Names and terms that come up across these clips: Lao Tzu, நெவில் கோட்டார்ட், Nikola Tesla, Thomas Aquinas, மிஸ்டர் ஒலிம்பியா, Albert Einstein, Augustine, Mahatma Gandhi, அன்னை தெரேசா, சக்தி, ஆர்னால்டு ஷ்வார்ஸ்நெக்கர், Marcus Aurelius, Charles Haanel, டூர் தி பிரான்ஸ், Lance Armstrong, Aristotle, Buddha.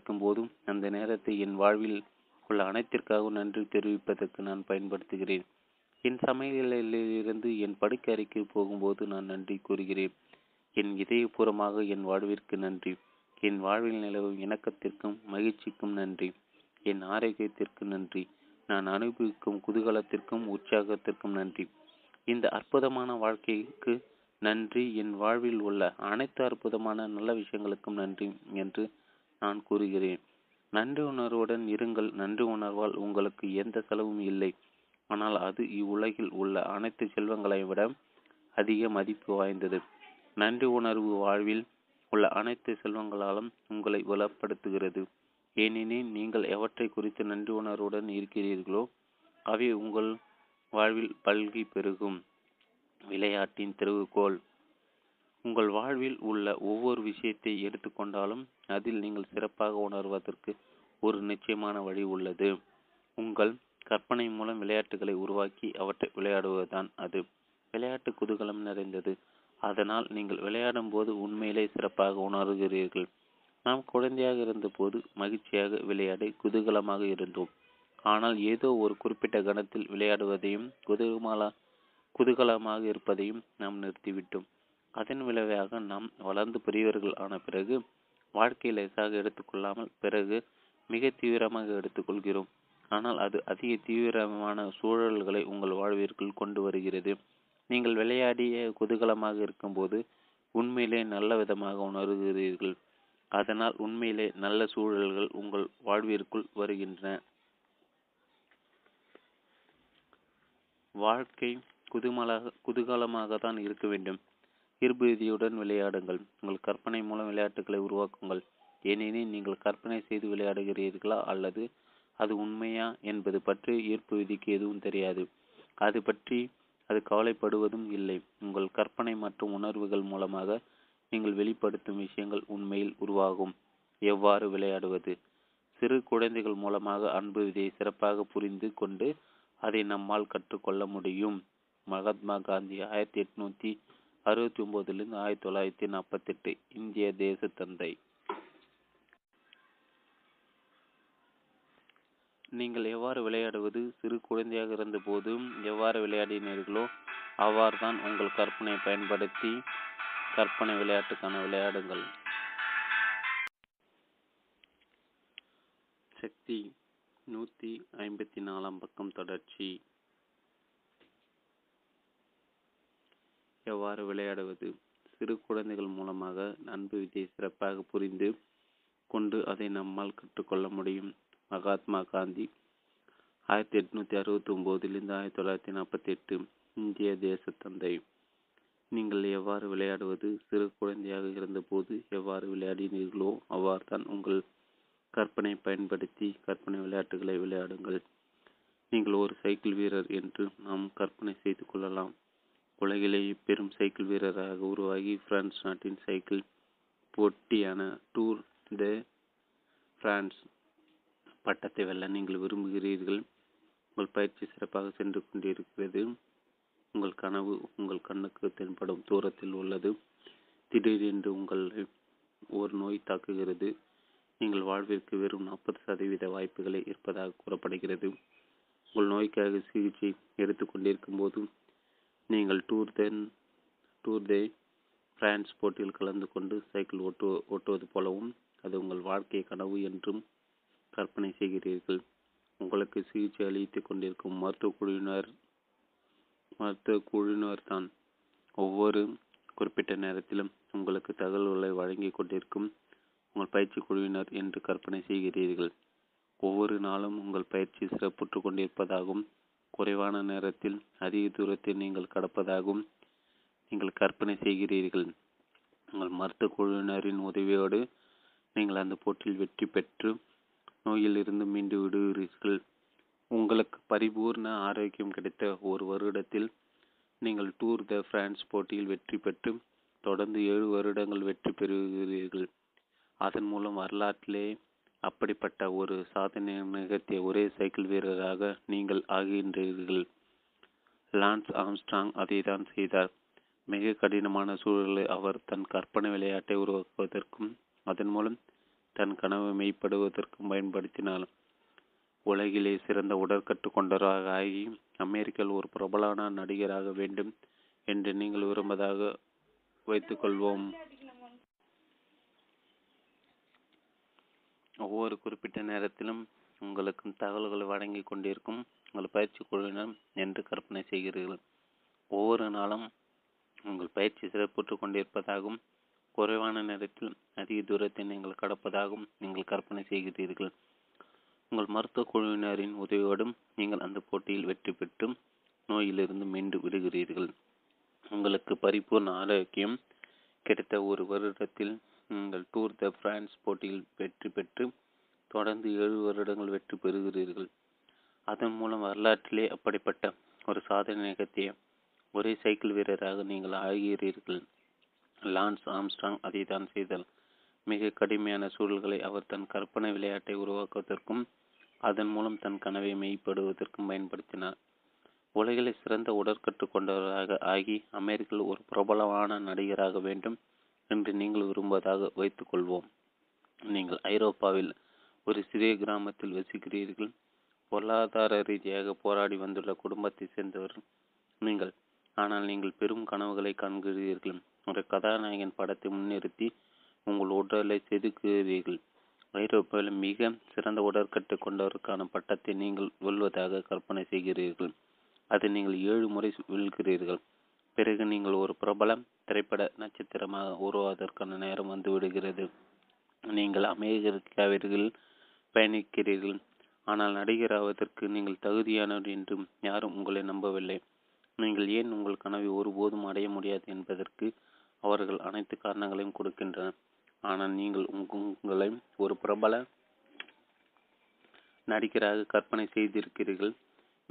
இருக்கும் போதும் அந்த நேரத்தை என் வாழ்வில் உள்ள அனைத்திற்காகவும் நன்றி தெரிவிப்பதற்கு நான் பயன்படுத்துகிறேன். என் சமையலிலிருந்து என் படுக்கறைக்கு போகும்போது நான் நன்றி கூறுகிறேன். என் இதயபூர்வமாக என் வாழ்விற்கு நன்றி. என் வாழ்வில் நிலவும் இணக்கத்திற்கும் மகிழ்ச்சிக்கும் நன்றி. என் ஆரோக்கியத்திற்கு நன்றி. நான் அனுபவிக்கும் குதூகலத்திற்கும் உற்சாகத்திற்கும் நன்றி. இந்த அற்புதமான வாழ்க்கைக்கு நன்றி. என் வாழ்வில் உள்ள அனைத்து அற்புதமான நல்ல விஷயங்களுக்கும் நன்றி என்று நான் கூறுகிறேன். நன்றி உணர்வுடன் இருங்கள். நன்றி உணர்வால் உங்களுக்கு எந்த செலவும் இல்லை, ஆனால் அது இவ்வுலகில் உள்ள அனைத்து செல்வங்களை விட அதிக மதிப்பு வாய்ந்தது. நன்றி உணர்வு வாழ்வில் உள்ள அனைத்து செல்வங்களாலும் உங்களை வளப்படுத்துகிறது. ஏனெனில் நீங்கள் எவற்றை குறித்து நன்றி உணர்வுடன் இருக்கிறீர்களோ அவை உங்கள் வாழ்வில் பல்கி பெருகும். விளையாட்டின் திறவுகோள். உங்கள் வாழ்வில் உள்ள ஒவ்வொரு விஷயத்தை எடுத்துக்கொண்டாலும் அதில் நீங்கள் சிறப்பாக உணர்வதற்கு ஒரு நிச்சயமான வழி உள்ளது. உங்கள் கற்பனை மூலம் விளையாட்டுகளை உருவாக்கி அவற்றை விளையாடுவதுதான் அது. விளையாட்டு குதூகலம் நிறைந்தது, அதனால் நீங்கள் விளையாடும் போது உண்மையிலே சிறப்பாக உணர்கிறீர்கள். நாம் குழந்தையாக இருந்தபோது மகிழ்ச்சியாக விளையாடி குதூகலமாக இருந்தோம். ஆனால் ஏதோ ஒரு குறிப்பிட்ட கணத்தில் விளையாடுவதையும் குதூகலமாக இருப்பதையும் நாம் நிறுத்திவிட்டோம். அதன் விளைவாக நாம் வளர்ந்து பெரியவர்கள் ஆன பிறகு வாழ்க்கையை லேசாக எடுத்துக்கொள்ளாமல் பிறகு மிக தீவிரமாக எடுத்துக்கொள்கிறோம். ஆனால் அது அதிக தீவிரமான சூழல்களை உங்கள் வாழ்விற்குள் கொண்டு வருகிறது. நீங்கள் விளையாடிய குதூகலமாக இருக்கும்போது உண்மையிலே நல்ல விதமாக உணர்கிறீர்கள். அதனால் உண்மையிலே நல்ல சூழல்கள் உங்கள் வாழ்விற்குள் வருகின்றன. வாழ்க்கை குதூகலமாகத்தான் இருக்க வேண்டும். இருபுதியுடன் விளையாடுங்கள். உங்கள் கற்பனை மூலம் விளையாட்டுகளை உருவாக்குங்கள். ஏனெனில் நீங்கள் கற்பனை செய்து விளையாடுகிறீர்களா அல்லது அது உண்மையா என்பது பற்றி ஈர்ப்பு விதிக்கு எதுவும் தெரியாது. அது பற்றி அது கவலைப்படுவதும் இல்லை. உங்கள் கற்பனை மற்றும் உணர்வுகள் மூலமாக நீங்கள் வெளிப்படுத்தும் விஷயங்கள் உண்மையில் உருவாகும். எவ்வாறு விளையாடுவது? சிறு குழந்தைகள் மூலமாக அன்பு விதியை சிறப்பாக புரிந்து கொண்டு அதை நம்மால் கற்றுக்கொள்ள முடியும். மகாத்மா காந்தி 1869 1948 இந்திய தேச தந்தை. நீங்கள் எவ்வாறு விளையாடுவது? சிறு குழந்தையாக இருந்த போதும் எவ்வாறு விளையாடினீர்களோ அவ்வாறு தான் உங்கள் கற்பனையை பயன்படுத்தி கற்பனை விளையாட்டுக்கான விளையாடுங்கள். சக்தி 154 பக்கம் தொடர்ச்சி. எவ்வாறு விளையாடுவது? சிறு குழந்தைகள் மூலமாக அன்பு விதியை சிறப்பாக புரிந்து கொண்டு அதை நம்மால் கற்றுக்கொள்ள முடியும். மகாத்மா காந்தி 1869 1948 இந்திய தேச தந்தை. நீங்கள் எவ்வாறு விளையாடுவது? சிறு குழந்தையாக இருந்தபோது எவ்வாறு விளையாடினீர்களோ அவ்வாறு தான் உங்கள் கற்பனை பயன்படுத்தி கற்பனை விளையாட்டுகளை விளையாடுங்கள். நீங்கள் ஒரு சைக்கிள் வீரர் என்று நாம் கற்பனை செய்து கொள்ளலாம். உலகிலேயே பெரும் சைக்கிள் வீரராக உருவாகி பிரான்ஸ் நாட்டின் சைக்கிள் போட்டியான டூர் தி பிரான்ஸ் பட்டத்தை வெல்ல நீங்கள் விரும்புகிறீர்கள். உங்கள் பயிற்சி சிறப்பாக சென்று கொண்டிருக்கிறது. உங்கள் கனவு உங்கள் கண்ணுக்கு தென்படும் தூரத்தில் உள்ளது. திடீரென்று உங்களை ஒரு நோய் தாக்குகிறது. நீங்கள் வாழ்விற்கு வெறும் 40% வாய்ப்புகளே இருப்பதாக கூறப்படுகிறது. உங்கள் நோய்க்காக சிகிச்சை எடுத்துக்கொண்டிருக்கும் போது நீங்கள் டூர் தி பிரான்ஸ் போட்டியில் கலந்து கொண்டு சைக்கிள் ஓட்டுவது போலவும் அது உங்கள் வாழ்க்கை கனவு என்றும் கற்பனை செய்கிறீர்கள். உங்களுக்கு சிகிச்சை அளித்து கொண்டிருக்கும் மருத்துவ குழுவினர் தான் ஒவ்வொரு குறிப்பிட்ட நேரத்திலும் உங்களுக்கு தகவல்களை வழங்கி கொண்டிருக்கும் உங்கள் பயிற்சி குழுவினர் என்று கற்பனை செய்கிறீர்கள். ஒவ்வொரு நாளும் உங்கள் பயிற்சி சிறப்புற்று கொண்டிருப்பதாகவும் குறைவான நேரத்தில் அதிக தூரத்தில் நீங்கள் கடப்பதாகவும் நீங்கள் கற்பனை செய்கிறீர்கள். உங்கள் மருத்துவ குழுவினரின் உதவியோடு நீங்கள் அந்த போட்டியில் வெற்றி பெற்று நோயிலிருந்து மீண்டு விடுகிறீர்கள். உங்களுக்கு பரிபூர்ண ஆரோக்கியம் கிடைத்த ஒரு வருடத்தில் நீங்கள் டூர் தி பிரான்ஸ் போட்டியில் வெற்றி பெற்று தொடர்ந்து 7 வருடங்கள் வெற்றி பெறுகிறீர்கள். அதன் மூலம் வரலாற்றிலே அப்படிப்பட்ட ஒரு சாதனை நிகழ்த்திய ஒரே சைக்கிள் வீரராக நீங்கள் ஆகின்றீர்கள். லான்ஸ் ஆம்ஸ்ட்ராங் அதை தான் செய்தார். மிக கடினமான சூழலை அவர் தன் கற்பனை விளையாட்டை உருவாக்குவதற்கும் அதன் மூலம் தன் கனவு மெய்ப்படுவதற்கும் பயன்படுத்தினாள். உலகிலே சிறந்த உடற்கட்டு கொண்டவராக ஆகி அமெரிக்காவில் ஒரு பிரபலான நடிகராக வேண்டும் என்று நீங்கள் விரும்பதாக வைத்துக்கொள்வோம். ஒவ்வொரு குறிப்பிட்ட நேரத்திலும் உங்களுக்கும் தகவல்களை வழங்கி கொண்டிருக்கும் உங்கள் பயிற்சி குழுவினர் என்று கற்பனை செய்கிறீர்கள். ஒவ்வொரு நாளும் உங்கள் பயிற்சி சிறப்புற்று கொண்டிருப்பதாகவும் குறைவான நேரத்தில் அதிக தூரத்தை நீங்கள் கடப்பதாகவும் நீங்கள் கற்பனை செய்கிறீர்கள். உங்கள் மருத்துவ குழுவினரின் உதவியோடும் நீங்கள் அந்த போட்டியில் வெற்றி பெற்று நோயிலிருந்து மீண்டு விடுகிறீர்கள். உங்களுக்கு பரிபூர்ண ஆரோக்கியம் கிடைத்த ஒரு வருடத்தில் நீங்கள் டூர் த பிரான்ஸ் போட்டியில் வெற்றி பெற்று தொடர்ந்து 7 வருடங்கள் வெற்றி பெறுகிறீர்கள். அதன் மூலம் வரலாற்றிலே அப்படிப்பட்ட ஒரு சாதனை நிகழ்த்திய ஒரே சைக்கிள் வீரராக நீங்கள் ஆகிறீர்கள். லான்ஸ் ஆம்ஸ்ட்ராங் அதை தான் செய்தார். மிக கடுமையான சூழல்களை அவர் தன் கற்பனை விளையாட்டை உருவாக்குவதற்கும் அதன் மூலம் தன் கனவை மெய்ப்படுவதற்கும் பயன்படுத்தினார். உலகிலே சிறந்த உடற்கட்டு கொண்டவராக ஆகி அமெரிக்காவில் ஒரு பிரபலமான நடிகராக வேண்டும் என்று நீங்கள் விரும்புவதாக வைத்துக்கொள்வோம். நீங்கள் ஐரோப்பாவில் ஒரு சிறிய கிராமத்தில் வசிக்கிறீர்கள். பொருளாதார ரீதியாக போராடி வந்துள்ள குடும்பத்தை சேர்ந்தவர்கள் நீங்கள். ஆனால் நீங்கள் பெரும் கனவுகளை காண்கிறீர்கள். ஒரு கதாநாயகன் படத்தை முன்னிறுத்தி உங்கள் உடலை செதுக்குகிறீர்கள். ஐரோப்பாவில் மிக சிறந்த உடற்கட்டு கொண்டவருக்கான பட்டத்தை நீங்கள் வெல்வதாக கற்பனை செய்கிறீர்கள். அதை நீங்கள் 7 முறை வெல்கிறீர்கள். பிறகு நீங்கள் ஒரு பிரபல திரைப்பட நட்சத்திரமாக உருவாவதற்கான நேரம் வந்துவிடுகிறது. நீங்கள் அமெரிக்காவிற்குள் பயணிக்கிறீர்கள். ஆனால் நடிகராவதற்கு நீங்கள் தகுதியானவர் என்று யாரும் உங்களை நம்பவில்லை. நீங்கள் ஏன் உங்கள் கனவை ஒருபோதும் அடைய முடியாது என்பதற்கு அவர்கள் அனைத்து காரணங்களையும் கொடுக்கின்றனர். ஆனால் நீங்கள் உங்களை ஒரு பிரபல நடிகராக கற்பனை செய்திருக்கிறீர்கள்.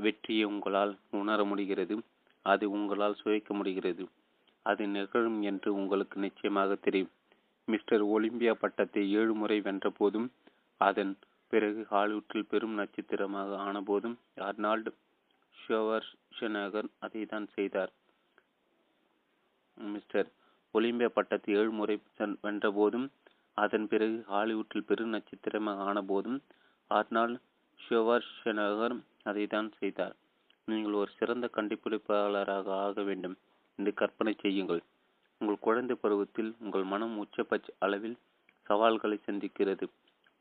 வெற்றியை உங்களால் உணர முடிகிறது. அது உங்களால் சுவைக்க முடிகிறது. அது நிகழும் என்று உங்களுக்கு நிச்சயமாக தெரியும். மிஸ்டர் ஒலிம்பியா பட்டத்தை 7 முறை வென்ற போதும் அதன் பிறகு ஹாலிவுட்டில் பெரும் நட்சத்திரமாக ஆன போதும் ஆர்னால்டு ஷ்வார்ஸ்நெக்கர் அதை தான் செய்தார். மிஸ்டர் ஒலிம்பியா பட்டத்தை 7 முறை வென்ற போதும் அதன் பிறகு ஹாலிவுட்டில் பெரும் நட்சத்திரமாக ஆன போதும் ஆர்னால்டு ஷ்வார்ஸ்நெக்கர் அதை தான் செய்தார். நீங்கள் ஒரு சிறந்த கண்டுபிடிப்பாளராக ஆக வேண்டும் என்று கற்பனை செய்யுங்கள். உங்கள் குழந்தை பருவத்தில் உங்கள் மனம் உச்சபட்ச அளவில் சவால்களை சந்திக்கிறது.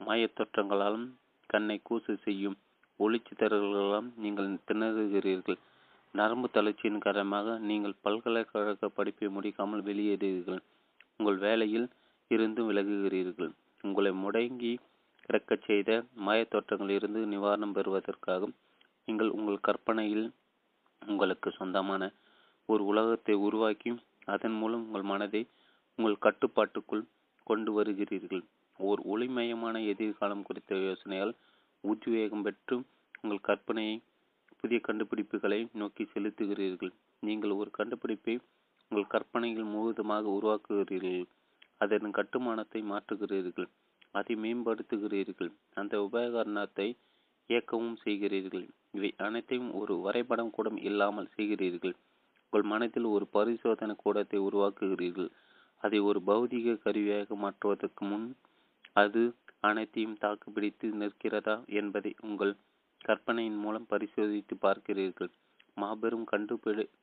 மாயத்தோற்றங்களாலும் கண்ணை கூசு செய்யும் ஒளிச்சிதறல்களாலும் நீங்கள் திணறுகிறீர்கள். நரம்பு தளர்ச்சியின் காரணமாக நீங்கள் பல்கலைக்கழக படிப்பை முடிக்காமல் வெளியேறுகிறீர்கள். உங்கள் வேலையில் இருந்து விலகுகிறீர்கள். உங்களை முடங்கி கிடக்கச் செய்த மாயத்தோற்றங்களில் இருந்து நிவாரணம் பெறுவதற்காக நீங்கள் உங்கள் கற்பனையில் உங்களுக்கு சொந்தமான ஒரு உலகத்தை உருவாக்கி அதன் மூலம் உங்கள் மனதை உங்கள் கட்டுப்பாட்டுக்குள் கொண்டு வருகிறீர்கள். ஓர் ஒளிமயமான எதிர்காலம் குறித்த யோசனையால் உத்வேகம் பெற்று உங்கள் கற்பனையை புதிய கண்டுபிடிப்புகளை நோக்கி செலுத்துகிறீர்கள். நீங்கள் ஒரு கண்டுபிடிப்பை உங்கள் கற்பனையில் முழுவதுமாக உருவாக்குகிறீர்கள். அதன் கட்டுமானத்தை மாற்றுகிறீர்கள். அதை மேம்படுத்துகிறீர்கள். அந்த உபகரணத்தை இயக்கவும் செய்கிறீர்கள். இவை அனைத்தையும் ஒரு வரைபடம் கூட இல்லாமல் செய்கிறீர்கள். உங்கள் மனத்தில் ஒரு பரிசோதனை கூடத்தை உருவாக்குகிறீர்கள். அதை ஒரு பௌதிக கருவியாக மாற்றுவதற்கு முன் அது அனைத்தையும் தாக்குப்பிடித்து நிற்கிறதா என்பதை உங்கள் கற்பனையின் மூலம் பரிசோதித்து பார்க்கிறீர்கள். மாபெரும்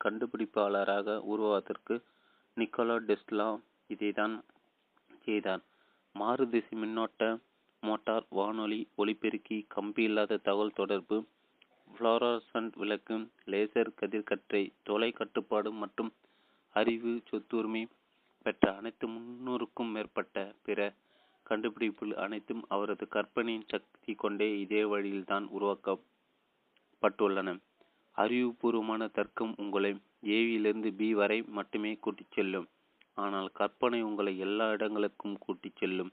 கண்டுபிடிப்பாளராக உருவாவதற்கு நிக்கோலா டெஸ்லா இதை தான் செய்தார். மாறுதிசை மின்னோட்ட மோட்டார், வானொலி, ஒலிபெருக்கி, கம்பி இல்லாத தகவல் தொடர்பு, புளோரசன்ட் விளக்கு, லேசர் கதிர்கற்றை, தொலை கட்டுப்பாடு மற்றும் அறிவு சொத்துரிமை பெற்ற அனைத்து 300க்கும் மேற்பட்ட பிற கண்டுபிடிப்புகள் அனைத்தும் அவரது கற்பனையின் சக்தி கொண்டே இதே வழியில்தான் உருவாக்கப்பட்டுள்ளன. அறிவுபூர்வமான தர்க்கம் உங்களை ஏவிலிருந்து பி வரை மட்டுமே கூட்டிச் செல்லும். ஆனால் கற்பனை உங்களை எல்லா இடங்களுக்கும் கூட்டிச் செல்லும்.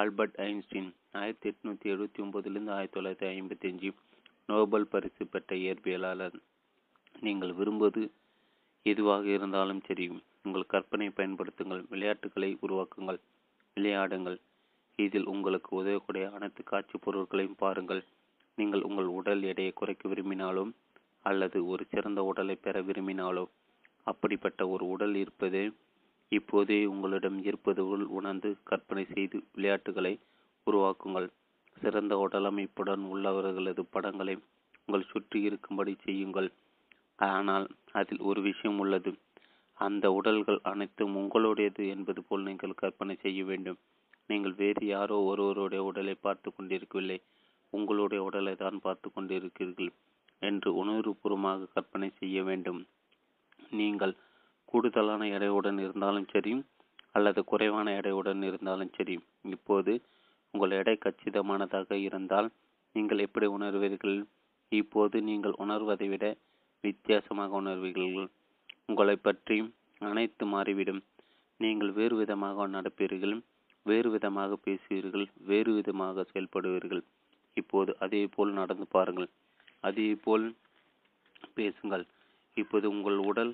ஆல்பர்ட் ஐன்ஸ்டீன் 1879 1955 நோபல் பரிசு பெற்ற இயற்பியலாளர். நீங்கள் விரும்புவது எதுவாக இருந்தாலும் சரி, உங்கள் கற்பனையை பயன்படுத்துங்கள். விளையாட்டுகளை உருவாக்குங்கள். விளையாடுங்கள். இதில் உங்களுக்கு உதவக்கூடிய அனைத்து காட்சி பொருட்களையும் பாருங்கள். நீங்கள் உங்கள் உடல் எடையை குறைக்க விரும்பினாலும் அல்லது ஒரு சிறந்த உடலை பெற விரும்பினாலோ அப்படிப்பட்ட ஒரு உடல் இருப்பது இப்போதே உங்களிடம் இருப்பது உணர்ந்து கற்பனை செய்து விளையாட்டுகளை உருவாக்குங்கள். சிறந்த உடலமைப்புடன் உள்ளவர்களது படங்களை உங்கள் சுற்றி இருக்கும்படி செய்யுங்கள். ஆனால் அதில் ஒரு விஷயம் உள்ளது. அந்த உடல்கள் அனைத்தும் உங்களுடையது என்பது போல் நீங்கள் கற்பனை செய்ய வேண்டும். நீங்கள் வேறு யாரோ ஒருவருடைய உடலை பார்த்து கொண்டிருக்கவில்லை, உங்களுடைய உடலை தான் பார்த்து கொண்டிருக்கிறீர்கள் என்று உணர்வுபூர்வமாக கற்பனை செய்ய வேண்டும். நீங்கள் கூடுதலான எடையுடன் இருந்தாலும் சரி அல்லது குறைவான எடையுடன் இருந்தாலும் சரி, இப்போது உங்கள் எடை கச்சிதமானதாக இருந்தால் நீங்கள் எப்படி உணர்வீர்கள்? இப்போது நீங்கள் உணர்வதை விட வித்தியாசமாக உணர்வீர்கள். உங்களை பற்றி அனைத்து மாறிவிடும். நீங்கள் வேறு விதமாக நடப்பீர்கள், வேறு விதமாக பேசுவீர்கள், வேறு விதமாக செயல்படுவீர்கள். இப்போது அதே போல் நடந்து பாருங்கள், அதே போல் பேசுங்கள். இப்போது உங்கள் உடல்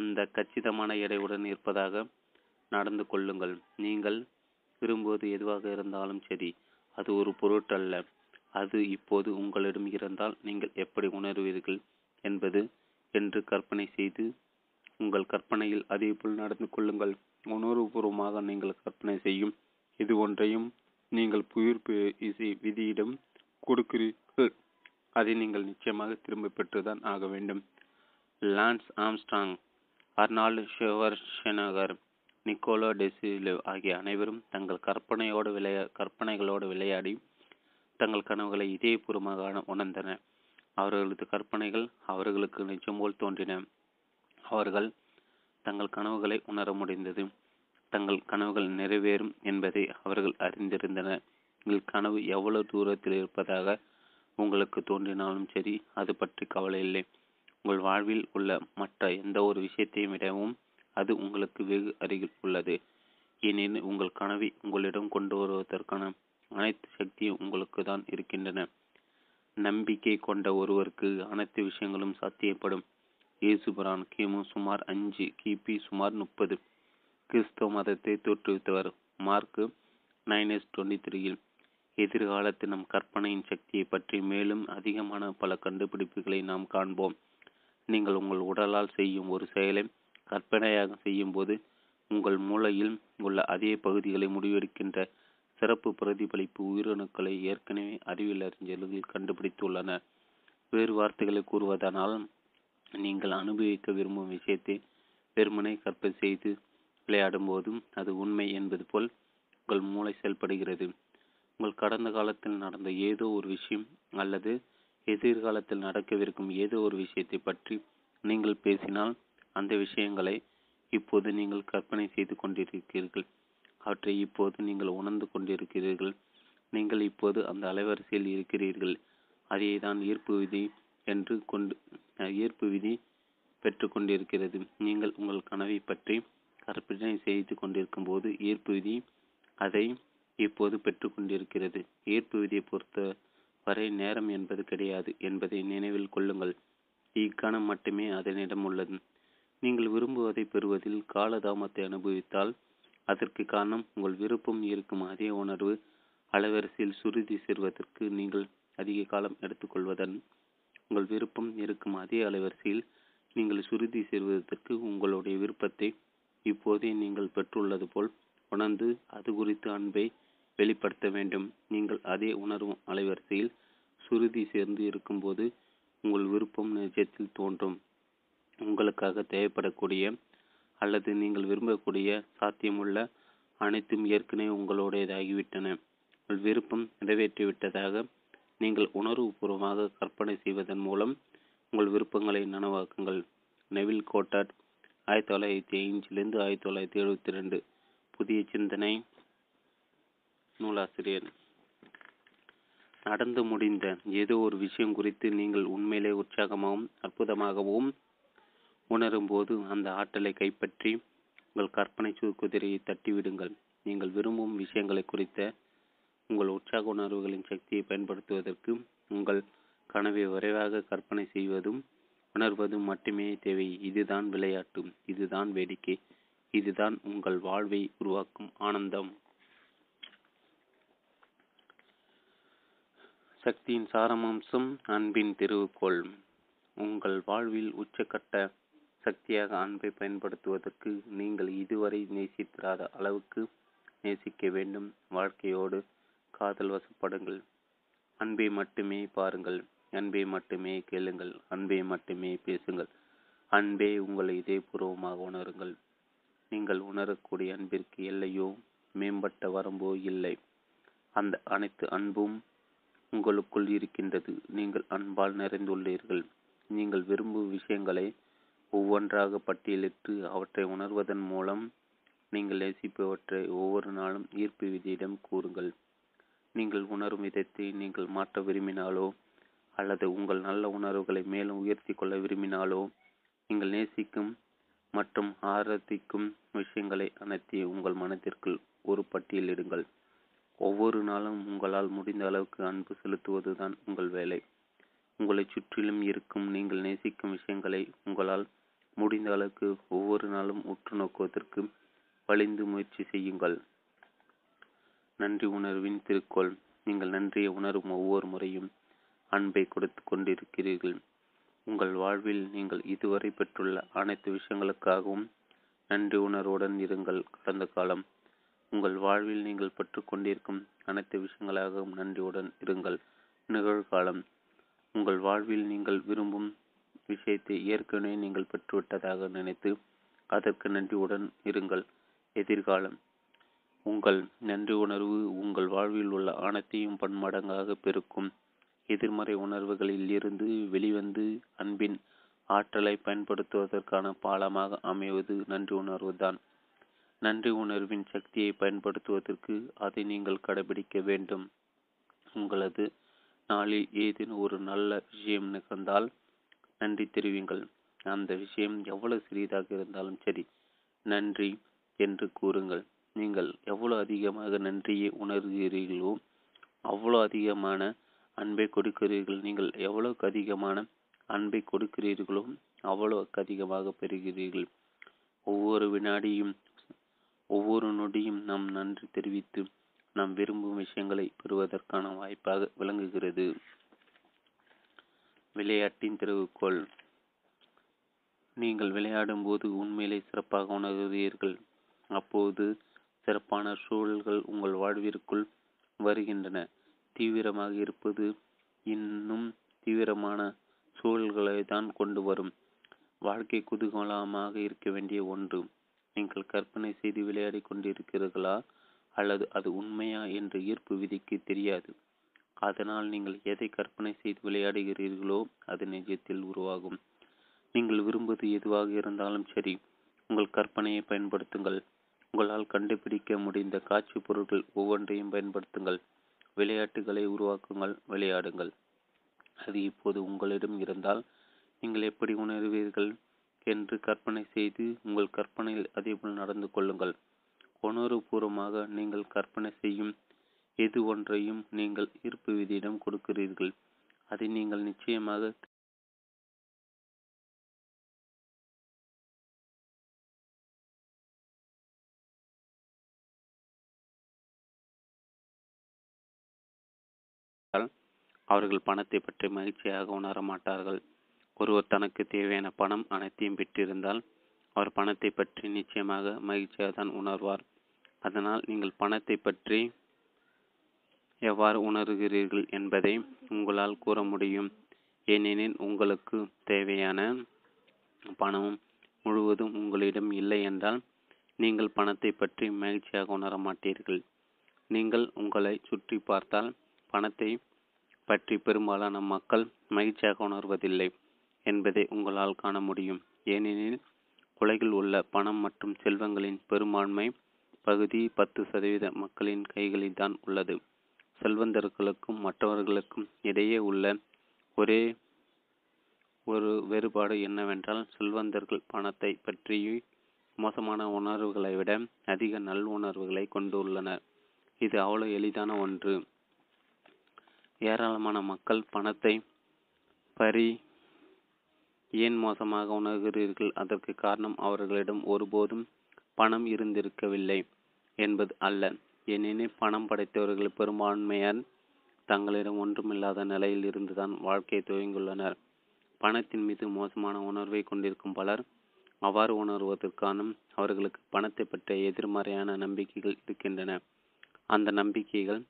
அந்த கச்சிதமான எடையுடன் இருப்பதாக நடந்து கொள்ளுங்கள். நீங்கள் விரும்புவது எதுவாக இருந்தாலும் சரி, அது ஒரு பொருட்டல்ல. அது இப்போது உங்களிடம் இருந்தால் நீங்கள் எப்படி உணர்வீர்கள் என்பது என்று கற்பனை செய்து உங்கள் கற்பனையில் அதே போல் நடந்து கொள்ளுங்கள். உணர்வுபூர்வமாக நீங்கள் கற்பனை செய்யும் இது ஒன்றையும் நீங்கள் புயிர்ப்பு இசை விதியிடம் கொடுக்கிறீர்கள். அதை நீங்கள் நிச்சயமாக திரும்ப பெற்றுதான் ஆக வேண்டும். Lance Armstrong, Arnold Schwarzenegger, Nikola Tesla ஆகிய அனைவரும் தங்கள் கற்பனைகளோடு விளையாடி தங்கள் கனவுகளை இதயபூர்வமாக உணர்ந்தனர். அவர்களது கற்பனைகள் அவர்களுக்கு நிஜம் போல் தோன்றின. அவர்கள் தங்கள் கனவுகளை உணர முடிந்தது. தங்கள் கனவுகள் நிறைவேறும் என்பதை அவர்கள் அறிந்திருந்தனர். உங்கள் கனவு எவ்வளவு தூரத்தில் இருப்பதாக உங்களுக்கு தோன்றினாலும் சரி, அது பற்றி கவலை இல்லை. உங்கள் வாழ்வில் உள்ள மற்ற எந்த ஒரு விஷயத்தையும் விடவும் அது உங்களுக்கு வெகு அருகில் உள்ளது. ஏனெனில் உங்கள் கனவை உங்களிடம் கொண்டு வருவதற்கான அனைத்து சக்தியும் உங்களுக்கு தான் இருக்கின்றன. நம்பிக்கை கொண்ட ஒருவருக்கு அனைத்து விஷயங்களும் சாத்தியப்படும். இயேசுபிரான் கிபி சுமார் 30 கிறிஸ்தவ மதத்தை தோற்றுவித்தவர் மார்க் 9:23. எதிர்காலத்தில் நம் கற்பனையின் சக்தியை பற்றி மேலும் அதிகமான பல கண்டுபிடிப்புகளை நாம் காண்போம். நீங்கள் உங்கள் உடலால் செய்யும் ஒரு செயலை கற்பனையாக செய்யும் போது உங்கள் மூளையில் உள்ள அதே பகுதிகளை முடிவெடுக்கின்ற சிறப்பு பிரதிபலிப்பு உயிரணுக்களை ஏற்கனவே அறிவியல் அறிஞர்கள் கண்டுபிடித்துள்ளன. வேறு வார்த்தைகளை கூறுவதனால், நீங்கள் அனுபவிக்க விரும்பும் விஷயத்தை வெறுமனை கற்பனை செய்து விளையாடும் போதும் அது உண்மை என்பது போல் உங்கள் மூளை செயல்படுகிறது. உங்கள் கடந்த காலத்தில் நடந்த ஏதோ ஒரு விஷயம் அல்லது எதிர்காலத்தில் நடக்கவிருக்கும் ஏதோ ஒரு விஷயத்தை பற்றி நீங்கள் பேசினால், அந்த விஷயங்களை இப்போது நீங்கள் கற்பனை செய்து கொண்டிருக்கிறீர்கள். அவற்றை இப்போது நீங்கள் உணர்ந்து கொண்டிருக்கிறீர்கள். நீங்கள் இப்போது அந்த அலைவரிசையில் இருக்கிறீர்கள். அதே தான் ஈர்ப்பு விதி பெற்று கொண்டிருக்கிறது. நீங்கள் உங்கள் கனவை பற்றி கற்பனை செய்து கொண்டிருக்கும் போது ஈர்ப்பு விதி அதை இப்போது பெற்று கொண்டிருக்கிறது. ஈர்ப்பு விதியை பொறுத்த வரை நேரம் என்பது கிடையாது என்பதை நினைவில் கொள்ளுங்கள். இக்கணம் மட்டுமே அதனிடம் உள்ளது. நீங்கள் விரும்புவதை பெறுவதில் காலதாமத்தை அனுபவித்தால் அதற்கு காரணம் உங்கள் விருப்பம் இருக்கும் அதே உணர்வு அலைவரிசையில் சுருதி சேர்வதற்கு நீங்கள் அதிக காலம் எடுத்துக்கொள்வதன் உங்கள் விருப்பம் இருக்கும் அதே அலைவரிசையில் நீங்கள் சுருதி சேர்வதற்கு உங்களுடைய விருப்பத்தை இப்போதே நீங்கள் பெற்றுள்ளது போல் உணர்ந்து அது குறித்து அன்பை வெளிப்படுத்த வேண்டும். நீங்கள் அதே உணர்வும் அலைவரிசையில் சுருதி சேர்ந்து இருக்கும்போது உங்கள் விருப்பம் நிஜத்தில் தோன்றும். உங்களுக்காக தேவைப்படக்கூடிய அல்லது நீங்கள் விரும்பக்கூடிய சாத்தியமுள்ள அனைத்தும் ஏற்கனவே உங்களுடையதாகிவிட்டன. உங்கள் விருப்பம் நிறைவேற்றிவிட்டதாக நீங்கள் உணர்வுபூர்வமாக கற்பனை செய்வதன் மூலம் உங்கள் விருப்பங்களை நனவாக்குங்கள். நெவில் கோட்டார்ட் 1905 1972 புதிய சிந்தனை நூலாசிரியர். நடந்து முடிந்த ஏதோ ஒரு விஷயம் குறித்து நீங்கள் உண்மையிலே உற்சாகமாகவும் அற்புதமாகவும் உணரும்போது அந்த ஆற்றலை கைப்பற்றி உங்கள் கற்பனை குதிரையை தட்டிவிடுங்கள். நீங்கள் விரும்பும் விஷயங்களை குறித்த உங்கள் உற்சாக உணர்வுகளின் சக்தியை பயன்படுத்துவதற்கு உங்கள் கனவை விரைவாக கற்பனை செய்வதும் உணர்வதும் மட்டுமே தேவை. இதுதான் விளையாட்டு, இதுதான் வேடிக்கை, இதுதான் உங்கள் வாழ்வை உருவாக்கும் ஆனந்தம். சக்தியின் சாரமாம்சம், அன்பின் திருவுக்கோள். உங்கள் வாழ்வில் உச்சக்கட்ட சக்தியாக அன்பை பயன்படுத்துவதற்கு நீங்கள் இதுவரை நேசித்திராத அளவுக்கு நேசிக்க வேண்டும். வாழ்க்கையோடு காதல் வசப்படுங்கள். அன்பை மட்டுமே பாருங்கள், அன்பை மட்டுமே கேளுங்கள், அன்பை மட்டுமே பேசுங்கள், அன்பே உங்களை இதயபூர்வமாக உணருங்கள். நீங்கள் உணரக்கூடிய அன்பிற்கு எல்லையோ மேம்பட்ட வரம்போ இல்லை. அந்த அனைத்து அன்பும் உங்களுக்குள் இருக்கின்றது. நீங்கள் அன்பால் நிறைந்துள்ளீர்கள். நீங்கள் விரும்பும் விஷயங்களை ஒவ்வொன்றாக பட்டியலிட்டு அவற்றை உணர்வதன் மூலம் நீங்கள் நேசிப்பவற்றை ஒவ்வொரு நாளும் ஈர்ப்பு விதியிடம் கூறுங்கள். நீங்கள் உணரும் விதத்தை நீங்கள் மாற்ற விரும்பினாலோ அல்லது உங்கள் நல்ல உணர்வுகளை மேலும் உயர்த்தி கொள்ள விரும்பினாலோ நீங்கள் நேசிக்கும் மற்றும் ஆராதிக்கும் விஷயங்களை அனைத்து உங்கள் மனத்திற்குள் ஒரு பட்டியலிடுங்கள். ஒவ்வொரு நாளும் உங்களால் முடிந்த அளவுக்கு அன்பு செலுத்துவதுதான் உங்கள் வேலை. உங்களை சுற்றிலும் இருக்கும் நீங்கள் நேசிக்கும் விஷயங்களை உங்களால் முடிந்த அளவுக்கு ஒவ்வொரு நாளும் உற்று நோக்குவதற்கு வலிந்து முயற்சி செய்யுங்கள். நன்றி உணர்வின் திருக்கோள். நீங்கள் நன்றியை உணரும் ஒவ்வொரு முறையும் அன்பை கொடுத்து கொண்டிருக்கிறீர்கள். உங்கள் வாழ்வில் நீங்கள் இதுவரை பெற்றுள்ள அனைத்து விஷயங்களுக்காகவும் நன்றி உணர்வுடன் இருங்கள். கடந்த காலம் உங்கள் வாழ்வில் நீங்கள் பெற்றுக்கொண்டிருக்கும் அனைத்து விஷயங்களாகவும் நன்றியுடன் இருங்கள். நிகழ்காலம் உங்கள் வாழ்வில் நீங்கள் விரும்பும் விஷயத்தை ஏற்கனவே நீங்கள் பெற்றுவிட்டதாக நினைத்து அதற்கு நன்றியுடன் இருங்கள். எதிர்காலம் உங்கள் நன்றி உணர்வு உங்கள் வாழ்வில் உள்ள அனைத்தையும் பன்மடங்காக பெருக்கும். எதிர்மறை உணர்வுகளில் இருந்து வெளிவந்து அன்பின் ஆற்றலை பயன்படுத்துவதற்கான பாலமாக அமைவது நன்றி உணர்வு தான். நன்றி உணர்வின் சக்தியை பயன்படுத்துவதற்கு அதை நீங்கள் கடைபிடிக்க வேண்டும். உங்களது நாளில் ஏதேனும் ஒரு நல்ல விஷயம் நிகழ்ந்தால் நன்றி தெரிவிங்கள். அந்த விஷயம் எவ்வளவு சிறியதாக இருந்தாலும் சரி, நன்றி என்று கூறுங்கள். நீங்கள் எவ்வளோ அதிகமாக நன்றியை உணர்கிறீர்களோ அவ்வளோ அதிகமான அன்பை கொடுக்கிறீர்கள். நீங்கள் எவ்வளோக்கு அதிகமான அன்பை கொடுக்கிறீர்களோ அவ்வளோக்கு அதிகமாக பெறுகிறீர்கள். ஒவ்வொரு வினாடியும் ஒவ்வொரு நொடியும் நாம் நன்றி தெரிவித்து நாம் விரும்பும் விஷயங்களை பெறுவதற்கான வாய்ப்பாக விளங்குகிறது. விளையாட்டின் திறவுகோள். நீங்கள் விளையாடும் போது உண்மையிலே சிறப்பாக உணர்கிறீர்கள். அப்போது சிறப்பான சூழல்கள் உங்கள் வாழ்விற்குள் வருகின்றன. தீவிரமாக இருப்பது இன்னும் தீவிரமான சூழல்களை தான் கொண்டு வரும். வாழ்க்கை குதூகலமாக இருக்க வேண்டிய ஒன்று. நீங்கள் கற்பனை செய்து விளையாடி கொண்டிருக்கிறீர்களா அல்லது அது உண்மையா என்று ஈர்ப்பு விதிக்கு தெரியாது. அதனால் நீங்கள் எதை கற்பனை செய்து விளையாடுகிறீர்களோ அது நிஜத்தில் உருவாகும். நீங்கள் விரும்புவது எதுவாக இருந்தாலும் சரி, உங்கள் கற்பனையை பயன்படுத்துங்கள். உங்களால் கண்டுபிடிக்க முடிந்த காட்சி பொருட்கள் ஒவ்வொன்றையும் பயன்படுத்துங்கள். விளையாட்டுகளை உருவாக்குங்கள், விளையாடுங்கள். அது இப்போது உங்களிடம் இருந்தால் நீங்கள் எப்படி உணர்வீர்கள் என்று கற்பனை செய்து உங்கள் கற்பனையில் அதேபோல் நடந்து கொள்ளுங்கள். உணர்வுபூர்வமாக நீங்கள் கற்பனை செய்யும் எது ஒன்றையும் நீங்கள் ஈர்ப்பு விதியிடம் கொடுக்கிறீர்கள். அதை நீங்கள் நிச்சயமாக அவர்கள் பணத்தை பற்றி மகிழ்ச்சியாக உணர மாட்டார்கள். ஒருவர் தனக்கு தேவையான பணம் அனைத்தையும் பெற்றிருந்தால் அவர் பணத்தை பற்றி நிச்சயமாக மகிழ்ச்சியாக தான் உணர்வார். அதனால் நீங்கள் பணத்தை பற்றி எவ்வாறு உணர்கிறீர்கள் என்பதை உங்களால் கூற முடியும். ஏனெனில் உங்களுக்கு தேவையான பணம் முழுவதும் உங்களிடம் இல்லை என்றால் நீங்கள் பணத்தை பற்றி மகிழ்ச்சியாக உணர மாட்டீர்கள். நீங்கள் உங்களை சுற்றி பார்த்தால் பணத்தை பற்றி பெரும்பாலான மக்கள் மகிழ்ச்சியாக உணர்வதில்லை என்பதை உங்களால் காண முடியும். ஏனெனில் உலகில் உள்ள பணம் மற்றும் செல்வங்களின் பெரும்பான்மை பகுதி 10% மக்களின் கைகளில் தான் உள்ளது. செல்வந்தர்களுக்கும் மற்றவர்களுக்கும் இடையே உள்ள ஒரே ஒரு வேறுபாடு என்னவென்றால், செல்வந்தர்கள் பணத்தை பற்றி மோசமான உணர்வுகளை விட அதிக நல்லுணர்வுகளை கொண்டுள்ளனர். இது அவ்வளவு எளிதான ஒன்று. ஏராளமான மக்கள் பணத்தை பறி ஏன் மோசமாக உணர்கிறீர்கள், அதற்கு காரணம் அவர்களிடம் ஒருபோதும் பணம் இருந்திருக்கவில்லை என்பது அல்ல. ஏனெனில் பணம் படைத்தவர்கள் பெரும்பான்மையார் தங்களிடம் ஒன்றுமில்லாத நிலையில் இருந்துதான் வாழ்க்கையை துவங்கியுள்ளனர். பணத்தின் மீது மோசமான உணர்வை கொண்டிருக்கும் பலர் அவ்வாறு உணர்வதற்கான அவர்களுக்கு பணத்தை பற்றிய எதிர்மறையான நம்பிக்கைகள் இருக்கின்றன. அந்த நம்பிக்கைகள்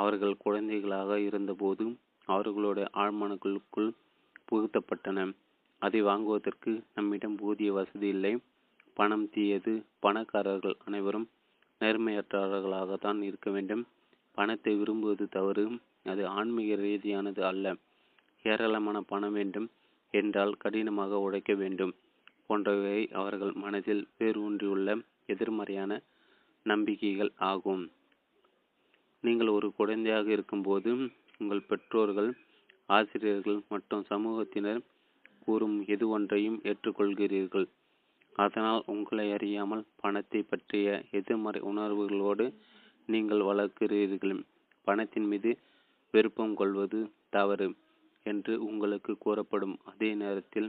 அவர்கள் குழந்தைகளாக இருந்தபோது அவர்களுடைய ஆழ்மனங்களுக்குள் புகுத்தப்பட்டன. அதை வாங்குவதற்கு நம்மிடம் போதிய வசதி இல்லை. பணம் தீயது. பணக்காரர்கள் அனைவரும் நேர்மையற்றவர்களாகத்தான் இருக்க வேண்டும். பணத்தை விரும்புவது தவறு. அது ஆன்மீக ரீதியானது அல்ல. ஏராளமான பணம் வேண்டும் என்றால் கடினமாக உழைக்க வேண்டும் போன்றவை அவர்கள் மனதில் வேரூன்றியுள்ள எதிர்மறையான நம்பிக்கைகள் ஆகும். நீங்கள் ஒரு குழந்தையாக இருக்கும்போது உங்கள் பெற்றோர்கள், ஆசிரியர்கள் மற்றும் சமூகத்தினர் கூறும் எது ஒன்றையும் ஏற்றுக்கொள்கிறீர்கள். அதனால் உங்களை அறியாமல் பணத்தை பற்றிய எதிர்மறை உணர்வுகளோடு நீங்கள் வளர்க்கிறீர்கள். பணத்தின் மீது விருப்பம் கொள்வது தவறு என்று உங்களுக்கு கூறப்படும் அதே நேரத்தில்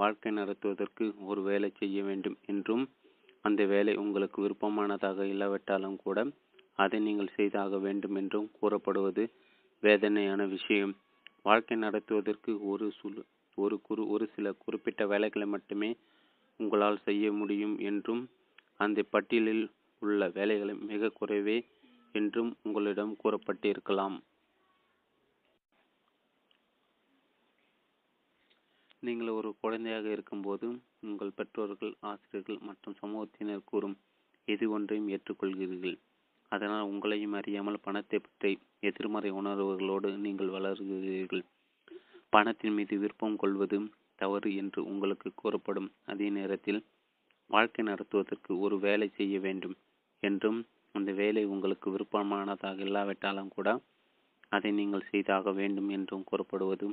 வாழ்க்கை நடத்துவதற்கு ஒரு வேலை செய்ய வேண்டும் என்றும், அந்த வேலை உங்களுக்கு விருப்பமானதாக இல்லாவிட்டாலும் கூட அதை நீங்கள் செய்தாக வேண்டும் என்றும் கூறப்படுவது வேதனையான விஷயம். வாழ்க்கை நடத்துவதற்கு ஒரு சில குறிப்பிட்ட வேலைகளை மட்டுமே உங்களால் செய்ய முடியும் என்றும், அந்த பட்டியலில் உள்ள வேலைகளை மிக குறைவே என்றும் உங்களிடம் கூறப்பட்டிருக்கலாம். நீங்கள் ஒரு குழந்தையாக இருக்கும்போது உங்கள் பெற்றோர்கள், ஆசிரியர்கள் மற்றும் சமூகத்தினர் கூறும் எது ஒன்றையும் ஏற்றுக்கொள்கிறீர்கள். அதனால் உங்களையும் அறியாமல் பணத்தை பற்றி எதிர்மறை உணர்வுகளோடு நீங்கள் வளர்கிறீர்கள். பணத்தின் மீது விருப்பம் கொள்வது தவறு என்று உங்களுக்கு கூறப்படும் அதே நேரத்தில் வாழ்க்கை நடத்துவதற்கு ஒரு வேலை செய்ய வேண்டும் என்றும், அந்த வேலை உங்களுக்கு விருப்பமானதாக இல்லாவிட்டாலும் கூட அதை நீங்கள் செய்தாக வேண்டும் என்றும் கூறப்படுவது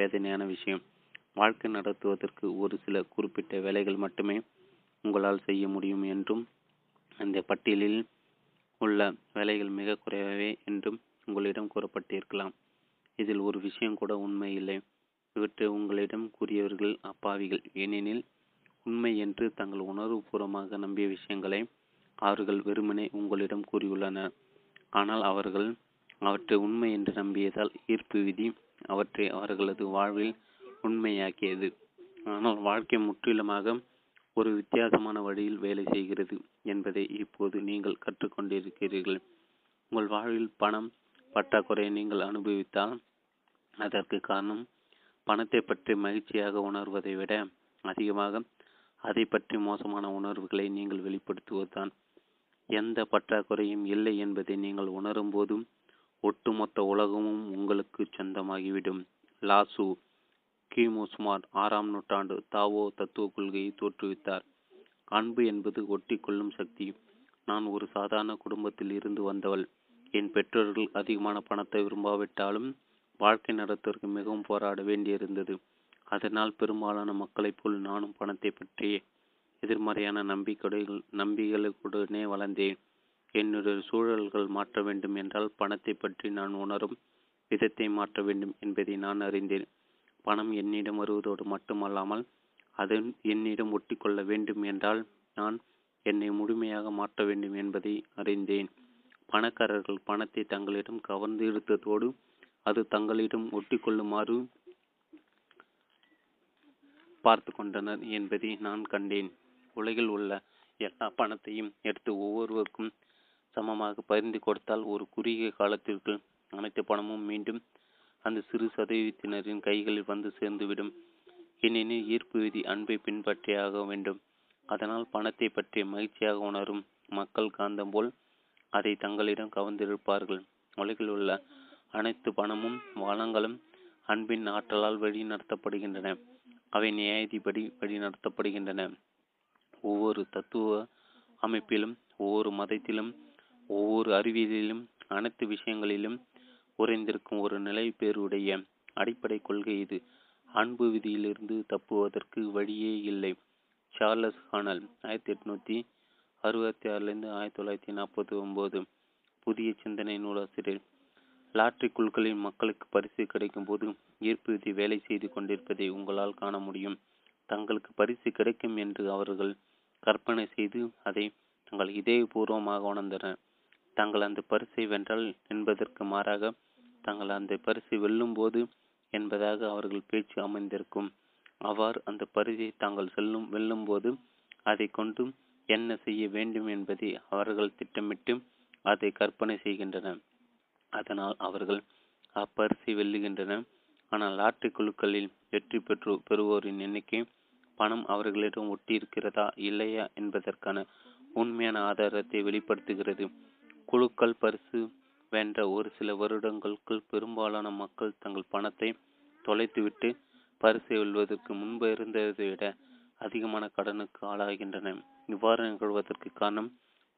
வேதனையான விஷயம். வாழ்க்கை நடத்துவதற்கு ஒரு சில குறிப்பிட்ட வேலைகள் மட்டுமே உங்களால் செய்ய முடியும் என்றும், அந்த பட்டியலில் உள்ள வேலைகள் மிக குறைவே என்றும் உங்களிடம் கூறப்பட்டிருக்கலாம். இதில் ஒரு விஷயம் கூட உண்மை இல்லை. இவற்றை உங்களிடம் கூறியவர்கள் அப்பாவிகள். ஏனெனில் உண்மை என்று தங்கள் உணர்வுபூர்வமாக நம்பிய விஷயங்களை அவர்கள் வெறுமனே உங்களிடம் கூறியுள்ளனர். ஆனால் அவர்கள் அவற்றை உண்மை என்று நம்பியதால் ஈர்ப்பு விதி அவற்றை அவர்களது வாழ்வில் உண்மையாக்கியது. ஆனால் வாழ்க்கை முற்றிலுமாக ஒரு வித்தியாசமான வழியில் வேலை செய்கிறது என்பதை இப்போது நீங்கள் கற்றுக்கொண்டிருக்கிறீர்கள். உங்கள் வாழ்வில் பணம் பற்றாக்குறையை நீங்கள் அனுபவித்தால் அதற்கு காரணம் பணத்தை பற்றி மகிழ்ச்சியாக உணர்வதை விட அதிகமாக அதை பற்றி மோசமான உணர்வுகளை நீங்கள் வெளிப்படுத்துவதுதான். எந்த பற்றாக்குறையும் இல்லை என்பதை நீங்கள் உணரும் போதும் ஒட்டுமொத்த உலகமும் உங்களுக்கு சொந்தமாகிவிடும். லாசு கிமு சுமார் 6ஆம் நூற்றாண்டு தாவோ தத்துவ கொள்கையை தோற்றுவித்தார். அன்பு என்பது ஒட்டிக்கொள்ளும் சக்தி. நான் ஒரு சாதாரண குடும்பத்தில் இருந்து வந்தவள். என் பெற்றோர்கள் அதிகமான பணத்தை விரும்பாவிட்டாலும் வாழ்க்கை நடத்துவதற்கு மிகவும் போராட வேண்டியிருந்தது. அதனால் பெரும்பாலான மக்களைப் போல் நானும் பணத்தை பற்றிய எதிர்மறையான நம்பிக்கைகளுடனே வளர்ந்தேன். என்னுடைய சூழல்கள் மாற்ற வேண்டும் என்றால் பணத்தை பற்றி நான் உணரும் விதத்தை மாற்ற வேண்டும் என்பதை நான் அறிந்தேன். பணம் என்னிடம் வருவதோடு மட்டுமல்லாமல் அது என்னிடம் ஒட்டிக்கொள்ள வேண்டும் என்றால் நான் என்னை முழுமையாக மாற்ற வேண்டும் என்பதை அறிந்தேன். பணக்காரர்கள் பணத்தை தங்களிடம் கவர்ந்து இழுத்ததோடு அது தங்களிடம் ஒட்டிக்கொள்ளுமாறு பார்த்து கொண்டனர் என்பதை நான் கண்டேன். உலகில் உள்ள எல்லா பணத்தையும் எடுத்து ஒவ்வொருவருக்கும் சமமாக பகிர்ந்து கொடுத்தால் ஒரு குறுகிய காலத்திற்குள் அனைத்து பணமும் மீண்டும் அந்த சிறு சதவீதத்தினரின் கைகளில் வந்து சேர்ந்துவிடும். ஏனெனில் ஈர்ப்பு விதி அன்பை பின்பற்றியாக வேண்டும். அதனால் பணத்தை பற்றிய மகிழ்ச்சியாக உணரும் மக்கள் காந்தம் போல் அதை தங்களிடம் கவர்ந்திருப்பார்கள். உலகில் உள்ள அனைத்து பணமும் வளங்களும் அன்பின் ஆற்றலால் வழி நடத்தப்படுகின்றன. அவை நியாயத்தின்படி வழி நடத்தப்படுகின்றன. ஒவ்வொரு தத்துவ அமைப்பிலும், ஒவ்வொரு மதத்திலும், ஒவ்வொரு அறிவியலிலும், அனைத்து விஷயங்களிலும் உறைந்திருக்கும் ஒரு நிலை பேருடைய அடிப்படை கொள்கை இது. அன்பு விதியிலிருந்து தப்புவதற்கு வழியே இல்லை. சார்லஸ் ஹானல் 1866 1949 புதிய சிந்தனை நூலாசிரியர். லாட்டரி குழுக்களில் மக்களுக்கு பரிசு கிடைக்கும் போது ஈர்ப்பு விதி வேலை செய்து கொண்டிருப்பதை உங்களால் காண முடியும். தங்களுக்கு பரிசு கிடைக்கும் என்று அவர்கள் கற்பனை செய்து அதை தங்கள் இதயபூர்வமாக உணர்ந்தனர். தாங்கள் அந்த பரிசை வென்றால் என்பதற்கு மாறாக தாங்கள் அந்த பரிசை வெல்லும் போது என்பதாக அவர்கள் பேச்சு அமைந்திருக்கும். அவ்வாறு அந்த பரிசை தாங்கள் வெல்லும் போது அதை கொண்டு என்ன செய்ய வேண்டும் என்பதை அவர்கள் திட்டமிட்டு அதை கற்பனை செய்கின்றனர். அதனால் அவர்கள் அப்பரிசி வெல்லுகின்றனர். ஆனால் லாட்டரி குழுக்களில் வெற்றி பெறுவோரின் எண்ணிக்கை பணம் அவர்களிடம் ஒட்டி இருக்கிறதா இல்லையா என்பதற்கான உண்மையான ஆதாரத்தை வெளிப்படுத்துகிறது. குழுக்கள் பரிசு வென்ற ஒரு சில வருடங்களுக்குள் பெரும்பாலான மக்கள் தங்கள் பணத்தை தொலைத்துவிட்டு பரிசை வெல்வதற்கு முன்பு இருந்ததை விட அதிகமான கடனுக்கு ஆளாகின்றன. இவ்வாறு நிகழ்வதற்கு காரணம்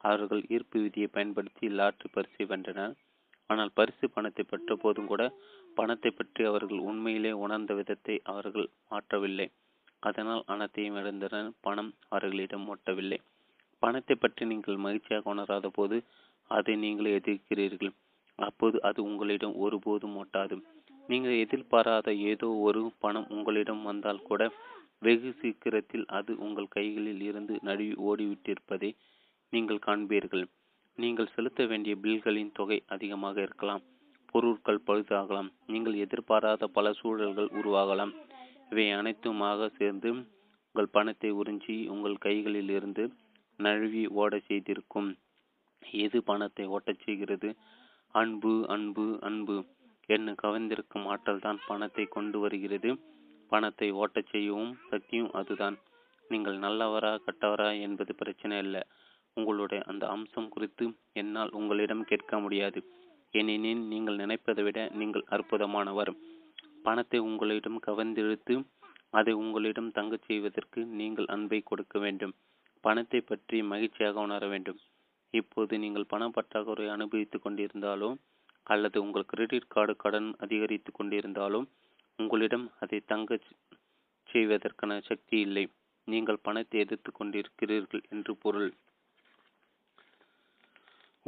அவர்கள் ஈர்ப்பு விதியை பயன்படுத்தி லாட்டரி பரிசை வென்றனர். ஆனால் பரிசு பணத்தை பெற்ற போதும் கூட பணத்தை பற்றி அவர்கள் உண்மையிலே உணர்ந்த விதத்தை அவர்கள் மாற்றவில்லை. அதனால் அனைத்தையும் இழந்தனர். பணம் அவர்களிடம் ஒட்டவில்லை. பணத்தை பற்றி நீங்கள் மகிழ்ச்சியாக உணராத போது அதை நீங்கள் எதிர்க்கிறீர்கள். அப்போது அது உங்களிடம் ஒருபோதும் ஒட்டாது. நீங்கள் எதிர்பாராத ஏதோ ஒரு பணம் உங்களிடம் வந்தால் கூட வெகு சீக்கிரத்தில் அது உங்கள் கைகளில் இருந்து நழுவி ஓடிவிட்டிருப்பதை நீங்கள் காண்பீர்கள். நீங்கள் செலுத்த வேண்டிய பில்களின் தொகை அதிகமாக இருக்கலாம். பொருட்கள் பழுதாகலாம். நீங்கள் எதிர்பாராத பல சூழல்கள் உருவாகலாம். இவை அனைத்துமாக சேர்ந்து உங்கள் பணத்தை உறிஞ்சி உங்கள் கைகளில் இருந்து நழுவி ஓட செய்திருக்கும். எது பணத்தை ஓட்டச் செய்கிறது? அன்பு. அன்பு அன்பு என்ன கவர்ந்திருக்கும் ஆற்றல் தான் பணத்தை கொண்டு வருகிறது. பணத்தை ஓட்டச் செய்யவும் சக்தியும் அதுதான். நீங்கள் நல்லவரா கட்டவரா என்பது பிரச்சனை இல்லை. உங்களுடைய அந்த அம்சம் குறித்து என்னால் உங்களிடம் கேட்க முடியாது. ஏனெனில் நீங்கள் நினைப்பதை விட நீங்கள் அற்புதமானவர். பணத்தை உங்களிடம் கவர்ந்தெழுத்து அதை உங்களிடம் தங்கச் செய்வதற்கு நீங்கள் அன்பை கொடுக்க வேண்டும். பணத்தை பற்றி மகிழ்ச்சியாக உணர வேண்டும். இப்போது நீங்கள் பண பற்றாக்குறை அனுபவித்து கொண்டிருந்தாலோ அல்லது உங்கள் கிரெடிட் கார்டு கடன் அதிகரித்து கொண்டிருந்தாலோ உங்களிடம் அதை தங்க செய்வதற்கான சக்தி இல்லை. நீங்கள் பணத்தை எதிர்த்து கொண்டிருக்கிறீர்கள் என்று பொருள்.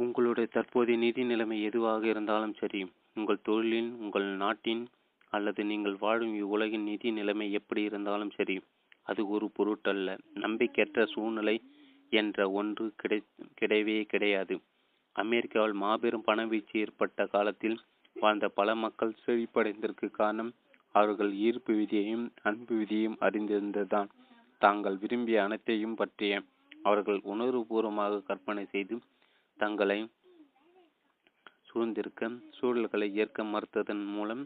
உங்களுடைய தற்போதைய நிதி நிலைமை எதுவாக இருந்தாலும் சரி, உங்கள் தொழிலின், உங்கள் நாட்டின் அல்லது நீங்கள் வாழும் இவ்வுலகின் நிதி நிலைமை எப்படி இருந்தாலும் சரி, அது ஒரு பொருட்டல்ல. நம்பிக்கையற்ற சூழ்நிலை என்ற ஒன்று கிடையவே கிடையாது. அமெரிக்காவில் மாபெரும் பணவீழ்ச்சி ஏற்பட்ட காலத்தில் வாழ்ந்த பல மக்கள் செழிப்படைந்ததற்கு காரணம் அவர்கள் ஈர்ப்பு விதியையும் அன்பு விதியையும் அறிந்திருந்ததுதான். தாங்கள் விரும்பிய அனைத்தையும் பற்றிய அவர்கள் உணர்வுபூர்வமாக கற்பனை செய்து தங்களை சூழ்ந்திருக்க சூழல்களை ஏற்க மறுத்ததன் மூலம்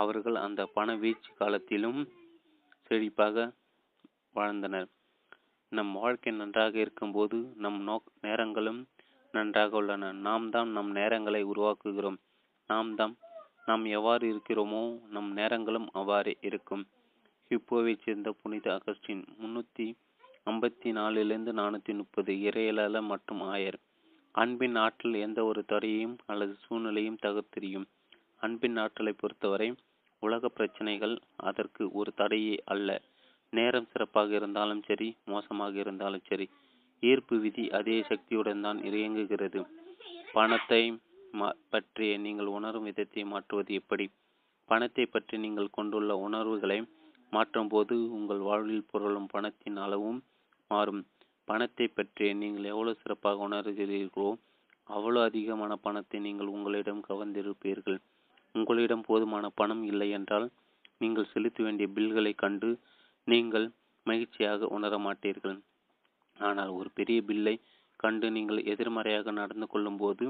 அவர்கள் அந்த பணவீழ்ச்சி காலத்திலும் செழிப்பாக வாழ்ந்தனர். நம் வாழ்க்கை நன்றாக இருக்கும்போது நம் நேரங்களும் நன்றாக உள்ளன. நாம் தான் நம் நேரங்களை உருவாக்குகிறோம். நாம் எவ்வாறு இருக்கிறோமோ நம் நேரங்களும் அவ்வாறே இருக்கும். ஹிப்போவை சேர்ந்த புனித அகஸ்டின் 354 to 430 இறையலாளர் மற்றும் ஆயர். அன்பின் ஆற்றல் எந்த ஒரு தடையையும் அல்லது சூழ்நிலையும் தகர்த்தெறியும். அன்பின் ஆற்றலை பொறுத்தவரை உலக பிரச்சனைகள் அதற்கு ஒரு தடையே அல்ல. நேரம் சிறப்பாக இருந்தாலும் சரி, மோசமாக இருந்தாலும் சரி, ஈர்ப்பு விதி அதே சக்தியுடன் தான் இயங்குகிறது. பணத்தை பற்றிய நீங்கள் உணரும் விதத்தை மாற்றுவது எப்படி? பணத்தை பற்றி நீங்கள் கொண்டுள்ள உணர்வுகளை மாற்றும் போது உங்கள் வாழ்வில் புரளும் பணத்தின் அளவும் மாறும். பணத்தை பற்றிய நீங்கள் எவ்வளவு சிறப்பாக உணர்கிறீர்களோ அவ்வளோ அதிகமான பணத்தை நீங்கள் உங்களிடம் கவர்ந்திருப்பீர்கள். உங்களிடம் போதுமான பணம் இல்லை என்றால் நீங்கள் செலுத்த வேண்டிய பில்களை கண்டு நீங்கள் மகிழ்ச்சியாக உணர மாட்டீர்கள். ஆனால் ஒரு பெரிய பில்லை கண்டு நீங்கள் எதிர்மறையாக நடந்து கொள்ளும் போது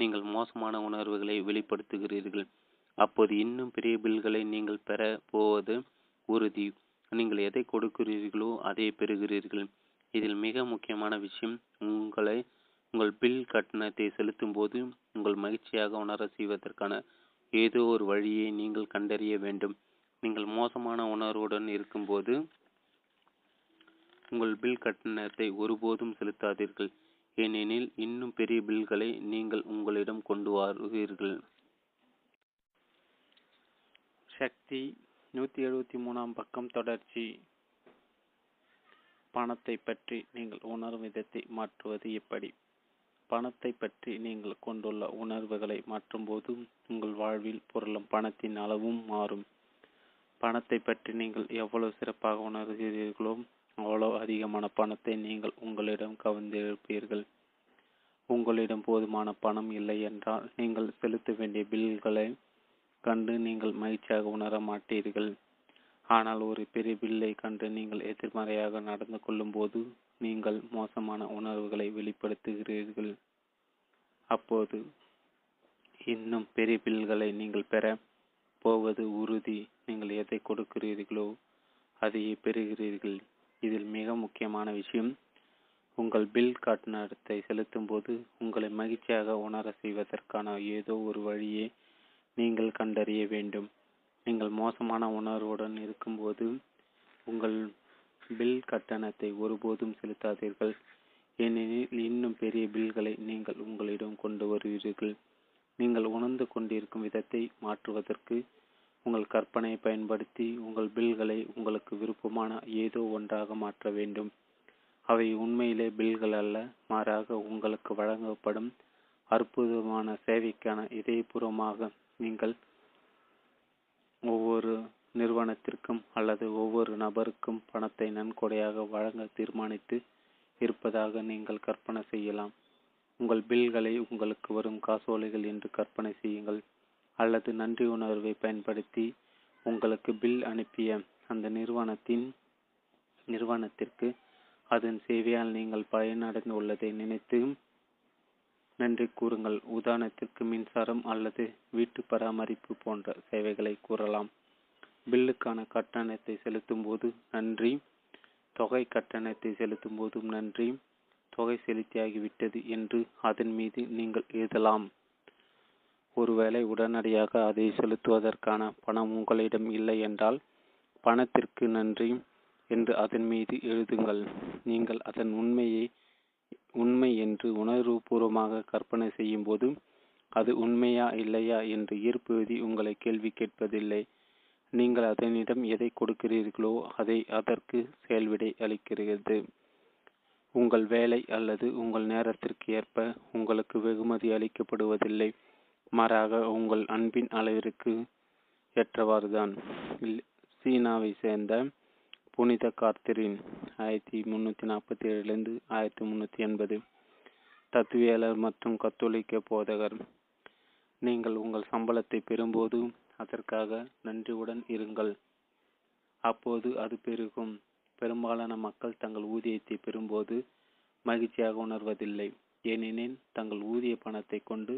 நீங்கள் மோசமான உணர்வுகளை வெளிப்படுத்துகிறீர்கள். அப்போது இன்னும் பெரிய பில்களை நீங்கள் பெற போவது உறுதி. நீங்கள் எதை கொடுக்கிறீர்களோ அதை பெறுகிறீர்கள். இதில் மிக முக்கியமான விஷயம் உங்கள் பில் கட்டணத்தை செலுத்தும் போது உங்கள் மகிழ்ச்சியாக உணர செய்வதற்கான ஏதோ ஒரு வழியை நீங்கள் கண்டறிய வேண்டும். நீங்கள் மோசமான உணர்வுடன் இருக்கும்போது உங்கள் பில் கட்டணத்தை ஒருபோதும் செலுத்தாதீர்கள். ஏனெனில் இன்னும் பெரிய பில்களை நீங்கள் உங்களிடம் கொண்டு வருவீர்கள். சக்தி 173 பக்கம் தொடர்ச்சி. பணத்தை பற்றி நீங்கள் உணரும் விதத்தை மாற்றுவது எப்படி? பணத்தை பற்றி நீங்கள் கொண்டுள்ள உணர்வுகளை மாற்றும்போது உங்கள் வாழ்வில் புரளும் பணத்தின் அளவும் மாறும். பணத்தை பற்றி நீங்கள் எவ்வளவு சிறப்பாக உணர்கிறீர்களோ அவ்வளோ அதிகமான பணத்தை நீங்கள் உங்களிடம் கவர்ந்திருப்பீர்கள். உங்களிடம் போதுமான பணம் இல்லை என்றால் நீங்கள் செலுத்த வேண்டிய பில்களை கண்டு நீங்கள் மகிழ்ச்சியாக உணர மாட்டீர்கள். ஆனால் ஒரு பெரிய பில்லை கண்டு நீங்கள் எதிர்மறையாக நடந்து கொள்ளும் போது நீங்கள் மோசமான உணர்வுகளை வெளிப்படுத்துகிறீர்கள். அப்போது இன்னும் பெரிய பில்களை நீங்கள் பெற போவது உறுதி. நீங்கள் எதை கொடுக்கிறீர்களோ அதையே பெறுகிறீர்கள். இதில் மிக முக்கியமான விஷயம் உங்கள் பில் கட்டணத்தை செலுத்தும் போது உங்களை மகிழ்ச்சியாக உணர செய்வதற்கான ஏதோ ஒரு வழியை நீங்கள் கண்டறிய வேண்டும். நீங்கள் மோசமான உணர்வுடன் இருக்கும்போது உங்கள் பில் கட்டணத்தை ஒருபோதும் செலுத்தாதீர்கள். ஏனெனில் இன்னும் பெரிய பில்களை நீங்கள் உங்களிடம் கொண்டு வருவீர்கள். நீங்கள் உணர்ந்து கொண்டிருக்கும் விதத்தை மாற்றுவதற்கு உங்கள் கற்பனையை பயன்படுத்தி உங்கள் பில்களை உங்களுக்கு விருப்பமான ஏதோ ஒன்றாக மாற்ற வேண்டும். அவை உண்மையிலே பில்கள் அல்ல, மாறாக உங்களுக்கு வழங்கப்படும் அற்புதமான சேவைக்கான இதயபூர்வமாக. நீங்கள் ஒவ்வொரு நிறுவனத்திற்கும் அல்லது ஒவ்வொரு நபருக்கும் பணத்தை நன்கொடையாக வழங்க தீர்மானித்து இருப்பதாக நீங்கள் கற்பனை செய்யலாம். உங்கள் பில்களை உங்களுக்கு வரும் காசோலைகள் என்று கற்பனை செய்யுங்கள், அல்லது நன்றி உணர்வை பயன்படுத்தி உங்களுக்கு பில் அனுப்பிய அந்த நிறுவனத்திற்கு அதன் சேவையால் நீங்கள் பயனடைந்து உள்ளதை நினைத்து நன்றி கூறுங்கள். உதாரணத்திற்கு மின்சாரம் அல்லது வீட்டு பராமரிப்பு போன்ற சேவைகளை கூறலாம். பில்லுக்கான கட்டணத்தை செலுத்தும் போது நன்றி, தொகை கட்டணத்தை செலுத்தும் போதும் நன்றி, தொகை செலுத்தியாகிவிட்டது என்று அதன் மீது நீங்கள் எழுதலாம். ஒருவேளை உடனடியாக அதை செலுத்துவதற்கான பணம் உங்களிடம் இல்லை என்றால் பணத்திற்கு நன்றி என்று அதன் மீது எழுதுங்கள். நீங்கள் அதன் உண்மை என்று உணர்வுபூர்வமாக கற்பனை செய்யும் போது அது உண்மையா இல்லையா என்று ஈர்ப்பு விதி உங்களை கேள்வி கேட்பதில்லை. நீங்கள் அதனிடம் எதை கொடுக்கிறீர்களோ அதை அதற்கு செயல்விடை அளிக்கிறது. உங்கள் வேலை அல்லது உங்கள் நேரத்திற்கு ஏற்ப உங்களுக்கு வெகுமதி அளிக்கப்படுவதில்லை, மாறாக உங்கள் அன்பின் அளவிற்கு ஏற்றவாறுதான். சீனாவை சேர்ந்த புனித கார்த்திரின் 1347 1380 தத்துவியலர் மற்றும் கத்தோலிக்க போதகர். நீங்கள் உங்கள் சம்பளத்தை பெறும்போது அதற்காக நன்றியுடன் இருங்கள், அப்போது அது பெருகும். பெரும்பாலான மக்கள் தங்கள் ஊதியத்தை பெறும்போது மகிழ்ச்சியாக உணர்வதில்லை, ஏனெனில் தங்கள் ஊதிய பணத்தை கொண்டு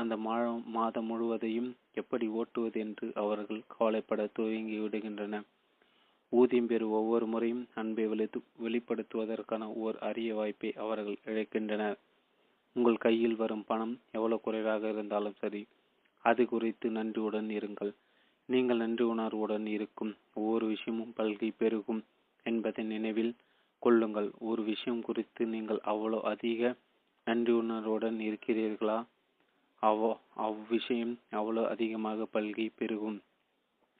அந்த மாதம் முழுவதையும் எப்படி ஓட்டுவது என்று அவர்கள் கவலைப்பட துவங்கி விடுகின்றனர். ஊதியம் பெறும் ஒவ்வொரு முறையும் அன்பை வெளிப்படுத்துவதற்கான ஓர் அரிய வாய்ப்பை அவர்கள் இழக்கின்றனர். உங்கள் கையில் வரும் பணம் எவ்வளவு குறைவாக இருந்தாலும் சரி, அது குறித்து நன்றியுடன் இருங்கள். நீங்கள் நன்றி உணர்வுடன் இருக்கும் ஒவ்வொரு விஷயமும் பல்கி பெருகும் என்பதை நினைவில் கொள்ளுங்கள். ஒரு விஷயம் குறித்து நீங்கள் அவ்வளோ அதிக நன்றி உணர்வுடன் இருக்கிறீர்களா, அவ்விஷயம் அவ்வளோ அதிகமாக பல்கி பெருகும்.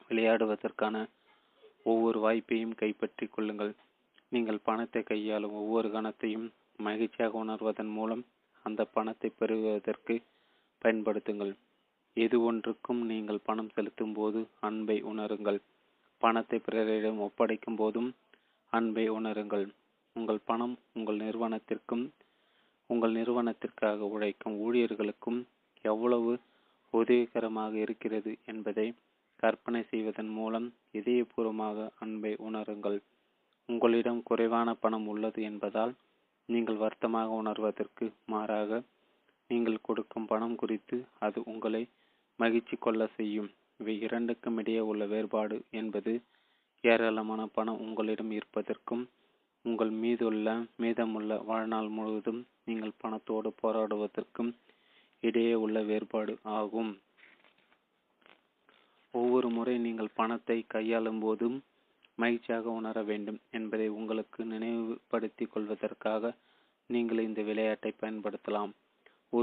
விளையாடுவதற்கான ஒவ்வொரு வாய்ப்பையும் கைப்பற்றி கொள்ளுங்கள். நீங்கள் பணத்தை கையாளும் ஒவ்வொரு கணத்தையும் மகிழ்ச்சியாக உணர்வதன் மூலம் அந்த பணத்தை பெறுவதற்கு பயன்படுத்துங்கள். எது ஒன்றுக்கும் நீங்கள் பணம் செலுத்தும் போது அன்பை உணருங்கள். பணத்தை பிறரிடம் ஒப்படைக்கும் போதும் அன்பை உணருங்கள். உங்கள் பணம் உங்கள் நிறுவனத்திற்கும் உங்கள் நிறுவனத்திற்காக உழைக்கும் ஊழியர்களுக்கும் எவ்வளவு உதவிகரமாக இருக்கிறது என்பதை கற்பனை செய்வதன் மூலம் இதயபூர்வமாக அன்பை உணருங்கள். உங்களிடம் குறைவான பணம் உள்ளது என்பதால் நீங்கள் வருத்தமாக உணர்வதற்கு மாறாக நீங்கள் கொடுக்கும் பணம் குறித்து அது உங்களை மகிழ்ச்சி கொள்ள செய்யும். இவை இரண்டுக்கும் இடையே உள்ள வேறுபாடு என்பது ஏராளமான பணம் உங்களிடம் இருப்பதற்கும் உங்கள் மீதமுள்ள வாழ்நாள் முழுவதும் நீங்கள் பணத்தோடு போராடுவதற்கும் இடையே உள்ள வேறுபாடு ஆகும். ஒவ்வொரு முறை நீங்கள் பணத்தை கையாளும் போதும் மகிழ்ச்சியாக உணர வேண்டும் என்பதை உங்களுக்கு நினைவுபடுத்திக் கொள்வதற்காக நீங்கள் இந்த விளையாட்டை பயன்படுத்தலாம்.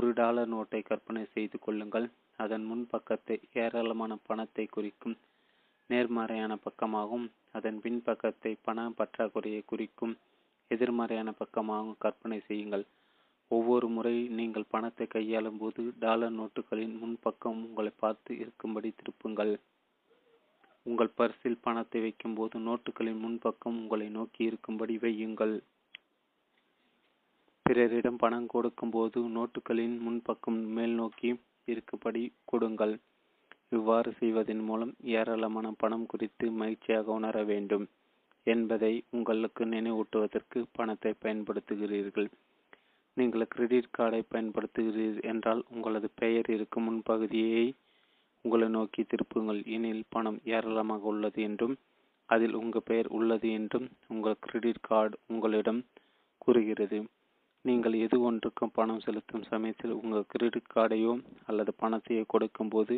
$1 நோட்டை கற்பனை செய்து கொள்ளுங்கள். அதன் முன் பக்கத்தை ஏராளமான பணத்தை குறிக்கும் நேர்மறையான பக்கமாகவும் அதன் பின் பக்கத்தை பண பற்றாக்குறையை குறிக்கும் எதிர்மறையான பக்கமாகவும் கற்பனை செய்யுங்கள். ஒவ்வொரு முறை நீங்கள் பணத்தை கையாளும் போது $நோட்டுகளின் முன்பக்கம் உங்களை பார்த்து இருக்கும்படி திருப்புங்கள். உங்கள் பர்சில் பணத்தை வைக்கும் போது நோட்டுகளின் முன்பக்கம் உங்களை நோக்கி இருக்கும்படி வையுங்கள். பிறரிடம் பணம் கொடுக்கும் போது நோட்டுகளின் முன்பக்கம் மேல் நோக்கி இருக்கும்படி கொடுங்கள். இவ்வாறு செய்வதன் மூலம் ஏராளமான பணம் குறித்து மகிழ்ச்சியாக உணர வேண்டும் என்பதை உங்களுக்கு நினைவூட்டுவதற்கு பணத்தை பயன்படுத்துகிறீர்கள். நீங்கள் கிரெடிட் கார்டை பயன்படுத்துகிறீர்கள் என்றால் உங்களது பெயர் இருக்கும் முன்பகுதியை உங்களை நோக்கி திருப்புங்கள். எனில் பணம் ஏராளமாக உள்ளது என்றும் அதில் உங்கள் பெயர் உள்ளது என்றும் உங்கள் கிரெடிட் கார்டு உங்களிடம் கூறுகிறது. நீங்கள் எது ஒன்றுக்கும் பணம் செலுத்தும் சமயத்தில் உங்கள் கிரெடிட் கார்டையோ அல்லது பணத்தையோ கொடுக்கும்போது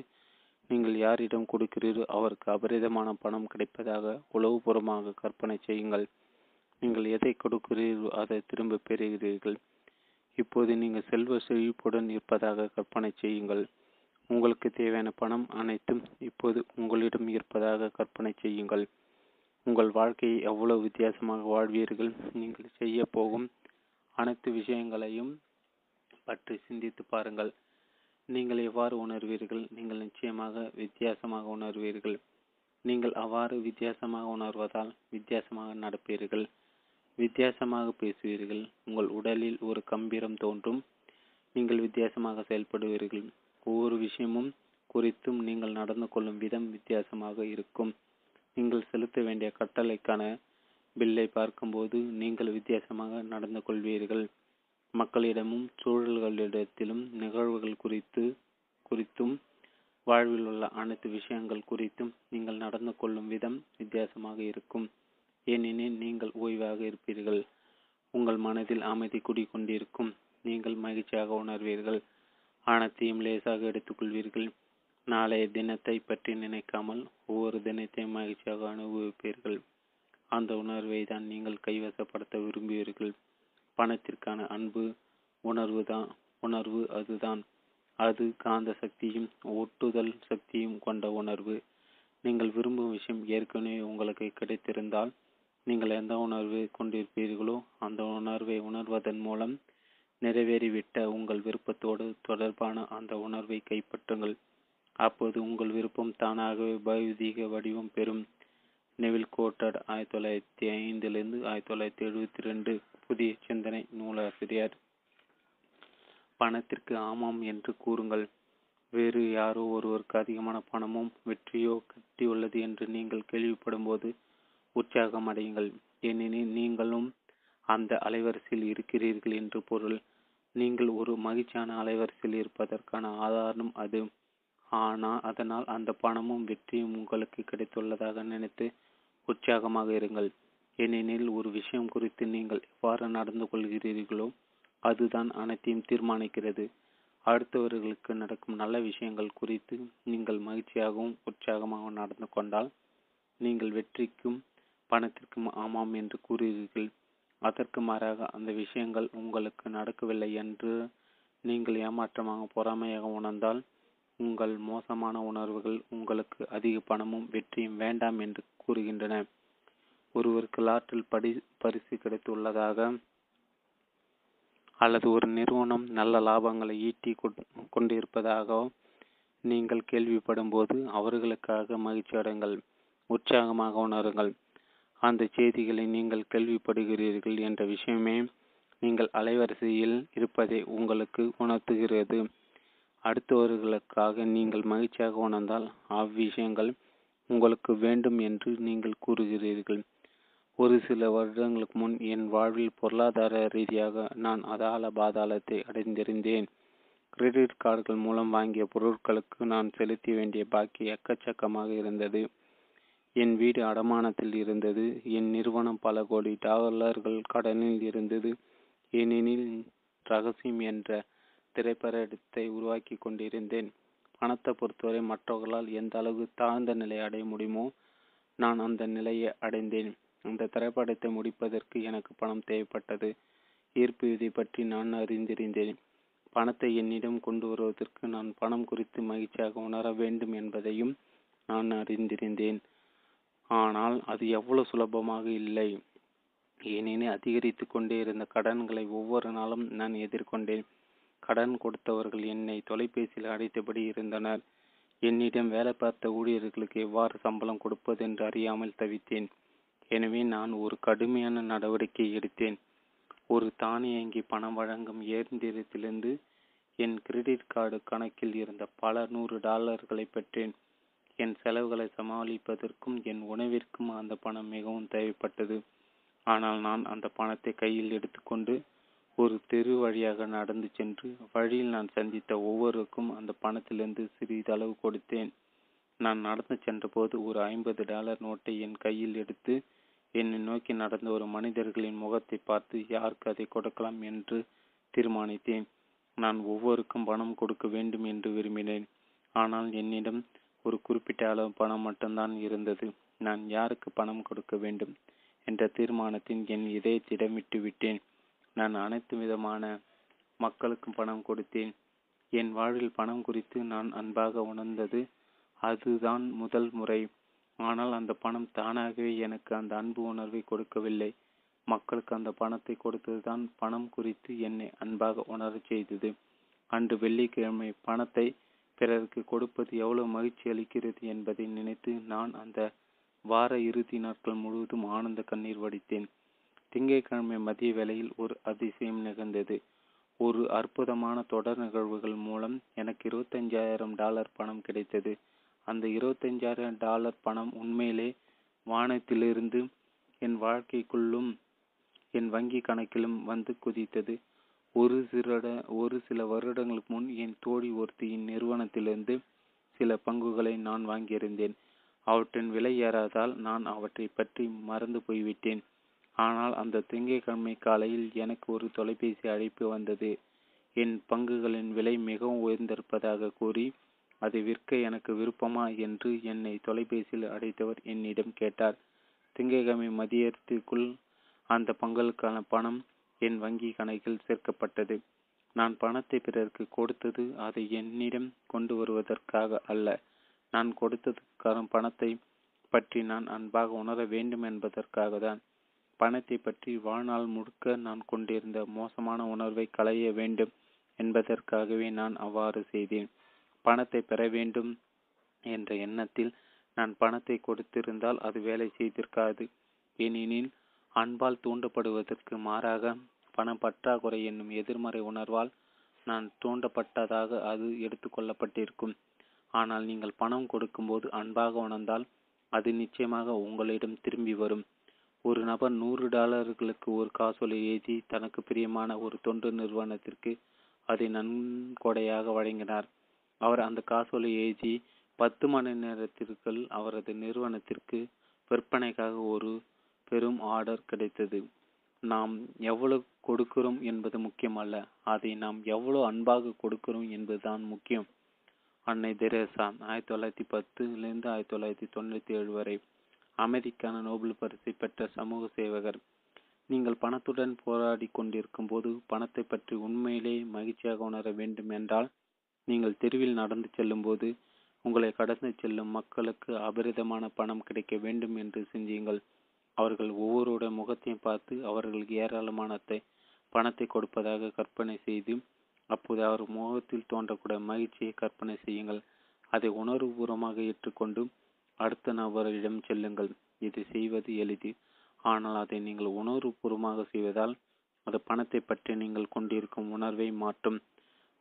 நீங்கள் யாரிடம் கொடுக்கிறீரோ அவருக்கு அபரிதமான பணம் கிடைப்பதாக உளவுபூர்வமாக கற்பனை செய்யுங்கள். நீங்கள் எதை கொடுக்கிறீர்களோ அதை திரும்ப பெறுகிறீர்கள். இப்போது நீங்கள் செல்வ செழிப்புடன் இருப்பதாக கற்பனை செய்யுங்கள். உங்களுக்கு தேவையான பணம் அனைத்தும் இப்போது உங்களிடம் இருப்பதாக கற்பனை செய்யுங்கள். உங்கள் வாழ்க்கையை எவ்வளவு வித்தியாசமாக வாழ்வீர்கள். நீங்கள் செய்ய போகும் அனைத்து விஷயங்களையும் பற்றி சிந்தித்து பாருங்கள். நீங்கள் எவ்வாறு உணர்வீர்கள்? நீங்கள் நிச்சயமாக வித்தியாசமாக உணர்வீர்கள். நீங்கள் அவ்வாறு வித்தியாசமாக உணர்வதால் வித்தியாசமாக நடப்பீர்கள், வித்தியாசமாக பேசுவீர்கள். உங்கள் உடலில் ஒரு கம்பீரம் தோன்றும். நீங்கள் வித்தியாசமாக செயல்படுவீர்கள். ஒவ்வொரு விஷயமும் குறித்தும் நீங்கள் நடந்து கொள்ளும் விதம் வித்தியாசமாக இருக்கும். நீங்கள் செலுத்த வேண்டிய கட்டளைக்கான பில்லை பார்க்கும்போது நீங்கள் வித்தியாசமாக நடந்து கொள்வீர்கள். மக்களிடமும் சூழல்களிடத்திலும் நிகழ்வுகள் குறித்தும் வாழ்வில் உள்ள அனைத்து விஷயங்கள் குறித்தும் நீங்கள் நடந்து கொள்ளும் விதம் வித்தியாசமாக இருக்கும். ஏனெனில் நீங்கள் ஓய்வாக இருப்பீர்கள். உங்கள் மனதில் அமைதி குடிகொண்டிருக்கும். நீங்கள் மகிழ்ச்சியாக உணர்வீர்கள். அனைத்தையும் லேசாக எடுத்துக்கொள்வீர்கள். நாளைய தினத்தை பற்றி நினைக்காமல் ஒவ்வொரு தினத்தையும் மகிழ்ச்சியாக அனுபவிப்பீர்கள். அந்த உணர்வை தான் நீங்கள் கைவசப்படுத்த விரும்புவீர்கள். பணத்திற்கான உணர்வு அதுதான். அது காந்த சக்தியும் ஒட்டுதல் சக்தியும் கொண்ட உணர்வு. நீங்கள் விரும்பும் விஷயம் ஏற்கனவே உங்களுக்கு கிடைத்திருந்தால் நீங்கள் எந்த உணர்வை கொண்டிருப்பீர்களோ அந்த உணர்வை உணர்வதன் மூலம் நிறைவேறிவிட்ட உங்கள் விருப்பத்தோடு தொடர்பான அந்த உணர்வை கைப்பற்றுங்கள். அப்போது உங்கள் விருப்பம் தானாகவே பௌதீக வடிவம் பெறும். நெவில் கோட்டர்ட் 1905 1972 புதிய சிந்தனை நூலாசிரியர். பணத்திற்கு ஆமாம் என்று கூறுங்கள். வேறு யாரோ ஒருவருக்கு அதிகமான பணமும் வெற்றியோ கட்டியுள்ளது என்று நீங்கள் கேள்விப்படும் போது உற்சாகம் அடையுங்கள். ஏனெனில் நீங்களும் அந்த அலைவரிசையில் இருக்கிறீர்கள் என்று பொருள். நீங்கள் ஒரு மகிழ்ச்சியான அலைவரிசையில் இருப்பதற்கான ஆதாரம் அது. ஆனால் அதனால் அந்த பணமும் வெற்றியும் உங்களுக்கு கிடைத்துள்ளதாக நினைத்து உற்சாகமாக இருங்கள். ஏனெனில் ஒரு விஷயம் குறித்து நீங்கள் எவ்வாறு நடந்து கொள்கிறீர்களோ அதுதான் அனைத்தையும் தீர்மானிக்கிறது. அடுத்தவர்களுக்கு நடக்கும் நல்ல விஷயங்கள் குறித்து நீங்கள் மகிழ்ச்சியாகவும் உற்சாகமாகவும் நடந்து கொண்டால் நீங்கள் வெற்றிக்கும் பணத்திற்கும் ஆமாம் என்று கூறுகிறீர்கள். அதற்கு மாறாக அந்த விஷயங்கள் உங்களுக்கு நடக்கவில்லை என்று நீங்கள் ஏமாற்றமாக பொறாமையாக உணர்ந்தால் உங்கள் மோசமான உணர்வுகள் உங்களுக்கு அதிக பணமும் வெற்றியும் வேண்டாம் என்று கூறுகின்றன. ஒருவருக்கு லாட்டரி பரிசு கிடைத்துள்ளதாக அல்லது ஒரு நிறுவனம் நல்ல லாபங்களை ஈட்டி கொண்டிருப்பதாக நீங்கள் கேள்விப்படும் போது அவர்களுக்காக மகிழ்ச்சி அடைங்கள், உற்சாகமாக உணருங்கள். அந்த செய்திகளை நீங்கள் கேள்விப்படுகிறீர்கள் என்ற விஷயமே நீங்கள் அலைவரிசையில் இருப்பதை உங்களுக்கு உணர்த்துகிறது. அடுத்தவர்களுக்காக நீங்கள் மகிழ்ச்சியாக உணர்ந்தால் அவ்விஷயங்கள் உங்களுக்கு வேண்டும் என்று நீங்கள் கூறுகிறீர்கள். ஒரு சில வருடங்களுக்கு முன் என் வாழ்வில் பொருளாதார ரீதியாக நான் அதாள பாதாளத்தை அடைந்திருந்தேன். கிரெடிட் கார்டுகள் மூலம் வாங்கிய பொருட்களுக்கு நான் செலுத்த வேண்டிய பாக்கி எக்கச்சக்கமாக இருந்தது. என் வீடு அடமானத்தில் இருந்தது. என் நிறுவனம் பல கோடி டாலர்கள் கடனில் இருந்தது. ஏனெனில் ரகசியம் என்ற திரைப்படத்தை உருவாக்கி கொண்டிருந்தேன். பணத்தை பொறுத்தவரை மற்றவர்களால் எந்த அளவு தாழ்ந்த நிலையை அடைய முடியுமோ நான் அந்த நிலையை அடைந்தேன். அந்த திரைப்படத்தை முடிப்பதற்கு எனக்கு பணம் தேவைப்பட்டது. ஈர்ப்பு விதி பற்றி நான் அறிந்திருந்தேன். பணத்தை என்னிடம் கொண்டு வருவதற்கு நான் பணம் குறித்து மகிழ்ச்சியாக உணர வேண்டும் என்பதையும் நான் அறிந்திருந்தேன். ஆனால் அது எவ்வளவு சுலபமாக இல்லை. ஏனெனில் அதிகரித்து கொண்டே இருந்த கடன்களை ஒவ்வொரு நாளும் நான் எதிர்கொண்டேன். கடன் கொடுத்தவர்கள் என்னை தொலைபேசியில் அழைத்தபடி இருந்தனர். என்னிடம் வேலை பார்த்த ஊழியர்களுக்கு எவ்வாறு சம்பளம் கொடுப்பது என்று அறியாமல் தவித்தேன். எனவே நான் ஒரு கடுமையான நடவடிக்கை எடுத்தேன். ஒரு தானியங்கி பணம் வழங்கும் இயந்திரத்திலிருந்து என் கிரெடிட் கார்டு கணக்கில் இருந்த பல $100 பெற்றேன். என் செலவுகளை சமாளிப்பதற்கும் என் உணவிற்கும் அந்த பணம் மிகவும் தேவைப்பட்டது. ஆனால் நான் அந்த பணத்தை கையில் எடுத்துக்கொண்டு ஒரு தெரு வழியாக நடந்து சென்று வழியில் நான் சந்தித்த ஒவ்வொருக்கும் அந்த பணத்திலிருந்து சிறிதளவு கொடுத்தேன். நான் நடந்து சென்றபோது ஒரு $50 நோட்டை என் கையில் எடுத்து என்னை நோக்கி நடந்த ஒரு மனிதர்களின் முகத்தை பார்த்து யாருக்கு அதை கொடுக்கலாம் என்று தீர்மானித்தேன். நான் ஒவ்வொருக்கும் பணம் கொடுக்க வேண்டும் என்று விரும்பினேன். ஆனால் என்னிடம் ஒரு குறிப்பிட்ட அளவு பணம் மட்டும்தான் இருந்தது. நான் யாருக்கு பணம் கொடுக்க வேண்டும் என்ற தீர்மானத்தின் என் இதயத்திடம் விட்டுவிட்டேன். நான் அனைத்து விதமான மக்களுக்கும் பணம் கொடுத்தேன். என் வாழ்வில் பணம் குறித்து நான் அன்பாக உணர்ந்தது அதுதான் முதல் முறை. ஆனால் அந்த பணம் தானாகவே எனக்கு அந்த அன்பு உணர்வை கொடுக்கவில்லை. மக்களுக்கு அந்த பணத்தை கொடுத்ததுதான் பணம் குறித்து என்னை அன்பாக உணர செய்தது. அன்று வெள்ளிக்கிழமை பணத்தை பிறருக்கு கொடுப்பது எவ்வளவு மகிழ்ச்சி அளிக்கிறது என்பதை நினைத்து நான் அந்த வார இறுதி நாட்கள் முழுவதும் ஆனந்த கண்ணீர் வடித்தேன். திங்கட்கிழமை மதிய வேளையில் ஒரு அதிசயம் நிகழ்ந்தது. ஒரு அற்புதமான தொடர் நிகழ்வுகள் மூலம் எனக்கு $25,000 பணம் கிடைத்தது. அந்த $25,000 பணம் உண்மையிலே வானத்திலிருந்து என் வாழ்க்கைக்குள்ளும் என் வங்கி கணக்கிலும் வந்து குதித்தது. ஒரு சில வருடங்களுக்கு முன் என் தோழி ஒருத்தியின் நிறுவனத்திலிருந்து சில பங்குகளை நான் வாங்கியிருந்தேன். அவற்றின் விலை ஏறாதால் நான் அவற்றை பற்றி மறந்து போய்விட்டேன். ஆனால் அந்த திங்கட்கிழமை காலையில் எனக்கு ஒரு தொலைபேசி அழைப்பு வந்தது. என் பங்குகளின் விலை மிகவும் உயர்ந்திருப்பதாக கூறி அதை விற்க எனக்கு விருப்பமா என்று என்னை தொலைபேசியில் அழைத்தவர் என்னிடம் கேட்டார். திங்கட்கிழமை மதியத்திற்குள் அந்த பங்குகளுக்கான பணம் என் வங்கி கணக்கில் சேர்க்கப்பட்டது. நான் பணத்தை பிறருக்கு கொடுத்தது அதை என்னிடம் கொண்டு வருவதற்காக அல்ல. நான் கொடுத்ததுக்கான பணத்தை பற்றி நான் அன்பாக உணர வேண்டும் என்பதற்காக தான். பணத்தை பற்றி வாழ்நாள் முழுக்க நான் கொண்டிருந்த மோசமான உணர்வை களைய வேண்டும் என்பதற்காகவே நான் அவ்வாறு செய்தேன். பணத்தை பெற வேண்டும் என்ற எண்ணத்தில் நான் பணத்தை கொடுத்திருந்தால் அது வேலை செய்திருக்காது. ஏனெனில் அன்பால் தூண்டப்படுவதற்கு மாறாக பண பற்றாக்குறை என்னும் எதிர்மறை உணர்வால் நான் தூண்டப்பட்டதாக அது எடுத்துக்கொள்ளப்பட்டிருக்கும். ஆனால் நீங்கள் பணம் கொடுக்கும்போது அன்பாக உணர்ந்தால் அது நிச்சயமாக உங்களிடம் திரும்பி வரும். ஒரு நபர் $100 ஒரு காசோலை எழுதி தனக்கு பிரியமான ஒரு தொண்டு நிறுவனத்திற்கு அதை நன்கொடையாக வழங்கினார். அவர் அந்த காசோலை எழுதி 10 மணி நேரத்திற்குள் அவரது நிறுவனத்திற்கு விற்பனைக்காக ஒரு பெரும் ஆர்டர் கிடைத்தது. நாம் எவ்வளவு கொடுக்கிறோம் என்பது முக்கியமல்ல, அதை நாம் எவ்வளவு அன்பாக கொடுக்கிறோம் என்பதுதான் முக்கியம். அன்னை தெரேசா 1910 1997 வரை அமைதிக்கான நோபல் பரிசை பெற்ற சமூக சேவகர். நீங்கள் பணத்துடன் போராடி கொண்டிருக்கும் போது பணத்தை பற்றி உண்மையிலே மகிழ்ச்சியாக உணர வேண்டும் என்றால் நீங்கள் தெருவில் நடந்து செல்லும் போது உங்களை கடந்து செல்லும் மக்களுக்கு அபரிதமான பணம் கிடைக்க வேண்டும் என்று சிந்தியுங்கள். அவர்கள் ஒவ்வொருடைய முகத்தையும் பார்த்து அவர்களுக்கு ஏராளமானத்தை பணத்தை கொடுப்பதாக கற்பனை செய்து அப்போது அவர் முகத்தில் தோன்றக்கூடிய மகிழ்ச்சியை கற்பனை செய்யுங்கள். அதை உணர்வுபூர்வமாக ஏற்றுக்கொண்டு அடுத்த நபரிடம் செல்லுங்கள். இதை செய்வது எளிது. ஆனால் அதை நீங்கள் உணர்வுபூர்வமாக செய்வதால் அது பணத்தை பற்றி நீங்கள் கொண்டிருக்கும் உணர்வை மாற்றும்,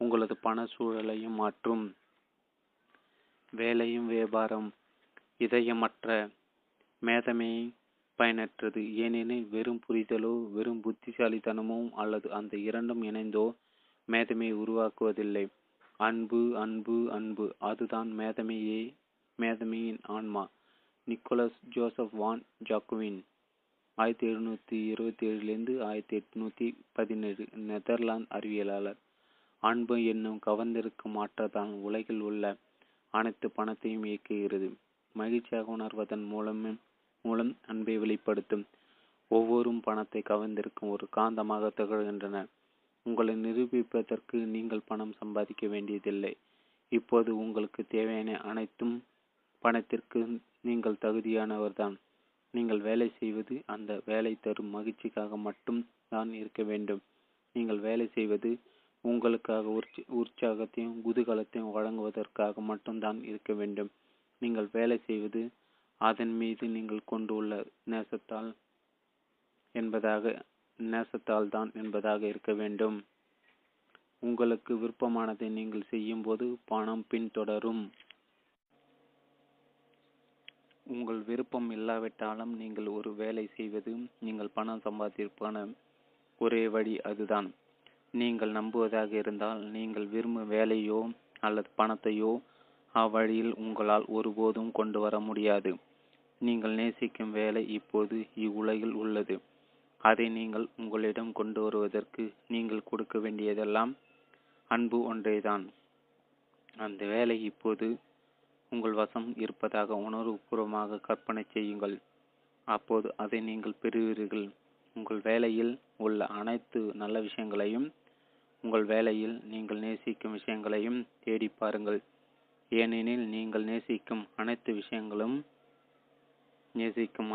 உங்களது பண சூழலையும் மாற்றும். வேலையும் வியாபாரம் இதயமற்ற மேதமே பயனற்றது. ஏனெனில் வெறும் புரிதலோ வெறும் புத்திசாலித்தனமோ அல்லது அந்த இரண்டும் இணைந்தோ மேதமையை உருவாக்குவதில்லை. அன்பு அன்பு அன்பு அதுதான் மேதமையின் ஆன்மா. Nicholas Joseph von Jacquin 1727 1817 Netherlands அறிவியலாளர். அன்பு என்னும் கவர்ந்திருக்கும் மாற்றத்தான் உலகில் உள்ள அனைத்து பணத்தையும் இயக்குகிறது. மகிழ்ச்சியாக உணர்வதன் மூலம் அன்பை வெளிப்படுத்தும் ஒவ்வொரும் பணத்தை கவர்ந்திருக்கும் ஒரு காந்தமாக திகழ்கின்றன. உங்களை நிரூபிப்பதற்கு நீங்கள் பணம் சம்பாதிக்க வேண்டியதில்லை. இப்போது உங்களுக்கு தேவையான அனைத்தும் பணத்திற்கு நீங்கள் தகுதியானவர்தான். நீங்கள் வேலை செய்வது அந்த வேலை தரும் மகிழ்ச்சிக்காக மட்டும் தான் இருக்க வேண்டும். நீங்கள் வேலை செய்வது உங்களுக்காக உற்சாகத்தையும் குதூகலத்தையும் வழங்குவதற்காக மட்டும்தான் இருக்க வேண்டும். நீங்கள் வேலை செய்வது அதன் மீது நீங்கள் கொண்டுள்ள நேசத்தால் தான் என்பதாக இருக்க வேண்டும். உங்களுக்கு விருப்பமானதை நீங்கள் செய்யும் போது பணம் பின்தொடரும். உங்கள் விருப்பம் இல்லாவிட்டாலும் நீங்கள் ஒரு வேலை செய்வது நீங்கள் பணம் சம்பாதிப்பதற்கான ஒரே வழி அதுதான். நீங்கள் நம்புவதாக இருந்தால் நீங்கள் விரும்பும் வேலையோ அல்லது பணத்தையோ அவ்வழியில் உங்களால் ஒருபோதும் கொண்டு வர முடியாது. நீங்கள் நேசிக்கும் வேலை இப்போது இவ்வுலகில் உள்ளது. அதை நீங்கள் உங்களிடம் கொண்டு வருவதற்கு நீங்கள் கொடுக்க வேண்டியதெல்லாம் அன்பு ஒன்றேதான். அந்த வேலை இப்போது உங்கள் வசம் இருப்பதாக உணர்வுபூர்வமாக கற்பனை செய்யுங்கள். அப்போது அதை நீங்கள் பெறுவீர்கள். உங்கள் வேலையில் உள்ள அனைத்து நல்ல விஷயங்களையும், உங்கள் வேலையில் நீங்கள் நேசிக்கும் விஷயங்களையும் தேடி பாருங்கள். ஏனெனில் நீங்கள் நேசிக்கும்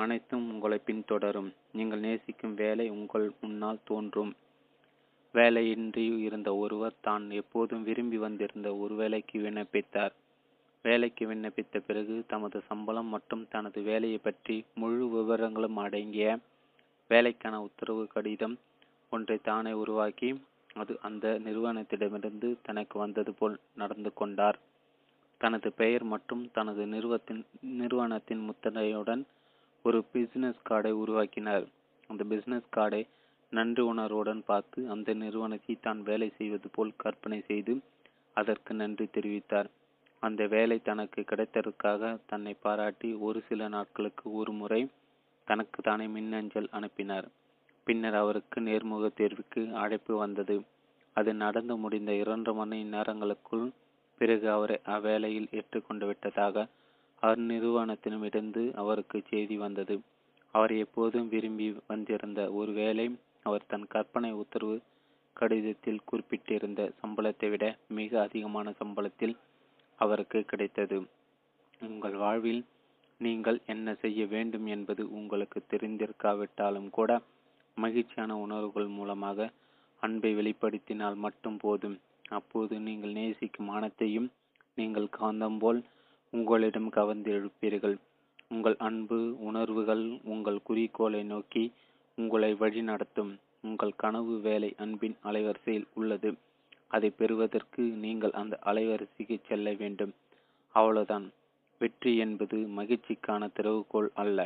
அனைத்தும் உங்களை பின்தொடரும். நீங்கள் நேசிக்கும் வேலை உங்கள் முன்னால் தோன்றும். வேலையின்றி இருந்த ஒருவர் தான் எப்போதும் விரும்பி வந்திருந்த ஒரு வேலைக்கு விண்ணப்பித்தார். வேலைக்கு விண்ணப்பித்த பிறகு தமது சம்பளம் மற்றும் தனது வேலையை பற்றி முழு விவரங்களும் அடங்கிய வேலைக்கான உத்தரவு கடிதம் ஒன்றை தானே உருவாக்கி அது அந்த நிறுவனத்திடமிருந்து தனக்கு வந்தது போல் நடந்து கொண்டார். தனது பெயர் மற்றும் தனது நிறுவனத்தின் முத்திரையுடன் ஒரு பிசினஸ் கார்டை உருவாக்கினார். அந்த பிசினஸ் கார்டை நன்றி உணர்வுடன் பார்த்து அந்த நிறுவனத்தை தான் வேலை செய்வது போல் கற்பனை செய்து அதற்கு நன்றி தெரிவித்தார். அந்த வேலை தனக்கு கிடைத்ததற்காக தன்னை பாராட்டி ஒரு சில நாட்களுக்கு ஒரு முறை தனக்கு தானே மின்னஞ்சல் அனுப்பினார். பின்னர் அவருக்கு நேர்முக தேர்வுக்கு அழைப்பு வந்தது. அது நடந்து முடிந்த 2 மணி நேரங்களுக்குள் பிறகு அவரை அவ்வேளையில் ஏற்றுக்கொண்டு விட்டதாக அந்நிறுவனத்திடமிருந்து அவருக்கு செய்தி வந்தது. அவர் எப்போதும் விரும்பி வந்திருந்த ஒரு வேலை அவர் தன் கற்பனை உத்தரவு கடிதத்தில் குறிப்பிட்டிருந்த சம்பளத்தை விட மிக அதிகமான சம்பளத்தில் அவருக்கு கிடைத்தது. உங்கள் வாழ்வில் நீங்கள் என்ன செய்ய வேண்டும் என்பது உங்களுக்கு தெரிந்திருக்காவிட்டாலும் கூட மகிழ்ச்சியான உணர்வுகள் மூலமாக அன்பை வெளிப்படுத்தினால் மட்டும் போதும். அப்போது நீங்கள் நேசிக்கும் அனைத்தையும் நீங்கள் காந்தம் போல் உங்களிடம் கவர்ந்து எழுப்பீர்கள். உங்கள் அன்பு உணர்வுகள் உங்கள் குறிக்கோளை நோக்கி உங்களை வழிநடத்தும். உங்கள் கனவு வேலை அன்பின் அலைவரிசையில் உள்ளது. அதை பெறுவதற்கு நீங்கள் அந்த அலைவரிசைக்கு செல்ல வேண்டும். அவ்வளவுதான். வெற்றி என்பது மகிழ்ச்சிக்கான திறவுகோள் அல்ல,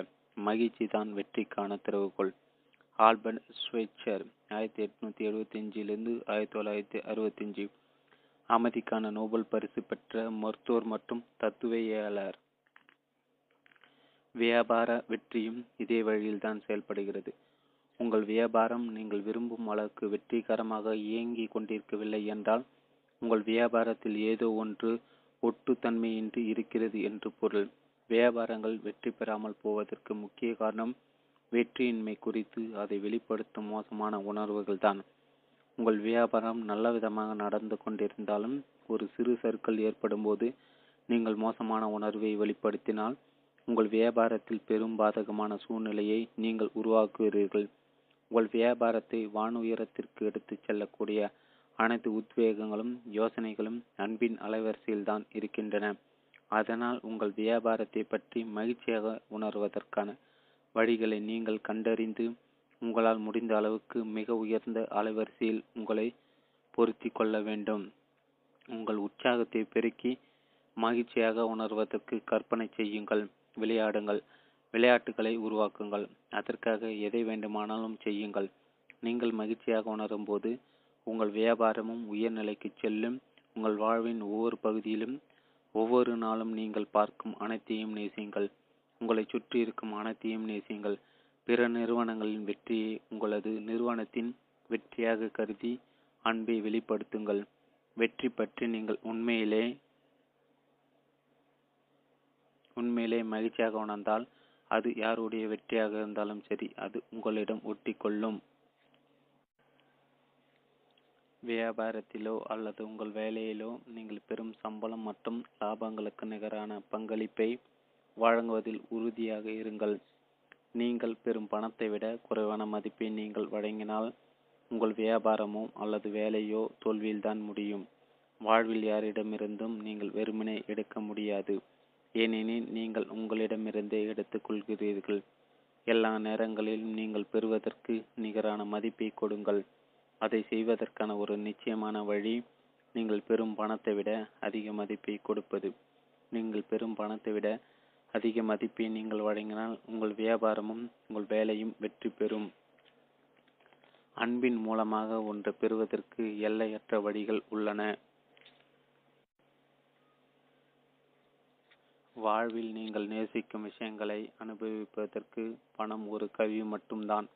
மகிழ்ச்சி தான் வெற்றிக்கான திறவுகோள். ஆல்பர்ட் ஸ்வைட்சர் 1875 1965 அமைதிக்கான நோபல் பரிசு பெற்ற மருத்துவர் மற்றும் தத்துவியலாளர். வியாபார வெற்றியும் இதே வழியில்தான் செயல்படுகிறது. உங்கள் வியாபாரம் நீங்கள் விரும்பும் அளவுக்கு வெற்றிகரமாக இயங்கி கொண்டிருக்கவில்லை என்றால் உங்கள் வியாபாரத்தில் ஏதோ ஒன்று ஒட்டுத்தன்மையின்றி இருக்கிறது என்று பொருள். வியாபாரங்கள் வெற்றி பெறாமல் போவதற்கு முக்கிய காரணம் வெற்றியின்மை குறித்து அதை வெளிப்படுத்தும் மோசமான உணர்வுகள் தான். உங்கள் வியாபாரம் நல்ல விதமாக நடந்து கொண்டிருந்தாலும் ஒரு சிறு சறுக்கல் ஏற்படும் போது நீங்கள் மோசமான உணர்வை வெளிப்படுத்தினால் உங்கள் வியாபாரத்தில் பெரும் பாதகமான சூழ்நிலையை நீங்கள் உருவாக்குகிறீர்கள். உங்கள் வியாபாரத்தை வானுயரத்திற்கு எடுத்துச் செல்லக்கூடிய அனைத்து உத்வேகங்களும் யோசனைகளும் அன்பின் அலைவரிசையில் தான் இருக்கின்றன. அதனால் உங்கள் வியாபாரத்தை பற்றி மகிழ்ச்சியாக உணர்வதற்கான வழிகளை நீங்கள் கண்டறிந்து உங்களால் முடிந்த அளவுக்கு மிக உயர்ந்த அலைவரிசையில் உங்களை பொருத்தி கொள்ள வேண்டும். உங்கள் உற்சாகத்தை பெருக்கி மகிழ்ச்சியாக உணர்வதற்கு கற்பனை செய்யுங்கள், விளையாடுங்கள், விளையாட்டுகளை உருவாக்குங்கள். அதற்காக எதை வேண்டுமானாலும் செய்யுங்கள். நீங்கள் மகிழ்ச்சியாக உணரும் போது உங்கள் வியாபாரமும் உயர்நிலைக்கு செல்லும். உங்கள் வாழ்வின் ஒவ்வொரு பகுதியிலும் ஒவ்வொரு நாளும் நீங்கள் பார்க்கும் அனைத்தையும் நேசியுங்கள். உங்களை சுற்றி இருக்கும் அனைத்தையும் நேசியுங்கள். பிற நிறுவனங்களின் வெற்றியை உங்களது நிறுவனத்தின் வெற்றியாக கருதி அன்பை வெளிப்படுத்துங்கள். வெற்றி பற்றி நீங்கள் உண்மையிலே மகிழ்ச்சியாக உணர்ந்தால் அது யாருடைய வெற்றியாக இருந்தாலும் சரி, அது உங்களிடம் ஒட்டிக்கொள்ளும். வியாபாரத்திலோ அல்லது உங்கள் வேலையிலோ நீங்கள் பெறும் சம்பளம் மற்றும் லாபங்களுக்கு நிகரான பங்களிப்பை வழங்குவதில் உறுதியாக இருங்கள். நீங்கள் பெறும் பணத்தை விட குறைவான மதிப்பை நீங்கள் வழங்கினால் உங்கள் வியாபாரமோ அல்லது வேலையோ தோல்வியில்தான் முடியும். வாழ்வில் யாரிடமிருந்தும் நீங்கள் வெறுமனே எடுக்க முடியாது. ஏனெனில் நீங்கள் உங்களிடமிருந்தே எடுத்துக்கொள்கிறீர்கள். எல்லா நேரங்களிலும் நீங்கள் பெறுவதற்கு நிகரான மதிப்பை கொடுங்கள். அதை செய்வதற்கான ஒரு நிச்சயமான வழி நீங்கள் பெறும் பணத்தை விட அதிக மதிப்பை கொடுப்பது. நீங்கள் பெறும் பணத்தை விட அதிக மதிப்பை நீங்கள் வழங்கினால் உங்கள் வியாபாரமும் உங்கள் வேலையும் வெற்றி பெறும். அன்பின் மூலமாக ஒன்று பெறுவதற்கு எல்லையற்ற வழிகள் உள்ளன. வாழ்வில் நீங்கள் நேசிக்கும் விஷயங்களை அனுபவிப்பதற்கு பணம் ஒரு கருவி மட்டும்தான்.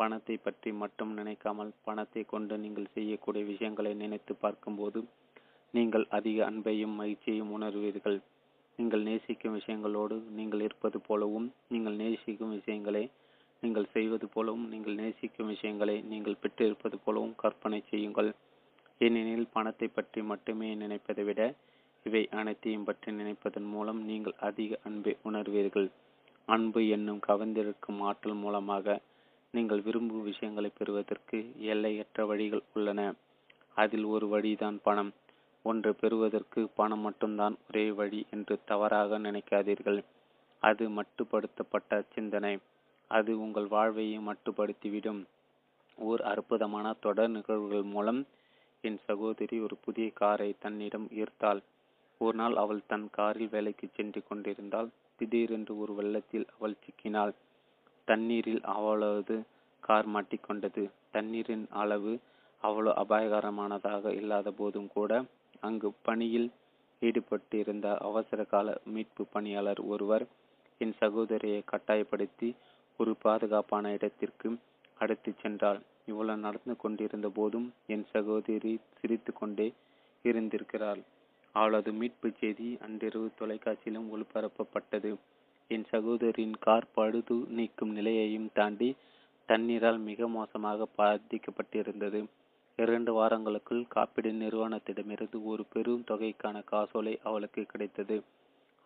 பணத்தை பற்றி மட்டும் நினைக்காமல் பணத்தை கொண்டு நீங்கள் செய்யக்கூடிய விஷயங்களை நினைத்து பார்க்கும்போது நீங்கள் அதிக அன்பையும் மகிழ்ச்சியையும் உணர்வீர்கள். நீங்கள் நேசிக்கும் விஷயங்களோடு நீங்கள் இருப்பது போலவும், நீங்கள் நேசிக்கும் விஷயங்களை நீங்கள் செய்வது போலவும், நீங்கள் நேசிக்கும் விஷயங்களை நீங்கள் பெற்றிருப்பது போலவும் கற்பனை செய்யுங்கள். ஏனெனில் பணத்தை பற்றி மட்டுமே நினைப்பதை விட இவை அனைத்தையும் பற்றி நினைப்பதன் மூலம் நீங்கள் அதிக அன்பை உணர்வீர்கள். அன்பு என்னும் கவர்ந்திருக்கும் ஆற்றல் மூலமாக நீங்கள் விரும்பும் விஷயங்களை பெறுவதற்கு எல்லையற்ற வழிகள் உள்ளன. அதில் ஒரு வழிதான் பணம். ஒன்று பெறுவதற்கு பணம் மட்டும்தான் ஒரே வழி என்று தவறாக நினைக்காதீர்கள். அது மட்டுப்படுத்தப்பட்ட சிந்தனை. அது உங்கள் வாழ்வையை மட்டுப்படுத்திவிடும். ஓர் அற்புதமான தொடர் நிகழ்வுகள் மூலம் என் சகோதரி ஒரு புதிய காரை தன்னிடம் ஈர்த்தாள். ஒரு நாள் அவள் தன் காரில் வேலைக்கு சென்று கொண்டிருந்தாள். திடீரென்று ஒரு வெள்ளத்தில் அவள் சிக்கினாள். தண்ணீரில் அவளது கார் மாட்டிக்கொண்டது. தண்ணீரின் அளவு அவ்வளோ அபாயகரமானதாக இல்லாத போதும் கூட அங்கு பணியில் ஈடுபட்டிருந்த அவசர கால மீட்பு பணியாளர் ஒருவர் என் சகோதரியை கட்டாயப்படுத்தி ஒரு பாதுகாப்பான இடத்திற்கு அழைத்து சென்றாள். இவ்வளவு நடந்து கொண்டிருந்த போதும் என் சகோதரி சிரித்து கொண்டே இருந்திருக்கிறாள். அவளது மீட்பு செய்தி அன்றிரவு தொலைக்காட்சியிலும் ஒளிபரப்பப்பட்டது. என் சகோதரியின் கார் பழுது நீக்கும் நிலையையும் தாண்டி தண்ணீரால் மிக மோசமாக பாதிக்கப்பட்டிருந்தது. 2 வாரங்களுக்குள் காப்பீடு நிறுவனத்திடமிருந்து ஒரு பெரும் தொகைக்கான காசோலை அவளுக்கு கிடைத்தது.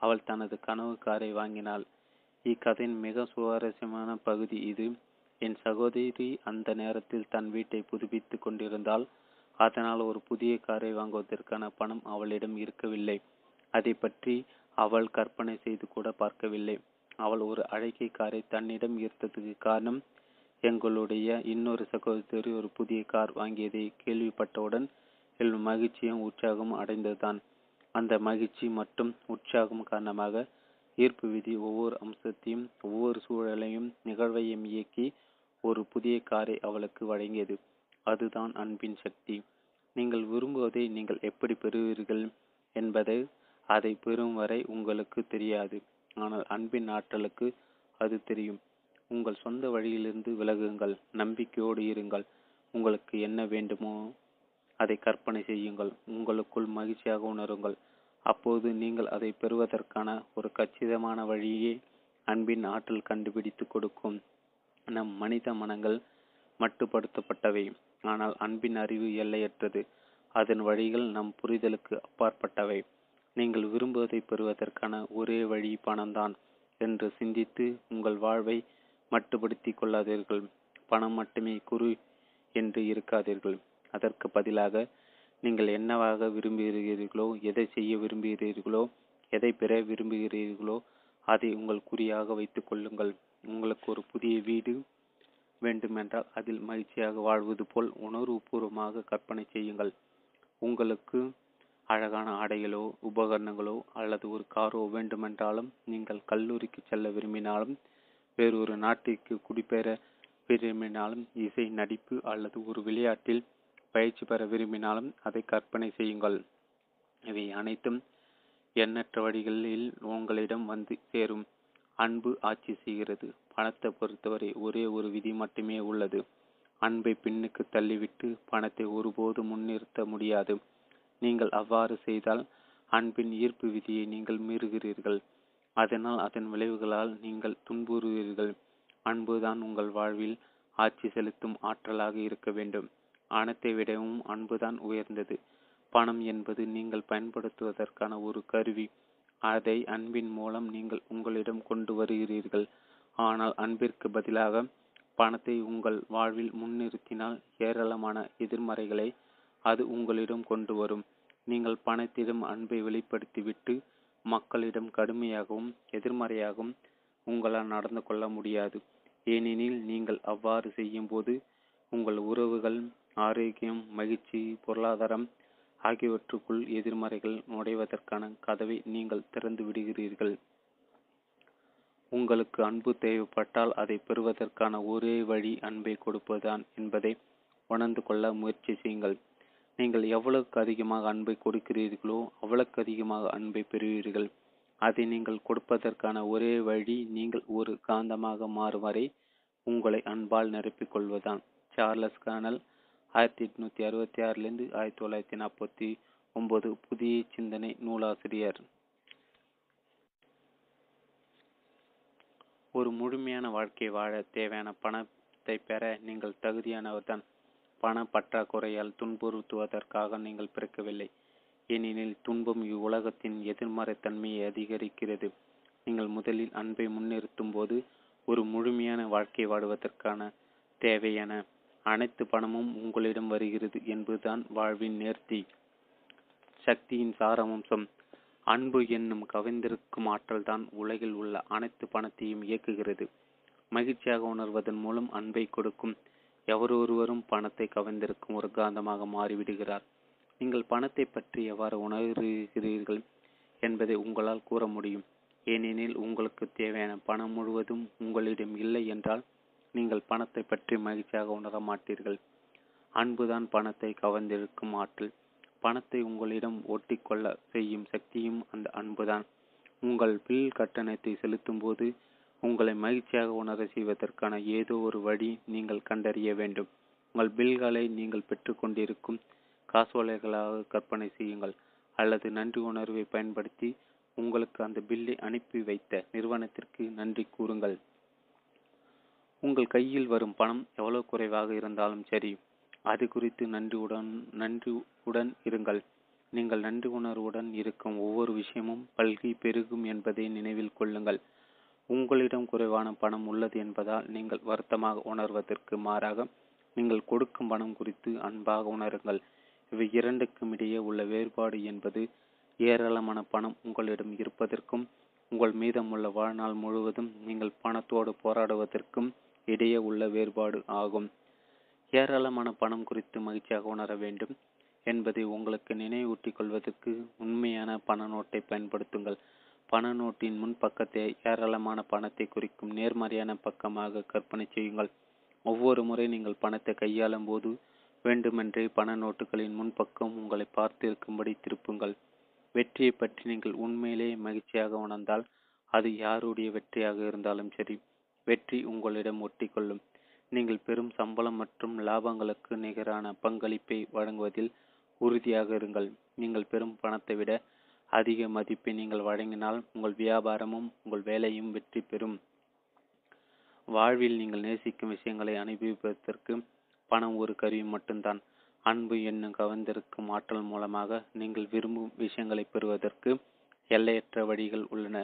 அவள் தனது கனவு காரை வாங்கினாள். இக்கதையின் மிக சுவாரஸ்யமான பகுதி இது. என் சகோதரி அந்த நேரத்தில் தன் வீட்டை புதுப்பித்து கொண்டிருந்தாள். அதனால் ஒரு புதிய காரை வாங்குவதற்கான பணம் அவளிடம் இருக்கவில்லை. அதை பற்றி அவள் கற்பனை செய்து கூட பார்க்கவில்லை. அவள் ஒரு அழகிய காரை தன்னிடம் ஈர்த்ததுக்கு காரணம் எங்களுடைய இன்னொரு சகோதரி ஒரு புதிய கார் வாங்கியதை கேள்விப்பட்டவுடன் என் மகிழ்ச்சியும் உற்சாகமும் அடைந்ததுதான். அந்த மகிழ்ச்சி மற்றும் உற்சாகம் காரணமாக ஈர்ப்பு விதி ஒவ்வொரு அம்சத்தையும், ஒவ்வொரு சூழலையும், நிகழ்வையும் இயக்கி ஒரு புதிய காரை அவளுக்கு வழங்கியது. அதுதான் அன்பின் சக்தி. நீங்கள் விரும்புவதை நீங்கள் எப்படி பெறுவீர்கள் என்பது அதை பெறும் வரை உங்களுக்கு தெரியாது. ஆனால் அன்பின் ஆற்றலுக்கு அது தெரியும். உங்கள் சொந்த வழியிலிருந்து விலகுங்கள். நம்பிக்கையோடு இருங்கள். உங்களுக்கு என்ன வேண்டுமோ அதை கற்பனை செய்யுங்கள். உங்களுக்குள் மகிழ்ச்சியாக உணருங்கள். அப்போது நீங்கள் அதை பெறுவதற்கான ஒரு கச்சிதமான வழியை அன்பின் ஆற்றல் கண்டுபிடித்து கொடுக்கும். நம் மனித மனங்கள் மட்டுப்படுத்தப்பட்டவை. ஆனால் அன்பின் அறிவு எல்லையற்றது. அதன் வழிகள் நம் புரிதலுக்கு அப்பாற்பட்டவை. நீங்கள் விரும்புவதை பெறுவதற்கான ஒரே வழி பணம்தான் என்று சிந்தித்து உங்கள் வாழ்வை மட்டுப்படுத்தி கொள்ளாதீர்கள். பணம் மட்டுமே குரு என்று இருக்காதீர்கள். அதற்கு பதிலாக நீங்கள் என்னவாக விரும்புகிறீர்களோ, எதை செய்ய விரும்புகிறீர்களோ, எதை பெற விரும்புகிறீர்களோ அதை உங்கள் குறியாக வைத்துக் கொள்ளுங்கள். உங்களுக்கு ஒரு புதிய வீடு வேண்டுமென்றால் அதில் மகிழ்ச்சியாக வாழ்வது போல் உணர்வுபூர்வமாக கற்பனை செய்யுங்கள். உங்களுக்கு அழகான ஆடைகளோ, உபகரணங்களோ அல்லது ஒரு காரோ வேண்டுமென்றாலும், நீங்கள் கல்லூரிக்கு செல்ல விரும்பினாலும், வேறொரு நாட்டிற்கு குடிபெற விரும்பினாலும், இசை, நடிப்பு அல்லது ஒரு விளையாட்டில் பயிற்சி பெற விரும்பினாலும் அதை கற்பனை செய்யுங்கள். இவை அனைத்தும் எண்ணற்ற வழிகளில் உங்களிடம் வந்து சேரும். அன்பு ஆட்சி செய்கிறது. பணத்தை பொறுத்தவரை ஒரே ஒரு விதி மட்டுமே உள்ளது. அன்பை பின்னுக்கு தள்ளிவிட்டு பணத்தை ஒருபோது முன்னிறுத்த முடியாது. நீங்கள் அவ்வாறு செய்தால் அன்பின் ஈர்ப்பு விதியை நீங்கள் மீறுகிறீர்கள். அதனால் அதன் விளைவுகளால் நீங்கள் துன்புறுவீர்கள். அன்புதான் உங்கள் வாழ்வில் ஆட்சி செலுத்தும் ஆற்றலாக இருக்க வேண்டும். அனைத்தை விடவும் அன்புதான் உயர்ந்தது. பணம் என்பது நீங்கள் பயன்படுத்துவதற்கான ஒரு கருவி. அதை அன்பின் மூலம் நீங்கள் உங்களிடம் கொண்டு வருகிறீர்கள். ஆனால் அன்பிற்கு பதிலாக பணத்தை உங்கள் வாழ்வில் முன்னிறுத்தினால் ஏராளமான எதிர்மறைகளை அது உங்களிடம் கொண்டு வரும். நீங்கள் பணத்திடம் அன்பை வெளிப்படுத்திவிட்டு மக்களிடம் கடுமையாகவும் எதிர்மறையாகவும் உங்களால் நடந்து கொள்ள முடியாது. ஏனெனில் நீங்கள் அவ்வாறு செய்யும் போது உங்கள் உறவுகள், ஆரோக்கியம், மகிழ்ச்சி, பொருளாதாரம் ஆகியவற்றுக்குள் எதிர்மறைகள் நுழைவதற்கான கதவை நீங்கள் திறந்து விடுகிறீர்கள். உங்களுக்கு அன்பு தேவைப்பட்டால் அதை பெறுவதற்கான ஒரே வழி அன்பை கொடுப்பதுதான் என்பதை உணர்ந்து கொள்ள முயற்சி செய்யுங்கள். நீங்கள் எவ்வளவுக்கு அதிகமாக அன்பை கொடுக்கிறீர்களோ அவ்வளவுக்கு அதிகமாக அன்பை பெறுவீர்கள். அதை நீங்கள் கொடுப்பதற்கான ஒரே வழி நீங்கள் ஒரு காந்தமாக மாறும் வரை உங்களை அன்பால் நிரப்பிக் கொள்வதுதான். சார்லஸ் ஹானல் 1866 1949 புதிய சிந்தனை நூலாசிரியர். ஒரு முழுமையான வாழ்க்கை வாழ தேவையான பணத்தை பெற நீங்கள் தகுதியானவர்தான். பண பற்றாக்குறையால் துன்புறுத்துவதற்காக நீங்கள் பிறக்கவில்லை. ஏனெனில் துன்பம் இவ்வுலகத்தின் எதிர்மறைத்தன்மையை அதிகரிக்கிறது. நீங்கள் முதலில் அன்பை முன்னிறுத்தும் போது ஒரு முழுமையான வாழ்க்கை வாடுவதற்கான தேவையான அனைத்து பணமும் உங்களிடம் வருகிறது என்பதுதான் வாழ்வின் நேர்த்தி. சக்தியின் சாரம்சம் அன்பு என்னும் கவிந்திருக்கும் ஆற்றல் தான் உலகில் உள்ள அனைத்து பணத்தையும் இயக்குகிறது. மகிழ்ச்சியாக உணர்வதன் மூலம் அன்பை கொடுக்கும் எவரொருவரும் பணத்தை கவர்ந்திருக்கும் ஒரு காந்தமாக மாறிவிடுகிறார். நீங்கள் பணத்தை பற்றி எவ்வாறு உணர்கிறீர்கள் என்பதை உங்களால் கூற முடியும். ஏனெனில் உங்களுக்கு தேவையான பணம் முழுவதும் உங்களிடம் இல்லை என்றால் நீங்கள் பணத்தை பற்றி மகிழ்ச்சியாக உணர மாட்டீர்கள். அன்புதான் பணத்தை கவர்ந்திருக்கும் ஆற்றல். பணத்தை உங்களிடம் ஒட்டிக்கொள்ள செய்யும் சக்தியும் அந்த அன்புதான். உங்கள் பில் கட்டணத்தை செலுத்தும் போது உங்களை மகிழ்ச்சியாக உணர செய்வதற்கான ஏதோ ஒரு வழி நீங்கள் கண்டறிய வேண்டும். உங்கள் பில்களை நீங்கள் பெற்றுக்கொண்டிருக்கும் காசோலைகளாக கற்பனை செய்யுங்கள், அல்லது நன்றி உணர்வை பயன்படுத்தி உங்களுக்கு அந்த பில்லை அனுப்பி வைத்த நிறுவனத்திற்கு நன்றி கூறுங்கள். உங்கள் கையில் வரும் பணம் எவ்வளவு குறைவாக இருந்தாலும் சரி, அது குறித்து நன்றியுடன் இருங்கள். நீங்கள் நன்றி உணர்வுடன் இருக்கும் ஒவ்வொரு விஷயமும் பல்கி பெருகும் என்பதை நினைவில் கொள்ளுங்கள். உங்களிடம் குறைவான பணம் உள்ளது என்பதால் நீங்கள் வருத்தமாக உணர்வதற்கு மாறாக நீங்கள் கொடுக்கும் பணம் குறித்து அன்பாக உணருங்கள். இவை இரண்டுக்கும் இடையே உள்ள வேறுபாடு என்பது ஏராளமான பணம் உங்களிடம் இருப்பதற்கும் உங்கள் மீதமுள்ள வாழ்நாள் முழுவதும் நீங்கள் பணத்தோடு போராடுவதற்கும் இடையே உள்ள வேறுபாடு ஆகும். ஏராளமான பணம் குறித்து மகிழ்ச்சியாக உணர வேண்டும் என்பதை உங்களுக்கு நினைவூட்டிக் கொள்வதற்கு உண்மையான பண நோட்டை பயன்படுத்துங்கள். பண நோட்டின் முன்பக்கத்தை ஏராளமான பணத்தை குறிக்கும் நேர்மறையான பக்கமாக கற்பனை செய்யுங்கள். ஒவ்வொரு முறை நீங்கள் பணத்தை கையாளும் போது வேண்டுமென்றே பண நோட்டுகளின் முன்பக்கம் உங்களை பார்த்திருக்கும்படி திருப்புங்கள். வெற்றியை பற்றி நீங்கள் உண்மையிலேயே மகிழ்ச்சியாக உணர்ந்தால் அது யாருடைய வெற்றியாக இருந்தாலும் சரி, வெற்றி உங்களிடம் ஒட்டிக்கொள்ளும். நீங்கள் பெரும் சம்பளம் மற்றும் லாபங்களுக்கு நிகரான பங்களிப்பை வழங்குவதில் உறுதியாக இருங்கள். நீங்கள் பெரும் பணத்தை விட அதிக மதிப்பை நீங்கள் வழங்கினால் உங்கள் வியாபாரமும் உங்கள் வேலையும் வெற்றி பெறும். வாழ்வில் நீங்கள் நேசிக்கும் விஷயங்களை அனுபவிப்பதற்கு பணம் ஒரு கருவி மட்டும்தான். அன்பு என்னும் கவர்ந்திருக்கும் ஆற்றல் மூலமாக நீங்கள் விரும்பும் விஷயங்களை பெறுவதற்கு எல்லையற்ற வழிகள் உள்ளன.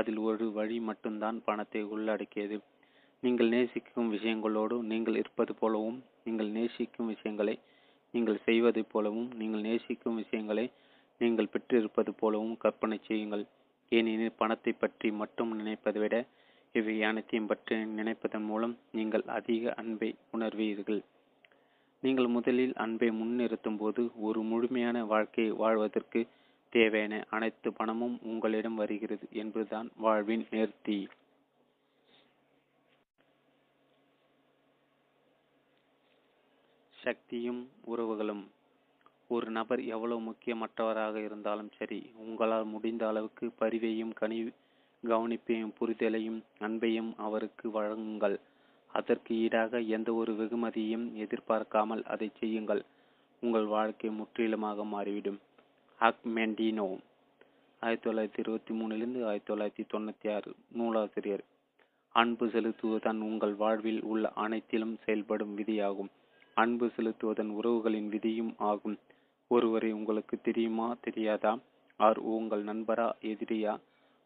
அதில் ஒரு வழி மட்டும்தான் பணத்தை உள்ளடக்கியது. நீங்கள் நேசிக்கும் விஷயங்களோடு நீங்கள் இருப்பது போலவும், நீங்கள் நேசிக்கும் விஷயங்களை நீங்கள் செய்வது போலவும், நீங்கள் நேசிக்கும் விஷயங்களை நீங்கள் பெற்றிருப்பது போலவும் கற்பனை செய்யுங்கள். ஏனெனில் பணத்தை பற்றி மட்டும் நினைப்பதை விட இவை அனைத்தையும் பற்றி நினைப்பதன் மூலம் நீங்கள் அதிக அன்பை உணர்வீர்கள். நீங்கள் முதலில் அன்பை முன்னிறுத்தும் போது ஒரு முழுமையான வாழ்க்கையை வாழ்வதற்கு தேவையான அனைத்து பணமும் உங்களிடம் வருகிறது என்பதுதான் வாழ்வின் நேர்த்தி. சக்தியும் உறவுகளும். ஒரு நபர் எவ்வளவு முக்கியமற்றவராக இருந்தாலும் சரி, உங்களால் முடிந்த அளவுக்கு பரிவையும் கவனிப்பையும் புரிதலையும் அன்பையும் அவருக்கு வழங்குங்கள். அதற்கு ஈடாக எந்த ஒரு வெகுமதியையும் எதிர்பார்க்காமல் அதை செய்யுங்கள். உங்கள் வாழ்க்கை முற்றிலுமாக மாறிவிடும். ஆக்மெண்டினோ 1923 1996 நூலாசிரியர். அன்பு செலுத்துவதுதான் உங்கள் வாழ்வில் உள்ள அனைத்திலும் செயல்படும் விதியாகும். அன்பு செலுத்துவதன் உறவுகளின் விதியும் ஆகும். ஒருவரை உங்களுக்கு தெரியுமா தெரியாதா, அவர் உங்கள் நண்பரா எதிரியா,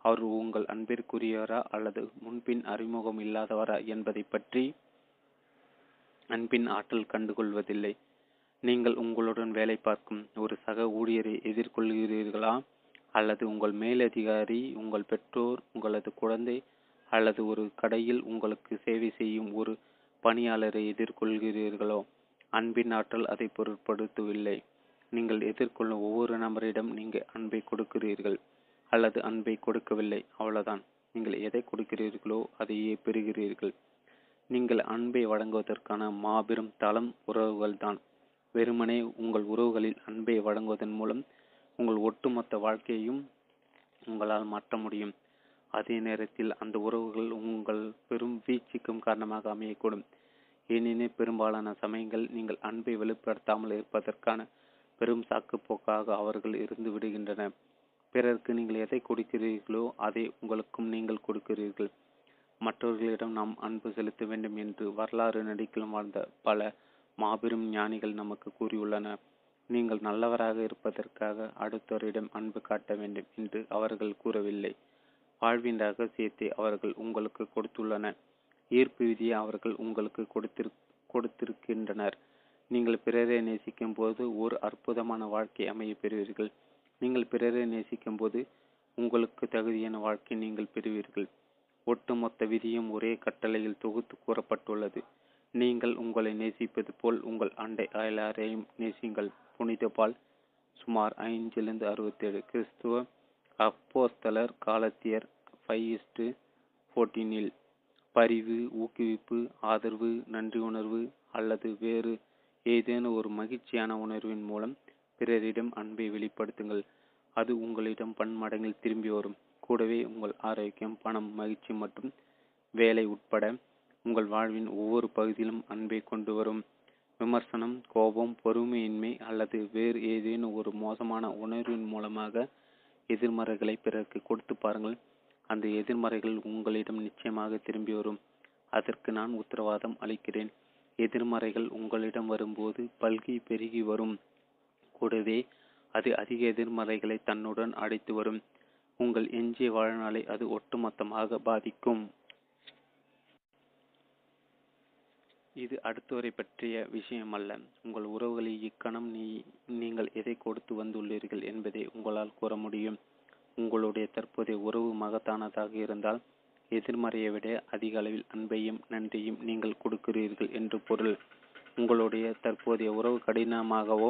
அவர் உங்கள் அன்பிற்குரியவரா அல்லது முன்பின் அறிமுகம் இல்லாதவரா என்பதை பற்றி அன்பின் ஆற்றல் கண்டுகொள்வதில்லை. நீங்கள் உங்களுடன் வேலை பார்க்கும் ஒரு சக ஊழியரை எதிர்கொள்கிறீர்களா, அல்லது உங்கள் மேலதிகாரி, உங்கள் பெற்றோர், உங்களது குழந்தை, அல்லது ஒரு கடையில் உங்களுக்கு சேவை செய்யும் ஒரு பணியாளரை எதிர்கொள்கிறீர்களோ? அன்பின் ஆற்றல் அதை பொருட்படுத்தவில்லை. நீங்கள் எதிர்கொள்ளும் ஒவ்வொரு நபரிடம் நீங்கள் அன்பை கொடுக்கிறீர்கள் அல்லது அன்பை கொடுக்கவில்லை, அவ்வளவுதான். நீங்கள் எதை கொடுக்கிறீர்களோ அதையே பெறுகிறீர்கள். நீங்கள் அன்பை வழங்குவதற்கான மாபெரும் தளம் உறவுகள் தான். வெறுமனே உங்கள் உறவுகளில் அன்பை வழங்குவதன் மூலம் உங்கள் ஒட்டுமொத்த வாழ்க்கையையும் உங்களால் மாற்ற முடியும். அதே நேரத்தில் அந்த உறவுகள் உங்கள் பெரும் வீழ்ச்சிக்கும் காரணமாக அமையக்கூடும். ஏனெனில் பெரும்பாலான சமயங்கள் நீங்கள் அன்பை வெளிப்படுத்தாமல் இருப்பதற்கான பெரும் சாக்குப்போக்காக அவர்கள் இருந்து விடுகின்றன. பிறருக்கு நீங்கள் எதை கொடுக்கிறீர்களோ அதை உங்களுக்கும் நீங்கள் கொடுக்கிறீர்கள். மற்றவர்களிடம் நாம் அன்பு செலுத்த வேண்டும் என்று வரலாறு நடிக்கிலும் வாழ்ந்த பல மாபெரும் ஞானிகள் நமக்கு கூறியுள்ளனர். நீங்கள் நல்லவராக இருப்பதற்காக அடுத்தவரிடம் அன்பு காட்ட வேண்டும் என்று அவர்கள் கூறவில்லை. வாழ்வின் ரகசியத்தை அவர்கள் உங்களுக்கு கொடுத்துள்ளனர். ஈர்ப்பு விதியை அவர்கள் உங்களுக்கு கொடுத்திருக்கின்றனர். நீங்கள் பிறரை நேசிக்கும் போது ஒரு அற்புதமான வாழ்க்கை அமைய பெறுவீர்கள். நீங்கள் பிறரை நேசிக்கும் போது உங்களுக்கு தகுதியான வாழ்க்கை நீங்கள் பெறுவீர்கள். ஒட்டுமொத்த விதியும் ஒரே கட்டளையில் தொகுத்து கூறப்பட்டுள்ளது. நீங்கள் உங்களை நேசிப்பது போல் உங்கள் அண்டை அயலாரையும் நேசிங்கள். புனித பால் சுமார் 5-67 கிறிஸ்துவ அப்போஸ்தலர் காலத்தியர் 5:14 பரிவு, ஊக்குவிப்பு, ஆதரவு, நன்றி உணர்வு அல்லது வேறு ஏதேனும் ஒரு மகிழ்ச்சியான உணர்வின் மூலம் பிறரிடம் அன்பை வெளிப்படுத்துங்கள். அது உங்களிடம் பன்மடங்கில் திரும்பி வரும். கூடவே உங்கள் ஆரோக்கியம், பணம், மகிழ்ச்சி மற்றும் வேலை உட்பட உங்கள் வாழ்வின் ஒவ்வொரு பகுதியிலும் அன்பை கொண்டு வரும். விமர்சனம், கோபம், பொறுமையின்மை அல்லது வேறு ஏதேனும் ஒரு மோசமான உணர்வின் மூலமாக எதிர்மறைகளை பிறருக்கு கொடுத்து பாருங்கள். அந்த எதிர்மறைகள் உங்களிடம் நிச்சயமாக திரும்பி வரும். அதற்கு நான் உத்தரவாதம் அளிக்கிறேன். எதிர்மறைகள் உங்களிடம் வரும்போது பல்கி பெருகி வரும். கூடவே அது அதிக எதிர்மறைகளை தன்னுடன் அடைத்து வரும். உங்கள் எஞ்சிய வாழ்நாளை அது ஒட்டுமொத்தமாக பாதிக்கும். இது அடுத்தவரை பற்றிய விஷயம் அல்ல. உங்கள் உறவுகளை இக்கணம் நீங்கள் எதை கொடுத்து வந்துள்ளீர்கள் என்பதை உங்களால் கூற முடியும். உங்களுடைய தற்போதைய உறவு மகத்தானதாக இருந்தால் எதிர்மறையை விட அதிக அளவில் அன்பையும் நன்றியும் நீங்கள் கொடுக்கிறீர்கள் என்று பொருள். உங்களுடைய தற்போதைய உறவு கடினமாகவோ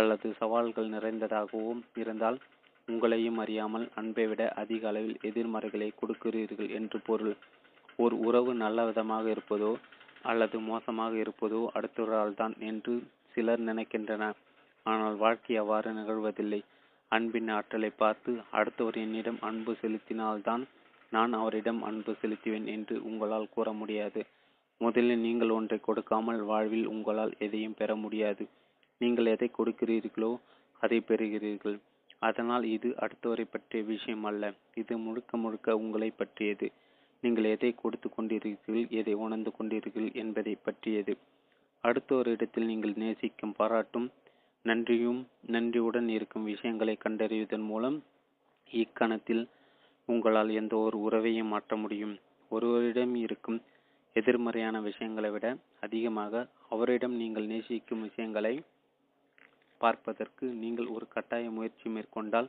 அல்லது சவால்கள் நிறைந்ததாகவோ இருந்தால் உங்களையும் அறியாமல் அன்பை விட அதிக அளவில் எதிர்மறைகளை கொடுக்கிறீர்கள் என்று பொருள். ஒரு உறவு நல்ல விதமாக இருப்பதோ அல்லது மோசமாக இருப்பதோ அடுத்தவரால் தான் என்று சிலர் நினைக்கின்றனர். ஆனால் வாழ்க்கை அவ்வாறு நிகழ்வதில்லை. அன்பின் ஆற்றலை பார்த்து அடுத்தவர் என்னிடம் அன்பு செலுத்தினால்தான் நான் அவரிடம் அன்பு செலுத்துவேன் என்று உங்களால் கூற முடியாது. முதலில் நீங்கள் ஒன்றை கொடுக்காமல் வாழ்வில் உங்களால் எதையும் பெற முடியாது. நீங்கள் எதை கொடுக்கிறீர்களோ அதை பெறுகிறீர்கள். அதனால் இது அடுத்தவரை பற்றிய விஷயம் அல்ல. இது முழுக்க முழுக்க உங்களை பற்றியது. நீங்கள் எதை கொடுத்து கொண்டிருக்கிறீர்கள், எதை உணர்ந்து கொண்டிருக்கிறீர்கள் என்பதை பற்றியது. அடுத்தவரிடத்தில் நீங்கள் நேசிக்கும், பாராட்டும், நன்றியுடன் இருக்கும் விஷயங்களை கண்டறிவதன் மூலம் இக்கணத்தில் உங்களால் எந்த ஒரு உறவையும் மாற்ற முடியும். ஒருவரிடம் இருக்கும் எதிர்மறையான விஷயங்களை விட அதிகமாக அவரிடம் நீங்கள் நேசிக்கும் விஷயங்களை பார்ப்பதற்கு நீங்கள் ஒரு கட்டாய முயற்சி மேற்கொண்டால்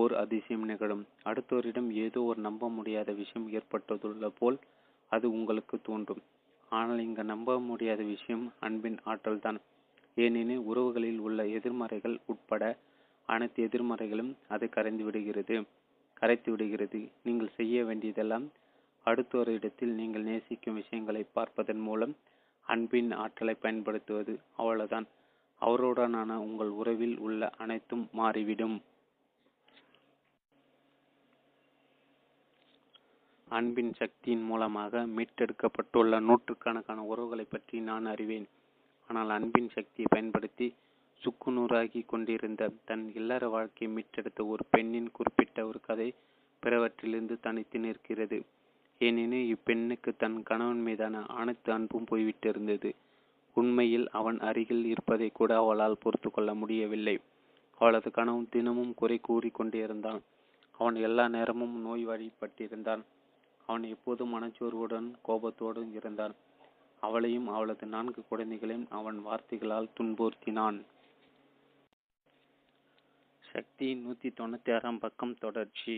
ஓர் அதிசயம் நிகழும். அடுத்தவரிடம் ஏதோ ஒரு நம்ப முடியாத விஷயம் ஏற்பட்டதுள்ள போல் அது உங்களுக்கு தோன்றும். ஆனால் இங்கு நம்ப முடியாத விஷயம் அன்பின் ஆற்றல் தான். ஏனெனில் உறவுகளில் உள்ள எதிர்மறைகள் உட்பட அனைத்து எதிர்மறைகளும் அது கரைத்து விடுகிறது. நீங்கள் செய்ய வேண்டியதெல்லாம் அடுத்தவரிடத்தில் நீங்கள் நேசிக்கும் விஷயங்களை பார்ப்பதன் மூலம் அன்பின் ஆற்றலை பயன்படுத்துவது. அவ்வளவுதான். அவருடனான உங்கள் உறவில் உள்ள அனைத்தும் மாறிவிடும். அன்பின் சக்தியின் மூலமாக மீட்டெடுக்கப்பட்டுள்ள நூற்றுக்கணக்கான உறவுகளை பற்றி நான் அறிவேன். ஆனால் அன்பின் சக்தியை பயன்படுத்தி சுக்குநூறாகி கொண்டிருந்த தன் இல்லற வாழ்க்கையை மீட்டெடுத்த ஒரு பெண்ணின் குறிப்பிட்ட ஒரு கதை பிறவற்றிலிருந்து தனித்து நிற்கிறது. ஏனெனில் இப்பெண்ணுக்கு தன் கணவன் மீதான அனைத்து அன்பும் போய்விட்டிருந்தது. உண்மையில் அவன் அருகில் இருப்பதை கூட அவளால் பொறுத்து கொள்ள முடியவில்லை. அவளது கணவன் தினமும் குறை கூறி கொண்டிருந்தான். அவன் எல்லா நேரமும் நோய் வாய்ப்பட்டிருந்தான். அவன் எப்போதும் மனச்சோர்வுடன், கோபத்தோடும் இருந்தான். அவளையும் அவளது 4 குழந்தைகளையும் அவன் வார்த்தைகளால் துன்புறுத்தினான். சக்தி 196 பக்கம் தொடர்ச்சி.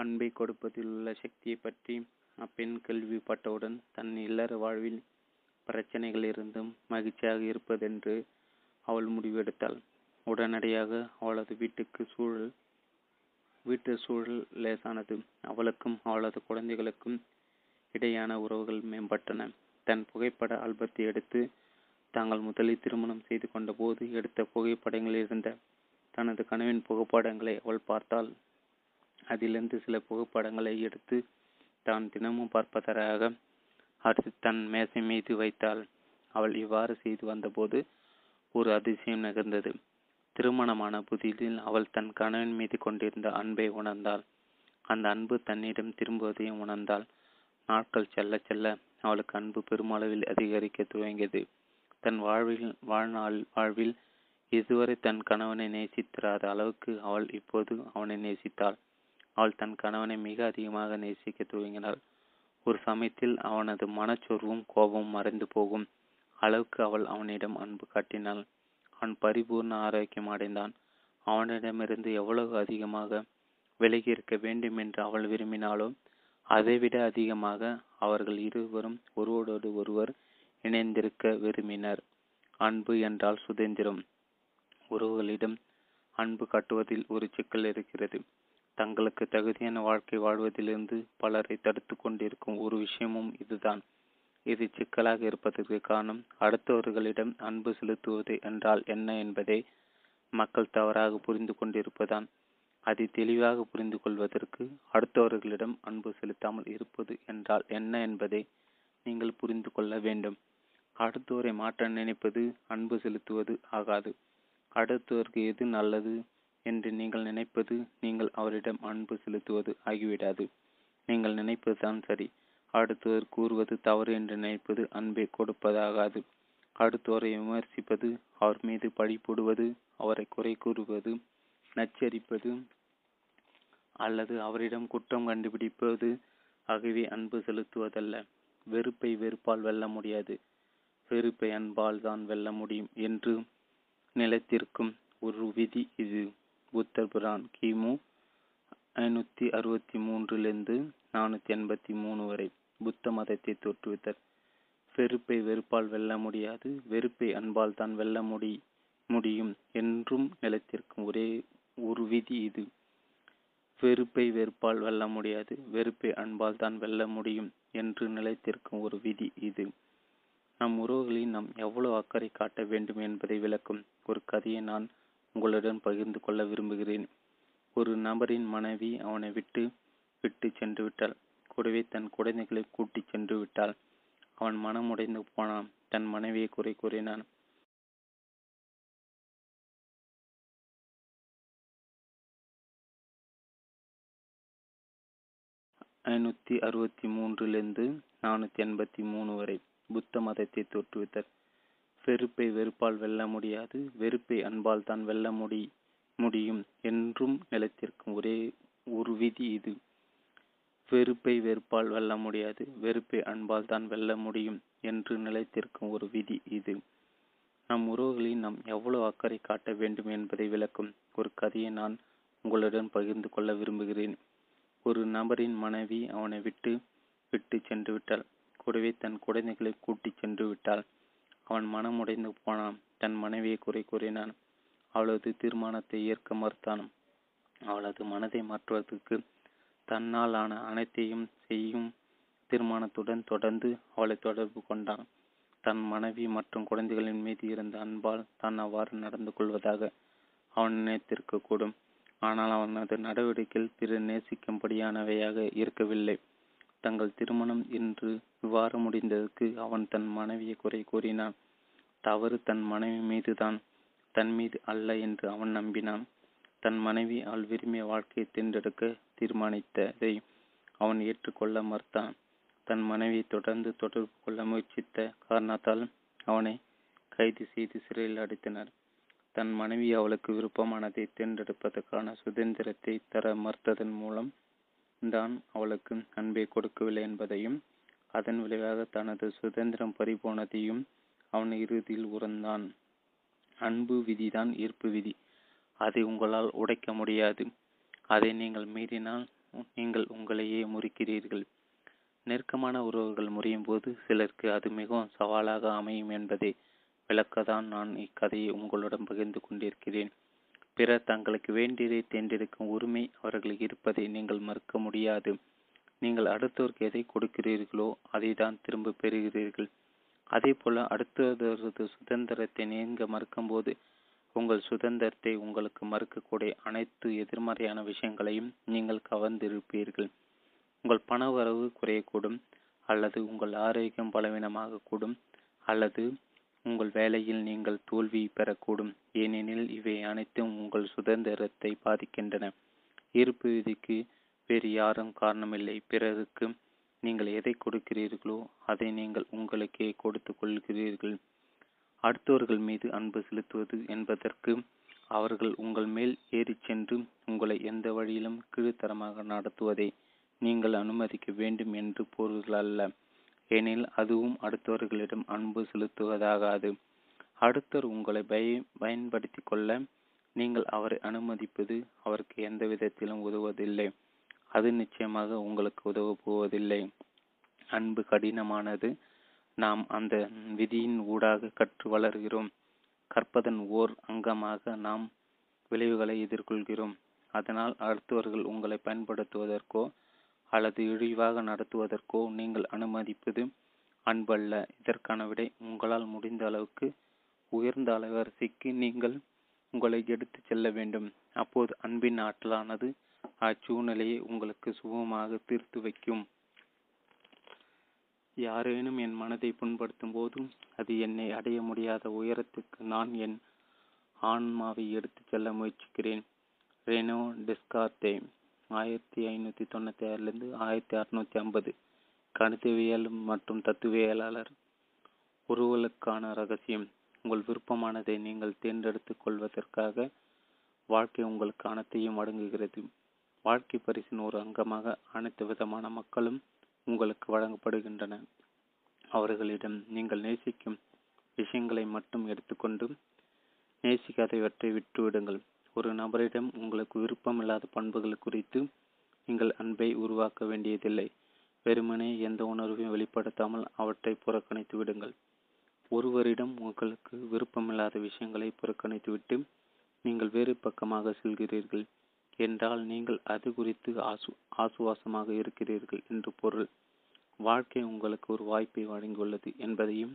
அன்பை கொடுப்பதில் உள்ள சக்தியை பற்றி அப்பெண் கேள்விப்பட்டவுடன் தன் இல்லற வாழ்வில் பிரச்சனைகள் இருந்தும் மகிழ்ச்சியாக இருப்பதென்று அவள் முடிவெடுத்தாள். உடனடியாக அவளது வீட்டு சூழல் லேசானது. அவளுக்கும் அவளது குழந்தைகளுக்கும் இடையான உறவுகள் மேம்பட்டன. தன் புகைப்பட ஆல்பத்தை எடுத்து தாங்கள் முதலில் திருமணம் செய்து கொண்ட போது எடுத்த புகைப்படங்களில் இருந்த தனது கனவின் புகைப்படங்களை அவள் பார்த்தாள். அதிலிருந்து சில புகைப்படங்களை எடுத்து தான் தினமும் பார்ப்பதற்காக ஹர்ஷித் தன் மேசை மீது வைத்தாள். அவள் இவ்வாறு செய்து வந்தபோது ஒரு அதிசயம் நிகழ்ந்தது. திருமணமான புதிதில் அவள் தன் கணவன் மீது கொண்டிருந்த அன்பை உணர்ந்தாள். அந்த அன்பு தன்னிடம் திரும்புவதையும் உணர்ந்தாள். நாட்கள் செல்ல செல்ல அவளுக்கு அன்பு பெருமளவில் அதிகரிக்க துவங்கியது. தன் வாழ்வில் இதுவரை தன் கணவனை நேசித்திராத அளவுக்கு அவள் இப்போது அவனை நேசித்தாள். அவள் தன் கணவனை மிக அதிகமாக நேசிக்க துவங்கினாள். ஒரு சமயத்தில் அவனது மனச்சோர்வும் கோபமும் மறைந்து போகும் அளவுக்கு அவள் அவனிடம் அன்பு காட்டினாள். அவன் பரிபூர்ண ஆரோக்கியம் அடைந்தான். அவனிடமிருந்து எவ்வளவு அதிகமாக விலகி இருக்க வேண்டும் என்று அவள் விரும்பினாலோ அதைவிட அதிகமாக அவர்கள் இருவரும் ஒருவரோடு ஒருவர் இணைந்திருக்க விரும்பினர். அன்பு என்றால் சுதந்திரம். உறவுகளிடம் அன்பு காட்டுவதில் ஒரு சிக்கல் இருக்கிறது. தங்களுக்கு தகுதியான வாழ்க்கை வாழ்வதிலிருந்து பலரை தடுத்து கொண்டிருக்கும் ஒரு விஷயமும் இதுதான். இது சிக்கலாக இருப்பதற்கு காரணம் அடுத்தவர்களிடம் அன்பு செலுத்துவது என்றால் என்ன என்பதை மக்கள் தவறாக புரிந்து கொண்டிருப்பதான். அதை தெளிவாக புரிந்து கொள்வதற்கு அடுத்தவர்களிடம் அன்பு செலுத்தாமல் இருப்பது என்றால் என்ன என்பதை நீங்கள் புரிந்து கொள்ள வேண்டும். அடுத்தவரை மாற்ற நினைப்பது அன்பு செலுத்துவது ஆகாது. அடுத்தவருக்கு எது நல்லது என்று நீங்கள் நினைப்பது நீங்கள் அவரிடம் அன்பு செலுத்துவது ஆகிவிடாது. நீங்கள் நினைப்பதுதான் சரி, அடுத்தவர் கூறுவது தவறு என்று நினைப்பது அன்பை கொடுப்பதாகாது. அடுத்தவரை விமர்சிப்பது, அவர் மீது பழி போடுவது, அவரை குறை கூறுவது, நச்சரிப்பது அல்லது அவரிடம் குற்றம் கண்டுபிடிப்பது ஆகியவை அன்பு செலுத்துவதல்ல. வெறுப்பை வெறுப்பால் வெல்ல முடியாது, வெறுப்பை அன்பால் தான் வெல்ல முடியும் என்று நிலைத்திருக்கும் ஒரு விதி இது. புத்தர் புராண் கிமு 563 483 வரை புத்த மதத்தை தோற்றுவித்தர். வெறுப்பை வெறுப்பால் வெல்ல முடியாது, வெறுப்பை அன்பால் தான் வெல்ல முடியும் என்றும் நிலைத்திருக்கும் ஒரே ஒரு விதி இது. வெறுப்பை வெறுப்பால் வெல்ல முடியாது, வெறுப்பை அன்பால் தான் வெல்ல முடியும் என்று நிலைத்திருக்கும் ஒரு விதி இது. நம் உறவுகளில் நாம் எவ்வளவு அக்கறை காட்ட வேண்டும் என்பதை விளக்கும் ஒரு கதையை நான் உங்களுடன் பகிர்ந்து கொள்ள விரும்புகிறேன். ஒரு நபரின் மனைவி அவனை விட்டு சென்று விட்டாள். கூடவே தன் குழந்தைகளை கூட்டி சென்று விட்டாள். அவன் மனம் உடைந்து போனான். தன் மனைவியை குறை கூறினான். (563 483 வரை புத்த மதத்தை தோற்றுவித்தர். வெறுப்பை வெறுப்பால் வெல்ல முடியாது, வெறுப்பை அன்பால் தான் வெல்ல முடியும் என்றும் நிலைத்திருக்கும் ஒரே ஒரு விதி இது. வெறுப்பை வெறுப்பால் வெல்ல முடியாது, வெறுப்பை அன்பால் தான் வெல்ல முடியும் என்று நிலைத்திருக்கும் ஒரு விதி இது. நம் உறவுகளில் நாம் எவ்வளவு அக்கறை காட்ட வேண்டும் என்பதை விளக்கும் ஒரு கதையை நான் உங்களுடன் பகிர்ந்து கொள்ள விரும்புகிறேன். ஒரு நபரின் மனைவி அவனை விட்டு சென்று விட்டாள். கூடவே தன் குழந்தைகளை கூட்டி சென்று விட்டாள். அவன் மனம் உடைந்து போனான். தன் மனைவியை குறை கூறினான். அவளது தீர்மானத்தை ஏற்க மறுத்தான். அவளது மனதை மாற்றுவதற்கு தன்னால் ஆன அனைத்தையும் செய்யும் தீர்மானத்துடன் தொடர்ந்து அவளை தொடர்பு கொண்டான். தன் மனைவி மற்றும் குழந்தைகளின் மீது இருந்த அன்பால் தான் அவ்வாறு நடந்து கொள்வதாக அவன் நினைத்திருக்கக்கூடும். ஆனால் அவனது நடவடிக்கையில் பிறர் நேசிக்கும்படியானவையாக இருக்கவில்லை. தங்கள் திருமணம் இன்று இவ்வாறு முடிந்ததற்கு அவன் தன் மனைவியை குறை கூறினான். தவறு தன் மனைவி மீதுதான், தன் மீது அல்ல என்று அவன் நம்பினான். தன் மனைவி அவள் விரும்பிய வாழ்க்கையை தேர்ந்தெடுக்க தீர்மானித்ததை அவன் ஏற்றுக்கொள்ள மறுத்தான். தன் மனைவியை தொடர்ந்து தொடர்பு கொள்ள முயற்சித்த காரணத்தால் அவனை கைது செய்து சிறையில் அடைத்தனர். தன் மனைவி அவளுக்கு விருப்பமானதை தேர்ந்தெடுப்பதற்கான சுதந்திரத்தை தர மறுத்ததன் மூலம் தான் அவளுக்கு அன்பை கொடுக்கவில்லை என்பதையும் அதன் விளைவாக தனது சுதந்திரம் பறிபோனதையும் அவன் இறுதியில் உணர்ந்தான். அன்பு விதிதான் ஈர்ப்பு விதி. அதை உங்களால் உடைக்க முடியாது. அதை நீங்கள் மீறினால் நீங்கள் உங்களையே முறிக்கிறீர்கள். நெருக்கமான உறவுகள் முறியும் போது சிலருக்கு அது மிகவும் சவாலாக அமையும் என்பதை விளக்கத்தான் நான் இக்கதையை உங்களுடன் பகிர்ந்து கொண்டிருக்கிறேன். பிறர் தங்களுக்கு வேண்டியதை தேர்ந்தெடுக்கும் உரிமை அவர்களுக்கு இருப்பதை நீங்கள் மறுக்க முடியாது. நீங்கள் அடுத்தவருக்கு எதை கொடுக்கிறீர்களோ அதை தான் திரும்ப பெறுகிறீர்கள். அதே போல அடுத்தவரது சுதந்திரத்தை நீங்கள் மறுக்கும்போது உங்கள் சுதந்திரத்தை உங்களுக்கு மறுக்கக்கூடிய அனைத்து எதிர்மறையான விஷயங்களையும் நீங்கள் கவர்ந்திருப்பீர்கள். உங்கள் பணவரவு குறையக்கூடும், அல்லது உங்கள் ஆரோக்கியம் பலவீனமாக கூடும், அல்லது உங்கள் வேலையில் நீங்கள் தோல்வி பெறக்கூடும். ஏனெனில் இவை அனைத்தும் உங்கள் சுதந்திரத்தை பாதிக்கின்றன. ஈர்ப்பு விதிக்கு வேறு யாரும் காரணமில்லை. பிறருக்கு நீங்கள் எதை கொடுக்கிறீர்களோ அதை நீங்கள் உங்களுக்கே கொடுத்து கொள்கிறீர்கள். அடுத்தவர்கள் மீது அன்பு செலுத்துவது என்பதற்கு அவர்கள் உங்கள் மேல் ஏறி சென்று உங்களை எந்த வழியிலும் கீழ்த்தரமாக நடத்துவதை நீங்கள் அனுமதிக்க வேண்டும் என்று பொருள் அல்ல. ஏனெனில் அதுவும் அடுத்தவர்களிடம் அன்பு செலுத்துவதாகாது. அடுத்தவர் உங்களை பயன்படுத்தி கொள்ள நீங்கள் அவரை அனுமதிப்பது அவருக்கு எந்த விதத்திலும் உதவுவதில்லை. அது நிச்சயமாக உங்களுக்கு உதவப் போவதில்லை. அன்பு கடினமானது. நாம் அந்த விதியின் ஊடாக கற்று வளர்கிறோம். கற்பதன் ஓர் அங்கமாக நாம் விளைவுகளை எதிர்கொள்கிறோம். அதனால் அடுத்தவர்கள் உங்களை பயன்படுத்துவதற்கோ அல்லது இழிவாக நடத்துவதற்கோ நீங்கள் அனுமதிப்பது அன்பல்ல. இதற்கான விடை உங்களால் முடிந்த அளவுக்கு உயர்ந்த அலைவரிசைக்கு நீங்கள் உங்களை எடுத்து செல்ல வேண்டும். அப்போது அன்பின் ஆற்றலானது அச்சூழ்நிலையை உங்களுக்கு சுபமாக தீர்த்து வைக்கும். யாரேனும் என் மனதை புண்படுத்தும் போதும் அது என்னை அடைய முடியாத உயரத்துக்கு நான் என் ஆன்மாவை எடுத்து செல்ல முயற்சிக்கிறேன். ரெனோ டெஸ்கார்த்தே 1596 1650 கணிதவியல் மற்றும் தத்துவியலாளர். ஒருவருக்கான ரகசியம். உங்கள் விருப்பமானதை நீங்கள் தேர்ந்தெடுத்துக் கொள்வதற்காக வாழ்க்கை உங்களுக்கு அனைத்தையும் அடங்குகிறது. வாழ்க்கை பரிசின் ஒரு அங்கமாக அனைத்து விதமான மக்களும் உங்களுக்கு வழங்கப்படுகின்றன. அவர்களிடம் நீங்கள் நேசிக்கும் விஷயங்களை மட்டும் எடுத்துக்கொண்டு நேசிக்காதவற்றை விட்டுவிடுங்கள். ஒரு நபரிடம் உங்களுக்கு விருப்பமில்லாத பண்புகள் குறித்து நீங்கள் அன்பை உருவாக்க வேண்டியதில்லை. வெறுமனே எந்த உணர்வையும் வெளிப்படுத்தாமல் அவற்றை புறக்கணித்து விடுங்கள். ஒருவரிடம் உங்களுக்கு விருப்பமில்லாத விஷயங்களை புறக்கணித்துவிட்டு நீங்கள் வேறு பக்கமாக செல்கிறீர்கள் என்றால் நீங்கள் அது குறித்து ஆசுவாசமாக இருக்கிறீர்கள் என்று பொருள். வாழ்க்கை உங்களுக்கு ஒரு வாய்ப்பை வழங்கியுள்ளது என்பதையும்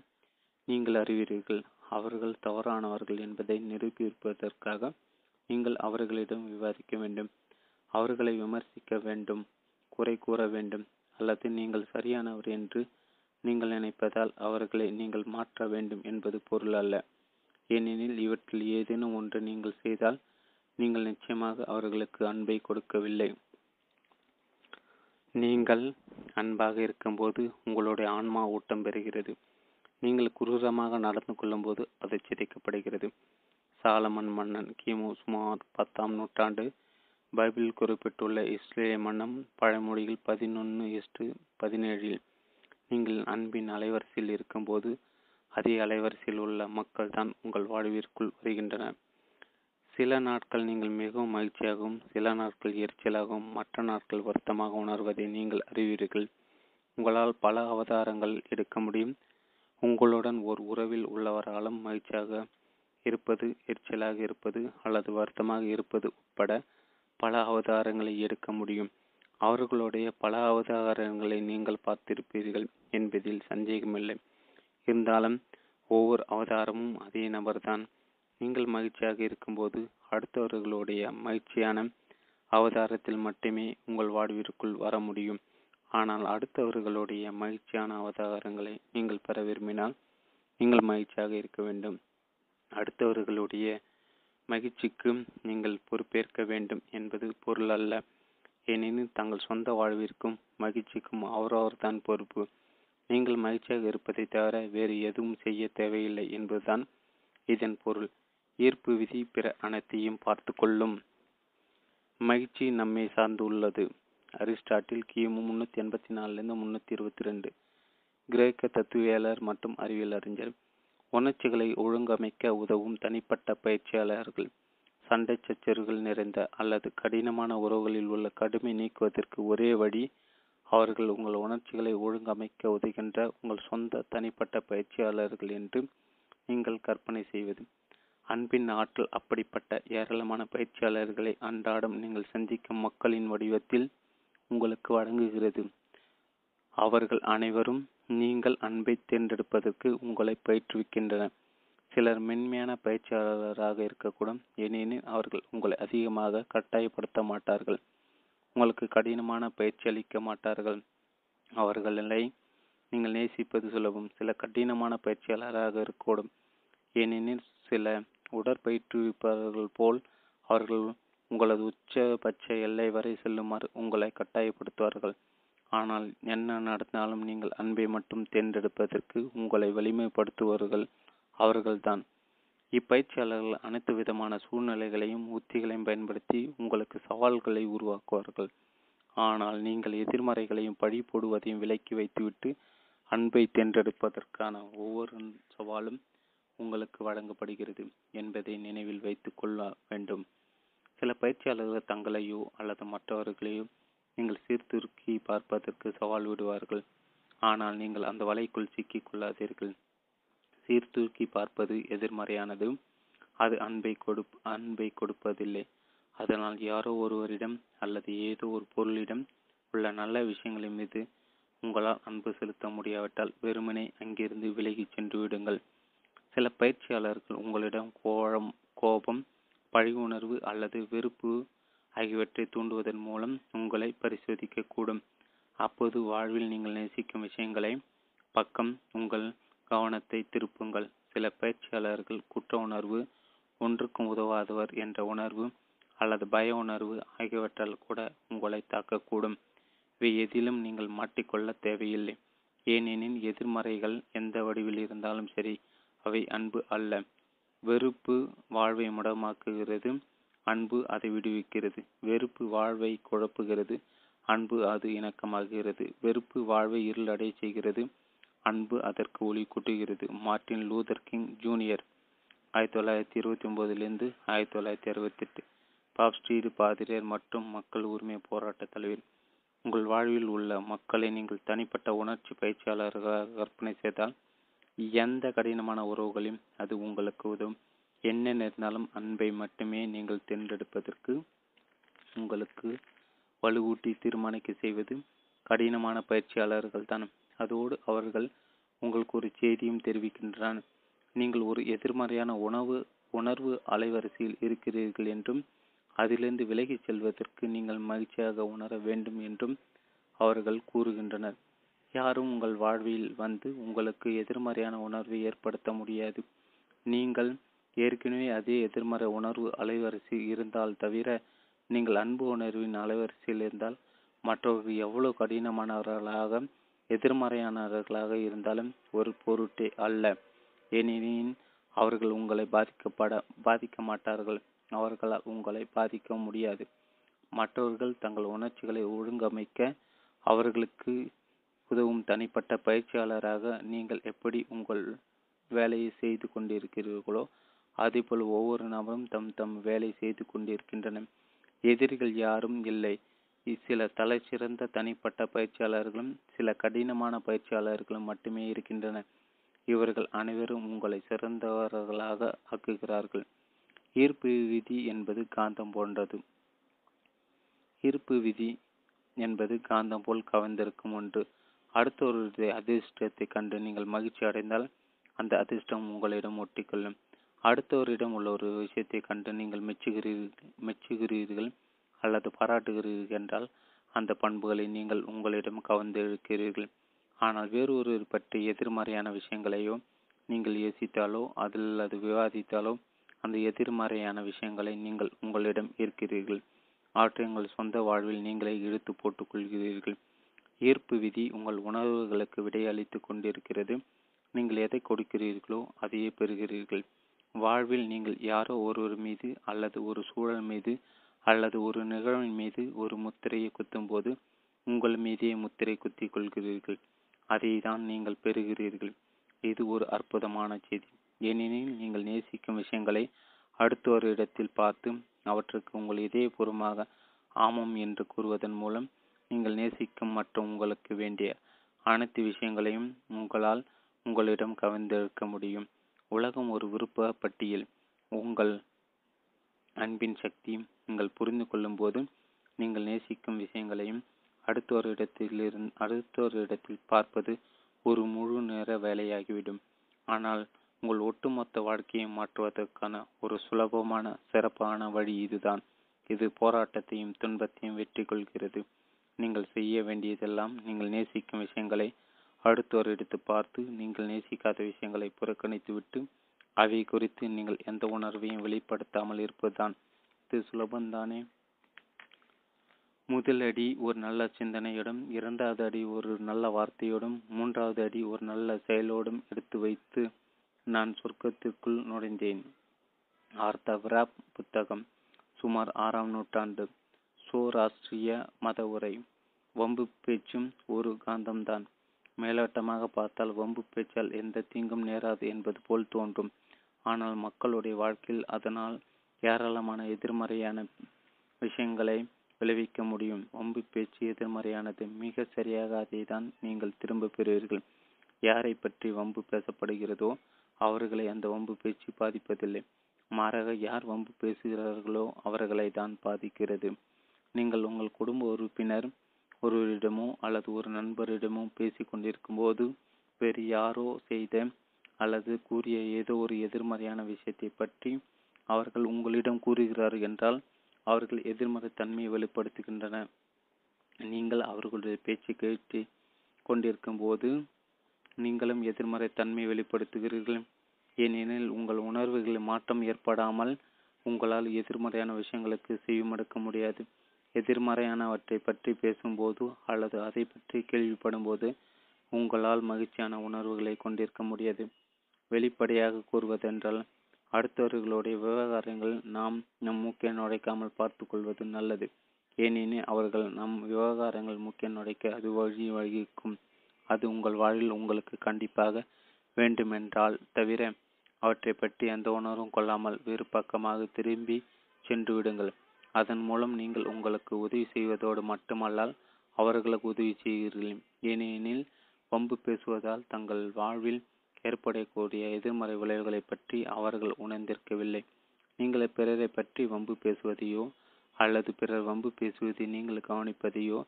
நீங்கள் அறிவீர்கள். அவர்கள் தவறானவர்கள் என்பதை நிரூபிப்பதற்காக நீங்கள் அவர்களிடம் விவாதிக்க வேண்டும், அவர்களை விமர்சிக்க வேண்டும், குறை கூற வேண்டும், அல்லது நீங்கள் சரியானவர் என்று நீங்கள் நினைப்பதால் அவர்களை நீங்கள் மாற்ற வேண்டும் என்பது பொருள் அல்ல. ஏனெனில் இவற்றில் ஏதேனும் ஒன்று நீங்கள் செய்தால் நீங்கள் நிச்சயமாக அவர்களுக்கு அன்பை கொடுக்கவில்லை. நீங்கள் அன்பாக இருக்கும்போது உங்களுடைய ஆன்மா ஊட்டம் பெறுகிறது. நீங்கள் குரூரமாக நடந்து கொள்ளும் போது அது சிதைக்கப்படுகிறது. சாலமன் மன்னன் கிமு சுமார் 10ஆம் நூற்றாண்டு பைபிளில் குறிப்பிட்டுள்ள இஸ்ரேலிய மன்னம் பழமொழியில் 11:17. நீங்கள் அன்பின் அலைவரிசையில் இருக்கும்போது அதே அலைவரிசையில் உள்ள மக்கள் தான் உங்கள் வாழ்விற்குள் வருகின்றனர். சில நாட்கள் நீங்கள் மிகவும் மகிழ்ச்சியாகவும், சில நாட்கள் எரிச்சலாகவும், மற்ற நாட்கள் வருத்தமாக உணர்வதை நீங்கள் அறிவீர்கள். உங்களால் பல அவதாரங்கள் எடுக்க முடியும். உங்களுடன் ஓர் உறவில் உள்ளவராலும் மகிழ்ச்சியாக இருப்பது, எரிச்சலாக இருப்பது அல்லது வருத்தமாக இருப்பது உட்பட பல அவதாரங்களை எடுக்க முடியும். அவர்களுடைய பல அவதாரங்களை நீங்கள் பார்த்திருப்பீர்கள் என்பதில் சந்தேகமில்லை. இருந்தாலும் ஒவ்வொரு அவதாரமும் அதே நபர்தான். நீங்கள் மகிழ்ச்சியாக இருக்கும்போது அடுத்தவர்களுடைய மகிழ்ச்சியான அவதாரத்தில் மட்டுமே உங்கள் வாழ்விற்குள் வர முடியும். ஆனால் அடுத்தவர்களுடைய மகிழ்ச்சியான அவதாரங்களை நீங்கள் பெற விரும்பினால் நீங்கள் மகிழ்ச்சியாக இருக்க வேண்டும். அடுத்தவர்களுடைய மகிழ்ச்சிக்கு நீங்கள் பொறுப்பேற்க வேண்டும் என்பது பொருள் அல்ல. ஏனெனில் தங்கள் சொந்த வாழ்விற்கும் மகிழ்ச்சிக்கும் அவரவர்தான் பொறுப்பு. நீங்கள் மகிழ்ச்சியாக இருப்பதை தவிர வேறு எதுவும் செய்ய தேவையில்லை என்பதுதான் இதன் பொருள். ஈர்ப்பு விதி பிற அனைத்தையும் பார்த்து கொள்ளும். மகிழ்ச்சி நம்மை சார்ந்து உள்ளது. அரிஸ்டாட்டில் கிமு 384 - 322 கிரேக்க தத்துவியலர் மற்றும் அறிவியல் அறிஞர். உணர்ச்சிகளை ஒழுங்கமைக்க உதவும் தனிப்பட்ட பயிற்சியாளர்கள். சண்டை சச்சரவுகள் நிறைந்த அல்லது கடினமான உறவுகளில் உள்ள கடுமை நீக்குவதற்கு ஒரே வழி அவர்கள் உங்கள் உணர்ச்சிகளை ஒழுங்கமைக்க உதவுகின்ற உங்கள் சொந்த தனிப்பட்ட பயிற்சியாளர்கள் என்று நீங்கள் கற்பனை செய்வது. அன்பின் ஆற்றல் அப்படிப்பட்ட ஏராளமான பயிற்சியாளர்களை அன்றாடம் நீங்கள் சந்திக்கும் மக்களின் வடிவத்தில் உங்களுக்கு வழங்குகிறது. அவர்கள் அனைவரும் நீங்கள் அன்பை தேர்ந்தெடுப்பதற்கு உங்களை பயிற்றுவிக்கின்றனர். சிலர் மென்மையான பயிற்சியாளராக இருக்கக்கூடும், எனினும் அவர்கள் உங்களை அதிகமாக கட்டாயப்படுத்த மாட்டார்கள், உங்களுக்கு கடினமான பயிற்சி அளிக்க மாட்டார்கள். அவர்களை நீங்கள் நேசிப்பது சுலபம். சில கடினமான பயிற்சியாளராக இருக்கக்கூடும், ஏனெனில் சில உடற்பயிற்றுவிப்பாளர்கள் போல் அவர்கள் உங்களது உச்சபட்ச எல்லை வரை செல்லுமாறு உங்களை கட்டாயப்படுத்துவார்கள். ஆனால் என்ன நடந்தாலும் நீங்கள் அன்பை மட்டும் தேர்ந்தெடுப்பதற்கு உங்களை வலிமைப்படுத்துவார்கள் அவர்கள்தான். இப்பயிற்சியாளர்கள் அனைத்து விதமான சூழ்நிலைகளையும் உத்திகளையும் பயன்படுத்தி உங்களுக்கு சவால்களை உருவாக்குவார்கள். ஆனால் நீங்கள் எதிர்மறைகளையும் பழி போடுவதையும் விலக்கி வைத்துவிட்டு அன்பை தேர்ந்தெடுப்பதற்கான ஒவ்வொரு சவாலும் உங்களுக்கு வழங்கப்படுகிறது என்பதை நினைவில் வைத்து கொள்ள வேண்டும். சில பயிற்சியாளர்கள் தங்களையோ அல்லது மற்றவர்களையோ நீங்கள் சீர்திருக்கி பார்ப்பதற்கு சவால் விடுவார்கள். ஆனால் நீங்கள் அந்த வலைக்குள் சிக்கிக் கொள்ளாதீர்கள். சீர்தூக்கி பார்ப்பது எதிர்மறையானது. அது அன்பை கொடுப்பதில்லை. அதனால் யாரோ ஒருவரிடம் அல்லது ஏதோ ஒரு பொருளிடம் உள்ள நல்ல விஷயங்களின் மீது உங்களால் அன்பு செலுத்த முடியாவிட்டால் வெறுமனே அங்கிருந்து விலகி சென்று விடுங்கள். சில பயிற்சியாளர்கள் உங்களிடம் கோபம், பழி உணர்வு அல்லது வெறுப்பு ஆகியவற்றை தூண்டுவதன் மூலம் உங்களை பரிசோதிக்கக்கூடும். அப்போது வாழ்வில் நீங்கள் நேசிக்கும் விஷயங்களை பக்கம் உங்கள் கவனத்தை திருப்புங்கள். சில பயிற்சியாளர்கள் குற்ற உணர்வு, ஒன்றுக்கும் உதவாதவர் என்ற உணர்வு அல்லது பய உணர்வு ஆகியவற்றால் கூட உங்களை தாக்கக்கூடும். இவை எதிலும் நீங்கள் மாட்டிக்கொள்ள தேவையில்லை, ஏனெனில் எதிர்மறைகள் எந்த வடிவில் இருந்தாலும் சரி, அவை அன்பு அல்ல. வெறுப்பு வாழ்வை முடமாக்குகிறது, அன்பு அதை விடுவிக்கிறது. வெறுப்பு வாழ்வை குழப்புகிறது, அன்பு அது இணக்கமாகிறது. வெறுப்பு வாழ்வை இருளடைய செய்கிறது, அன்பு அதற்கு ஒளி கூட்டுகிறது. மார்ட்டின் லூதர் கிங் ஜூனியர் 1929 1968 பாப்ஸ்ட்ரீடு பாதிரியார் மற்றும் மக்கள் உரிமை போராட்ட தலைவர். உங்கள் வாழ்வில் உள்ள மக்களை நீங்கள் தனிப்பட்ட உணர்ச்சி பயிற்சியாளர்களாக கற்பனை செய்தால் எந்த கடினமான உறவுகளையும் அது உங்களுக்கு உதவும். என்ன நேர்ந்தாலும் அன்பை மட்டுமே நீங்கள் தேர்ந்தெடுப்பதற்கு உங்களுக்கு வலுவூட்டி தீர்மானிக்க செய்வது கடினமான பயிற்சியாளர்கள் தான். அதோடு அவர்கள் உங்களுக்கு ஒரு செய்தியும் தெரிவிக்கின்றனர். நீங்கள் ஒரு எதிர்மறையான உணர்வு அலைவரிசையில் இருக்கிறீர்கள் என்றும் அதிலிருந்து விலகிச் செல்வதற்கு நீங்கள் மகிழ்ச்சியாக உணர வேண்டும் என்றும் அவர்கள் கூறுகின்றனர். யாரும் உங்கள் வாழ்வில் வந்து உங்களுக்கு எதிர்மறையான உணர்வை ஏற்படுத்த முடியாது. நீங்கள் ஏற்கனவே அதே எதிர்மறை உணர்வு அலைவரிசை இருந்தால் தவிர, நீங்கள் அன்பு உணர்வின் அலைவரிசையில் இருந்தால் மற்றவர்கள் எவ்வளவு கடினமானவர்களாக எதிர்மறையானவர்களாக இருந்தாலும் ஒரு பொருட்டே அல்ல, ஏனெனில் அவர்கள் உங்களை பாதிக்க மாட்டார்கள். அவர்களால் உங்களை பாதிக்க முடியாது. மற்றவர்கள் தங்கள் உணர்ச்சிகளை ஒழுங்கமைக்க அவர்களுக்கு உதவும் தனிப்பட்ட பயிற்சியாளராக நீங்கள் எப்படி உங்கள் வேலையை செய்து கொண்டிருக்கிறீர்களோ அதேபோல் ஒவ்வொரு நபரும் தம் தம் வேலை செய்து கொண்டிருக்கின்றனர். எதிரிகள் யாரும் இல்லை. சில தலைசிறந்த தனிப்பட்ட பயிற்சியாளர்களும் சில கடினமான பயிற்சியாளர்களும் மட்டுமே இருக்கின்றனர். இவர்கள் அனைவரும் உங்களை சிறந்தவர்களாக ஆக்குகிறார்கள். ஈர்ப்பு விதி என்பது காந்தம் போல் கவர்ந்திருக்கும் ஒன்று. அடுத்தவருடைய அதிர்ஷ்டத்தை கண்டு நீங்கள் மகிழ்ச்சி அடைந்தால் அந்த அதிர்ஷ்டம் உங்களிடம் ஒட்டிக்கொள்ளும். அடுத்தவரிடம் உள்ள ஒரு விஷயத்தை கண்டு நீங்கள் மெச்சுகிறீர்கள் அல்லது பாராட்டுகிறீர்கள் என்றால் அந்த பண்புகளை நீங்கள் உங்களிடம் கவர்ந்திருக்கிறீர்கள். ஆனால் வேறொருவர் பற்றி எதிர்மறையான விஷயங்களையோ நீங்கள் யோசித்தாலோ அல்லது விவாதித்தாலோ அந்த எதிர்மறையான விஷயங்களை நீங்கள் உங்களிடம் ஈர்க்கிறீர்கள். அவற்றை உங்கள் சொந்த வாழ்வில் நீங்களே இழுத்து போட்டுக் கொள்கிறீர்கள். ஈர்ப்பு விதி உங்கள் உணர்வுகளுக்கு விடையளித்து கொண்டிருக்கிறது. நீங்கள் எதை கொடுக்கிறீர்களோ அதையே பெறுகிறீர்கள். வாழ்வில் நீங்கள் யாரோ ஒருவர் மீது அல்லது ஒரு சூழல் மீது அல்லது ஒரு நிகழ்வின் மீது ஒரு முத்திரையை குத்தும் போது உங்கள் மீதே முத்திரை குத்தி கொள்கிறீர்கள். அதை தான் நீங்கள் பெறுகிறீர்கள். இது ஒரு அற்புதமான செய்தி, ஏனெனில் நீங்கள் நேசிக்கும் விஷயங்களை அடுத்தொரு இடத்தில் பார்த்து அவற்றுக்கு உங்கள் இதயபூர்வமாக ஆமாம் என்று கூறுவதன் மூலம் நீங்கள் நேசிக்கும் மற்றும் உங்களுக்கு வேண்டிய அனைத்து விஷயங்களையும் உங்களால் உங்களிடம் கவர்ந்திருக்க முடியும். உலகம் ஒரு விருப்ப பட்டியல். உங்கள் அன்பின் சக்தி நீங்கள் புரிந்து கொள்ளும் போது நீங்கள் நேசிக்கும் விஷயங்களையும் அடுத்தோர் இடத்தில் பார்ப்பது ஒரு முழு நேர வேலையாகிவிடும். ஆனால் உங்கள் ஒட்டுமொத்த வாழ்க்கையை மாற்றுவதற்கான ஒரு சுலபமான சிறப்பான வழி இதுதான். இது போராட்டத்தையும் துன்பத்தையும் வெற்றி கொள்கிறது. நீங்கள் செய்ய வேண்டியதெல்லாம் நீங்கள் நேசிக்கும் விஷயங்களை அடுத்தோர் எடுத்து பார்த்து, நீங்கள் நேசிக்காத விஷயங்களை புறக்கணித்துவிட்டு அவை குறித்து நீங்கள் எந்த உணர்வையும் வெளிப்படுத்தாமல் இருப்பதுதான். இது சுலபம்தானே? முதல் அடி ஒரு நல்ல சிந்தனையோடும், இரண்டாவது அடி ஒரு நல்ல வார்த்தையோடும், மூன்றாவது அடி ஒரு நல்ல செயலோடும் எடுத்து வைத்து நான் சொர்க்கத்திற்குள் நுழைந்தேன். ஆர்தவராப் புத்தகம், சுமார் 6ஆம் நூற்றாண்டு, சோராஷ்டிரிய மத உரை. வம்பு பேச்சும் ஒரு காந்தம்தான். மேலோட்டமாக பார்த்தால் வம்பு பேச்சால் எந்த தீங்கும் நேராது என்பது போல் தோன்றும். ஆனால் மக்களுடைய வாழ்க்கையில் அதனால் ஏராளமான எதிர்மறையான விஷயங்களை விளைவிக்க முடியும். வம்பு பேச்சு எதிர்மறையானது. மிக சரியாக அதை தான் நீங்கள் திரும்ப பெறுவீர்கள். யாரை பற்றி வம்பு பேசப்படுகிறதோ அவர்களை அந்த வம்பு பேச்சு பாதிப்பதில்லை. மாறாக யார் வம்பு பேசுகிறார்களோ அவர்களை தான் பாதிக்கிறது. நீங்கள் உங்கள் குடும்ப உறுப்பினர் ஒருவரிடமோ அல்லது ஒரு நண்பரிடமோ பேசி கொண்டிருக்கும் போது வேறு யாரோ செய்த அல்லது கூறிய ஏதோ ஒரு எதிர்மறையான விஷயத்தை பற்றி அவர்கள் உங்களிடம் கூறுகிறார்கள் என்றால் அவர்கள் எதிர்மறை தன்மையை வெளிப்படுத்துகின்றன. நீங்கள் அவர்களுடைய பேச்சு கேட்டு கொண்டிருக்கும் போது நீங்களும் எதிர்மறை தன்மையை வெளிப்படுத்துகிறீர்கள். ஏனெனில் உங்கள் உணர்வுகளில் மாற்றம் ஏற்படாமல் உங்களால் எதிர்மறையான விஷயங்களுக்கு செவிமடுக்க முடியாது. எதிர்மறையானவற்றை பற்றி பேசும்போது அல்லது அதை பற்றி கேள்விப்படும் போது உங்களால் மகிழ்ச்சியான உணர்வுகளை கொண்டிருக்க முடியாது. வெளிப்படையாக கூறுவதென்றால் அடுத்தவர்களுடைய விவகாரங்கள் நாம் நம் மூக்கை நுழைக்காமல் பார்த்து கொள்வது நல்லது. ஏனெனில் அவர்கள் நம் விவகாரங்கள் மூக்கை நுழைக்க அது வழி வகிக்கும். அது உங்கள் வாழ்வில் உங்களுக்கு கண்டிப்பாக வேண்டுமென்றால் தவிர அவற்றை பற்றி எந்த உணர்வும் கொள்ளாமல் வேறு பக்கமாக திரும்பி சென்று விடுங்கள். அதன் மூலம் நீங்கள் உங்களுக்கு உதவி செய்வதோடு மட்டுமல்லால் அவர்களுக்கு உதவி செய்கிறீர்கள். ஏனெனில் வம்பு பேசுவதால் தங்கள் வாழ்வில் ஏற்படக்கூடிய எதிர்மறை விளைவுகளை பற்றி அவர்கள் உணர்ந்திருக்கவில்லை. நீங்கள் பிறரை பற்றி வம்பு பேசுவதையோ அல்லது பிறர் வம்பு பேசுவதை நீங்கள் கவனிப்பதையோ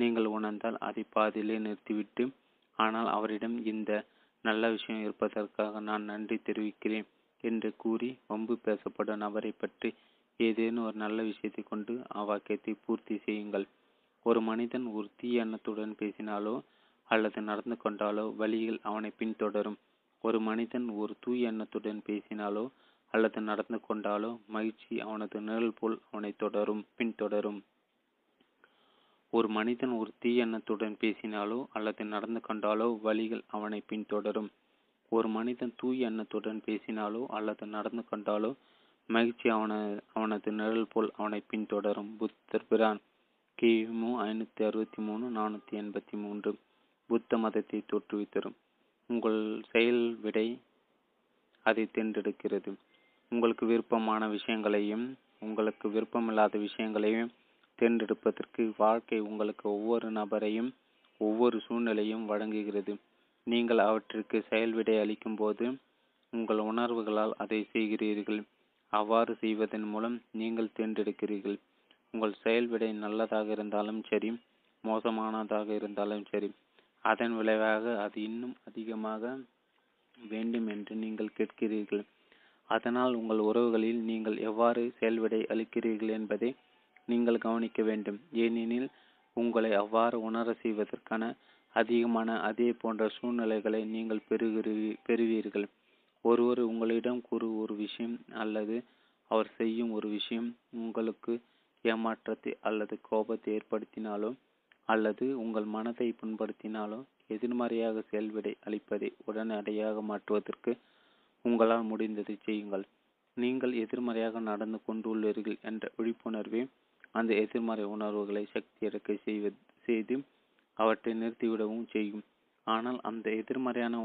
நீங்கள் உணர்ந்தால் அதை பாதியிலே நிறுத்திவிட்டு, ஆனால் அவரிடம் இந்த நல்ல விஷயம் இருப்பதற்காக நான் நன்றி தெரிவிக்கிறேன் என்று கூறி வம்பு பேசப்படும் நபரை பற்றி ஏதேனும் ஒரு நல்ல விஷயத்தை கொண்டு அவ்வாக்கியத்தை பூர்த்தி செய்யுங்கள். ஒரு மனிதன் ஒரு தீய எண்ணத்துடன் பேசினாலோ அல்லது நடந்து கொண்டாலோ வழியில் அவனை பின்தொடரும். ஒரு மனிதன் ஒரு தூய எண்ணத்துடன் பேசினாலோ அல்லது நடந்து கொண்டாலோ மகிழ்ச்சி அவனது நிழல் போல் அவனை பின்தொடரும். ஒரு மனிதன் ஒரு தீய எண்ணத்துடன் பேசினாலோ அல்லது நடந்து கொண்டாலோ வழிகள் அவனை பின்தொடரும். ஒரு மனிதன் தூய எண்ணத்துடன் பேசினாலோ அல்லது நடந்து கொண்டாலோ மகிழ்ச்சி அவனது நிழல் போல் அவனை பின்தொடரும். புத்தர் பிரான், கிமு 563 483. புத்த மதத்தை தோற்றுவித்தரும். உங்கள் செயல் விடை அதை தேர்ந்தெடுக்கிறது. உங்களுக்கு விருப்பமான விஷயங்களையும் உங்களுக்கு விருப்பமில்லாத விஷயங்களையும் தேர்ந்தெடுப்பதற்கு வாழ்க்கை உங்களுக்கு ஒவ்வொரு நபரையும் ஒவ்வொரு சூழ்நிலையும் வழங்குகிறது. நீங்கள் அவற்றிற்கு செயல் விடை அளிக்கும் போது உங்கள் உணர்வுகளால் அதை செய்கிறீர்கள். அவ்வாறு செய்வதன் மூலம் நீங்கள் தேர்ந்தெடுக்கிறீர்கள். உங்கள் செயல் விடை நல்லதாக இருந்தாலும் சரி, மோசமானதாக இருந்தாலும் சரி, அதன் விளைவாக அது இன்னும் அதிகமாக வேண்டும் என்று நீங்கள் கேட்கிறீர்கள். அதனால் உங்கள் உறவுகளில் நீங்கள் எவ்வாறு செயல்விடை அளிக்கிறீர்கள் என்பதை நீங்கள் கவனிக்க வேண்டும். ஏனெனில் உங்களை அவ்வாறு உணர செய்வதற்கான அதிகமான அதே போன்ற சூழ்நிலைகளை நீங்கள் பெறுவீர்கள். ஒருவர் உங்களிடம் கூறும் ஒரு விஷயம் அல்லது அவர் செய்யும் ஒரு விஷயம் உங்களுக்கு ஏமாற்றத்தை அல்லது கோபத்தை ஏற்படுத்தினாலும் அல்லது உங்கள் மனதை புண்படுத்தினாலும் எதிர்மறையாக செயல்விடை அளிப்பதை உடனடியாக மாற்றுவதற்கு உங்களால் முடிந்ததை செய்யுங்கள். நீங்கள் எதிர்மறையாக நடந்து கொண்டுள்ளீர்கள் என்ற விழிப்புணர்வே அந்த எதிர்மறை உணர்வுகளை சக்தியடக்க செய்து அவற்றை நிறுத்திவிடவும் செய்யும். ஆனால் அந்த எதிர்மறையான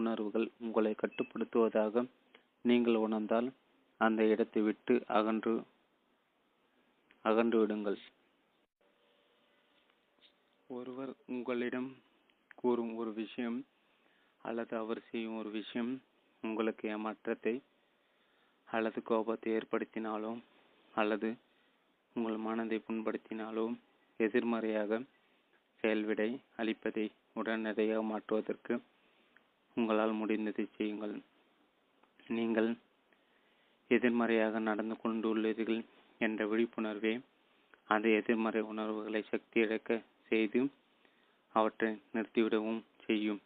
உணர்வுகள் உங்களை கட்டுப்படுத்துவதாக நீங்கள் உணர்ந்தால் அந்த இடத்தை விட்டு அகன்று விடுங்கள். ஒருவர் உங்களிடம் கூறும் ஒரு விஷயம் அல்லது அவர் செய்யும் ஒரு விஷயம் உங்களுக்கு ஏமாற்றத்தை அல்லது கோபத்தை ஏற்படுத்தினாலோ அல்லது உங்கள் மனதை புண்படுத்தினாலோ எதிர்மறையாக செயல்விடை அளிப்பதை உடனடியாக மாற்றுவதற்கு உங்களால் முடிந்ததை செய்யுங்கள். நீங்கள் எதிர்மறையாக நடந்து கொண்டுள்ளீர்கள் என்ற விழிப்புணர்வே அந்த எதிர்மறை உணர்வுகளை சக்தி இழக்க செய்து அவற்றை நிறுத்திவிடவும் செய்யும்.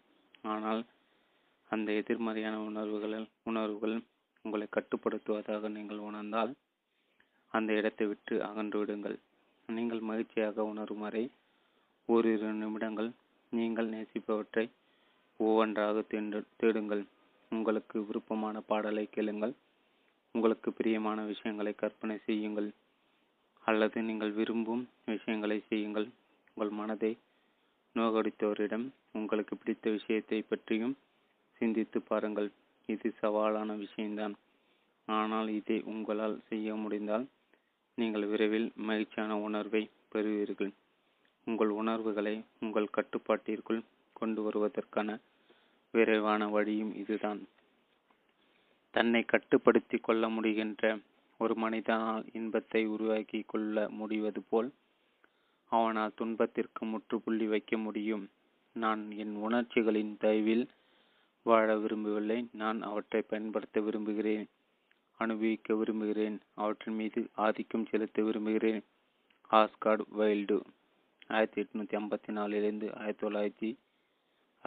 ஆனால் அந்த எதிர்மறையான உணர்வுகள் உங்களை கட்டுப்படுத்துவதாக நீங்கள் உணர்ந்தால் அந்த இடத்தை விட்டு அகன்று விடுங்கள். நீங்கள் மகிழ்ச்சியாக உணரும் வரை ஓரிரு நிமிடங்கள் நீங்கள் நேசிப்பவற்றை ஒவ்வொன்றாக தேடுங்கள். உங்களுக்கு விருப்பமான பாடலை கேளுங்கள். உங்களுக்கு பிரியமான விஷயங்களை கற்பனை செய்யுங்கள் அல்லது நீங்கள் விரும்பும் விஷயங்களை செய்யுங்கள். உங்கள் மனதை நோகடித்தோரிடம் உங்களுக்கு பிடித்த விஷயத்தை பற்றியும் சிந்தித்து பாருங்கள். இது சவாலான விஷயம்தான், ஆனால் இதை உங்களால் செய்ய முடிந்தால் நீங்கள் விரைவில் மகிழ்ச்சியான உணர்வை பெறுவீர்கள். உங்கள் உணர்வுகளை உங்கள் கட்டுப்பாட்டிற்குள் கொண்டு வருவதற்கான விரைவான வழியும் இதுதான். தன்னை கட்டுப்படுத்தி கொள்ள முடிகின்ற ஒரு மனிதனால் இன்பத்தை உருவாக்கி கொள்ள முடிவது போல் அவனால் துன்பத்திற்கு முற்றுப்புள்ளி வைக்க முடியும். நான் என் உணர்ச்சிகளின் தயவில் வாழ விரும்பவில்லை. நான் அவற்றை பயன்படுத்த விரும்புகிறேன், அனுபவிக்க விரும்புகிறேன், அவற்றின் மீது ஆதிக்கம் செலுத்த விரும்புகிறேன். ஆஸ்கார்ட் வைல்டு 1854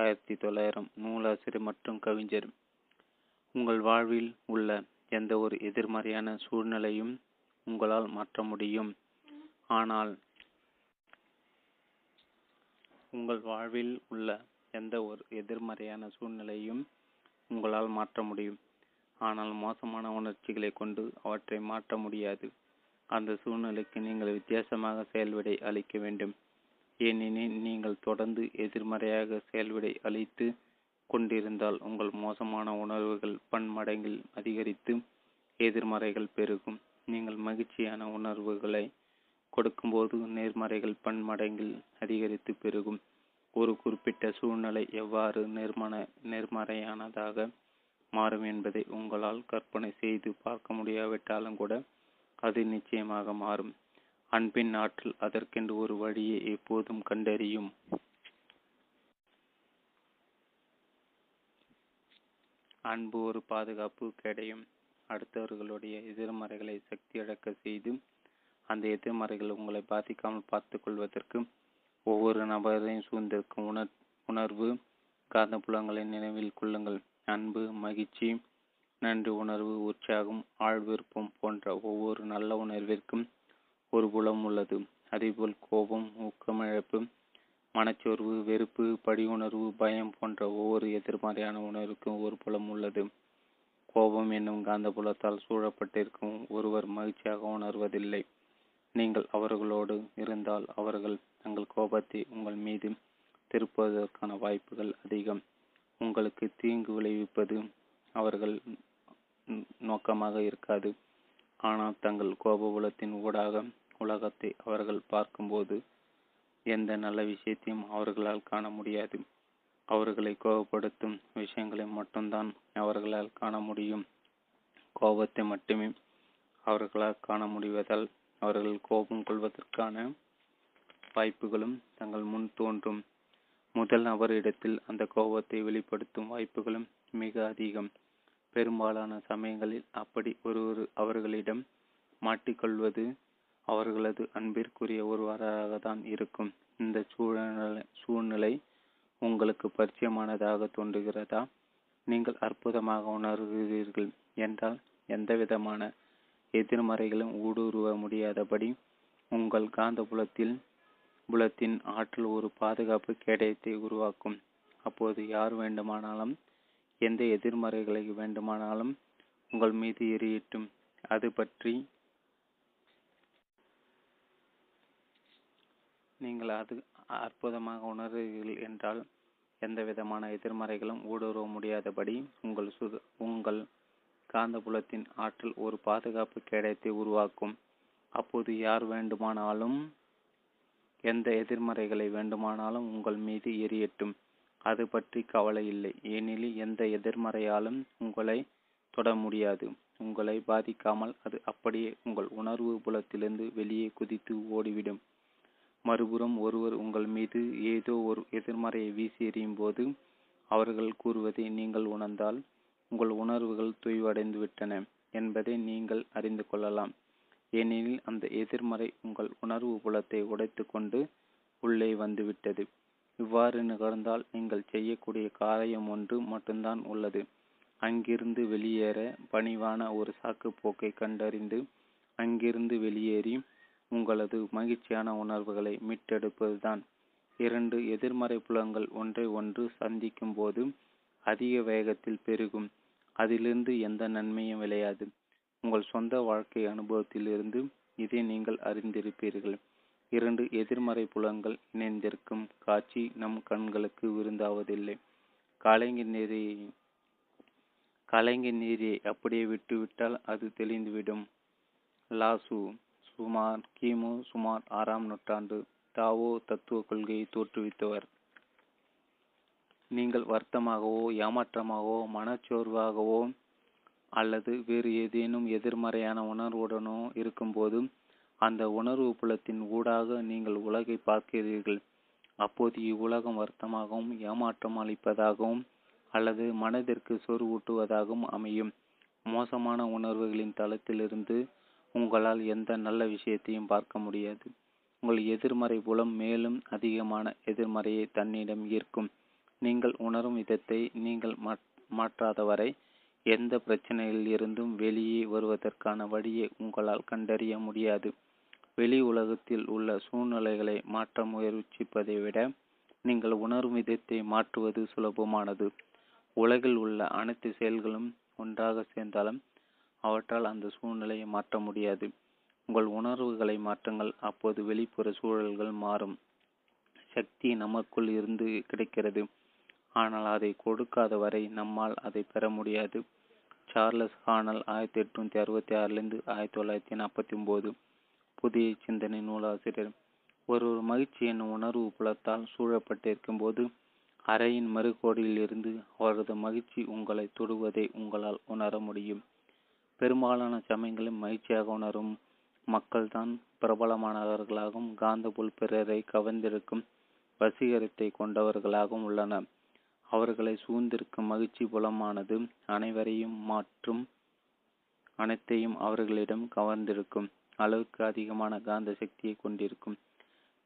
1900 நூலாசிரியர் மற்றும் கவிஞர். உங்கள் வாழ்வில் உள்ள எந்த ஒரு எதிர்மறையான சூழ்நிலையும் உங்களால் மாற்ற முடியும், ஆனால் மோசமான உணர்ச்சிகளை கொண்டு அவற்றை மாற்ற முடியாது. அந்த சூழ்நிலைக்கு நீங்கள் வித்தியாசமாக செயல்விடை அளிக்க வேண்டும். ஏனெனில் நீங்கள் தொடர்ந்து எதிர்மறையாக செயல்விடை அளித்து கொண்டிருந்தால் உங்கள் மோசமான உணர்வுகள் பன்மடங்கில் அதிகரித்து எதிர்மறைகள் பெருகும். நீங்கள் மகிழ்ச்சியான உணர்வுகளை கொடுக்கும்போது நேர்மறைகள் பன்மடங்கில் அதிகரித்து பெருகும். ஒரு குறிப்பிட்ட சூழ்நிலை எவ்வாறு நேர்மறையானதாக மாறும் என்பதை உங்களால் கற்பனை செய்து பார்க்க முடியாவிட்டாலும் கூட அது நிச்சயமாக மாறும். அன்பின் ஆற்றல் அதற்கென்று ஒரு வழியை எப்போதும் கண்டறியும். அன்பு ஒரு பாதுகாப்பு கிடையும். அடுத்தவர்களுடைய எதிர்மறைகளை சக்தி இழக்க செய்து அந்த எதிர்மறைகள் உங்களை பாதிக்காமல் பார்த்துக் கொள்வதற்கு ஒவ்வொரு நபரையும் சூழ்ந்திருக்கும் உணர்வு காந்தப்புலங்களை நினைவில் கொள்ளுங்கள். அன்பு, மகிழ்ச்சி, நன்றி உணர்வு, உற்சாகம், ஆழ்விருப்பம் போன்ற ஒவ்வொரு நல்ல உணர்விற்கும் ஒரு புலம் உள்ளது. அதேபோல் கோபம், ஊக்கமிழப்பு, மனச்சோர்வு, வெறுப்பு, பழி உணர்வு, பயம் போன்ற ஒவ்வொரு எதிர்மறையான உணர்வுக்கும் ஒரு புலம் உள்ளது. கோபம் என்னும் காந்த புலத்தால் சூழப்பட்டிருக்கும் ஒருவர் மகிழ்ச்சியாக உணர்வதில்லை. நீங்கள் அவர்களோடு இருந்தால் அவர்கள் தங்கள் கோபத்தை உங்கள் மீது திருப்புவதற்கான வாய்ப்புகள் அதிகம். உங்களுக்கு தீங்கு விளைவிப்பது அவர்கள் நோக்கமாக இருக்காது. ஆனால் தங்கள் கோப புலத்தின் ஊடாக உலகத்தை அவர்கள் பார்க்கும்போது எந்த நல்ல விஷயத்தையும் அவர்களால் காண முடியாது. அவர்களை கோபப்படுத்தும் விஷயங்களை மட்டும்தான் அவர்களால் காண முடியும். கோபத்தை மட்டுமே அவர்களால் காண முடிவதால் அவர்கள் கோபம் கொள்வதற்கான வாய்ப்புகளும் தங்கள் முன் தோன்றும் முதல் நபர் இடத்தில் அந்த கோபத்தை வெளிப்படுத்தும் வாய்ப்புகளும் மிக அதிகம். பெரும்பாலான சமயங்களில் அப்படி ஒருவர் அவர்களிடம் மாட்டிக்கொள்வது அவர்களது அன்பிற்குரிய ஒருவராக தான் இருக்கும். இந்த சூழ்நிலை உங்களுக்கு பரிச்சயமானதாக தோன்றுகிறதா? நீங்கள் அற்புதமாக உணர்கிறீர்கள் என்றால் எந்தவிதமான எதிர்மறைகளும் ஊடுருவ முடியாதபடி உங்கள் புலத்தின் ஆற்றல் ஒரு பாதுகாப்பு கேடயத்தை உருவாக்கும். அப்போது யார் வேண்டுமானாலும் எந்த எதிர்மறைகளை வேண்டுமானாலும் உங்கள் மீது எரியிட்டும். அது பற்றி நீங்கள் அற்புதமாக உணர்கிறீர்கள் என்றால் எந்த விதமான எதிர்மறைகளும் ஊடுருவ முடியாதபடி உங்கள் காந்தபுலத்தின் ஆற்றல் ஒரு பாதுகாப்பு கேடயத்தை உருவாக்கும். அப்போது யார் வேண்டுமானாலும் எந்த எதிர்மறைகளை வேண்டுமானாலும் உங்கள் மீது எரியட்டும். அது பற்றி கவலை இல்லை, ஏனெனில் எந்த எதிர்மறையாலும் உங்களை தொட முடியாது. உங்களை பாதிக்காமல் அது அப்படியே உங்கள் உணர்வு புலத்திலிருந்து வெளியே குதித்து ஓடிவிடும். மறுபுறம் ஒருவர் உங்கள் மீது ஏதோ ஒரு எதிர்மறையை வீசி எறியும் போது அவர்கள் கூறுவதை நீங்கள் உணர்ந்தால் உங்கள் உணர்வுகள் தொய்வடைந்து விட்டன என்பதை நீங்கள் அறிந்து கொள்ளலாம். ஏனெனில் அந்த எதிர்மறை உங்கள் உணர்வு புலத்தை உடைத்து கொண்டு உள்ளே வந்துவிட்டது. இவ்வாறு நிகழ்ந்தால் நீங்கள் செய்யக்கூடிய காரியம் ஒன்று மட்டும்தான் உள்ளது, அங்கிருந்து வெளியேற பணிவான ஒரு சாக்கு போக்கை கண்டறிந்து அங்கிருந்து வெளியேறி உங்களது மகிழ்ச்சியான உணர்வுகளை மீட்டெடுப்பதுதான். இரண்டு எதிர்மறை புலங்கள் ஒன்றை ஒன்று சந்திக்கும் போது அதிக வேகத்தில் பெருகும். அதிலிருந்து எந்த நன்மையும் விளையாது. உங்கள் சொந்த வாழ்க்கை அனுபவத்திலிருந்து இதை நீங்கள் அறிந்திருப்பீர்கள். இரண்டு எதிர்மறை புலங்கள் இணைந்திருக்கும் காட்சி நம் கண்களுக்கு விருந்தாவதில்லை. கலங்கி நீரை அப்படியே விட்டுவிட்டால் அது தெளிந்துவிடும். லாசு கிமு சுமார் 6ஆம் நூற்றாண்டு டாவோ தத்துவ கொள்கையை தோற்றுவித்தவர். நீங்கள் வருத்தமாகவோ ஏமாற்றமாகவோ மனச்சோர்வாகவோ அல்லது வேறு ஏதேனும் எதிர்மறையான உணர்வுடனோ இருக்கும்போது அந்த உணர்வு புலத்தின் ஊடாக நீங்கள் உலகை பார்க்கிறீர்கள். அப்போது இவ்வுலகம் வருத்தமாகவும் ஏமாற்றம் அளிப்பதாகவும் அல்லது மனதிற்கு சொருவூட்டுவதாகவும் அமையும். மோசமான உணர்வுகளின் தளத்திலிருந்து உங்களால் எந்த நல்ல விஷயத்தையும் பார்க்க முடியாது. உங்கள் எதிர்மறை புலம் மேலும் அதிகமான எதிர்மறையை தன்னிடம் ஈர்க்கும். நீங்கள் உணரும் விதத்தை நீங்கள் மாற்றாதவரை எந்த பிரச்சனையில் இருந்தும் வெளியே வருவதற்கான வழியை உங்களால் கண்டறிய முடியாது. வெளி உலகத்தில் உள்ள சூழ்நிலைகளை மாற்ற முயற்சிப்பதை விட நீங்கள் உணரும் விதத்தை மாற்றுவது சுலபமானது. உலகில் உள்ள அனைத்து செயல்களும் ஒன்றாக சேர்ந்தாலும் அவற்றால் அந்த சூழ்நிலையை மாற்ற முடியாது. உங்கள் உணர்வுகளை மாற்றுங்கள், அப்போது வெளிப்புற சூழல்கள் மாறும். சக்தி நமக்குள் இருந்து கிடைக்கிறது, ஆனால் அதை கொடுக்காத வரை நம்மால் அதை பெற முடியாது. சார்லஸ் ஹானல் 1866 1949 புதிய சிந்தனை நூலாசிரியர். ஒருவர் மகிழ்ச்சி என்னும் உணர்வு புலத்தால் சூழப்பட்டிருக்கும் போது அறையின் மறுகோடியில் இருந்து அவரது மகிழ்ச்சி உங்களை தொடுவதை உங்களால் உணர முடியும். பெரும்பாலான சமயங்களில் மகிழ்ச்சியாக உணரும் மக்கள்தான் பிரபலமானவர்களாகவும் காந்தபுல் பிறரை கவர்ந்திருக்கும் வசீகரத்தை கொண்டவர்களாகவும் உள்ளனர். அவர்களை சூழ்ந்திருக்கும் மகிழ்ச்சி புலமானது அனைவரையும் மாற்றும் அனைத்தையும் அவர்களிடம் கவர்ந்திருக்கும் அளவுக்கு அதிகமான காந்த சக்தியை கொண்டிருக்கும்.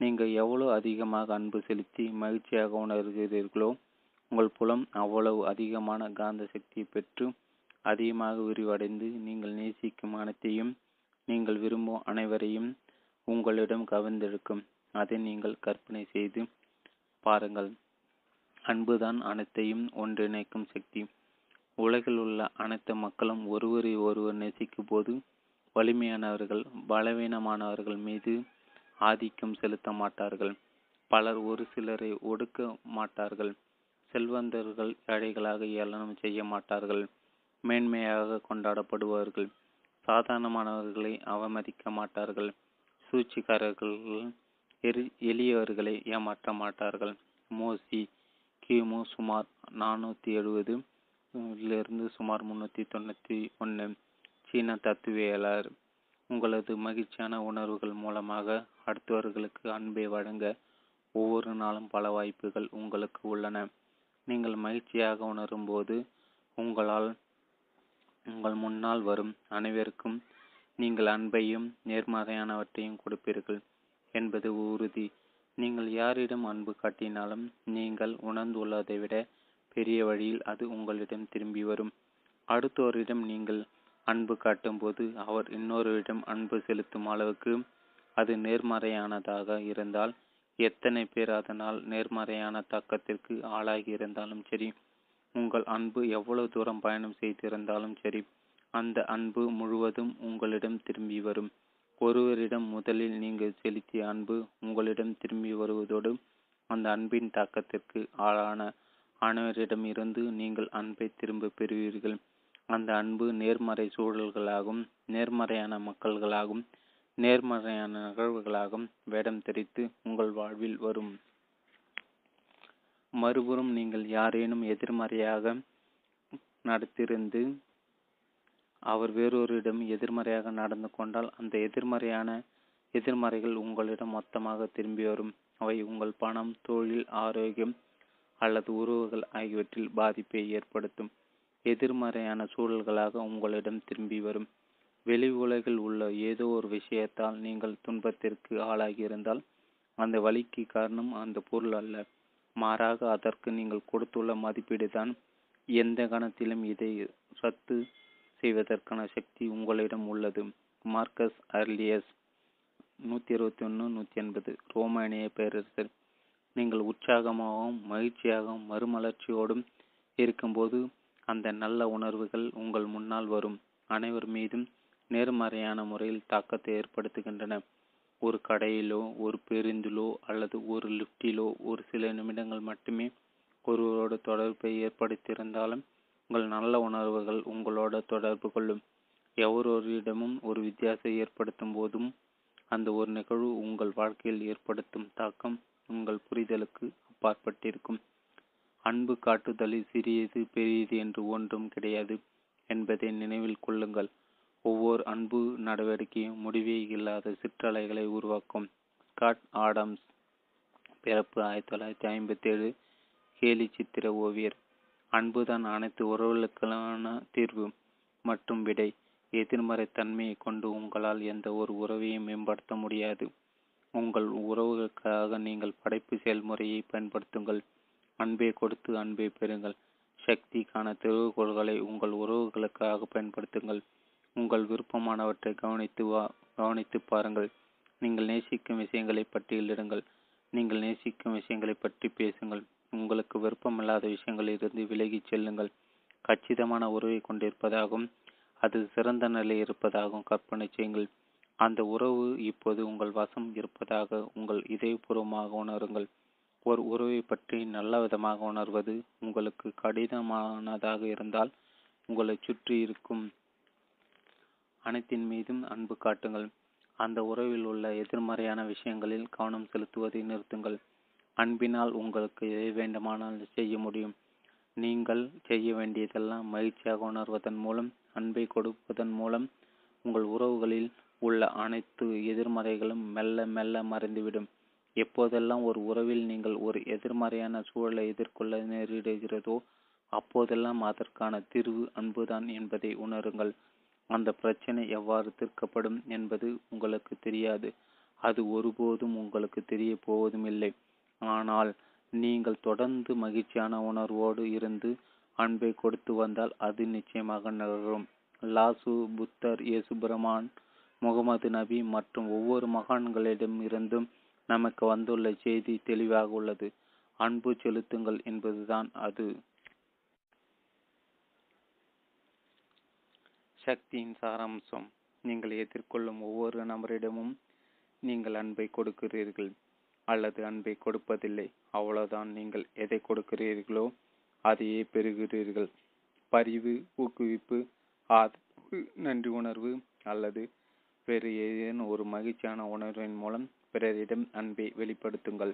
நீங்கள் எவ்வளவு அதிகமாக அன்பு செலுத்தி மகிழ்ச்சியாக உணர்கிறீர்களோ உங்கள் புலம் அவ்வளவு அதிகமான காந்த சக்தியை பெற்று அதிகமாக விரிவடைந்து நீங்கள் நேசிக்கும் அனைத்தையும் நீங்கள் விரும்பும் அனைவரையும் உங்களிடம் கவர்ந்திருக்கும். அதை நீங்கள் கற்பனை செய்து பாருங்கள். அன்புதான் அனைத்தையும் ஒன்றிணைக்கும் சக்தி. உலகில் உள்ள அனைத்து மக்களும் ஒருவரை ஒருவர் நேசிக்கும் போது வலிமையானவர்கள் பலவீனமானவர்கள் மீது ஆதிக்கம் செலுத்த மாட்டார்கள். பலர் ஒரு சிலரை ஒடுக்க மாட்டார்கள். செல்வந்தர்கள் ஏழைகளாக ஏளனம் செய்ய மாட்டார்கள். மேன்மையாக கொண்டாடப்படுவார்கள். சாதாரணமானவர்களை அவமதிக்க மாட்டார்கள். சூழ்ச்சிக்காரர்கள் எளியவர்களை ஏமாற்ற மாட்டார்கள். மோசி கிமு சுமார் 470 சுமார் 391 சீன தத்துவியலாளர். உங்களது மகிழ்ச்சியான உணர்வுகள் மூலமாக அடுத்தவர்களுக்கு அன்பை வழங்க ஒவ்வொரு நாளும் பல வாய்ப்புகள் உங்களுக்கு உள்ளன. நீங்கள் மகிழ்ச்சியாக உணரும்போது உங்கள் முன்னால் வரும் அனைவருக்கும் நீங்கள் அன்பையும் நேர்மறையானவற்றையும் கொடுப்பீர்கள் என்பது உறுதி. நீங்கள் யாரிடம் அன்பு காட்டினாலும் நீங்கள் உணர்ந்துள்ளதை விட பெரிய வழியில் அது உங்களிடம் திரும்பி வரும். அடுத்தோரிடம் நீங்கள் அன்பு காட்டும்போது அவர் இன்னொருவரிடம் அன்பு செலுத்தும் அளவுக்கு அது நேர்மறையானதாக இருந்தால், எத்தனை பேர் அதனால் நேர்மறையான தாக்கத்திற்கு ஆளாகி இருந்தாலும் சரி, உங்கள் அன்பு எவ்வளவு தூரம் பயணம் செய்திருந்தாலும் சரி, அந்த அன்பு முழுவதும் உங்களிடம் திரும்பி வரும். ஒருவரிடம் முதலில் நீங்கள் செலுத்திய அன்பு உங்களிடம் திரும்பி வருவதோடு அந்த அன்பின் தாக்கத்திற்கு ஆளான அனைவரிடம் இருந்து நீங்கள் அன்பை திரும்ப பெறுவீர்கள். அந்த அன்பு நேர்மறை சூழல்களாகும், நேர்மறையான மக்கள்களாகும், நேர்மறையான நிகழ்வுகளாகும் வேடம் தெரித்து உங்கள் வாழ்வில் வரும். மறுபுறம் நீங்கள் யாரேனும் எதிர்மறையாக நடத்திருந்து அவர் வேறொருடம் எதிர்மறையாக நடந்து கொண்டால் அந்த எதிர்மறையான எதிர்மறைகள் உங்களிடம் மொத்தமாக திரும்பி வரும். அவை உங்கள் பணம், தொழில், ஆரோக்கியம் அல்லது உறவுகள் ஆகியவற்றில் பாதிப்பை ஏற்படுத்தும். எதிர்மறையான சூழல்களாக உங்களிடம் திரும்பி வரும். வெளி உலகில் உள்ள ஏதோ ஒரு விஷயத்தால் நீங்கள் துன்பத்திற்கு ஆளாகியிருந்தால் அந்த வலிக்கு காரணம் அந்த பொருள் அல்ல, மாறாக அதற்கு நீங்கள் கொடுத்துள்ள மதிப்பீடு தான். எந்த கணத்திலும் இதை சத்து செய்வதற்கான சக்தி உங்களிடம் உள்ளது. மார்க்கஸ் அர்லியஸ் 121-180 ரோமானிய பேரரசர். நீங்கள் உற்சாகமாகவும் மகிழ்ச்சியாகவும் மறுமலர்ச்சியோடும் இருக்கும்போது அந்த நல்ல உணர்வுகள் உங்கள் முன்னால் வரும் அனைவர் மீதும் நேர்மறையான முறையில் தாக்கத்தை ஏற்படுத்துகின்றன. ஒரு கடையிலோ, ஒரு பேருந்திலோ அல்லது ஒரு லிஃப்டிலோ ஒரு சில நிமிடங்கள் மட்டுமே ஒருவரோட தொடர்பை ஏற்படுத்தியிருந்தாலும் உங்கள் நல்ல உணர்வுகள் உங்களோட தொடர்பு கொள்ளும். எவரொரிடமும் ஒரு வித்தியாசத்தை ஏற்படுத்தும் போதும் அந்த ஒரு நிகழ்வு உங்கள் வாழ்க்கையில் ஏற்படுத்தும் தாக்கம் உங்கள் புரிதலுக்கு அப்பாற்பட்டிருக்கும். அன்பு காட்டுதலில் சிறியது பெரியது என்று ஒன்றும் கிடையாது என்பதை நினைவில் கொள்ளுங்கள். ஒவ்வொரு அன்பு நடவடிக்கையும் முடிவே இல்லாத சிற்றலைகளை உருவாக்கும். ஸ்காட் ஆடம்ஸ், பிறப்பு 1957, கேலி சித்திர ஓவியர். அன்புதான் அனைத்து உறவுகளுக்கான தீர்வு மற்றும் விடை. எதிர்மறை தன்மையை கொண்டு உங்களால் எந்த ஒரு உறவையும் மேம்படுத்த முடியாது. உங்கள் உறவுகளுக்காக நீங்கள் படைப்பு செயல்முறையை பயன்படுத்துங்கள். அன்பை கொடுத்து அன்பை பெறுங்கள். சக்திக்கான திறவுகோள்களை உங்கள் உறவுகளுக்காக பயன்படுத்துங்கள். உங்கள் விருப்பமானவற்றை கவனித்து பாருங்கள். நீங்கள் நேசிக்கும் விஷயங்களை பட்டியலிடுங்கள். நீங்கள் நேசிக்கும் விஷயங்களை பற்றி பேசுங்கள். உங்களுக்கு விருப்பமில்லாத விஷயங்களிலிருந்து விலகிச் செல்லுங்கள். கச்சிதமான உறவை கொண்டிருப்பதாகவும் அது சிறந்த நிலையில் இருப்பதாகவும் கற்பனை செய்யுங்கள். அந்த உறவு இப்போது உங்கள் வசம் இருப்பதாக உங்கள் இதயபூர்வமாக உணருங்கள். ஒரு உறவை பற்றி நல்ல விதமாக உணர்வது உங்களுக்கு கடினமானதாக இருந்தால் உங்களை சுற்றி இருக்கும் அனைத்தின் மீதும் அன்பு காட்டுங்கள். அந்த உறவில் உள்ள எதிர்மறையான விஷயங்களில் கவனம் செலுத்துவதை நிறுத்துங்கள். அன்பினால் உங்களுக்கு எதை வேண்டுமானால் செய்ய முடியும். நீங்கள் செய்ய வேண்டியதெல்லாம் மகிழ்ச்சியாக உணர்வதன் மூலம், அன்பை கொடுப்பதன் மூலம் உங்கள் உறவுகளில் உள்ள அனைத்து எதிர்மறைகளும் மெல்ல மெல்ல மறைந்துவிடும். எப்போதெல்லாம் ஒரு உறவில் நீங்கள் ஒரு எதிர்மறையான சூழலை எதிர்கொள்ள நேரிடுகிறதோ அப்போதெல்லாம் அதற்கான தீர்வு அன்புதான் என்பதை உணருங்கள். அந்த பிரச்சனை எவ்வாறு தீர்க்கப்படும் என்பது உங்களுக்கு தெரியாது. அது ஒருபோதும் உங்களுக்கு தெரிய போவதும் இல்லை. ஆனால் நீங்கள் தொடர்ந்து மகிழ்ச்சியான உணர்வோடு இருந்து அன்பை கொடுத்து வந்தால் அது நிச்சயமாக நிகழும். லாசு, புத்தர், இயேசு பிரமான், முகமது நபி மற்றும் ஒவ்வொரு மகான்களிடம் இருந்தும் நமக்கு வந்துள்ள செய்தி தெளிவாக உள்ளது. அன்பு செலுத்துங்கள் என்பதுதான் அது. சக்தியின் சாராம்சம். நீங்கள் எதிர்கொள்ளும் ஒவ்வொரு நபரிடமும் நீங்கள் அன்பை கொடுக்கிறீர்கள் அல்லது அன்பை கொடுப்பதில்லை. அவ்வளவுதான். நீங்கள் எதை கொடுக்கிறீர்களோ அதையே பெறுகிறீர்கள். பரிவு, ஊக்குவிப்பு, ஆதரவு, நன்றி உணர்வு அல்லது வேறு ஏதேனும் ஒரு மகிழ்ச்சியான உணர்வின் மூலம் பிறரிடம் அன்பை வெளிப்படுத்துங்கள்.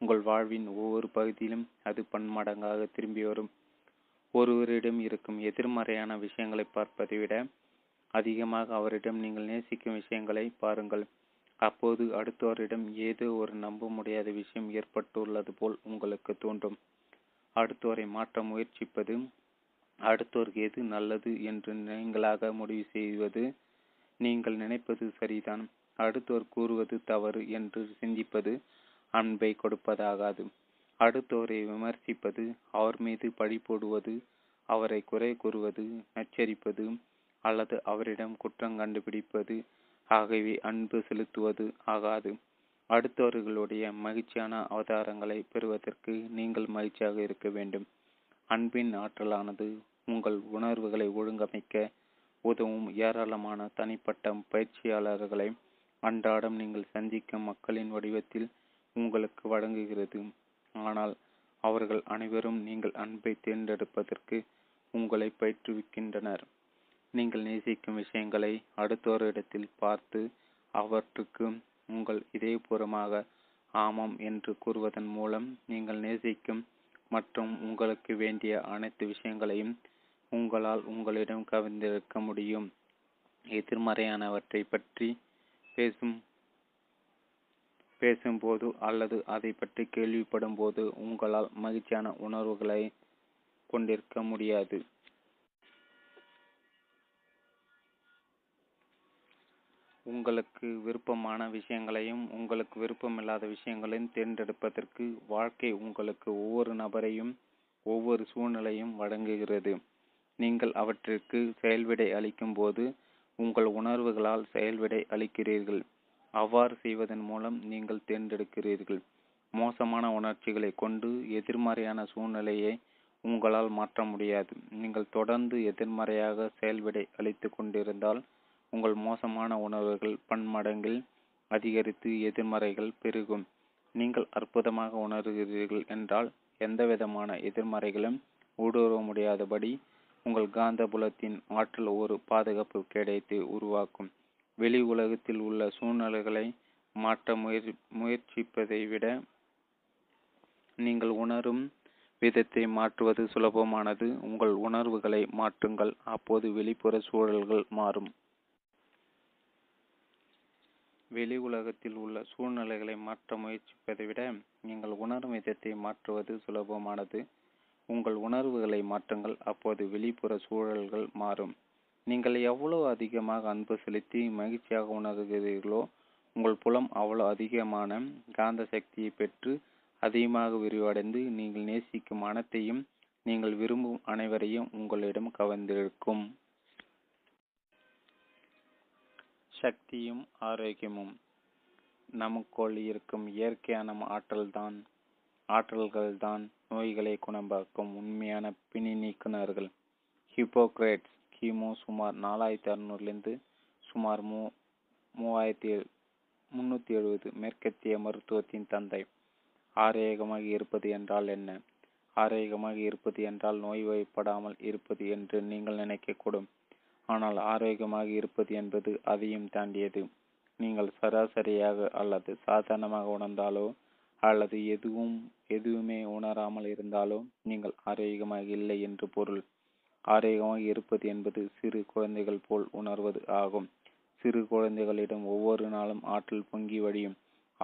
உங்கள் வாழ்வின் ஒவ்வொரு பகுதியிலும் அது பன்மடங்காக திரும்பி வரும். ஒருவரிடம் இருக்கும் எதிர்மறையான விஷயங்களை பார்ப்பதை விட அதிகமாக அவரிடம் நீங்கள் நேசிக்கும் விஷயங்களை பாருங்கள். அப்போது அடுத்தவரிடம் ஏதோ ஒரு நம்ப முடியாத விஷயம் ஏற்பட்டுள்ளது போல் உங்களுக்கு தோன்றும். அடுத்தவரை மாற்ற முயற்சிப்பது, அடுத்தோருக்கு எது நல்லது என்று நீங்களாக முடிவு செய்வது, நீங்கள் நினைப்பது சரிதான், அடுத்தோர் கூறுவது தவறு என்று சிந்திப்பது அன்பை கொடுப்பதாகாது. அடுத்தோரை விமர்சிப்பது, அவர் மீது பழி போடுவது, அவரை குறை கூறுவது, எச்சரிப்பது அல்லது அவரிடம் குற்றம் கண்டுபிடிப்பது ஆகவே அன்பு செலுத்துவது ஆகாது. அடுத்தவர்களுடைய மகிழ்ச்சியான அவதாரங்களை பெறுவதற்கு நீங்கள் மகிழ்ச்சியாக இருக்க வேண்டும். அன்பின் ஆற்றலானது உங்கள் உணர்வுகளை ஒழுங்கமைக்க உதவும். ஏராளமான தனிப்பட்ட பயிற்சியாளர்களை அன்றாடம் நீங்கள் சந்திக்கும் மக்களின் வடிவத்தில் உங்களுக்கு வழங்குகிறது. ஆனால் அவர்கள் அனைவரும் நீங்கள் அன்பை தேர்ந்தெடுப்பதற்கு உங்களை பயிற்றுவிக்கின்றனர். நீங்கள் நேசிக்கும் விஷயங்களை அடுத்தோரிடத்தில் பார்த்து அவற்றுக்கு உங்கள் இதயபூர்வமாக ஆமாம் என்று கூறுவதன் மூலம் நீங்கள் நேசிக்கும் மற்றும் உங்களுக்கு வேண்டிய அனைத்து விஷயங்களையும் உங்களால் உங்களிடம் கவர்ந்திருக்க முடியும். எதிர்மறையானவற்றை பற்றி பேசும் பேசும்போது அல்லது அதை பற்றி கேள்விப்படும் போது உங்களால் மகிழ்ச்சியான உணர்வுகளை கொண்டிருக்க முடியாது. உங்களுக்கு விருப்பமான விஷயங்களையும் உங்களுக்கு விருப்பமில்லாத விஷயங்களையும் தேர்ந்தெடுப்பதற்கு வாழ்க்கை உங்களுக்கு ஒவ்வொரு நபரையும் ஒவ்வொரு சூழ்நிலையும் வழங்குகிறது. நீங்கள் அவற்றிற்கு செயல்விடை அளிக்கும் போது உங்கள் உணர்வுகளால் செயல்விடை அளிக்கிறீர்கள். அவ்வாறு செய்வதன் மூலம் நீங்கள் தேர்ந்தெடுக்கிறீர்கள். மோசமான உணர்ச்சிகளை கொண்டு எதிர்மறையான சூழ்நிலையை உங்களால் மாற்ற முடியாது. நீங்கள் தொடர்ந்து எதிர்மறையாக செயல்விடை அளித்து கொண்டிருந்தால் உங்கள் மோசமான உணர்வுகள் பன்மடங்கில் அதிகரித்து எதிர்மறைகள் பெருகும். நீங்கள் அற்புதமாக உணர்கிறீர்கள் என்றால் எந்தவிதமான எதிர்மறைகளும் ஊடுருவ முடியாதபடி உங்கள் காந்தபுலத்தின் ஆற்றல் ஒரு பாதுகாப்பு கிடைத்து உருவாக்கும். வெளி உலகத்தில் உள்ள சூழ்நிலைகளை மாற்ற முயற்சிப்பதை விட நீங்கள் உணரும் விதத்தை மாற்றுவது சுலபமானது. உங்கள் உணர்வுகளை மாற்றுங்கள், அப்போது வெளிப்புற சூழல்கள் மாறும். வெளி உலகத்தில் உள்ள சூழ்நிலைகளை மாற்ற முயற்சிப்பதை விட நீங்கள் உணரும் விதத்தை மாற்றுவது சுலபமானது. உங்கள் உணர்வுகளை மாற்றுங்கள், அப்போது வெளிப்புற சூழல்கள் மாறும். நீங்கள் எவ்வளவு அதிகமாக அன்பு செலுத்தி மகிழ்ச்சியாக உணர்கிறீர்களோ உங்கள் புலம் அவ்வளவு அதிகமான காந்த சக்தியை பெற்று அதிகமாக விரிவடைந்து நீங்கள் நேசிக்கும் அனைத்தையும் நீங்கள் விரும்பும் அனைவரையும் உங்களிடம் கவர்ந்திருக்கும். சக்தியும் ஆரோக்கியமும் நமக்குள் இருக்கும் இயற்கையான ஆற்றல்கள் தான் நோய்களை குணமாக்கும் உண்மையான பிணி நீக்குநர்கள். ஹிப்போக்ரேட்ஸ் கிமு சுமார் 4600 சுமார் 3370 மேற்கத்திய மருத்துவத்தின் தந்தை. ஆரோக்கியமாக இருப்பது என்றால் என்ன? ஆரோக்கியமாக இருப்பது என்றால் நோய்வாய்ப்படாமல் இருப்பது என்று நீங்கள் நினைக்கக்கூடும். ஆனால் ஆரோக்கியமாக இருப்பது என்பது அதையும் தாண்டியது. நீங்கள் சராசரியாக அல்லது சாதாரணமாக உணர்ந்தாலோ அல்லது எதுவுமே உணராமல் இருந்தாலோ நீங்கள் ஆரோக்கியமாக இல்லை என்று பொருள். ஆரோக்கியமாக இருப்பது என்பது சிறு குழந்தைகள் போல் உணர்வது ஆகும். சிறு குழந்தைகளிடம் ஒவ்வொரு நாளும் ஆற்றல் பொங்கி வடியும்.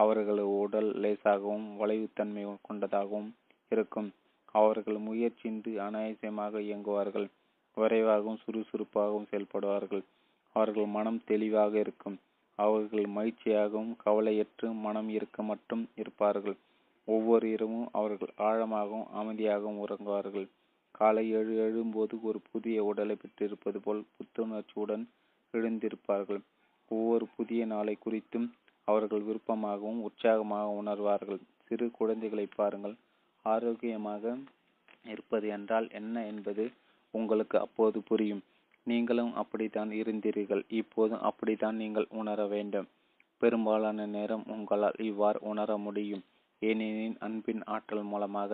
அவர்களது உடல் லேசாகவும் வளைவுத்தன்மை கொண்டதாகவும் இருக்கும். அவர்கள் முயற்சியின்றி அனாயசமாக இயங்குவார்கள். விரைவாகவும் சுறுசுறுப்பாகவும் செயல்படுவார்கள். அவர்கள் மனம் தெளிவாக இருக்கும். அவர்கள் மகிழ்ச்சியாகவும் கவலையற்று மனம் இருக்க மட்டும் இருப்பார்கள். ஒவ்வொரு இரவும் அவர்கள் ஆழமாகவும் அமைதியாகவும் உறங்குவார்கள். காலை எழும்போது ஒரு புதிய உடலை பெற்றிருப்பது போல் புத்துணர்ச்சியுடன் எழுந்திருப்பார்கள். ஒவ்வொரு புதிய நாளை குறித்தும் அவர்கள் விருப்பமாகவும் உற்சாகமாக உணர்வார்கள். சிறு குழந்தைகளை பாருங்கள். ஆரோக்கியமாக இருப்பது என்றால் என்ன என்பது உங்களுக்கு அப்போது புரியும். நீங்களும் அப்படித்தான் இருந்தீர்கள். இப்போது அப்படித்தான் நீங்கள் உணர வேண்டும். பெரும்பாலான நேரம் உங்களால் இவ்வாறு உணர முடியும். ஏனெனில் அன்பின் ஆற்றல் மூலமாக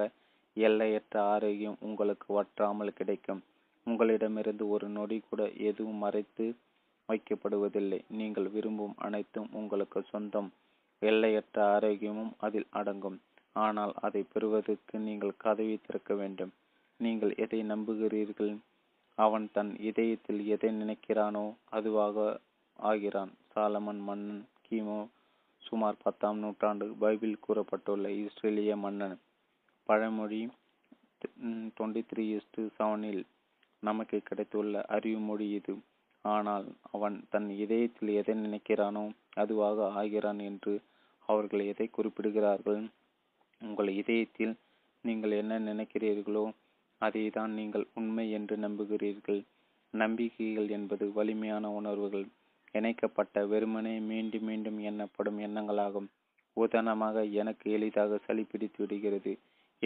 எல்லையற்ற ஆரோக்கியம் உங்களுக்கு வற்றாமல் கிடைக்கும். உங்களிடமிருந்து ஒரு நொடி கூட எதுவும் மறைத்து வைக்கப்படுவதில்லை. நீங்கள் விரும்பும் அனைத்தும் உங்களுக்கு சொந்தம். எல்லையற்ற ஆரோக்கியமும் அதில் அடங்கும். ஆனால் அதை பெறுவதற்கு நீங்கள் கதவை திறக்க வேண்டும். நீங்கள் எதை நம்புகிறீர்கள்? அவன் தன் இதயத்தில் எதை நினைக்கிறானோ அதுவாக ஆகிறான். சாலமன் மன்னன் கிமு சுமார் 10ஆம் நூற்றாண்டு. பைபிள் கூறப்பட்டுள்ள இஸ்ரேலிய மன்னன். பழமொழி 23:7 நமக்கு கிடைத்துள்ள அறிவு மொழி இது. ஆனால் அவன் தன் இதயத்தில் எதை நினைக்கிறானோ அதுவாக ஆகிறான் என்று அவர்கள் எதை குறிப்பிடுகிறார்கள்? உங்கள் இதயத்தில் நீங்கள் என்ன நினைக்கிறீர்களோ அதை தான் நீங்கள் உண்மை என்று நம்புகிறீர்கள். நம்பிக்கைகள் என்பது வலிமையான உணர்வுகள் இணைக்கப்பட்ட வெறுமனே மீண்டும் மீண்டும் எண்ணப்படும் எண்ணங்களாகும். உதாரணமாக, எனக்கு எளிதாக சளி பிடித்து விடுகிறது.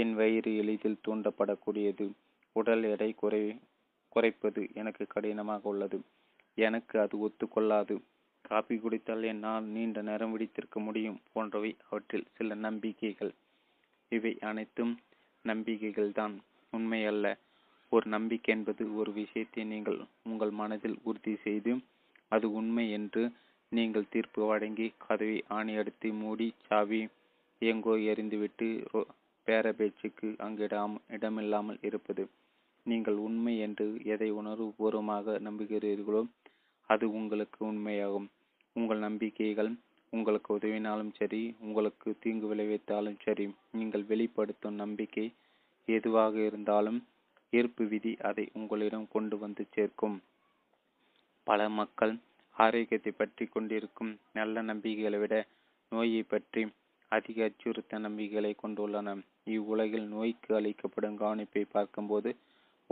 என் வயிறு எளிதில் தூண்டப்படக்கூடியது. உடல் எடை குறைப்பது எனக்கு கடினமாக உள்ளது. எனக்கு அது ஒத்துக்கொள்ளாது. காபி குடித்தால் என்னால் நீண்ட நேரம் விழித்திருக்க முடியும் போன்றவை அவற்றில் சில நம்பிக்கைகள். இவை அனைத்தும் நம்பிக்கைகள்தான், உண்மை அல்ல. ஒரு நம்பிக்கை என்பது ஒரு விஷயத்தை நீங்கள் உங்கள் மனதில் உறுதி செய்து அது உண்மை என்று நீங்கள் தீர்ப்பு வழங்கி கதவை ஆணியடித்து மூடி சாவி எங்கோ எறிந்துவிட்டு பேர பேச்சுக்கு அங்கிடாமல் இடமில்லாமல் இருப்பது. நீங்கள் உண்மை என்று எதை உணர்வுபூர்வமாக நம்புகிறீர்களோ அது உங்களுக்கு உண்மையாகும். உங்கள் நம்பிக்கைகள் உங்களுக்கு உதவினாலும் சரி, உங்களுக்கு தீங்கு விளைவித்தாலும் சரி, நீங்கள் வெளிப்படுத்தும் நம்பிக்கை எதுவாக இருந்தாலும் ஈர்ப்பு விதி அதை உங்களிடம் கொண்டு வந்து சேர்க்கும். பல மக்கள் ஆரோக்கியத்தை பற்றி கொண்டிருக்கும் நல்ல நம்பிக்கைகளை விட நோயை பற்றி அதிக அச்சுறுத்த நம்பிக்கைகளை கொண்டுள்ளன. இவ்வுலகில் நோய்க்கு அளிக்கப்படும் கவனிப்பை பார்க்கும்போது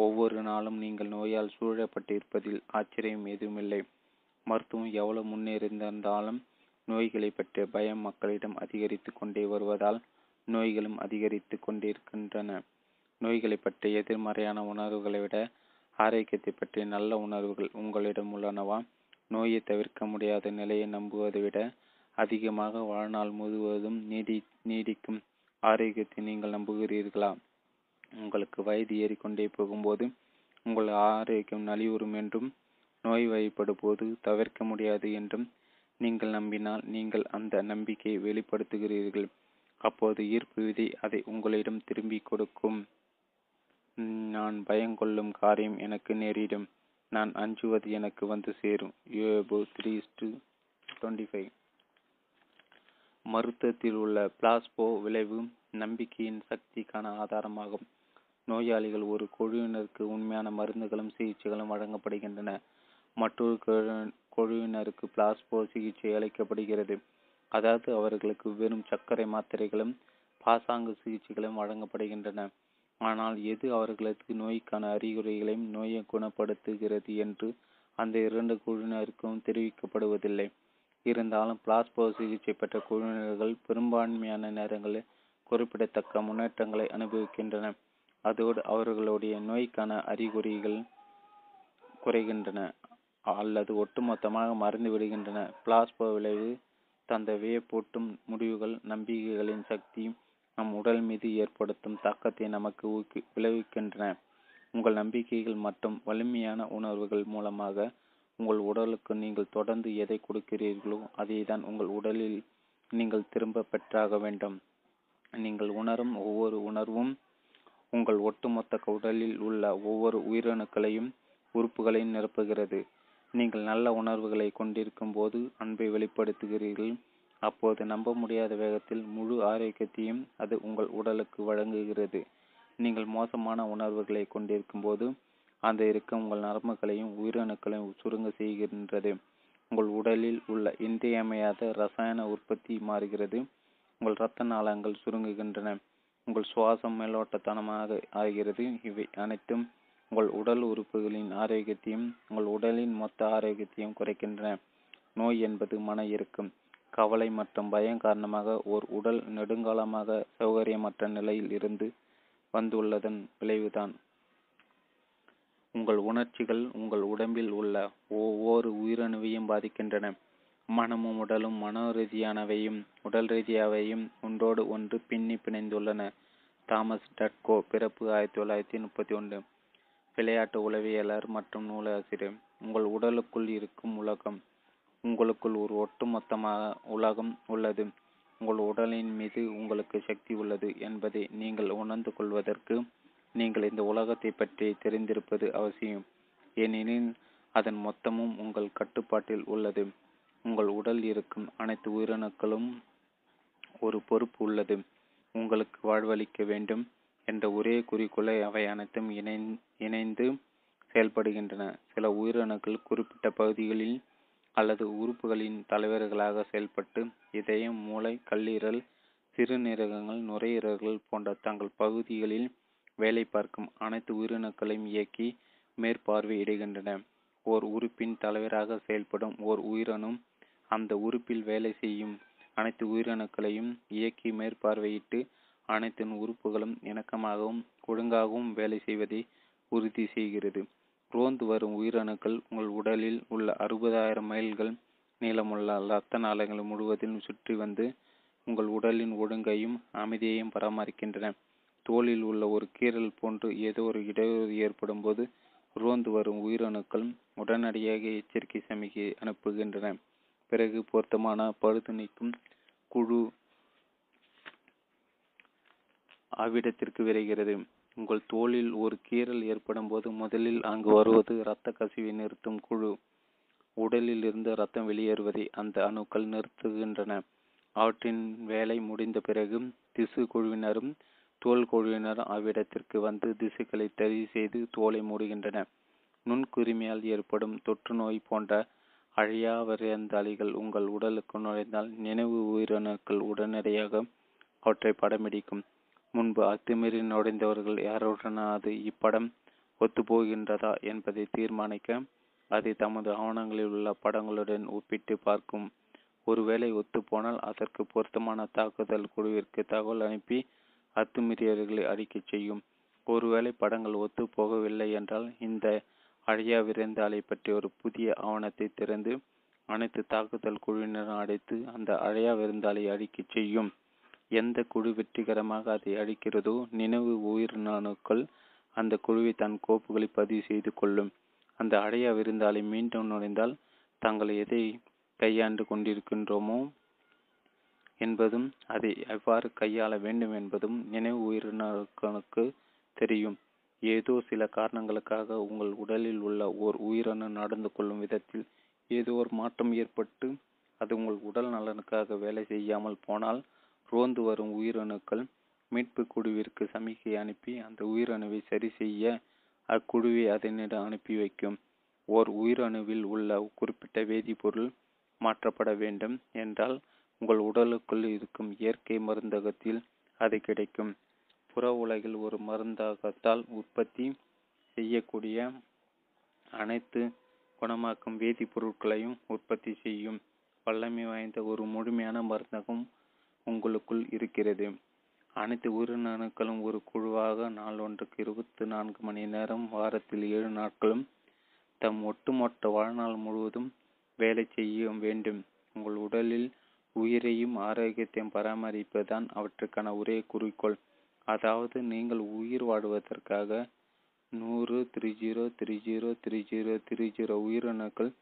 ஒவ்வொரு நாளும் நீங்கள் நோயால் சூழப்பட்டு இருப்பதில் ஆச்சரியம் எதுவுமில்லை. மருத்துவம் எவ்வளவு முன்னேறியிருந்தாலும் நோய்களை பற்றிய பயம் மக்களிடம் அதிகரித்து கொண்டே வருவதால் நோய்களும் அதிகரித்து கொண்டிருக்கின்றன. நோய்களை பற்றிய எதிர்மறையான உணர்வுகளை விட ஆரோக்கியத்தை பற்றிய நல்ல உணர்வுகள் உங்களிடம் உள்ளனவா? நோயை தவிர்க்க முடியாத நிலையை நம்புவதை விட அதிகமாக வாழ்நாள் முழுவதும் நீடிக்கும் ஆரோக்கியத்தை நீங்கள் நம்புகிறீர்களா? உங்களுக்கு வயது ஏறிக்கொண்டே போகும்போது உங்கள் ஆரோக்கியம் நலிவுறும் என்றும், நோய் வயப்படும்போது தவிர்க்க முடியாது என்றும் நீங்கள் நம்பினால் நீங்கள் அந்த நம்பிக்கையை வெளிப்படுத்துகிறீர்கள். அப்போது ஈர்ப்பு விதி அதை உங்களிடம் திரும்பி கொடுக்கும். நான் பயங்கொள்ளும் காரியம் எனக்கு நேரிடும், நான் அஞ்சுவது எனக்கு வந்து சேரும். யோபு 3:25. மருத்துவத்தில் உள்ள பிளாஸ்போ விளைவு நம்பிக்கையின் சக்திக்கான ஆதாரமாகும். நோயாளிகள் ஒரு குழுவினருக்கு உண்மையான மருந்துகளும் சிகிச்சைகளும் வழங்கப்படுகின்றன. மற்றொரு குழுவினருக்கு பிளாஸ்போ சிகிச்சை அளிக்கப்படுகிறது, அதாவது அவர்களுக்கு வெறும் சர்க்கரை மாத்திரைகளும் பாசாங்கு சிகிச்சைகளும் வழங்கப்படுகின்றன. ஆனால் எது அவர்களுக்கு நோய்க்கான அறிகுறிகளையும் நோயை குணப்படுத்துகிறது என்று அந்த இரண்டு குழுவினருக்கும் தெரிவிக்கப்படுவதில்லை. இருந்தாலும் பிளாஸ்போ சிகிச்சை பெற்ற குழுவினர்கள் பெரும்பான்மையான நேரங்களில் குறிப்பிடத்தக்க முன்னேற்றங்களை அனுபவிக்கின்றன. அதோடு அவர்களுடைய நோய்க்கான அறிகுறிகள் குறைகின்றன அல்லது ஒட்டுமொத்தமாக மறந்துவிடுகின்றன. பிளாஸ்போ விளைவு தந்த வியப்பூட்டும் முடிவுகள் நம்பிக்கைகளின் சக்தி நம் உடல் மீது ஏற்படுத்தும் தாக்கத்தை நமக்கு விளைவிக்கின்றன. உங்கள் நம்பிக்கைகள் மற்றும் வலிமையான உணர்வுகள் மூலமாக உங்கள் உடலுக்கு நீங்கள் தொடர்ந்து எதை கொடுக்கிறீர்களோ அதை தான் உங்கள் உடலில் நீங்கள் திரும்ப பெற்றாக வேண்டும். நீங்கள் உணரும் ஒவ்வொரு உணர்வும் உங்கள் ஒட்டுமொத்த உடலில் உள்ள ஒவ்வொரு உயிரணுக்களையும் உறுப்புகளையும் நிரப்புகிறது. நீங்கள் நல்ல உணர்வுகளை கொண்டிருக்கும் போது அன்பை வெளிப்படுத்துகிறீர்கள். அப்போது நம்ப முடியாத வேகத்தில் முழு ஆரோக்கியத்தையும் அது உங்கள் உடலுக்கு வழங்குகிறது. நீங்கள் மோசமான உணர்வுகளை கொண்டிருக்கும் போது அந்த இருக்க உங்கள் நரம்புகளையும் உயிரணுக்களையும் சுருங்க செய்கின்றது. உங்கள் உடலில் உள்ள இன்றியமையாத இரசாயன உற்பத்தி மாறுகிறது. உங்கள் இரத்த நாளங்கள் சுருங்குகின்றன. உங்கள் சுவாசம் மேலோட்டத்தனமாக ஆகிறது. இவை அனைத்தும் உங்கள் உடல் உறுப்புகளின் ஆரோக்கியத்தையும் உங்கள் உடலின் மொத்த ஆரோக்கியத்தையும் குறைக்கின்றன. நோய் என்பது மன இறுக்கம், கவலை மற்றும் பயம் காரணமாக ஓர் உடல் நெடுங்காலமாக சௌகரியமற்ற நிலையில் இருந்து வந்துள்ளதன் விளைவுதான். உங்கள் உணர்ச்சிகள் உங்கள் உடம்பில் உள்ள ஒவ்வொரு உயிரணுவையும் பாதிக்கின்றன. மனமும் உடலும் மனோ ரீதியானவையும் உடல் ரீதியாவையும் ஒன்றோடு ஒன்று பின்னி பிணைந்துள்ளன. தாமஸ் டட்கோ, பிறப்பு 1931, விளையாட்டு உளவியலர் மற்றும் நூலாசிரியர். உங்கள் உடலுக்குள் இருக்கும் உலகம். உங்களுக்குள் ஒரு ஒட்டுமொத்தமாக உலகம் உள்ளது. உங்கள் உடலின் மீது உங்களுக்கு சக்தி உள்ளது என்பதை நீங்கள் உணர்ந்து கொள்வதற்கு நீங்கள் இந்த உலகத்தை பற்றி தெரிந்திருப்பது அவசியம். ஏனெனில் அதன் மொத்தமும் உங்கள் கட்டுப்பாட்டில் உள்ளது. உங்கள் உடல் இருக்கும் அனைத்து உயிரணுக்களும் ஒரு பொறுப்பு உள்ளது. உங்களுக்கு வாழ்வளிக்க வேண்டும் என்ற ஒரே குறிக்கோளை அவை அனைத்தும் இணைந்து செயல்படுகின்றன. சில உயிரணுக்கள் குறிப்பிட்ட பகுதிகளில் அல்லது உறுப்புகளின் தலைவர்களாக செயல்பட்டு இதயம், மூளை, கல்லீரல், சிறுநீரகங்கள், நுரையீரல்கள் போன்ற தங்கள் பகுதிகளில் வேலை பார்க்கும் அனைத்து உயிரணுக்களையும் இயக்கி மேற்பார்வையிடுகின்றன. ஓர் உறுப்பின் தலைவராக செயல்படும் ஓர் உயிரணும் அந்த உறுப்பில் வேலை செய்யும் அனைத்து உயிரணுக்களையும் இயக்கி மேற்பார்வையிட்டு அனைத்தின் உறுப்புகளும் இணக்கமாகவும் ஒழுங்காகவும் வேலை செய்வதை உறுதி செய்கிறது. ரோந்து வரும் உயிரணுக்கள் உங்கள் உடலில் உள்ள 60,000 மைல்கள் நீளமுள்ள இரத்த நாளங்கள் முழுவதிலும் சுற்றி வந்து உங்கள் உடலின் ஒழுங்கையும் அமைதியையும் பராமரிக்கின்றன. தோலில் உள்ள ஒரு கீறல் போன்று ஏதோ ஒரு இடையூறு ஏற்படும் போது ரோந்து வரும் உயிரணுக்கள் உடனடியாக எச்சரிக்கை சமிகை அனுப்புகின்றன. பிறகு பொருத்தமான பழுது நீக்கும் குழு அவ்விடத்திற்கு விரைகிறது. உங்கள் தோலில் ஒரு கீறல் ஏற்படும் போது முதலில் அங்கு வருவது இரத்த கசிவை நிறுத்தும் குழு. உடலில் இருந்து இரத்தம் வெளியேறுவதை அந்த அணுக்கள் நிறுத்துகின்றன. அவற்றின் வேலை முடிந்த பிறகு திசு குழுவினரும் தோல் குழுவினரும் அவ்விடத்திற்கு வந்து திசுக்களை தரி செய்து தோலை மூடுகின்றன. நுண்குரிமையால் ஏற்படும் தொற்று நோய் போன்ற அழியா விரைந்தாளிகள் உங்கள் உடலுக்கு நுழைந்தால் நினைவு உயிரணுக்கள் உடனடியாக அவற்றை படம்பிடிக்கும். முன்பு அத்துமீறி நுழைந்தவர்கள் யாருடனாவது இப்படம் ஒத்துப்போகின்றதா என்பதை தீர்மானிக்க அதை தமது ஆவணங்களில் உள்ள படங்களுடன் ஒப்பிட்டு பார்க்கும். ஒருவேளை ஒத்துப்போனால் அதற்கு பொருத்தமான தாக்குதல் குழுவிற்கு தகவல் அனுப்பி அத்துமீறியவர்களை அறிக்கை செய்யும். ஒருவேளை படங்கள் ஒத்து போகவில்லை என்றால் இந்த அழியா விரைந்தாளை பற்றி ஒரு புதிய ஆவணத்தை திறந்து அனைத்து தாக்குதல் குழுவினரும் அடைத்து அந்த அழியா விரைந்தாளை அழிக்க செய்யும். எந்த குழு வெற்றிகரமாக அதை அழிக்கிறதோ நினைவு உயிரணணுக்கள் அந்த குழுவை தன் கோப்புகளை பதிவு செய்து கொள்ளும். அந்த அழியா விருந்தாளை மீண்டும் நுழைந்தால் தாங்கள் எதை கையாண்டு கொண்டிருக்கின்றோமோ என்பதும் அதை எவ்வாறு கையாள வேண்டும் என்பதும் நினைவு உயிரினருக்கு தெரியும். ஏதோ சில காரணங்களுக்காக உங்கள் உடலில் உள்ள ஓர் உயிரணு நடந்து கொள்ளும் விதத்தில் ஏதோ ஒரு மாற்றம் ஏற்பட்டு அது உங்கள் உடல் நலனுக்காக வேலை செய்யாமல் போனால் ரோந்து வரும் உயிரணுக்கள் மீட்பு குழுவிற்கு சமிக்கை அனுப்பி அந்த உயிரணுவை சரி செய்ய அக்குழுவை அதனிடம் அனுப்பி வைக்கும். ஓர் உயிரணுவில் உள்ள குறிப்பிட்ட வேதிப்பொருள் மாற்றப்பட வேண்டும் என்றால் உங்கள் உடலுக்குள் இருக்கும் இயற்கை மருந்தகத்தில் அது கிடைக்கும். புற உலகில் ஒரு மருந்தகத்தால் உற்பத்தி செய்யக்கூடிய அனைத்து குணமாக்கும் வேதிப்பொருட்களையும் உற்பத்தி செய்யும் வல்லமை வாய்ந்த ஒரு முழுமையான மருந்தகம் உங்களுக்குள் இருக்கிறது. அனைத்து உயிரினங்களும் ஒரு குழுவாக நாள் ஒன்றுக்கு 24 மணி நேரம் வாரத்தில் 7 நாட்களும் தம் ஒட்டுமொத்த வாழ்நாள் முழுவதும் வேலை செய்ய வேண்டும். உங்கள் உடலில் உயிரையும் ஆரோக்கியத்தையும் பராமரிப்பதுதான் அவற்றுக்கான ஒரே குறிக்கோள். அதாவது நீங்கள் உயிர் வாழ்வதற்காக 100 உயிரணுக்கள்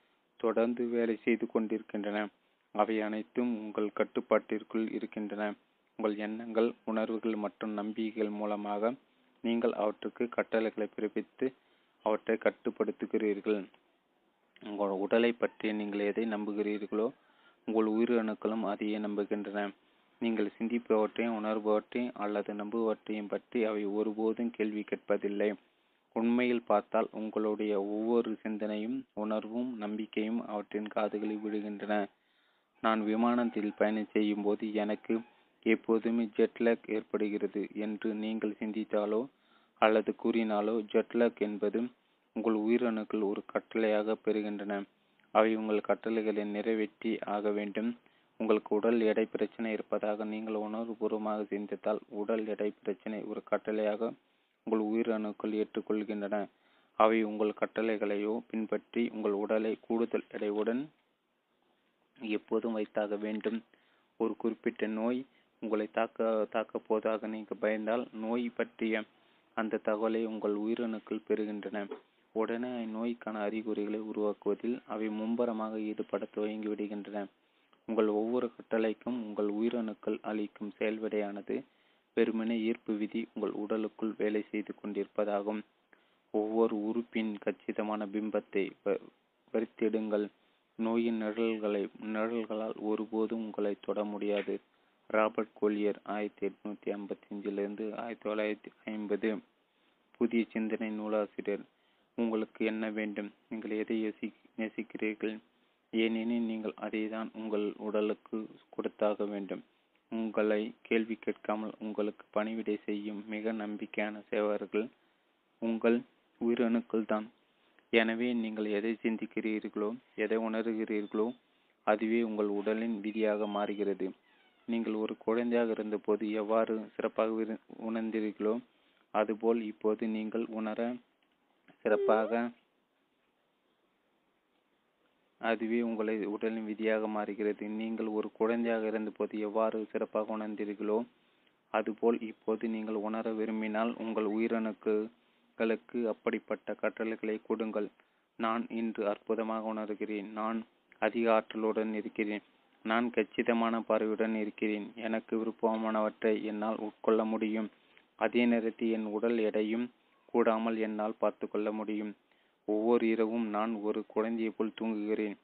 தொடர்ந்து வேலை செய்து கொண்டிருக்கின்றன. அவை அனைத்தும் உங்கள் கட்டுப்பாட்டிற்குள் இருக்கின்றன. உங்கள் எண்ணங்கள், உணர்வுகள் மற்றும் நம்பிக்கைகள் மூலமாக நீங்கள் அவற்றுக்கு கட்டளைகளை பிறப்பித்து அவற்றை கட்டுப்படுத்துகிறீர்கள். உங்கள் உடலை பற்றி நீங்கள் எதை நம்புகிறீர்களோ உங்கள் உயிரணுக்களும் அதையே நம்புகின்றன. நீங்கள் சிந்திப்பவற்றையும் உணர்பவற்றையும் அல்லது நம்புவற்றையும் பற்றி அவை ஒருபோதும் கேள்வி கேட்பதில்லை. உண்மையில் பார்த்தால் உங்களுடைய ஒவ்வொரு சிந்தனையும், உணர்வும், நம்பிக்கையும் அவற்றின் காதுகளில் விழுகின்றன. நான் விமானத்தில் பயணம் செய்யும் போது எனக்கு எப்போதுமே ஜெட்லாக் ஏற்படுகிறது என்று நீங்கள் சிந்தித்தாலோ அல்லது கூறினாலோ ஜெட்லாக் என்பது உங்கள் உயிரணுக்கள் ஒரு கட்டளையாக பெறுகின்றன. அவை உங்கள் கட்டளைகளை நிறைவேற்றி ஆக வேண்டும். உங்களுக்கு உடல் எடை பிரச்சனை இருப்பதாக நீங்கள் உணர்வுபூர்வமாக சிந்தித்தால் உடல் எடை பிரச்சனை ஒரு கட்டளையாக உங்கள் உயிரணுக்கள் ஏற்றுக்கொள்கின்றன. அவை உங்கள் கட்டளைகளையோ பின்பற்றி உங்கள் உடலை கூடுதல் எடையுடன் எப்போதும் வைத்தாக வேண்டும். ஒரு குறிப்பிட்ட நோய் உங்களை தாக்கப்போதாக நீங்கள் பயந்தால் நோய் பற்றிய அந்த தகவலை உங்கள் உயிரணுக்கள் பெறுகின்றன. உடனே நோய்க்கான அறிகுறிகளை உருவாக்குவதில் அவை மும்பரமாக ஈடுபட துவங்கிவிடுகின்றன. உங்கள் ஒவ்வொரு கட்டளைக்கும் உங்கள் உயிரணுக்கள் அளிக்கும் செயல்விடையானது வெறுமனே ஈர்ப்பு விதி உங்கள் உடலுக்குள் வேலை செய்து கொண்டிருப்பதாகும். ஒவ்வொரு உறுப்பின் கச்சிதமான பிம்பத்தை வரித்திடுங்கள். நோயின் நிழல்களால் ஒருபோதும் உங்களை தொட முடியாது. Robert Collier 1855 1950. புதிய சிந்தனை நூலாசிரியர். உங்களுக்கு என்ன வேண்டும்? நீங்கள் எதை நேசிக்கிறீர்கள்? ஏனெனில் நீங்கள் அதை தான் உங்கள் உடலுக்கு கொடுத்தாக வேண்டும். உங்களை கேள்வி கேட்காமல் உங்களுக்கு பணிவிடை செய்யும் மிக நம்பிக்கையான சேவர்கள் உங்கள் உயிரணுக்கள் தான். எனவே நீங்கள் எதை சிந்திக்கிறீர்களோ, எதை உணர்கிறீர்களோ அதுவே உங்கள் உடலின் விதியாக மாறுகிறது. நீங்கள் ஒரு குழந்தையாக இருந்தபோது எவ்வாறு சிறப்பாக உணர்ந்தீர்களோ அதுபோல் இப்போது நீங்கள் உணர சிறப்பாக அதுவே உங்களை உடலின் விதியாக மாறுகிறது. நீங்கள் ஒரு குழந்தையாக இருந்தபோது எவ்வாறு சிறப்பாக உணர்ந்தீர்களோ அதுபோல் இப்போது நீங்கள் உணர விரும்பினால் உங்கள் உயிரணுக்களுக்கு அப்படிப்பட்ட கட்டளைகளை கொடுங்கள். நான் இன்று அற்புதமாக உணர்கிறேன். நான் அதிக ஆற்றலுடன் இருக்கிறேன். நான் கச்சிதமான பார்வையுடன் இருக்கிறேன். எனக்கு விருப்பமானவற்றை என்னால் உட்கொள்ள முடியும். அதே நேரத்தில் என் உடல் எடையும் கூடாமல் என்னால் பார்த்து கொள்ள முடியும். ஒவ்வொரு இரவும் நான் ஒரு குழந்தையை போல் தூங்குகிறேன்.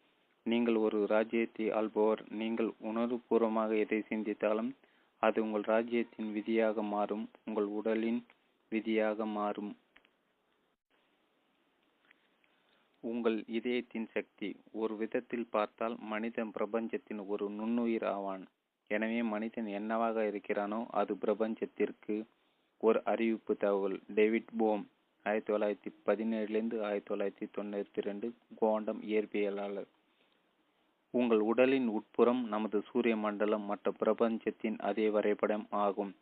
நீங்கள் ஒரு ராஜ்யத்தை ஆள்பவர். நீங்கள் உணர்வுபூர்வமாக எதை சிந்தித்தாலும் அது உங்கள் ராஜ்யத்தின் விதியாக மாறும், உங்கள் உடலின் விதியாக மாறும். உங்கள் இதயத்தின் சக்தி ஒரு விதத்தில் பார்த்தால் மனிதன் பிரபஞ்சத்தின் ஒரு நுண்ணுயிர் ஆவான். எனவே மனிதன் என்னவாக இருக்கிறானோ அது பிரபஞ்சத்திற்கு ஒரு அறிவிப்பு தகவல். டேவிட் போம் 1917 1992 குவாண்டம் இயற்பியலாளர். உங்கள் உடலின் உட்புறம் நமது சூரிய மண்டலம் மற்ற பிரபஞ்சத்தின் அதே வரைபடம் ஆகும்.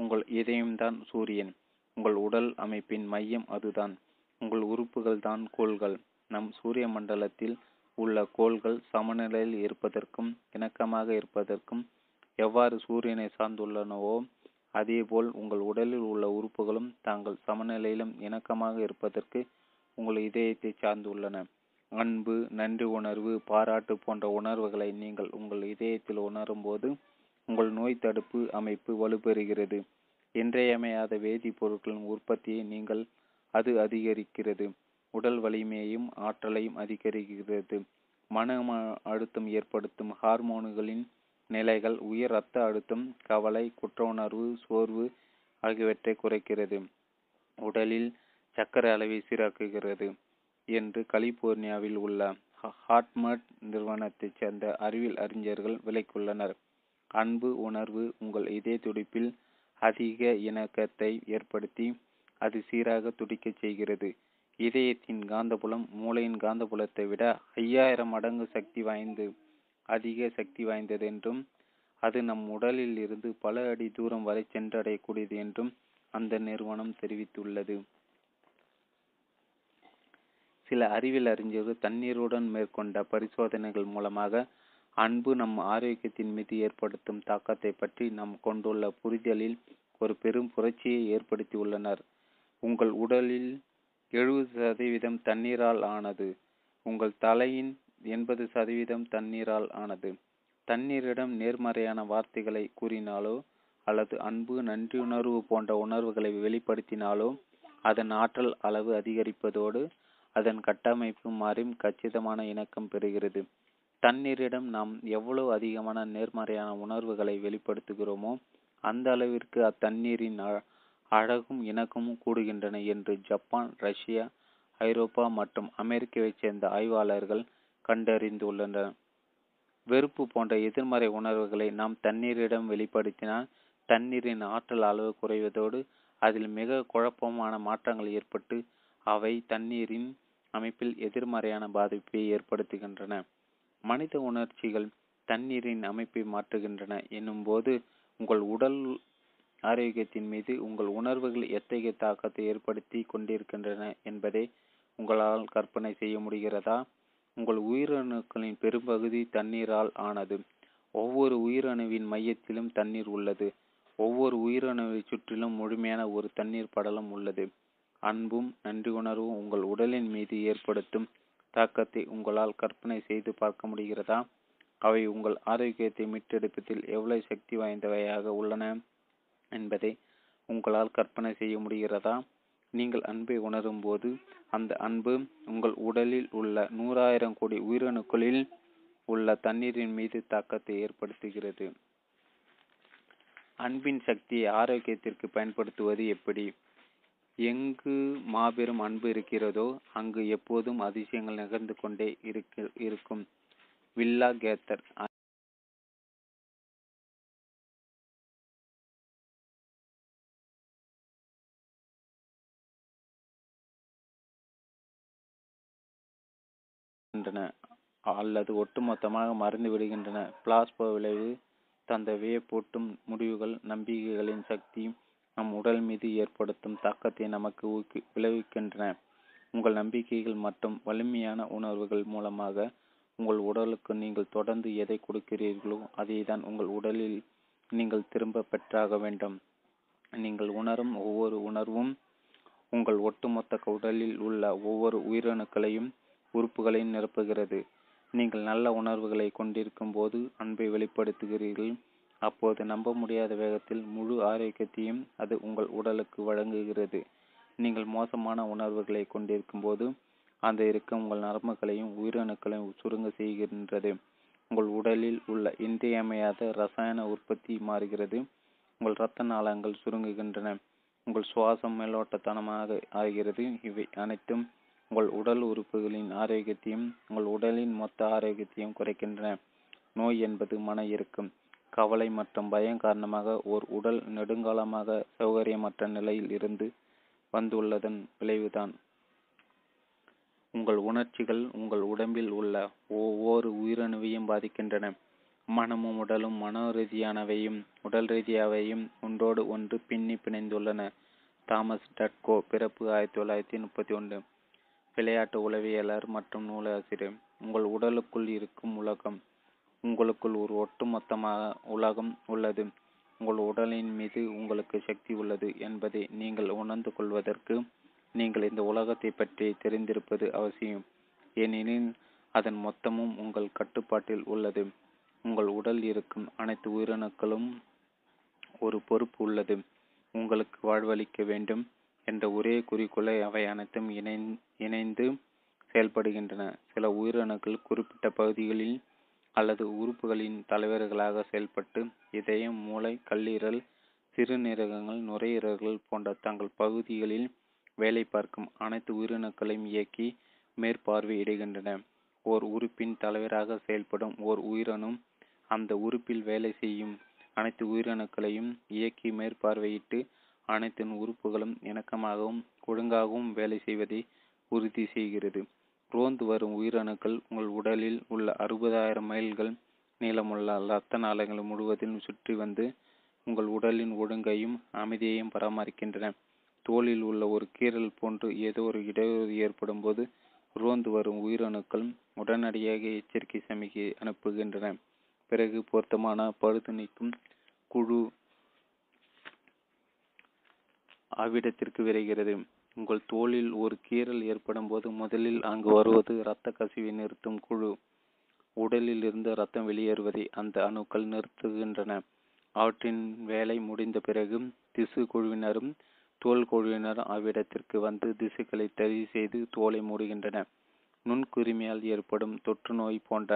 உங்கள் இதயம்தான் சூரியன். உங்கள் உடல் அமைப்பின் மையம் அதுதான். உங்கள் உறுப்புகள் தான் கோள்கள். நம் சூரிய மண்டலத்தில் உள்ள கோள்கள் சமநிலையில் இருப்பதற்கும் இணக்கமாக இருப்பதற்கும் எவ்வாறு சூரியனை சார்ந்துள்ளனவோ அதேபோல் உங்கள் உடலில் உள்ள உறுப்புகளும் தாங்கள் சமநிலையிலும் இணக்கமாக இருப்பதற்கு உங்கள் இதயத்தை சார்ந்துள்ளன. அன்பு, நன்றி உணர்வு, பாராட்டு போன்ற உணர்வுகளை நீங்கள் உங்கள் இதயத்தில் உணரும் போது உங்கள் நோய் தடுப்பு அமைப்பு வலுப்பெறுகிறது. இன்றையமையாத வேதிப்பொருட்களின் உற்பத்தியை நீங்கள் அது அதிகரிக்கிறது. உடல் வலிமையையும் ஆற்றலையும் அதிகரிக்கிறது. மன அழுத்தம் ஏற்படுத்தும் ஹார்மோன்களின் நிலைகள் உயர் இரத்த அழுத்தம், கவலை, குற்ற உணர்வு, சோர்வு ஆகியவற்றை குறைக்கிறது. உடலில் சர்க்கரை அளவை சீராக்குகிறது என்று கலிபோர்னியாவில் உள்ள ஹார்ட்மட் நிறுவனத்தைச் சேர்ந்த அறிவியல் அறிஞர்கள் விளக்கியுள்ளனர். அன்பு உணர்வு உங்கள் இதய துடிப்பில் அதிக இணக்கத்தை ஏற்படுத்தி அது சீராக துடிக்கச் செய்கிறது. இதயத்தின் காந்தபுலம் மூளையின் காந்தபுலத்தை விட 5000 மடங்கு அதிக சக்தி வாய்ந்தது என்றும் அது நம் உடலில் இருந்து பல அடி தூரம் வரை சென்றடையக்கூடியது என்றும் அந்த நிறுவனம் தெரிவித்துள்ளது. சில அறிவியல் அறிஞர்கள் தண்ணீருடன் மேற்கொண்ட பரிசோதனைகள் மூலமாக அன்பு நம் ஆரோக்கியத்தின் மீது ஏற்படுத்தும் தாக்கத்தை பற்றி நாம் கொண்டுள்ள புரிதலில் ஒரு பெரும் புரட்சியை ஏற்படுத்தியுள்ளனர். உங்கள் உடலில் 70% தண்ணீரால் ஆனது. உங்கள் தலையின் 80% தண்ணீரால் ஆனது. தண்ணீரிடம் நேர்மறையான வார்த்தைகளை கூறினாலோ அல்லது அன்பு, நன்றியுணர்வு போன்ற உணர்வுகளை வெளிப்படுத்தினாலோ அதன் ஆற்றல் அளவு அதிகரிப்பதோடு அதன் கட்டமைப்பு மாறி கச்சிதமான இணக்கம் பெறுகிறது. தண்ணீரிடம் நாம் எவ்வளவு அதிகமான நேர்மறையான உணர்வுகளை வெளிப்படுத்துகிறோமோ அந்த அளவிற்கு அத்தண்ணீரின் அழகும் இணக்கமும் கூடுகின்றன என்று ஜப்பான், ரஷ்யா, ஐரோப்பா மற்றும் அமெரிக்காவைச் சேர்ந்த ஆய்வாளர்கள் கண்டறிந்துள்ளனர். வெறுப்பு போன்ற எதிர்மறை உணர்வுகளை நாம் தண்ணீரிடம் வெளிப்படுத்தினால் தண்ணீரின் ஆற்றல் அளவு குறைவதோடு அதில் மிக குழப்பமான மாற்றங்கள் ஏற்பட்டு அவை தண்ணீரின் அமைப்பில் எதிர்மறையான பாதிப்பை ஏற்படுத்துகின்றன. மனித உணர்ச்சிகள் தண்ணீரின் அமைப்பை மாற்றுகின்றன என்னும்போது உங்கள் உடல் ஆரோக்கியத்தின் மீது உங்கள் உணர்வுகள் எத்தகைய தாக்கத்தை ஏற்படுத்தி கொண்டிருக்கின்றன என்பதை உங்களால் கற்பனை செய்ய முடிகிறதா? உங்கள் உயிரணுக்களின் பெரும்பகுதி தண்ணீரால் ஆனது. ஒவ்வொரு உயிரணுவின் மையத்திலும் தண்ணீர் உள்ளது. ஒவ்வொரு உயிரணுவை சுற்றிலும் முழுமையான ஒரு தண்ணீர் படலம் உள்ளது. அன்பும் நன்றி உணர்வும் உங்கள் உடலின் மீது ஏற்படுத்தும் தாக்கத்தை உங்களால் கற்பனை செய்து பார்க்க முடிகிறதா? அவை உங்கள் ஆரோக்கியத்தை மீட்டெடுப்பதில் எவ்வளவு சக்தி வாய்ந்தவையாக உள்ளன என்பதை உங்களால் கற்பனை செய்ய முடிகிறதா? நீங்கள் அன்பை உணரும் போது அந்த அன்பு உங்கள் உடலில் உள்ள 100,000 கோடி உயிரணுக்களில் உள்ள தண்ணீரின் மீது தாக்கத்தை ஏற்படுத்துகிறது. அன்பின் சக்தியை ஆரோக்கியத்திற்கு பயன்படுத்துவது எப்படி? எங்கு மாபெரும் அன்பு இருக்கிறதோ அங்கு எப்போதும் அதிசயங்கள் நிகழ்ந்து கொண்டே இருக்கும். Willa Cather. அல்லது ஒட்டுமொத்தமாக மறந்து விடுகின்றன. பிளாஸ்போ விளைவு தந்த வியப்பூட்டும் முடிவுகள் நம்பிக்கைகளின் சக்தி நம் உடல் மீது ஏற்படுத்தும் தாக்கத்தை நமக்கு விளைவிக்கின்றன. உங்கள் நம்பிக்கைகள் மற்றும் வலிமையான உணர்வுகள் மூலமாக உங்கள் உடலுக்கு நீங்கள் தொடர்ந்து எதை கொடுக்கிறீர்களோ அதை தான் உங்கள் உடலில் நீங்கள் திரும்ப பெற்றாக வேண்டும். நீங்கள் உணரும் ஒவ்வொரு உணர்வும் உங்கள் ஒட்டுமொத்த உடலில் உள்ள ஒவ்வொரு உயிரணுக்களையும் உறுப்புகளையும் நிரப்புகிறது. நீங்கள் நல்ல உணர்வுகளை கொண்டிருக்கும் போது அன்பை வெளிப்படுத்துகிறீர்கள். அப்போது நம்ப முடியாத வேகத்தில் முழு ஆரோக்கியத்தையும் அது உங்கள் உடலுக்கு வழங்குகிறது. நீங்கள் மோசமான உணர்வுகளை கொண்டிருக்கும் போது அந்த இறுக்கம் உங்கள் நரம்புகளையும் உயிரணுக்களையும் சுருங்க செய்கின்றது. உங்கள் உடலில் உள்ள இன்றியமையாத இரசாயன உற்பத்தி மாறுகிறது. உங்கள் இரத்த நாளங்கள் சுருங்குகின்றன. உங்கள் சுவாசம் மேலோட்டத்தனமாக ஆகிறது. இவை அனைத்தும் உங்கள் உடல் உறுப்புகளின் ஆரோக்கியத்தையும் உங்கள் உடலின் மொத்த ஆரோக்கியத்தையும் குறைக்கின்றன. நோய் என்பது மன இறுக்கம், கவலை மற்றும் பயம் காரணமாக ஓர் உடல் நெடுங்காலமாக சௌகரியமற்ற நிலையில் இருந்து வந்துள்ளதன் விளைவுதான். உங்கள் உணர்ச்சிகள் உங்கள் உடம்பில் உள்ள ஒவ்வொரு உயிரணுவையும் பாதிக்கின்றன. மனமும் உடலும் மனோ ரீதியானவையும் உடல் ரீதியாவையும் ஒன்றோடு ஒன்று பின்னி பிணைந்துள்ளன. தாமஸ் டட்கோ, பிறப்பு 1931, விளையாட்டு உளவியலர் மற்றும் நூலாசிரியர். உங்கள் உடலுக்குள் இருக்கும் உலகம். உங்களுக்குள் ஒரு ஒட்டுமொத்தமாக உலகம் உள்ளது. உங்கள் உடலின் மீது உங்களுக்கு சக்தி உள்ளது என்பதை நீங்கள் உணர்ந்து கொள்வதற்கு நீங்கள் இந்த உலகத்தை பற்றி தெரிந்திருப்பது அவசியம். ஏனெனில் அதன் மொத்தமும் உங்கள் கட்டுப்பாட்டில் உள்ளது. உங்கள் உடல் இருக்கும் அனைத்து உயிரணுக்களும் ஒரு பொறுப்பு உள்ளது. உங்களுக்கு வாழ்வளிக்க வேண்டும் என்ற ஒரே குறிக்கோளை அவை அனைத்தும் இணைந்து செயல்படுகின்றன. சில உயிரணுக்கள் குறிப்பிட்ட பகுதிகளில் அல்லது உறுப்புகளின் தலைவர்களாக செயல்பட்டு இதயம், மூளை, கல்லீரல், சிறுநீரகங்கள், நுரையீரல்கள் போன்ற தங்கள் பகுதிகளில் வேலை பார்க்கும் அனைத்து உயிரணுக்களையும் இயக்கி மேற்பார்வையிடுகின்றன. ஓர் உறுப்பின் தலைவராக செயல்படும் ஓர் உயிரணும் அந்த உறுப்பில் வேலை செய்யும் அனைத்து உயிரணுக்களையும் இயக்கி மேற்பார்வையிட்டு அனைத்தின் உறுப்புகளும் இணக்கமாகவும் ஒழுங்காகவும் வேலை செய்வதை உறுதி செய்கிறது. ரோந்து வரும் உயிரணுக்கள் உங்கள் உடலில் உள்ள 60,000 மைல்கள் நீளமுள்ள இரத்த நாளங்கள் முழுவதிலும் சுற்றி வந்து உங்கள் உடலின் ஒழுங்கையும் அமைதியையும் பராமரிக்கின்றன. தோலில் உள்ள ஒரு கீறல் போன்று ஏதோ ஒரு இடையூறு ஏற்படும் போது ரோந்து வரும் உயிரணுக்கள் உடனடியாக எச்சரிக்கை சமிக்கை அனுப்புகின்றன. பிறகு பொருத்தமான பழுது நீக்கும் குழு அவ்விடத்திற்கு விரைகிறது. உங்கள் தோலில் ஒரு கீறல் ஏற்படும் போது முதலில் அங்கு வருவது இரத்த கசிவை நிறுத்தும் குழு. உடலில் இருந்து இரத்தம் வெளியேறுவதை அந்த அணுக்கள் நிறுத்துகின்றன. அவற்றின் வேலை முடிந்த பிறகு திசு குழுவினரும் தோல் குழுவினர் அவ்விடத்திற்கு வந்து திசுக்களை சரி செய்து தோலை மூடுகின்றன. நுண்குருமியால் ஏற்படும் தொற்று நோய் போன்ற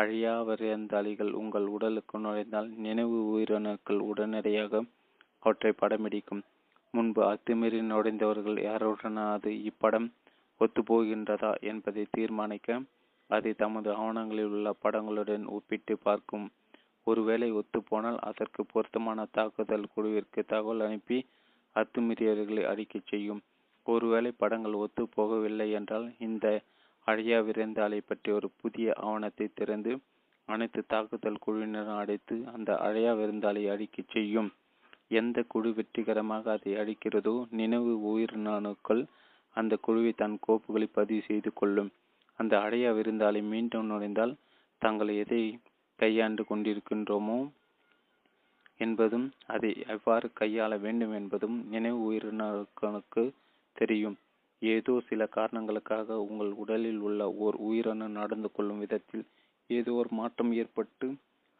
அழியாவரையந்தாளிகள் உங்கள் உடலுக்கு நுழைந்தால் நினைவு உயிரணுக்கள் உடனடியாக அவற்றை படம்பிடிக்கும். முன்பு அத்துமீறி நுழைந்தவர்கள் யாருடனாவது இப்படம் ஒத்துப்போகின்றதா என்பதை தீர்மானிக்க அதை தமது ஆவணங்களில் உள்ள படங்களுடன் ஒப்பிட்டு பார்க்கும். ஒருவேளை ஒத்துப்போனால் அதற்கு பொருத்தமான தாக்குதல் குழுவிற்கு தகவல் அனுப்பி அத்துமீறியவர்களை அடிக்கச் செய்யும். ஒருவேளை படங்கள் ஒத்து போகவில்லை என்றால் இந்த அழியா விரைந்தாலை பற்றி ஒரு புதிய ஆவணத்தை திறந்து அனைத்து தாக்குதல் குழுவினரும் அடைத்து அந்த அழியா விருந்தாலை அடிக்கச் செய்யும். எந்த குழு வெற்றிகரமாக அதை அடிக்கிறதோ நினைவு உயிரணணுக்கள் அந்த குழுவை தன் கோப்புகளை பதிவு செய்து கொள்ளும். அந்த அழியா விருந்தாலை மீண்டும் நுழைந்தால் தாங்கள் எதை கையாண்டு கொண்டிருக்கின்றோமோ என்பதும் அதை எவ்வாறு கையாள வேண்டும் என்பதும் நினைவு உயிரணுக்களுக்கு தெரியும். ஏதோ சில காரணங்களுக்காக உங்கள் உடலில் உள்ள ஓர் உயிரணு நடந்து கொள்ளும் விதத்தில் ஏதோ ஒரு மாற்றம் ஏற்பட்டு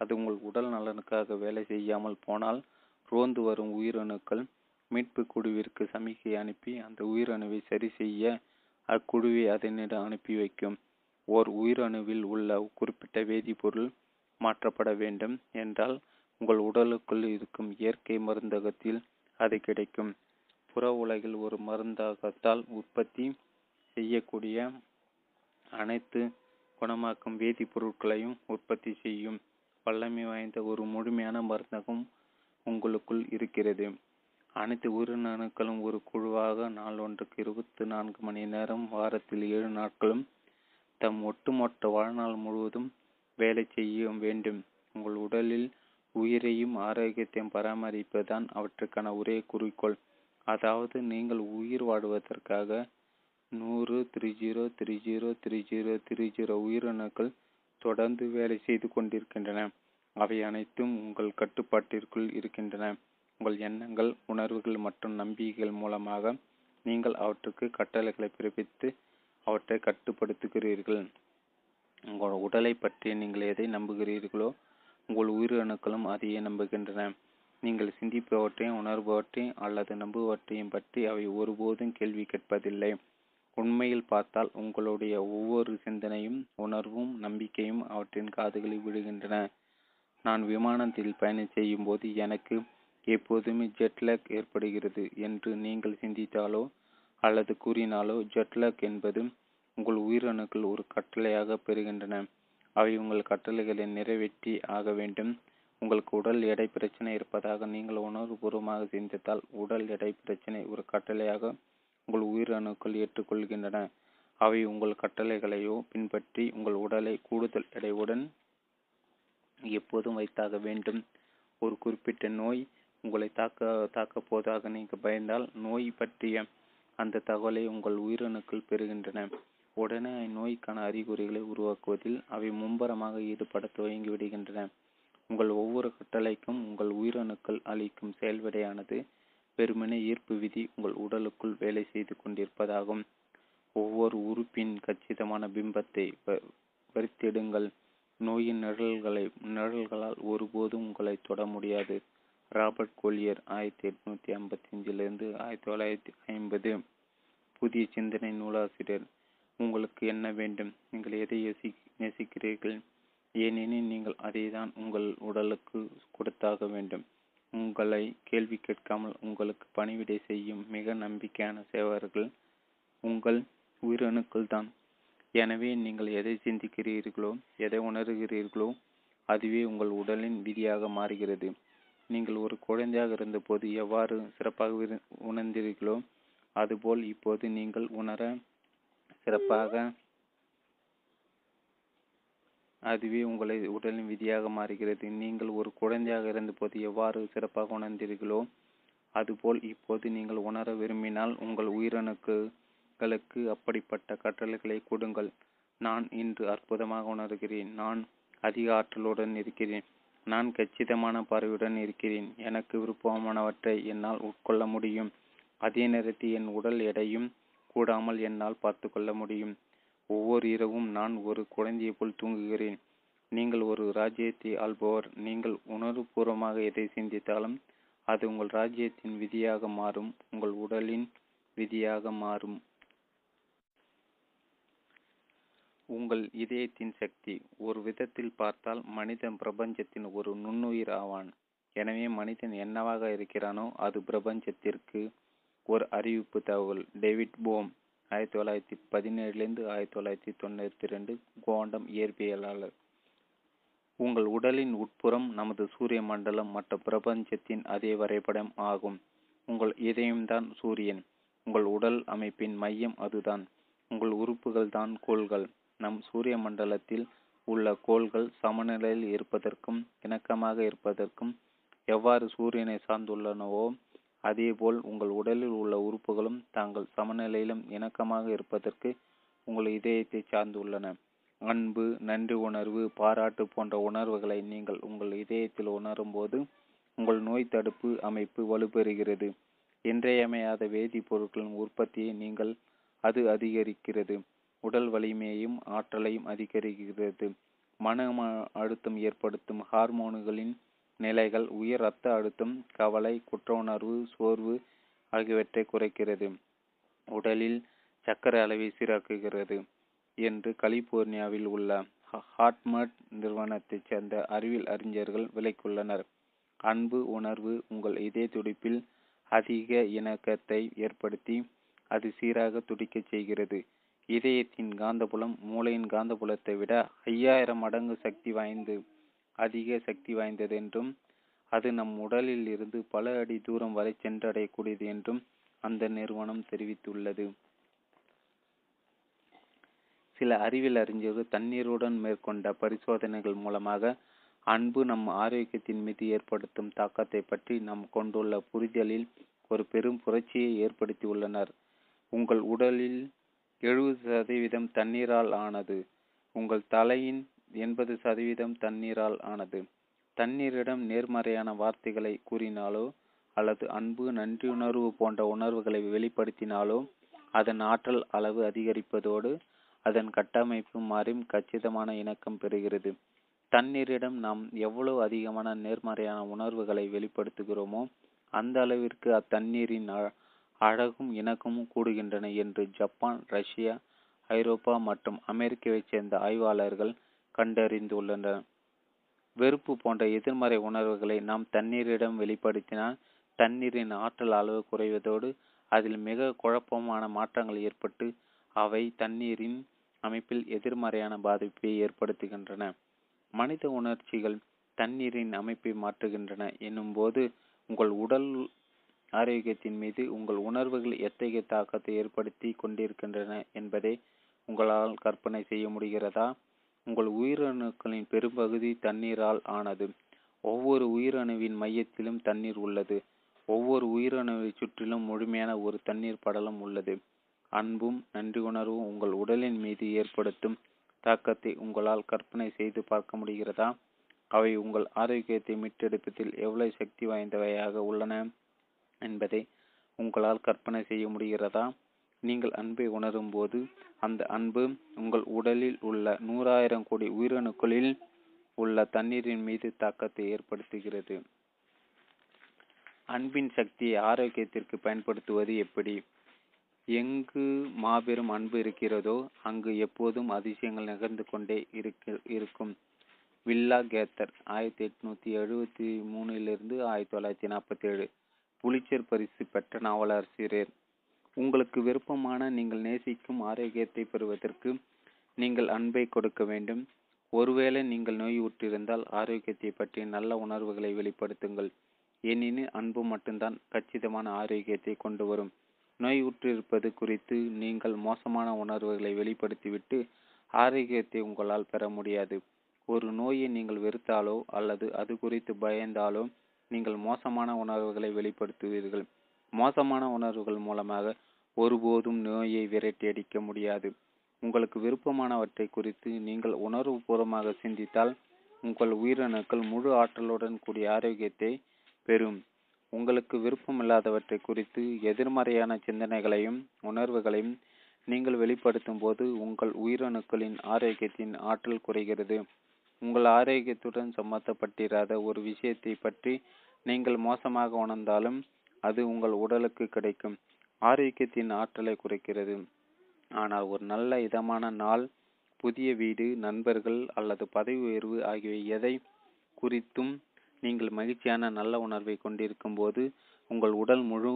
அது உங்கள் உடல் நலனுக்காக வேலை செய்யாமல் போனால் ரோந்து வரும் உயிரணுக்கள் மீட்பு குழுவிற்கு சமிக்கை அனுப்பி அந்த உயிரணுவை சரி செய்ய அக்குழுவை அதனிடம் அனுப்பி வைக்கும். ஓர் உயிரணுவில் உள்ள குறிப்பிட்ட வேதிப்பொருள் மாற்றப்பட வேண்டும் என்றால் உங்கள் உடலுக்குள் இருக்கும் இயற்கை மருந்தகத்தில் அது கிடைக்கும். புற உலகில் ஒரு மருந்தகத்தால் உற்பத்தி செய்யக்கூடிய அனைத்து குணமாக்கும் வேதிப்பொருட்களையும் உற்பத்தி செய்யும் வல்லமை வாய்ந்த ஒரு முழுமையான மருந்தகம் உங்களுக்குள் இருக்கிறது. அனைத்து உயிரணுக்களும் ஒரு குழுவாக நாளொன்றுக்கு 24 மணி நேரம் வாரத்தில் 7 நாட்களும் தம் ஒட்டுமொத்த வாழ்நாள் முழுவதும் வேலை செய்ய வேண்டும். உங்கள் உடலில் உயிரையும் ஆரோக்கியத்தையும் பராமரிப்பதுதான் அவற்றுக்கான ஒரே குறிக்கோள். அதாவது நீங்கள் உயிர் வாடுவதற்காக 100 உயிரணுக்கள் தொடர்ந்து வேலை செய்து கொண்டிருக்கின்றன. அவை அனைத்தும் உங்கள் கட்டுப்பாட்டிற்குள் இருக்கின்றன. உங்கள் எண்ணங்கள், உணர்வுகள் மற்றும் நம்பிக்கைகள் மூலமாக நீங்கள் அவற்றுக்கு கட்டளைகளை பிறப்பித்து அவற்றை கட்டுப்படுத்துகிறீர்கள். உங்கள் உடலை பற்றி நீங்கள் எதை நம்புகிறீர்களோ உங்கள் உயிரணுக்களும் அதையே நம்புகின்றன. நீங்கள் சிந்திப்பவற்றையும் உணர்பவற்றையும் அல்லது நம்புவற்றையும் பற்றி அவை ஒருபோதும் கேள்வி கேட்பதில்லை. உண்மையில் பார்த்தால் உங்களுடைய ஒவ்வொரு சிந்தனையும் உணர்வும் நம்பிக்கையும் அவற்றின் காதுகளில் விடுகின்றன. நான் விமானத்தில் பயணம் செய்யும் போது எனக்கு எப்போதுமே ஜெட்லாக் ஏற்படுகிறது என்று நீங்கள் சிந்தித்தாலோ அல்லது கூறினாலோ ஜெட்லாக் என்பது உங்கள் உயிரணுக்கள் ஒரு கட்டளையாக பெறுகின்றன. அவை உங்கள் கட்டளைகளை நிறைவேற்றி ஆக வேண்டும். உங்களுக்கு உடல் எடை பிரச்சனை இருப்பதாக நீங்கள் உணர்வுபூர்வமாக சிந்தித்தால் உடல் எடை பிரச்சனை ஒரு கட்டளையாக உங்கள் உயிரணுக்கள் ஏற்றுக்கொள்கின்றன. அவை உங்கள் கட்டளைகளையோ பின்பற்றி உங்கள் உடலை கூடுதல் எடையுடன் எப்போதும் வைத்தாக வேண்டும். ஒரு குறிப்பிட்ட நோய் உங்களை தாக்கப்போதாக நீங்கள் பயந்தால் நோய் பற்றிய அந்த தகவலை உங்கள் உயிரணுக்கள் பெறுகின்றன. உடனே நோய்க்கான அறிகுறிகளை உருவாக்குவதில் அவை மும்பரமாக ஈடுபட துவங்கிவிடுகின்றன. உங்கள் ஒவ்வொரு கட்டளைக்கும் உங்கள் உயிரணுக்கள் அளிக்கும் செயல்விடையானது வெறுமனே ஈர்ப்பு விதி உங்கள் உடலுக்குள் வேலை செய்து கொண்டிருப்பதாகும். ஒவ்வொரு உறுப்பின் கச்சிதமான பிம்பத்தை வரித்தெடுங்கள். நோயின் நிழல்களால் ஒருபோதும் உங்களை தொட முடியாது. Robert Collier 1855 1950. புதிய சிந்தனை நூலாசிரியர். உங்களுக்கு என்ன வேண்டும்? நீங்கள் எதை நேசிக்கிறீர்கள்? ஏனெனில் நீங்கள் அதை தான் உங்கள் உடலுக்கு கொடுத்தாக வேண்டும். உங்களை கேள்வி கேட்காமல் உங்களுக்கு பணிவிடை செய்யும் மிக நம்பிக்கையான சேவர்கள் உங்கள் உயிரணுக்கள் தான். எனவே நீங்கள் எதை சிந்திக்கிறீர்களோ எதை உணர்கிறீர்களோ அதுவே உங்கள் உடலின் விதியாக மாறுகிறது. நீங்கள் ஒரு குழந்தையாக இருந்தபோது எவ்வாறு சிறப்பாக உணர்ந்தீர்களோ அதுபோல் இப்போது நீங்கள் உணர சிறப்பாக அதுவே உங்களை உடலின் விதியாக மாறுகிறது. நீங்கள் ஒரு குழந்தையாக இருந்தபோது எவ்வாறு சிறப்பாக உணர்ந்தீர்களோ அதுபோல் இப்போது நீங்கள் உணர விரும்பினால் உங்கள் உயிரணுக்களுக்கு அப்படிப்பட்ட கற்றல்களை கொடுங்கள். நான் இன்று அற்புதமாக உணர்கிறேன். நான் அதிக ஆற்றலுடன் இருக்கிறேன். நான் கச்சிதமான பார்வையுடன் இருக்கிறேன். எனக்கு விருப்பமானவற்றை என்னால் உட்கொள்ள முடியும். அதே நேரத்தில் என் உடல் எடையும் கூடாமல் என்னால் பார்த்து கொள்ள முடியும். ஒவ்வொரு இரவும் நான் ஒரு குழந்தையை போல் தூங்குகிறேன். நீங்கள் ஒரு ராஜ்யத்தை ஆள்பவர். நீங்கள் உணர்வுபூர்வமாக எதை சிந்தித்தாலும் அது உங்கள் ராஜ்யத்தின் விதியாக மாறும், உங்கள் உடலின் விதியாக மாறும். உங்கள் இதயத்தின் சக்தி. ஒரு விதத்தில் பார்த்தால் மனிதன் பிரபஞ்சத்தின் ஒரு நுண்ணுயிர் ஆவான். எனவே மனிதன் என்னவாக இருக்கிறானோ அது பிரபஞ்சத்திற்கு ஒரு அறிவிப்பு தகவல். டேவிட் போம் 1917 1992 குவாண்டம் இயற்பியலாளர். உங்கள் உடலின் உட்புறம் நமது சூரிய மண்டலம் மற்றும் பிரபஞ்சத்தின் அதே வரைபடம் ஆகும். உங்கள் இதயம்தான் சூரியன். உங்கள் உடல் அமைப்பின் மையம் அதுதான். உங்கள் உறுப்புகள் தான் கோள்கள். நம் சூரிய மண்டலத்தில் உள்ள கோள்கள் சமநிலையில் இருப்பதற்கும் இணக்கமாக இருப்பதற்கும் எவ்வாறு சூரியனை சார்ந்துள்ளனவோ அதேபோல் உங்கள் உடலில் உள்ள உறுப்புகளும் தாங்கள் சமநிலையிலும் இணக்கமாக இருப்பதற்கு உங்கள் இதயத்தை சார்ந்துள்ளன. அன்பு, நன்றி உணர்வு, பாராட்டு போன்ற உணர்வுகளை நீங்கள் உங்கள் இதயத்தில் உணரும் போது உங்கள் நோய் தடுப்பு அமைப்பு வலுப்பெறுகிறது. இன்றையமையாத வேதிப்பொருட்களின் உற்பத்தியை நீங்கள் அது அதிகரிக்கிறது. உடல் வலிமையையும் ஆற்றலையும் அதிகரிக்கிறது. மன அழுத்தம் ஏற்படுத்தும் ஹார்மோன்களின் நிலைகள் உயர் இரத்த அழுத்தம், கவலை, குற்ற உணர்வு, சோர்வு ஆகியவற்றை குறைக்கிறது. உடலில் சர்க்கரை அளவை சீராக்குகிறது என்று கலிபோர்னியாவில் உள்ள ஹார்ட்மட் நிறுவனத்தைச் சேர்ந்த அறிவியல் அறிஞர்கள் விளக்கியுள்ளனர். அன்பு உணர்வு உங்கள் இதய துடிப்பில் அதிக இணக்கத்தை ஏற்படுத்தி அது சீராக துடிக்க செய்கிறது. இதயத்தின் காந்தபுலம் மூளையின் காந்தபுலத்தை விட 5000 மடங்கு அதிக சக்தி வாய்ந்தது என்றும் அது நம் உடலில் இருந்து பல அடி தூரம் வரை சென்றடையக்கூடியது என்றும் அந்த நிறுவனம் தெரிவித்துள்ளது. சில அறிவியல் அறிஞர்கள் தண்ணீருடன் மேற்கொண்ட பரிசோதனைகள் மூலமாக அன்பு நம் ஆரோக்கியத்தின் மீது ஏற்படுத்தும் தாக்கத்தை பற்றி நாம் கொண்டுள்ள புரிதலில் ஒரு பெரும் புரட்சியை ஏற்படுத்தி உள்ளனர். உங்கள் உடலில் 70% தண்ணீரால் ஆனது. உங்கள் தலையின் 80% தண்ணீரால் ஆனது. தண்ணீரிடம் நேர்மறையான வார்த்தைகளை கூறினாலோ அல்லது அன்பு, நன்றியுணர்வு போன்ற உணர்வுகளை வெளிப்படுத்தினாலோ அதன் ஆற்றல் அளவு அதிகரிப்பதோடு அதன் கட்டமைப்பு மாறும், கச்சிதமான இணக்கம் பெறுகிறது. தண்ணீரிடம் நாம் எவ்வளவு அதிகமான நேர்மறையான உணர்வுகளை வெளிப்படுத்துகிறோமோ அந்த அளவிற்கு அத்தண்ணீரின் அழகும் இணக்கமும் கூடுகின்றன என்று ஜப்பான், ரஷ்யா, ஐரோப்பா மற்றும் அமெரிக்காவைச் சேர்ந்த ஆய்வாளர்கள் கண்டறிந்துள்ளனர். வெறுப்பு போன்ற எதிர்மறை உணர்வுகளை நாம் தண்ணீரிடம் வெளிப்படுத்தினால் தண்ணீரின் ஆற்றல் அளவு குறைவதோடு அதில் மிக குழப்பமான மாற்றங்கள் ஏற்பட்டு அவை தண்ணீரின் அமைப்பில் எதிர்மறையான பாதிப்பை ஏற்படுத்துகின்றன. மனித உணர்ச்சிகள் தண்ணீரின் அமைப்பை மாற்றுகின்றன என்னும்போது உங்கள் உடல் ஆரோக்கியத்தின் மீது உங்கள் உணர்வுகள் எத்தகைய தாக்கத்தை ஏற்படுத்தி கொண்டிருக்கின்றன என்பதை உங்களால் கற்பனை செய்ய முடிகிறதா? உங்கள் உயிரணுக்களின் பெரும்பகுதி தண்ணீரால் ஆனது. ஒவ்வொரு உயிரணுவின் மையத்திலும் தண்ணீர் உள்ளது. ஒவ்வொரு உயிரணுவை சுற்றிலும் முழுமையான ஒரு தண்ணீர் படலம் உள்ளது. அன்பும் நன்றி உணர்வும் உங்கள் உடலின் மீது ஏற்படுத்தும் தாக்கத்தை உங்களால் கற்பனை செய்து பார்க்க முடிகிறதா? அவை உங்கள் ஆரோக்கியத்தை மீட்டெடுப்பதில் எவ்வளவு சக்தி வாய்ந்தவையாக உள்ளன என்பதை உங்களால் கற்பனை செய்ய முடிகிறதா? நீங்கள் அன்பை உணரும் போது அந்த அன்பு உங்கள் உடலில் உள்ள 100,000 கோடி உயிரணுக்களில் உள்ள தண்ணீரின் மீது தாக்கத்தை ஏற்படுத்துகிறது. அன்பின் சக்தியை ஆரோக்கியத்திற்கு பயன்படுத்துவது எப்படி? எங்கு மாபெரும் அன்பு இருக்கிறதோ அங்கு எப்போதும் அதிசயங்கள் நிகழ்ந்து கொண்டே இருக்கும். வில்லா கேத்தர் 1873 1947 புலிச்சர் பரிசு பெற்ற நாவலாசிரியர். உங்களுக்கு விருப்பமான நீங்கள் நேசிக்கும் ஆரோக்கியத்தை பெறுவதற்கு நீங்கள் அன்பை கொடுக்க வேண்டும். ஒருவேளை நீங்கள் நோயுற்றிருந்தால் ஆரோக்கியத்தை பற்றிய நல்ல உணர்வுகளை வெளிப்படுத்துங்கள். ஏனெனில் அன்பு மட்டும்தான் கச்சிதமான ஆரோக்கியத்தை கொண்டு வரும். நோயுற்றிருப்பது குறித்து நீங்கள் மோசமான உணர்வுகளை வெளிப்படுத்திவிட்டு ஆரோக்கியத்தை உங்களால் பெற முடியாது. ஒரு நோயை நீங்கள் வெறுத்தாலோ அல்லது அது குறித்து பயந்தாலோ நீங்கள் மோசமான உணர்வுகளை வெளிப்படுத்துவீர்கள். மோசமான உணர்வுகள் மூலமாக ஒருபோதும் நோயை விரட்டி அடிக்க முடியாது. உங்களுக்கு விருப்பமானவற்றை குறித்து நீங்கள் உணர்வுபூர்வமாக சிந்தித்தால் உங்கள் உயிரணுக்கள் முழு ஆற்றலுடன் கூடிய ஆரோக்கியத்தை பெறும். உங்களுக்கு விருப்பமில்லாதவற்றை குறித்து எதிர்மறையான சிந்தனைகளையும் உணர்வுகளையும் நீங்கள் வெளிப்படுத்தும் போது உங்கள் உயிரணுக்களின் ஆரோக்கியத்தின் ஆற்றல் குறைகிறது. உங்கள் ஆரோக்கியத்துடன் சம்பந்தப்பட்டிராத ஒரு விஷயத்தை பற்றி நீங்கள் மோசமாக உணர்ந்தாலும் அது உங்கள் உடலுக்கு கிடைக்கும் ஆரோக்கியத்தின் ஆற்றலை குறைக்கிறது. ஆனால் ஒரு நல்ல இதமான நாள், புதிய வீடு, நண்பர்கள் அல்லது பதவி உயர்வு ஆகியவை எதை குறித்தும் நீங்கள் மகிழ்ச்சியான நல்ல உணர்வை கொண்டிருக்கும் போது உங்கள் உடல் முழு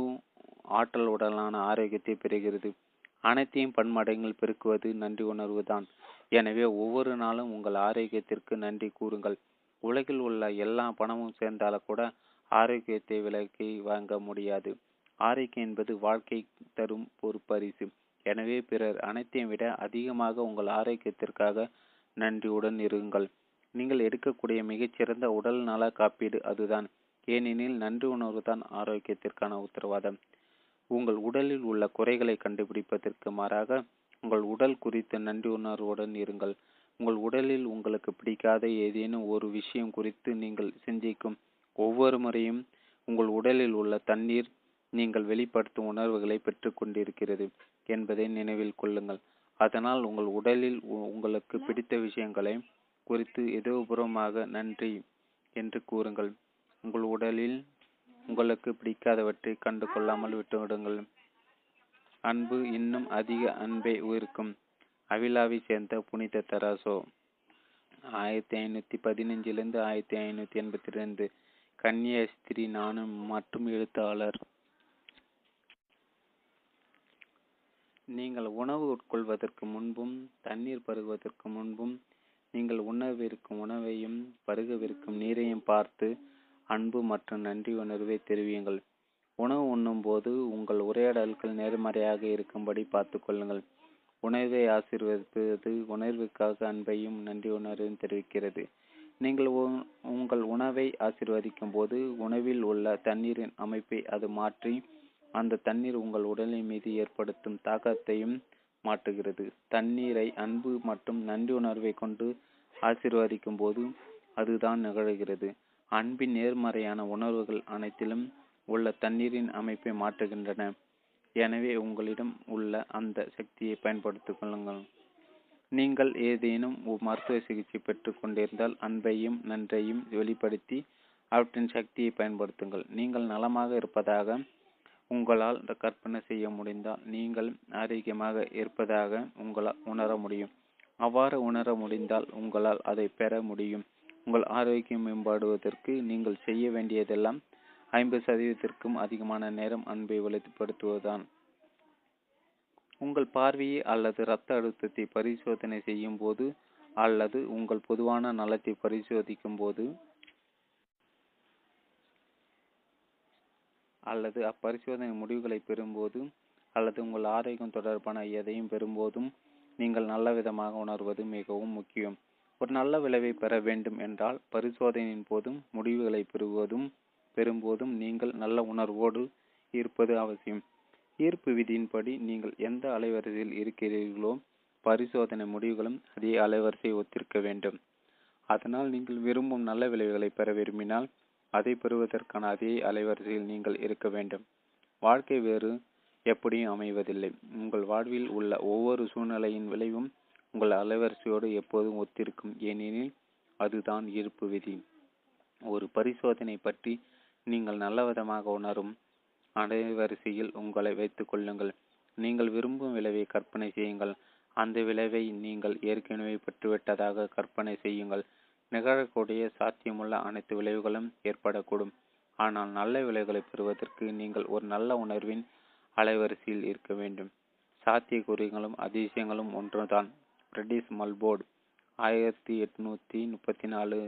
ஆற்றல் உடலான ஆரோக்கியத்தை பெறுகிறது. அனைத்தையும் பன்மடங்கில் பெருக்குவது நன்றி உணர்வு தான். எனவே ஒவ்வொரு நாளும் உங்கள் ஆரோக்கியத்திற்கு நன்றி கூறுங்கள். உலகில் உள்ள எல்லா பணமும் சேர்ந்தாலும் கூட ஆரோக்கியத்தை விலைக்கு வாங்க முடியாது. ஆரோக்கியம் என்பது வாழ்க்கை தரும் ஒரு பரிசு. எனவே பிறர் அனைத்தையும் விட அதிகமாக உங்கள் ஆரோக்கியத்திற்காக நன்றியுடன் இருங்கள். நீங்கள் எடுக்கக்கூடிய மிகச்சிறந்த உடல் நல காப்பீடு அதுதான். ஏனெனில் நன்றி உணர்வு தான் ஆரோக்கியத்திற்கான உத்தரவாதம். உங்கள் உடலில் உள்ள குறைகளை கண்டுபிடிப்பதற்கு மாறாக உங்கள் உடல் குறித்த நன்றி உணர்வுடன் இருங்கள். உங்கள் உடலில் உங்களுக்கு பிடிக்காத ஏதேனும் ஒரு விஷயம் குறித்து நீங்கள் சிந்திக்கும் ஒவ்வொரு முறையும் உங்கள் உடலில் உள்ள தண்ணீர் நீங்கள் வெளிப்படுத்தும் உணர்வுகளை பெற்று கொண்டிருக்கிறது என்பதை நினைவில் கொள்ளுங்கள். அதனால் உங்கள் உடலில் உங்களுக்கு பிடித்த விஷயங்களை குறித்து இதோபூர்வமாக நன்றி என்று கூறுங்கள். உங்கள் உடலில் உங்களுக்கு பிடிக்காதவற்றை கண்டு கொள்ளாமல் விட்டுவிடுங்கள். அன்பு இன்னும் அதிக அன்பை உயிர்க்கும். அவிலாவை சேர்ந்த புனித தராசோ 1515 1582 கன்னியாஸ்திரி நானும் மற்றும் எழுத்தாளர். நீங்கள் உணவு உட்கொள்வதற்கு முன்பும் தண்ணீர் பருகுவதற்கு முன்பும் நீங்கள் உண்ணவிருக்கும் உணவையும் பருகவிருக்கும் நீரையும் பார்த்து அன்பு மற்றும் நன்றி உணர்வை தெரிவியுங்கள். உணவு உண்ணும் போது உங்கள் உரையாடல்கள் நேர்மறையாக இருக்கும்படி பார்த்து கொள்ளுங்கள். உணவை ஆசீர்வதிப்பது உணர்வுக்காக அன்பையும் நன்றி உணர்வையும் தெரிவிக்கிறது. நீங்கள் உங்கள் உணவை ஆசீர்வதிக்கும் போது உணவில் உள்ள தண்ணீரின் அமைப்பை அது மாற்றி அந்த தண்ணீர் உங்கள் உடலின் மீது ஏற்படுத்தும் தாக்கத்தையும் மாற்றுகிறது. தண்ணீரை அன்பு மற்றும் நன்றி உணர்வை கொண்டு ஆசீர்வதிக்கும் போது அதுதான் நிகழ்கிறது. அன்பின் நேர்மறையான உணர்வுகள் அனைத்திலும் உள்ள தண்ணீரின் அமைப்பை மாற்றுகின்றன. எனவே உங்களிடம் உள்ள அந்த சக்தியை பயன்படுத்திக் கொள்ளுங்கள். நீங்கள் ஏதேனும் மருத்துவ சிகிச்சை பெற்று கொண்டிருந்தால் அன்பையும் நன்றையும் வெளிப்படுத்தி அவற்றின் சக்தியை பயன்படுத்துங்கள். நீங்கள் நலமாக இருப்பதாக உங்களால் கற்பனை செய்ய முடிந்தால் நீங்கள் ஆரோக்கியமாக இருப்பதாக உங்களால் உணர முடியும். அவ்வாறு உணர முடிந்தால் உங்களால் அதை பெற முடியும். உங்கள் ஆரோக்கியம் மேம்படுவதற்கு நீங்கள் செய்ய வேண்டியதெல்லாம் 50% அதிகமான நேரம் அன்பை வெளிப்படுத்துவதுதான். உங்கள் பார்வையை அல்லது இரத்த அழுத்தத்தை பரிசோதனை செய்யும் போது அல்லது உங்கள் பொதுவான நலத்தை பரிசோதிக்கும் போது அல்லது அப்பரிசோதனை முடிவுகளை பெறும்போது அல்லது உங்கள் ஆரோக்கியம் தொடர்பான எதையும் பெறும்போதும் நீங்கள் நல்ல விதமாக உணர்வது மிகவும் முக்கியம். ஒரு நல்ல விளைவை பெற வேண்டும் என்றால் பரிசோதனையின் போதும் முடிவுகளை பெறும்போதும் நீங்கள் நல்ல உணர்வோடு இருப்பது அவசியம். ஈர்ப்பு விதியின்படி நீங்கள் எந்த அலைவரிசையில் இருக்கிறீர்களோ பரிசோதனை முடிவுகளும் அதே அலைவரிசையை ஒத்திருக்க வேண்டும். அதனால் நீங்கள் விரும்பும் நல்ல விளைவுகளை பெற விரும்பினால் அதை பெறுவதற்கான அதே அலைவரிசையில் நீங்கள் இருக்க வேண்டும். வாழ்க்கை வேறு எப்படியும் அமைவதில்லை. உங்கள் வாழ்வில் உள்ள ஒவ்வொரு சூழ்நிலையின் விளைவும் உங்கள் அலைவரிசையோடு எப்போதும் ஒத்திருக்கும், ஏனெனில் அதுதான் ஈர்ப்பு விதி. ஒரு பரிசோதனை பற்றி நீங்கள் நல்லவிதமாக உணரும் அலைவரிசையில் உங்களை வைத்துக் கொள்ளுங்கள். நீங்கள் விரும்பும் விளைவை கற்பனை செய்யுங்கள். அந்த விளைவை நீங்கள் ஏற்கனவே பெற்றுவிட்டதாக கற்பனை செய்யுங்கள். நிகழக்கூடிய சாத்தியமுள்ள அனைத்து விளைவுகளும் ஏற்படக்கூடும், ஆனால் நல்ல விளைவுகளை பெறுவதற்கு நீங்கள் ஒரு நல்ல உணர்வின் அலைவரிசையில் இருக்க வேண்டும். சாத்தியக்கூறுகளும் அதிசயங்களும் ஒன்றுதான். பிரிட்டிஷ் மல்போர்டு 1834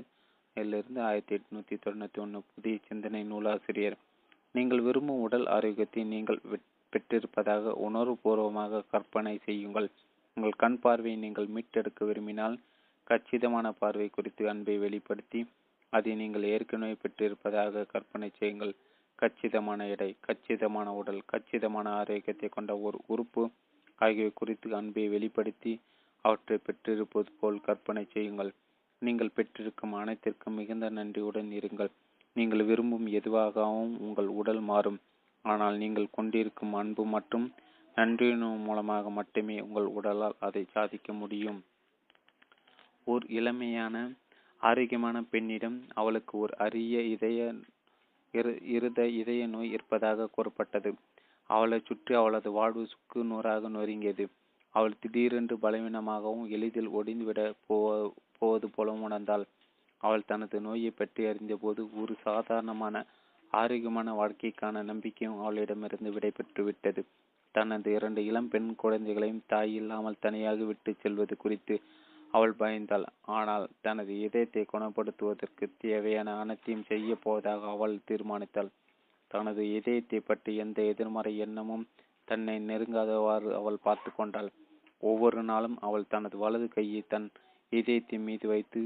1891 புதிய சிந்தனை நூலாசிரியர். நீங்கள் விரும்பும் உடல் ஆரோக்கியத்தை நீங்கள் பெற்றிருப்பதாக உணர்வுபூர்வமாக கற்பனை செய்யுங்கள். உங்கள் கண் பார்வையை நீங்கள் மீட்டெடுக்க விரும்பினால் கச்சிதமான பார்வை குறித்து அன்பை வெளிப்படுத்தி அதை நீங்கள் ஏற்கனவே பெற்றிருப்பதாக கற்பனை செய்யுங்கள். கச்சிதமான எடை, கச்சிதமான உடல், கச்சிதமான ஆரோக்கியத்தை கொண்ட ஒரு உறுப்பு ஆகியவை குறித்து அன்பை வெளிப்படுத்தி அவற்றை பெற்றிருப்பது போல் கற்பனை செய்யுங்கள். நீங்கள் பெற்றிருக்கும் அனைத்திற்கும் மிகுந்த நன்றியுடன் இருங்கள். நீங்கள் விரும்பும் எதுவாகவும் உங்கள் உடல் மாறும், ஆனால் நீங்கள் கொண்டிருக்கும் அன்பு மற்றும் நன்றியுணர்வு மூலமாக மட்டுமே உங்கள் உடலால் அதை சாதிக்க முடியும். ஓர் இளமையான ஆரோக்கியமான பெண்ணிடம் அவளுக்கு ஒரு அரிய இருதய நோய் இருப்பதாக கூறப்பட்டது. அவளை சுற்றி அவளது வாழ்வு சுக்கு நூறாக நொறுங்கியது. அவள் திடீரென்று பலவீனமாகவும் எளிதில் ஒடிந்துவிட போவது போலவும் உணர்ந்தாள். அவள் தனது நோயை பற்றி அறிந்த போது ஒரு சாதாரணமான ஆரோக்கியமான வாழ்க்கைக்கான நம்பிக்கையும் அவளிடமிருந்து விடைபெற்று விட்டது. தனது 2 இளம் பெண் குழந்தைகளையும் தாய் இல்லாமல் தனியாக விட்டு செல்வது குறித்து அவள் பயந்தாள், ஆனால் தனது இதயத்தை குணப்படுத்துவதற்கு தேவையான அனைத்தையும் செய்ய போவதாக அவள் தீர்மானித்தாள். தனது இதயத்தை பற்றி எந்த எதிர்மறை எண்ணமும் தன்னை நெருங்காதவாறு அவள் பார்த்து கொண்டாள். ஒவ்வொரு நாளும் அவள் தனது வலது கையை தன் இதயத்தின் மீது வைத்து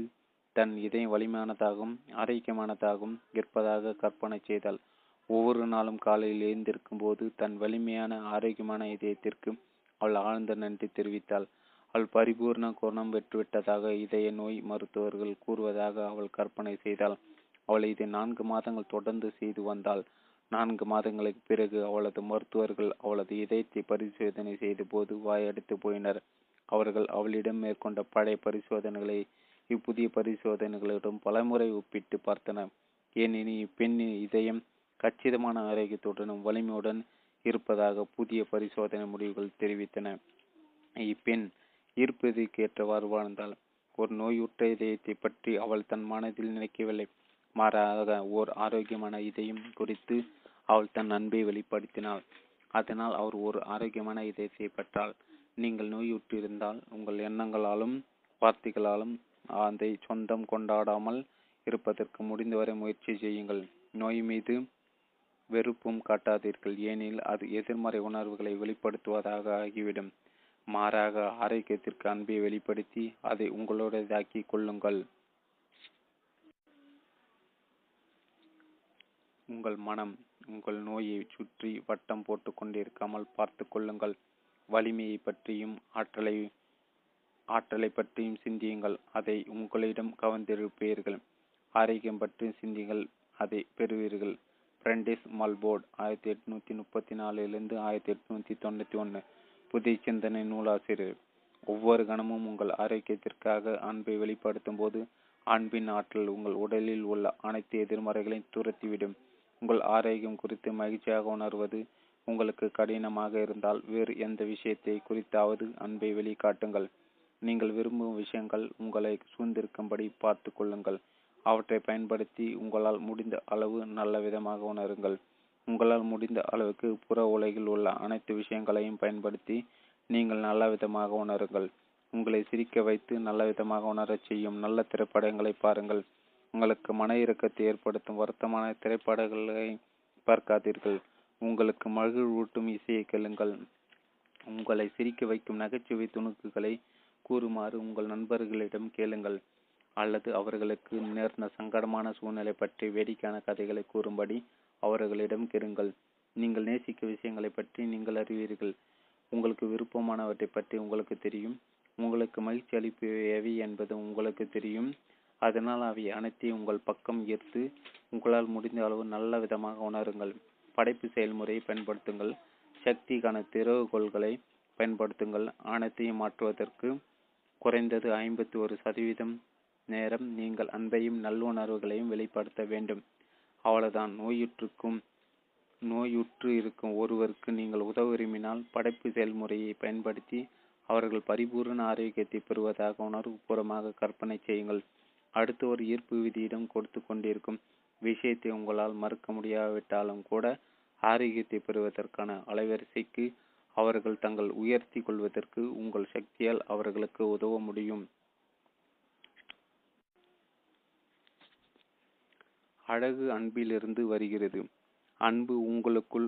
தன் இதயம் வலிமையானதாகவும் ஆரோக்கியமானதாகவும் இருப்பதாக கற்பனை செய்தாள். ஒவ்வொரு நாளும் காலையில் எழுந்திருக்கும் போது தன் வலிமையான ஆரோக்கியமான இதயத்திற்கு அவள் ஆழ்ந்த நன்றி தெரிவித்தாள். அவள் பரிபூர்ண குணம் பெற்றுவிட்டதாக இதய நோய் மருத்துவர்கள் கூறுவதாக அவள் கற்பனை செய்தாள். அவள் இதை 4 மாதங்கள் தொடர்ந்து செய்து வந்தாள். 4 மாதங்களுக்கு பிறகு அவளது மருத்துவர்கள் அவளது இதயத்தை பரிசோதனை செய்த போது வாயடித்து போயினர். அவர்கள் அவளிடம் மேற்கொண்ட பழைய பரிசோதனைகளை இப்புதிய பரிசோதனைகளிடம் பலமுறை ஒப்பிட்டு பார்த்தனர். ஏனெனில் இப்பெண்ணின் இதயம் கச்சிதமான ஆரோக்கியத்துடனும் வலிமையுடன் இருப்பதாக புதிய பரிசோதனை முடிவுகள் தெரிவித்தன. இப்பெண் ஈர்ப்பதற்கு ஏற்றவாறு வாழ்ந்தாள். ஒரு நோயுற்ற இதயத்தை பற்றி அவள் தன் மனதில் நினைக்கவில்லை, மாறாக ஓர் ஆரோக்கியமான இதயம் குறித்து அவள் தன் அன்பை வெளிப்படுத்தினாள். அதனால் அவர் ஒரு ஆரோக்கியமான இதயத்தை பெற்றாள். நீங்கள் நோயுற்றிருந்தால் உங்கள் எண்ணங்களாலும் வார்த்தைகளாலும் அதை சொந்தம் கொண்டாடாமல் இருப்பதற்கு முடிந்தவரை முயற்சி செய்யுங்கள். நோய் மீது வெறுப்பும் காட்டாதீர்கள், ஏனில் அது எதிர்மறை உணர்வுகளை வெளிப்படுத்துவதாக ஆகிவிடும். மாறாக ஆரோக்கியத்திற்கு அன்பை வெளிப்படுத்தி அதை உங்களுடையதாக்கி கொள்ளுங்கள். உங்கள் மனம் உங்கள் நோயை சுற்றி வட்டம் போட்டு கொண்டிருக்காமல் பார்த்து கொள்ளுங்கள். வலிமையை பற்றியும் ஆற்றலை பற்றியும் சிந்தியுங்கள், அதை உங்களிடம் கவர்ந்திருப்பீர்கள். ஆரோக்கியம் பற்றியும் சிந்தியுங்கள், அதை பெறுவீர்கள். பிரண்டிஸ் மல்போர்டு 1834 1891 புதிய சிந்தனை நூலாசிரியர். ஒவ்வொரு கணமும் உங்கள் ஆரோக்கியத்திற்காக அன்பை வெளிப்படுத்தும் போது அன்பின் ஆற்றல் உங்கள் உடலில் உள்ள அனைத்து எதிர்மறைகளையும் துரத்திவிடும். உங்கள் ஆரோக்கியம் குறித்து மகிழ்ச்சியாக உணர்வது உங்களுக்கு கடினமாக இருந்தால் வேறு எந்த விஷயத்தை குறித்தாவது அன்பை வெளிக்காட்டுங்கள். நீங்கள் விரும்பும் விஷயங்கள் உங்களை சூழ்ந்திருக்கும்படி பார்த்து கொள்ளுங்கள். அவற்றை பயன்படுத்தி உங்களால் முடிந்த அளவு நல்ல விதமாக உணருங்கள். உங்களால் முடிந்த அளவுக்கு புற உலகில் உள்ள அனைத்து விஷயங்களையும் பயன்படுத்தி நீங்கள் நல்ல விதமாக உணருங்கள். உங்களை சிரிக்க வைத்து நல்ல விதமாக உணரச் செய்யும் நல்ல திரைப்படங்களை பாருங்கள். உங்களுக்கு மன இறுக்கத்தை ஏற்படுத்தும் வருத்தமான திரைப்படங்களை பார்க்காதீர்கள். உங்களுக்கு மகிழ்வூட்டும் இசையை கேளுங்கள். உங்களை சிரிக்க வைக்கும் நகைச்சுவை துணுக்குகளை கூறுமாறு உங்கள் நண்பர்களிடம் கேளுங்கள், அல்லது அவர்களுக்கு நேர்ந்த சங்கடமான சூழ்நிலை பற்றி வேடிக்கையான கதைகளை கூறும்படி அவர்களிடம் கேளுங்கள். நீங்கள் நேசிக்க விஷயங்களை பற்றி நீங்கள் அறிவீர்கள். உங்களுக்கு விருப்பமானவற்றை பற்றி உங்களுக்கு தெரியும். உங்களுக்கு மகிழ்ச்சி அளிப்பவை என்பது உங்களுக்கு தெரியும். அதனால் அவை அனைத்தையும் உங்கள் பக்கம் ஈர்த்து உங்களால் முடிந்த அளவு நல்ல விதமாக உணருங்கள். படைப்பு செயல்முறையை பயன்படுத்துங்கள். சக்திக்கான திறவுகோள்களை பயன்படுத்துங்கள். அனைத்தையும் மாற்றுவதற்கு குறைந்தது 51% நேரம் நீங்கள் அன்பையும் நல்லுணர்வுகளையும் வெளிப்படுத்த வேண்டும். அவ்வளவுதான். நோயுற்று இருக்கும் ஒருவருக்கு நீங்கள் உதவ விரும்பினால் படைப்பு செயல்முறையை பயன்படுத்தி அவர்கள் பரிபூர்ண ஆரோக்கியத்தை பெறுவதாக உணர்வுபூர்வமாக கற்பனை செய்யுங்கள். அடுத்து ஒரு ஈர்ப்பு விதியிடம் கொடுத்து கொண்டிருக்கும் விஷயத்தை உங்களால் மறுக்க முடியாவிட்டாலும் கூட ஆரோக்கியத்தை பெறுவதற்கான அலைவரிசைக்கு அவர்கள் தங்கள் உயர்த்தி கொள்வதற்கு உங்கள் சக்தியால் அவர்களுக்கு உதவ முடியும். அழகு அன்பிலிருந்து வருகிறது. அன்பு உங்களுக்குள்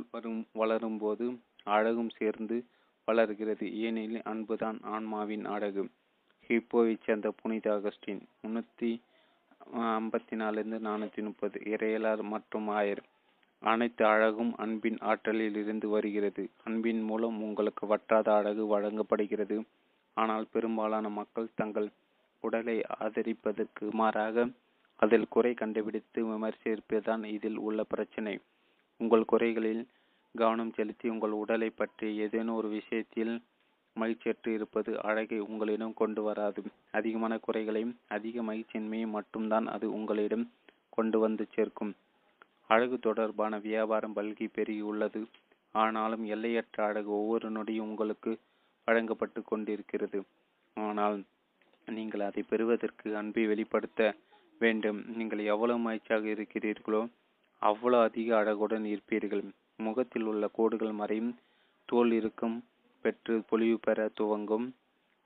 வளரும்போது அழகும் சேர்ந்து வளர்கிறது. ஏனெனில் அன்புதான் ஆன்மாவின் அழகு. ஹிப்போவை சேர்ந்த புனித அகஸ்டின் 354-430 இறையலார் மற்றும் ஆயர். அனைத்து அழகும் அன்பின் ஆற்றலில் இருந்து வருகிறது. அன்பின் மூலம் உங்களுக்கு வற்றாத அழகு வழங்கப்படுகிறது. ஆனால் பெரும்பாலான மக்கள் தங்கள் உடலை ஆதரிப்பதற்கு மாறாக அதில் குறை கண்டுபிடித்து விமர்சிப்பதுதான் இதில் உள்ள பிரச்சனை. உங்கள் குறைகளில் கவனம் செலுத்தி உங்கள் உடலை பற்றி ஏதேனும் ஒரு விஷயத்தில் மகிழ்ச்சியற்று இருப்பது அழகை உங்களிடம் கொண்டு வராது. அதிகமான குறைகளையும் அதிக மகிழ்ச்சியின்மையும் மட்டும்தான் அது உங்களிடம் கொண்டு வந்து சேர்க்கும். அழகு தொடர்பான வியாபாரம் பல்கி பெருகி உள்ளது. ஆனாலும் எல்லையற்ற அழகு ஒவ்வொரு நொடியும் உங்களுக்கு வழங்கப்பட்டு கொண்டிருக்கிறது. ஆனால் நீங்கள் அதை பெறுவதற்கு அன்பை வெளிப்படுத்த வேண்டும். நீங்கள் எவ்வளவு மகிழ்ச்சியாக இருக்கிறீர்களோ அவ்வளோ அதிக அழகுடன் இருப்பீர்கள். முகத்தில் உள்ள கோடுகள் மறையும், தோல் இருக்கும் பெற்று பொலிவு பெற துவங்கும்,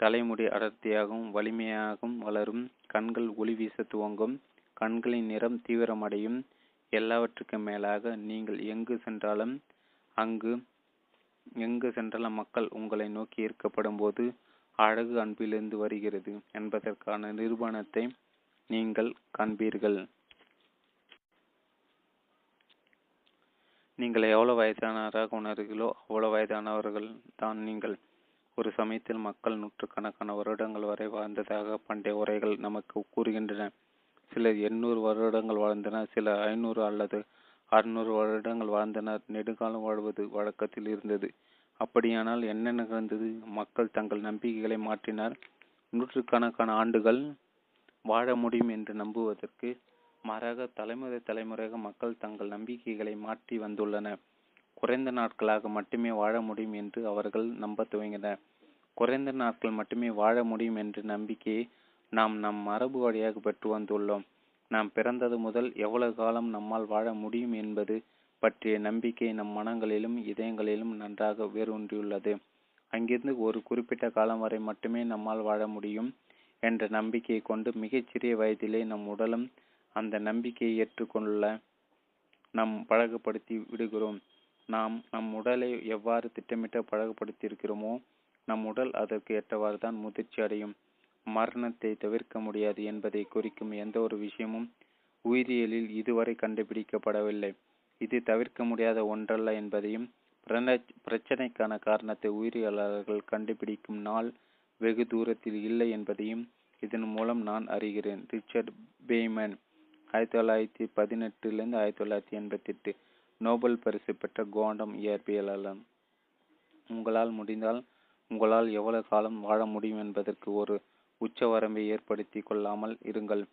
தலைமுடி அடர்த்தியாகவும் வலிமையாகவும் வளரும், கண்கள் ஒளி வீச துவங்கும், கண்களின் நிறம் தீவிரமடையும். எல்லாவற்றுக்கும் மேலாக நீங்கள் எங்கு சென்றாலும் மக்கள் உங்களை நோக்கி ஈர்க்கப்படும் போது அழகு அன்பிலிருந்து வருகிறது என்பதற்கான நிரூபணத்தை நீங்கள் காண்பீர்கள். நீங்கள் எவ்வளவு வயதானவராக உணர்கிறீர்களோ அவ்வளவு வயதானவர்கள் தான் நீங்கள். ஒரு சமயத்தில் மக்கள் நூற்றுக்கணக்கான வருடங்கள் வரை வாழ்ந்ததாக பண்டைய உரைகள் நமக்கு கூறுகின்றன. சிலர் 800 வருடங்கள் வாழ்ந்தனர், சிலர் 500 அல்லது 600 வருடங்கள் வாழ்ந்தனர். நெடுங்காலம் வாழ்வது வழக்கத்தில் இருந்தது. அப்படியானால் என்ன நிகழ்ந்தது? மக்கள் தங்கள் நம்பிக்கைகளை மாற்றினார். நூற்றுக்கணக்கான ஆண்டுகள் வாழ முடியும் என்று நம்புவதற்கு மாறாக தலைமுறையாக மக்கள் தங்கள் நம்பிக்கைகளை மாற்றி வந்துள்ளனர். குறைந்த நாட்களாக மட்டுமே வாழ முடியும் என்று அவர்கள் நம்ப துவங்கினர். குறைந்த நாட்கள் மட்டுமே வாழ முடியும் என்ற நம்பிக்கையை நாம் நம் மரபு வழியாக பெற்று வந்துள்ளோம். நாம் பிறந்தது முதல் எவ்வளவு காலம் நம்மால் வாழ முடியும் என்பது பற்றிய நம்பிக்கை நம் மனங்களிலும் இதயங்களிலும் நன்றாக வேரூன்றியுள்ளது. அங்கிருந்து ஒரு குறிப்பிட்ட காலம் வரை மட்டுமே நம்மால் வாழ முடியும் என்ற நம்பிக்கையை கொண்டு மிகச்சிறிய வயதிலே நம் உடலும் அந்த நம்பிக்கையை ஏற்றுக்கொள்ள நாம் பழகப்படுத்தி விடுகிறோம். நாம் நம் உடலை எவ்வாறு திட்டமிட்ட பழகப்படுத்தியிருக்கிறோமோ நம் உடல் அதற்கு ஏற்றவாறு தான் முதிர்ச்சி அடையும். மரணத்தை தவிர்க்க முடியாது என்பதை குறிக்கும் எந்த ஒரு விஷயமும் உயிரியலில் இதுவரை கண்டுபிடிக்கப்படவில்லை. இது தவிர்க்க முடியாத ஒன்றல்ல என்பதையும் பிரச்சனைக்கான காரணத்தை உயிரியலாளர்கள் கண்டுபிடிக்கும் நாள் வெகு தூரத்தில் இல்லை என்பதையும் இதன் மூலம் நான் அறிகிறேன். ரிச்சர்ட் பேய்மன் 1918 1988 நோபல் பரிசு பெற்ற குவாண்டம் இயற்பியலாளர். உங்களால் முடிந்தால் உங்களால் எவ்வளவு காலம் வாழ முடியும் என்பதற்கு ஒரு உச்சவரம்பை ஏற்படுத்தி கொள்ளாமல் இருங்கள்.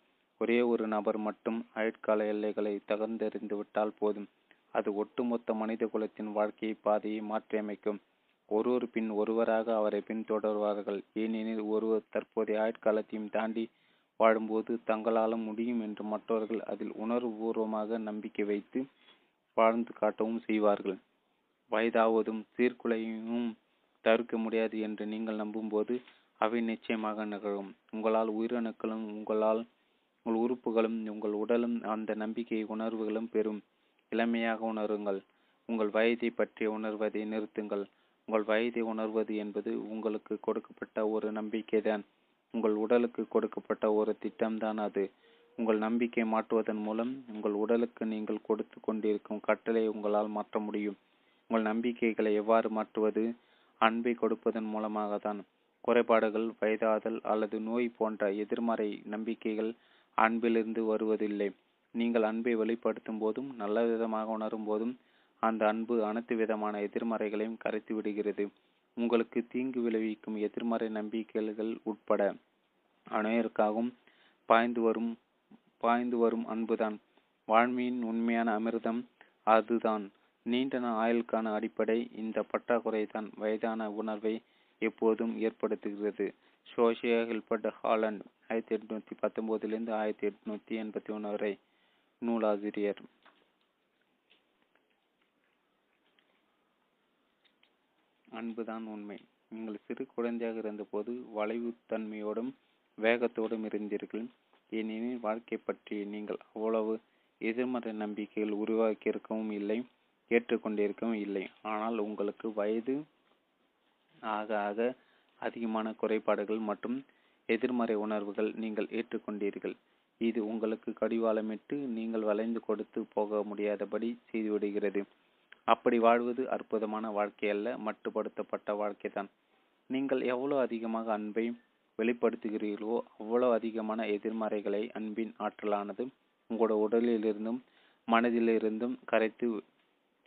ஒரே ஒரு நபர் மட்டும் ஆயுட்கால எல்லைகளை தகர்ந்தெறிந்து விட்டால் போதும். அது ஒட்டுமொத்த மனித குலத்தின் வாழ்க்கை பாதையை மாற்றியமைக்கும். ஒருவர் பின் ஒருவராக அவரை பின்தொடர்வார்கள். ஏனெனில் ஒருவர் தற்போதைய ஆட்காலத்தையும் தாண்டி வாழும்போது தங்களால் முடியும் என்று மற்றவர்கள் அதில் உணர்வுபூர்வமாக நம்பிக்கை வைத்து வாழ்ந்து காட்டவும் செய்வார்கள். வயதாவதும் சீர்குலையும் தவிர்க்க முடியாது என்று நீங்கள் நம்பும்போது அவை நிச்சயமாக நிகழும். உங்களால் உயிரணுக்களும் உங்கள் உறுப்புகளும் உங்கள் உடலும் அந்த நம்பிக்கை உணர்வுகளும் பெறும். இளமையாக உணருங்கள். உங்கள் வயதை பற்றி உணர்வதை நிறுத்துங்கள். உங்கள் வயதை உணர்வது என்பது உங்களுக்கு கொடுக்கப்பட்ட ஒரு நம்பிக்கைதான். உங்கள் உடலுக்கு கொடுக்கப்பட்ட ஒரு திட்டம்தான் அது. உங்கள் நம்பிக்கை மாற்றுவதன் மூலம் உங்கள் உடலுக்கு நீங்கள் கொடுத்து கொண்டிருக்கும் கட்டளை உங்களால் மாற்ற முடியும். உங்கள் நம்பிக்கைகளை எவ்வாறு மாற்றுவது? அன்பை கொடுப்பதன் மூலமாக தான். குறைபாடுகள், வயதாதல் அல்லது நோய் போன்ற எதிர்மறை நம்பிக்கைகள் அன்பிலிருந்து வருவதில்லை. நீங்கள் அன்பை வெளிப்படுத்தும் போதும் நல்ல விதமாக உணரும் போதும் அந்த அன்பு அனைத்து விதமான எதிர்மறைகளையும் கரைத்து விடுகிறது, உங்களுக்கு தீங்கு விளைவிக்கும் எதிர்மறை நம்பிக்கைகள் உட்பட. அனைவருக்காகவும் பாய்ந்து வரும் அன்புதான் வாழ்மையின் உண்மையான அமிர்தம். அதுதான் நீண்ட ஆயுளுக்கான அடிப்படை. இந்த பற்றாக்குறை தான் வயதான உணர்வை எப்போதும் ஏற்படுத்துகிறது. சோசியா ஹில்பர்ட் ஹாலண்ட் 1819 1881 வரை. நூலாசிரியர். அன்புதான் உண்மை. நீங்கள் சிறு குழந்தையாக இருந்தபோது வளைவு தன்மையோடும் வேகத்தோடும் இருந்தீர்கள். ஏனெனில் வாழ்க்கை பற்றி நீங்கள் அவ்வளவு எதிர்மறை நம்பிக்கைகள் உருவாக்கியிருக்கவும் இல்லை, ஏற்றுக்கொண்டிருக்கவும் இல்லை. ஆனால் உங்களுக்கு வயது ஆக ஆக அதிகமான குறைபாடுகள் மற்றும் எதிர்மறை உணர்வுகள் நீங்கள் ஏற்றுக்கொண்டீர்கள். இது உங்களுக்கு கடிவாளமிட்டு நீங்கள் வளைந்து கொடுத்து போக முடியாதபடி செய்துவிடுகிறது. அப்படி வாழ்வது அற்புதமான வாழ்க்கை அல்ல, மட்டுப்படுத்தப்பட்ட வாழ்க்கை தான். நீங்கள் எவ்வளோ அதிகமாக அன்பை வெளிப்படுத்துகிறீர்களோ அவ்வளோ அதிகமான எதிர்மறைகளை அன்பின் ஆற்றலானது உங்களோட உடலிலிருந்தும் மனதிலிருந்தும் கரைத்து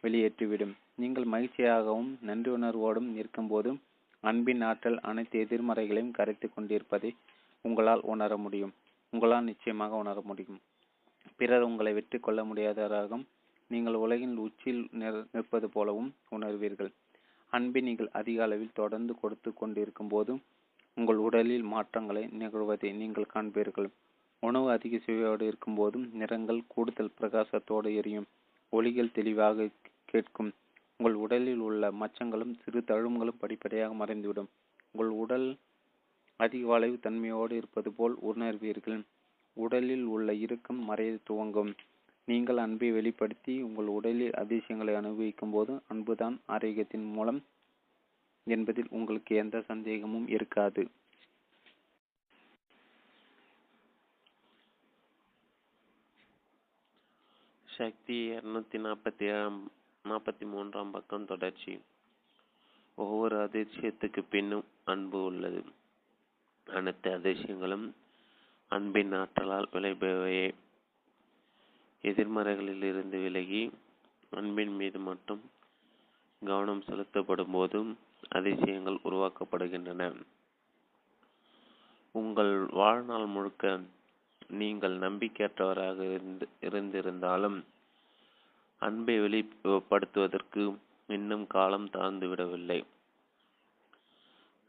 வெளியேற்றிவிடும். நீங்கள் மகிழ்ச்சியாகவும் நன்றி உணர்வோடும் இருக்கும்போது அன்பின் ஆற்றல் அனைத்து எதிர்மறைகளையும் கரைத்து கொண்டிருப்பதை உங்களால் உணர முடியும். பிறர் உங்களை வெற்றி கொள்ள முடியாதவராகவும் நீங்கள் உலகின் உச்சியில் நிற்பது போலவும் உணர்வீர்கள். அன்பை நீங்கள் அதிக அளவில் தொடர்ந்து கொடுத்து கொண்டிருக்கும் போது உங்கள் உடலில் மாற்றங்களை நிகழ்வதை நீங்கள் காண்பீர்கள். உணவு அதிக சுவையோடு இருக்கும் போதும் நிறங்கள் கூடுதல் பிரகாசத்தோடு எரியும், ஒளிகள் தெளிவாக கேட்கும், உங்கள் உடலில் உள்ள மச்சங்களும் சிறு தழும்புகளும் படிப்படியாக மறைந்துவிடும். உங்கள் உடல் அதிக வளைவு தன்மையோடு இருப்பது போல் உணர்வீர்கள். உடலில் உள்ள இறுக்கம் மறைய துவங்கும். நீங்கள் அன்பை வெளிப்படுத்தி உங்கள் உடலில் அதிசயங்களை அனுபவிக்கும் போது அன்புதான் ஆரோக்கியத்தின் மூலம் என்பதில் உங்களுக்கு எந்த சந்தேகமும் இருக்காது. சக்தி 243 பக்கம் தொடர்ச்சி. ஒவ்வொரு அதிசயத்துக்கு பின்னும் அன்பு உள்ளது. அனைத்து அதிசயங்களும் அன்பின் ஆற்றலால் விளைபவையே. எதிர்மறைகளில் இருந்து விலகி அன்பின் மீது மட்டும் கவனம் செலுத்தப்படும் போதும் அதிசயங்கள் உருவாக்கப்படுகின்றன. உங்கள் வாழ்நாள் முழுக்க நீங்கள் நம்பிக்கையற்றவராக இருந்திருந்தாலும் அன்பை வெளிப்படுத்துவதற்கு இன்னும் காலம் தாழ்ந்துவிடவில்லை.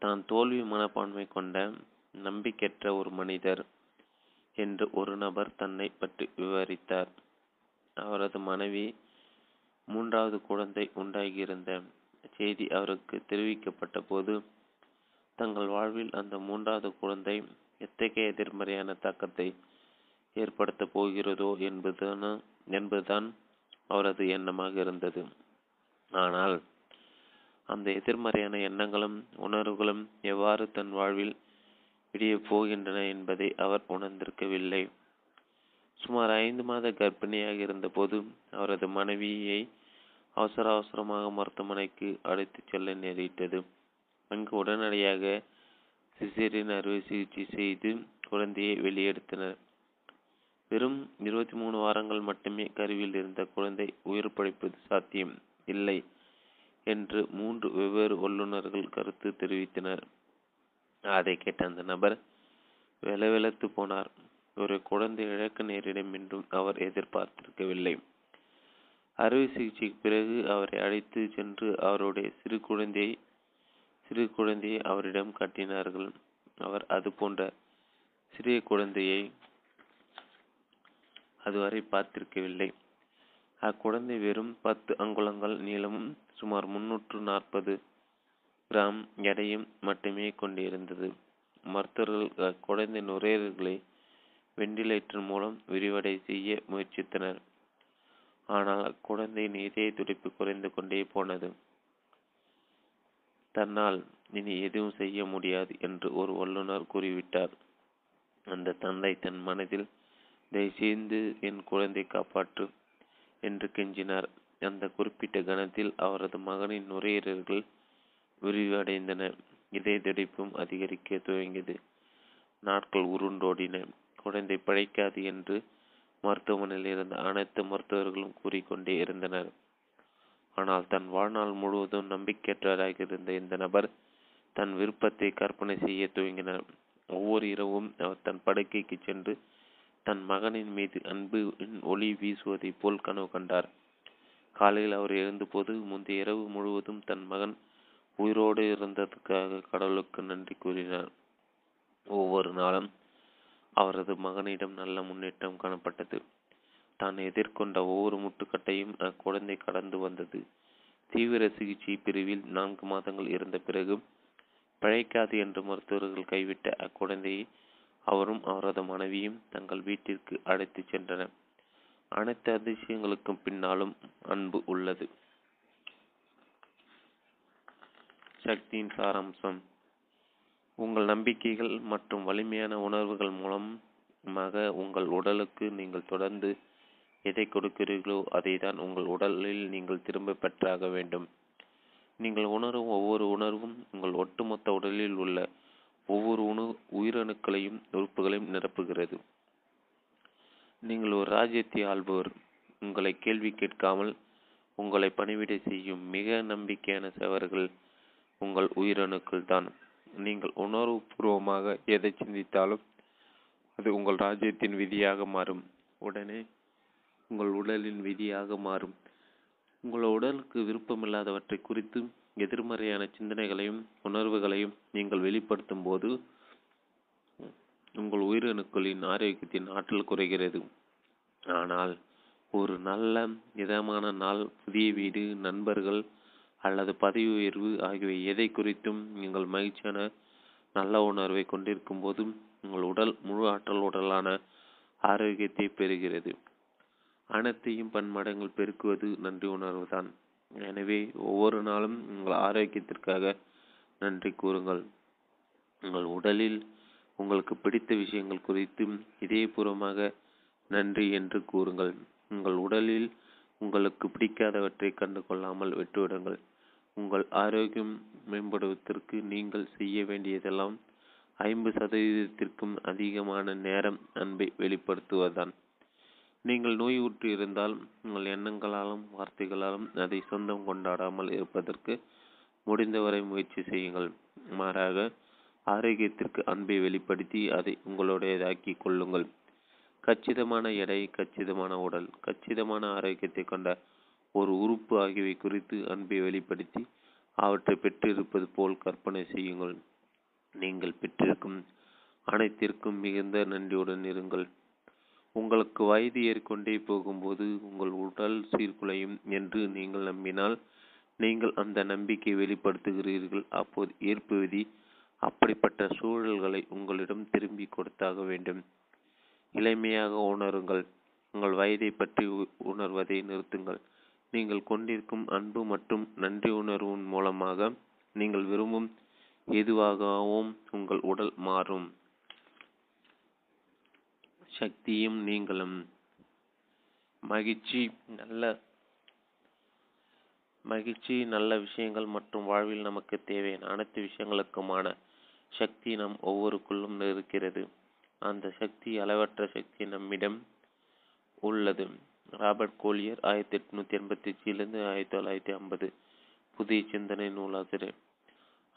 தான் தோல்வி மனப்பான்மை கொண்ட நம்பிக்கையற்ற ஒரு மனிதர் என்று ஒரு நபர் தன்னை பற்றி விவரித்தார். அவரது மனைவி 3வது குழந்தை உண்டாகியிருந்த செய்தி அவருக்கு தெரிவிக்கப்பட்ட போது தங்கள் வாழ்வில் அந்த 3வது குழந்தை எத்தகைய எதிர்மறையான தாக்கத்தை ஏற்படுத்த போகிறதோ என்பதுதான் அவரது எண்ணமாக இருந்தது. ஆனால் அந்த எதிர்மறையான எண்ணங்களும் உணர்வுகளும் எவ்வாறு தன் வாழ்வில் விடிய போகின்றன என்பதை அவர் உணர்ந்திருக்கவில்லை. சுமார் 5 மாத கர்ப்பிணியாக இருந்தபோது அவரது மனைவியை அவசரமாக மருத்துவமனைக்கு அழைத்துச் செல்ல நேரிட்டது. அங்கு உடனடியாக சிசேரியன் அறுவை சிகிச்சை செய்து குழந்தையை வெளியெடுத்தனர். வெறும் 23 வாரங்கள் மட்டுமே கருவில் இருந்த குழந்தை உயிர் பிழைப்பது சாத்தியம் இல்லை என்று 3 வெவ்வேறு வல்லுநர்கள் கருத்து தெரிவித்தனர். அதை கேட்ட அந்த நபர் வெலவெலத்து போனார். ஒரு குழந்தை இழக்க நேரிடும் என்றும் அவர் எதிர்பார்த்திருக்கவில்லை. அறுவை சிகிச்சைக்கு பிறகு அவரை அழைத்து சென்று அவருடைய சிறு குழந்தையை அவரிடம் காட்டினார்கள். அவர் அது போன்ற சிறிய குழந்தையை அதுவரை பார்த்திருக்கவில்லை. அக்குழந்தை வெறும் 10 அங்குலங்கள் நீளமும் சுமார் 340 கிராம் எடையும் மட்டுமே கொண்டிருந்தது. மருத்துவர்கள் அக்குழந்தை நுரையீரல்களை வெண்டிலேட்டர் மூலம் விரிவடை செய்ய முயற்சித்தனர். ஆனால் அக்குழந்தையின் இதய துடிப்பு குறைந்து கொண்டே போனது. தன்னால் இனி எதுவும் செய்ய முடியாது என்று ஒரு வல்லுநர் கூறிவிட்டார். அந்த தந்தை தன் மனதில், தயவுசெய்து என் குழந்தை காப்பாற்று என்று கெஞ்சினார். அந்த குறிப்பிட்ட கணத்தில் அவரது மகனின் நுரையீரல்கள் விரிவடைந்தன. இதய துடிப்பும் அதிகரிக்க துவங்கியது. நாட்கள் உருண்டோடின. குழந்தை பிழைக்காது என்று மருத்துவமனையில் இருந்த அனைத்து மருத்துவர்களும் கூறிக்கொண்டே இருந்தனர். ஆனால் தன் வாழ்நாள் முழுவதும் நம்பிக்கையற்றவராக இருந்த இந்த நபர் தன் விருப்பத்தை கற்பனை செய்ய துவங்கினார். ஒவ்வொரு இரவும் அவர் தன் படுக்கைக்கு சென்று தன் மகனின் மீது அன்பின் ஒளி வீசுவதை போல் கனவு கண்டார். காலையில் அவர் எழுந்தபோது, முந்தைய இரவு முழுவதும் தன் மகன் உயிரோடு இருந்ததற்காக கடவுளுக்கு நன்றி கூறினார். ஒவ்வொரு நாளும் அவரது மகனிடம் நல்ல முன்னேற்றம் காணப்பட்டது. தான் எதிர்கொண்ட ஒவ்வொரு முட்டுக்கட்டையும் அக்குழந்தை கடந்து வந்தது. தீவிர சிகிச்சை பிரிவில் 4 மாதங்கள் இருந்த பிறகு பிழைக்காது என்று மருத்துவர்கள் கைவிட்ட அக்குழந்தையை அவரும் அவரது மனைவியும் தங்கள் வீட்டிற்கு அழைத்து சென்றனர். அனைத்து அதிசயங்களுக்கும் பின்னாலும் அன்பு உள்ளது. சக்தியின் சாராம்சம். உங்கள் நம்பிக்கைகள் மற்றும் வலிமையான உணர்வுகள் மூலமாக உங்கள் உடலுக்கு நீங்கள் தொடர்ந்து எதை கொடுக்கிறீர்களோ அதை தான் உங்கள் உடலில் நீங்கள் திரும்ப பெற்றாக வேண்டும். நீங்கள் உணரும் ஒவ்வொரு உணர்வும் உங்கள் ஒட்டுமொத்த உடலில் உள்ள ஒவ்வொரு உயிரணுக்களையும் உறுப்புகளையும் நிரப்புகிறது. நீங்கள் ஒரு ராஜ்யத்தை ஆள்பவர். உங்களை கேள்வி கேட்காமல் உங்களை பணிவிடை செய்யும் மிக நம்பிக்கையான சேவர்கள் உங்கள் உயிரணுக்கள் தான். நீங்கள் உணர்வுபூர்வமாக எதை சிந்தித்தாலும் அது உங்கள் ராஜ்யத்தின் விதியாக மாறும். உடனே உங்கள் உடலின் விதியாக மாறும். உங்கள் உடலுக்கு விருப்பமில்லாதவற்றை குறித்து எதிர்மறையான சிந்தனைகளையும் உணர்வுகளையும் நீங்கள் வெளிப்படுத்தும் போது உங்கள் உயிரணுக்களின் ஆரோக்கியத்தின் ஆற்றல் குறைகிறது. ஆனால் ஒரு நல்ல இதமான நாள், புதிய வீடு, நண்பர்கள் அல்லது பதவி உயர்வு ஆகியவை எதை குறித்தும் நீங்கள் மகிழ்ச்சியான நல்ல உணர்வை கொண்டிருக்கும் போதும் உங்கள் உடல் முழு ஆற்றல் உடலான ஆரோக்கியத்தை பெறுகிறது. அனைத்தையும் பன்மடங்கள் பெருக்குவது நன்றி உணர்வு தான். எனவே ஒவ்வொரு நாளும் உங்கள் ஆரோக்கியத்திற்காக நன்றி கூறுங்கள். உங்கள் உடலில் உங்களுக்கு பிடித்த விஷயங்கள் குறித்தும் இதயபூர்வமாக நன்றி என்று கூறுங்கள். உங்கள் உடலில் உங்களுக்கு பிடிக்காதவற்றை கண்டு கொள்ளாமல் விட்டுவிடுங்கள். உங்கள் ஆரோக்கியம் மேம்படுவதற்கு நீங்கள் செய்ய வேண்டியதெல்லாம் 50% அதிகமான நேரம் அன்பை வெளிப்படுத்துவதுதான். நீங்கள் நோய் உற்று இருந்தால் உங்கள் எண்ணங்களாலும் வார்த்தைகளாலும் அதை சொந்தம் கொண்டாடாமல் இருப்பதற்கு முடிந்தவரை முயற்சி செய்யுங்கள். மாறாக ஆரோக்கியத்திற்கு அன்பை வெளிப்படுத்தி அதை உங்களுடையதாக்கி கொள்ளுங்கள். கச்சிதமான எடை, கச்சிதமான உடல், கச்சிதமான ஆரோக்கியத்தை கொண்ட ஒரு உறுப்பு ஆகியவை குறித்து அன்பை வெளிப்படுத்தி அவற்றை பெற்றிருப்பது போல் கற்பனை செய்யுங்கள். நீங்கள் பெற்றிருக்கும் அனைத்திற்கும் மிகுந்த நன்றியுடன் இருங்கள். உங்களுக்கு வயது ஏறிக்கொண்டே போகும்போது உங்கள் உடல் சீர்குலையும் என்று நீங்கள் நம்பினால் நீங்கள் அந்த நம்பிக்கையை வெளிப்படுத்துகிறீர்கள். அப்போது ஈர்ப்பு விதி அப்படிப்பட்ட சூழல்களை உங்களிடம் திரும்பி கொடுத்தாக வேண்டும். இளமையாக உணருங்கள். உங்கள் வயதை பற்றி உணர்வதை நிறுத்துங்கள். நீங்கள் கொண்டிருக்கும் அன்பு மற்றும் நன்றி உணர்வின் மூலமாக நீங்கள் விரும்பும் எதுவாகவும் உங்கள் உடல் மாறும். சக்தியும் நீங்களும். மகிழ்ச்சி நல்ல விஷயங்கள் மற்றும் வாழ்வில் நமக்கு தேவையான அனைத்து விஷயங்களுக்குமான சக்தி நம் ஒவ்வொருக்குள்ளும் இருக்கிறது. அந்த சக்தி, அளவற்ற சக்தி நம்மிடம் உள்ளது. ராபர்ட் கோலியர் 1887 1950 புதிய சிந்தனை நூலாசிரியர்.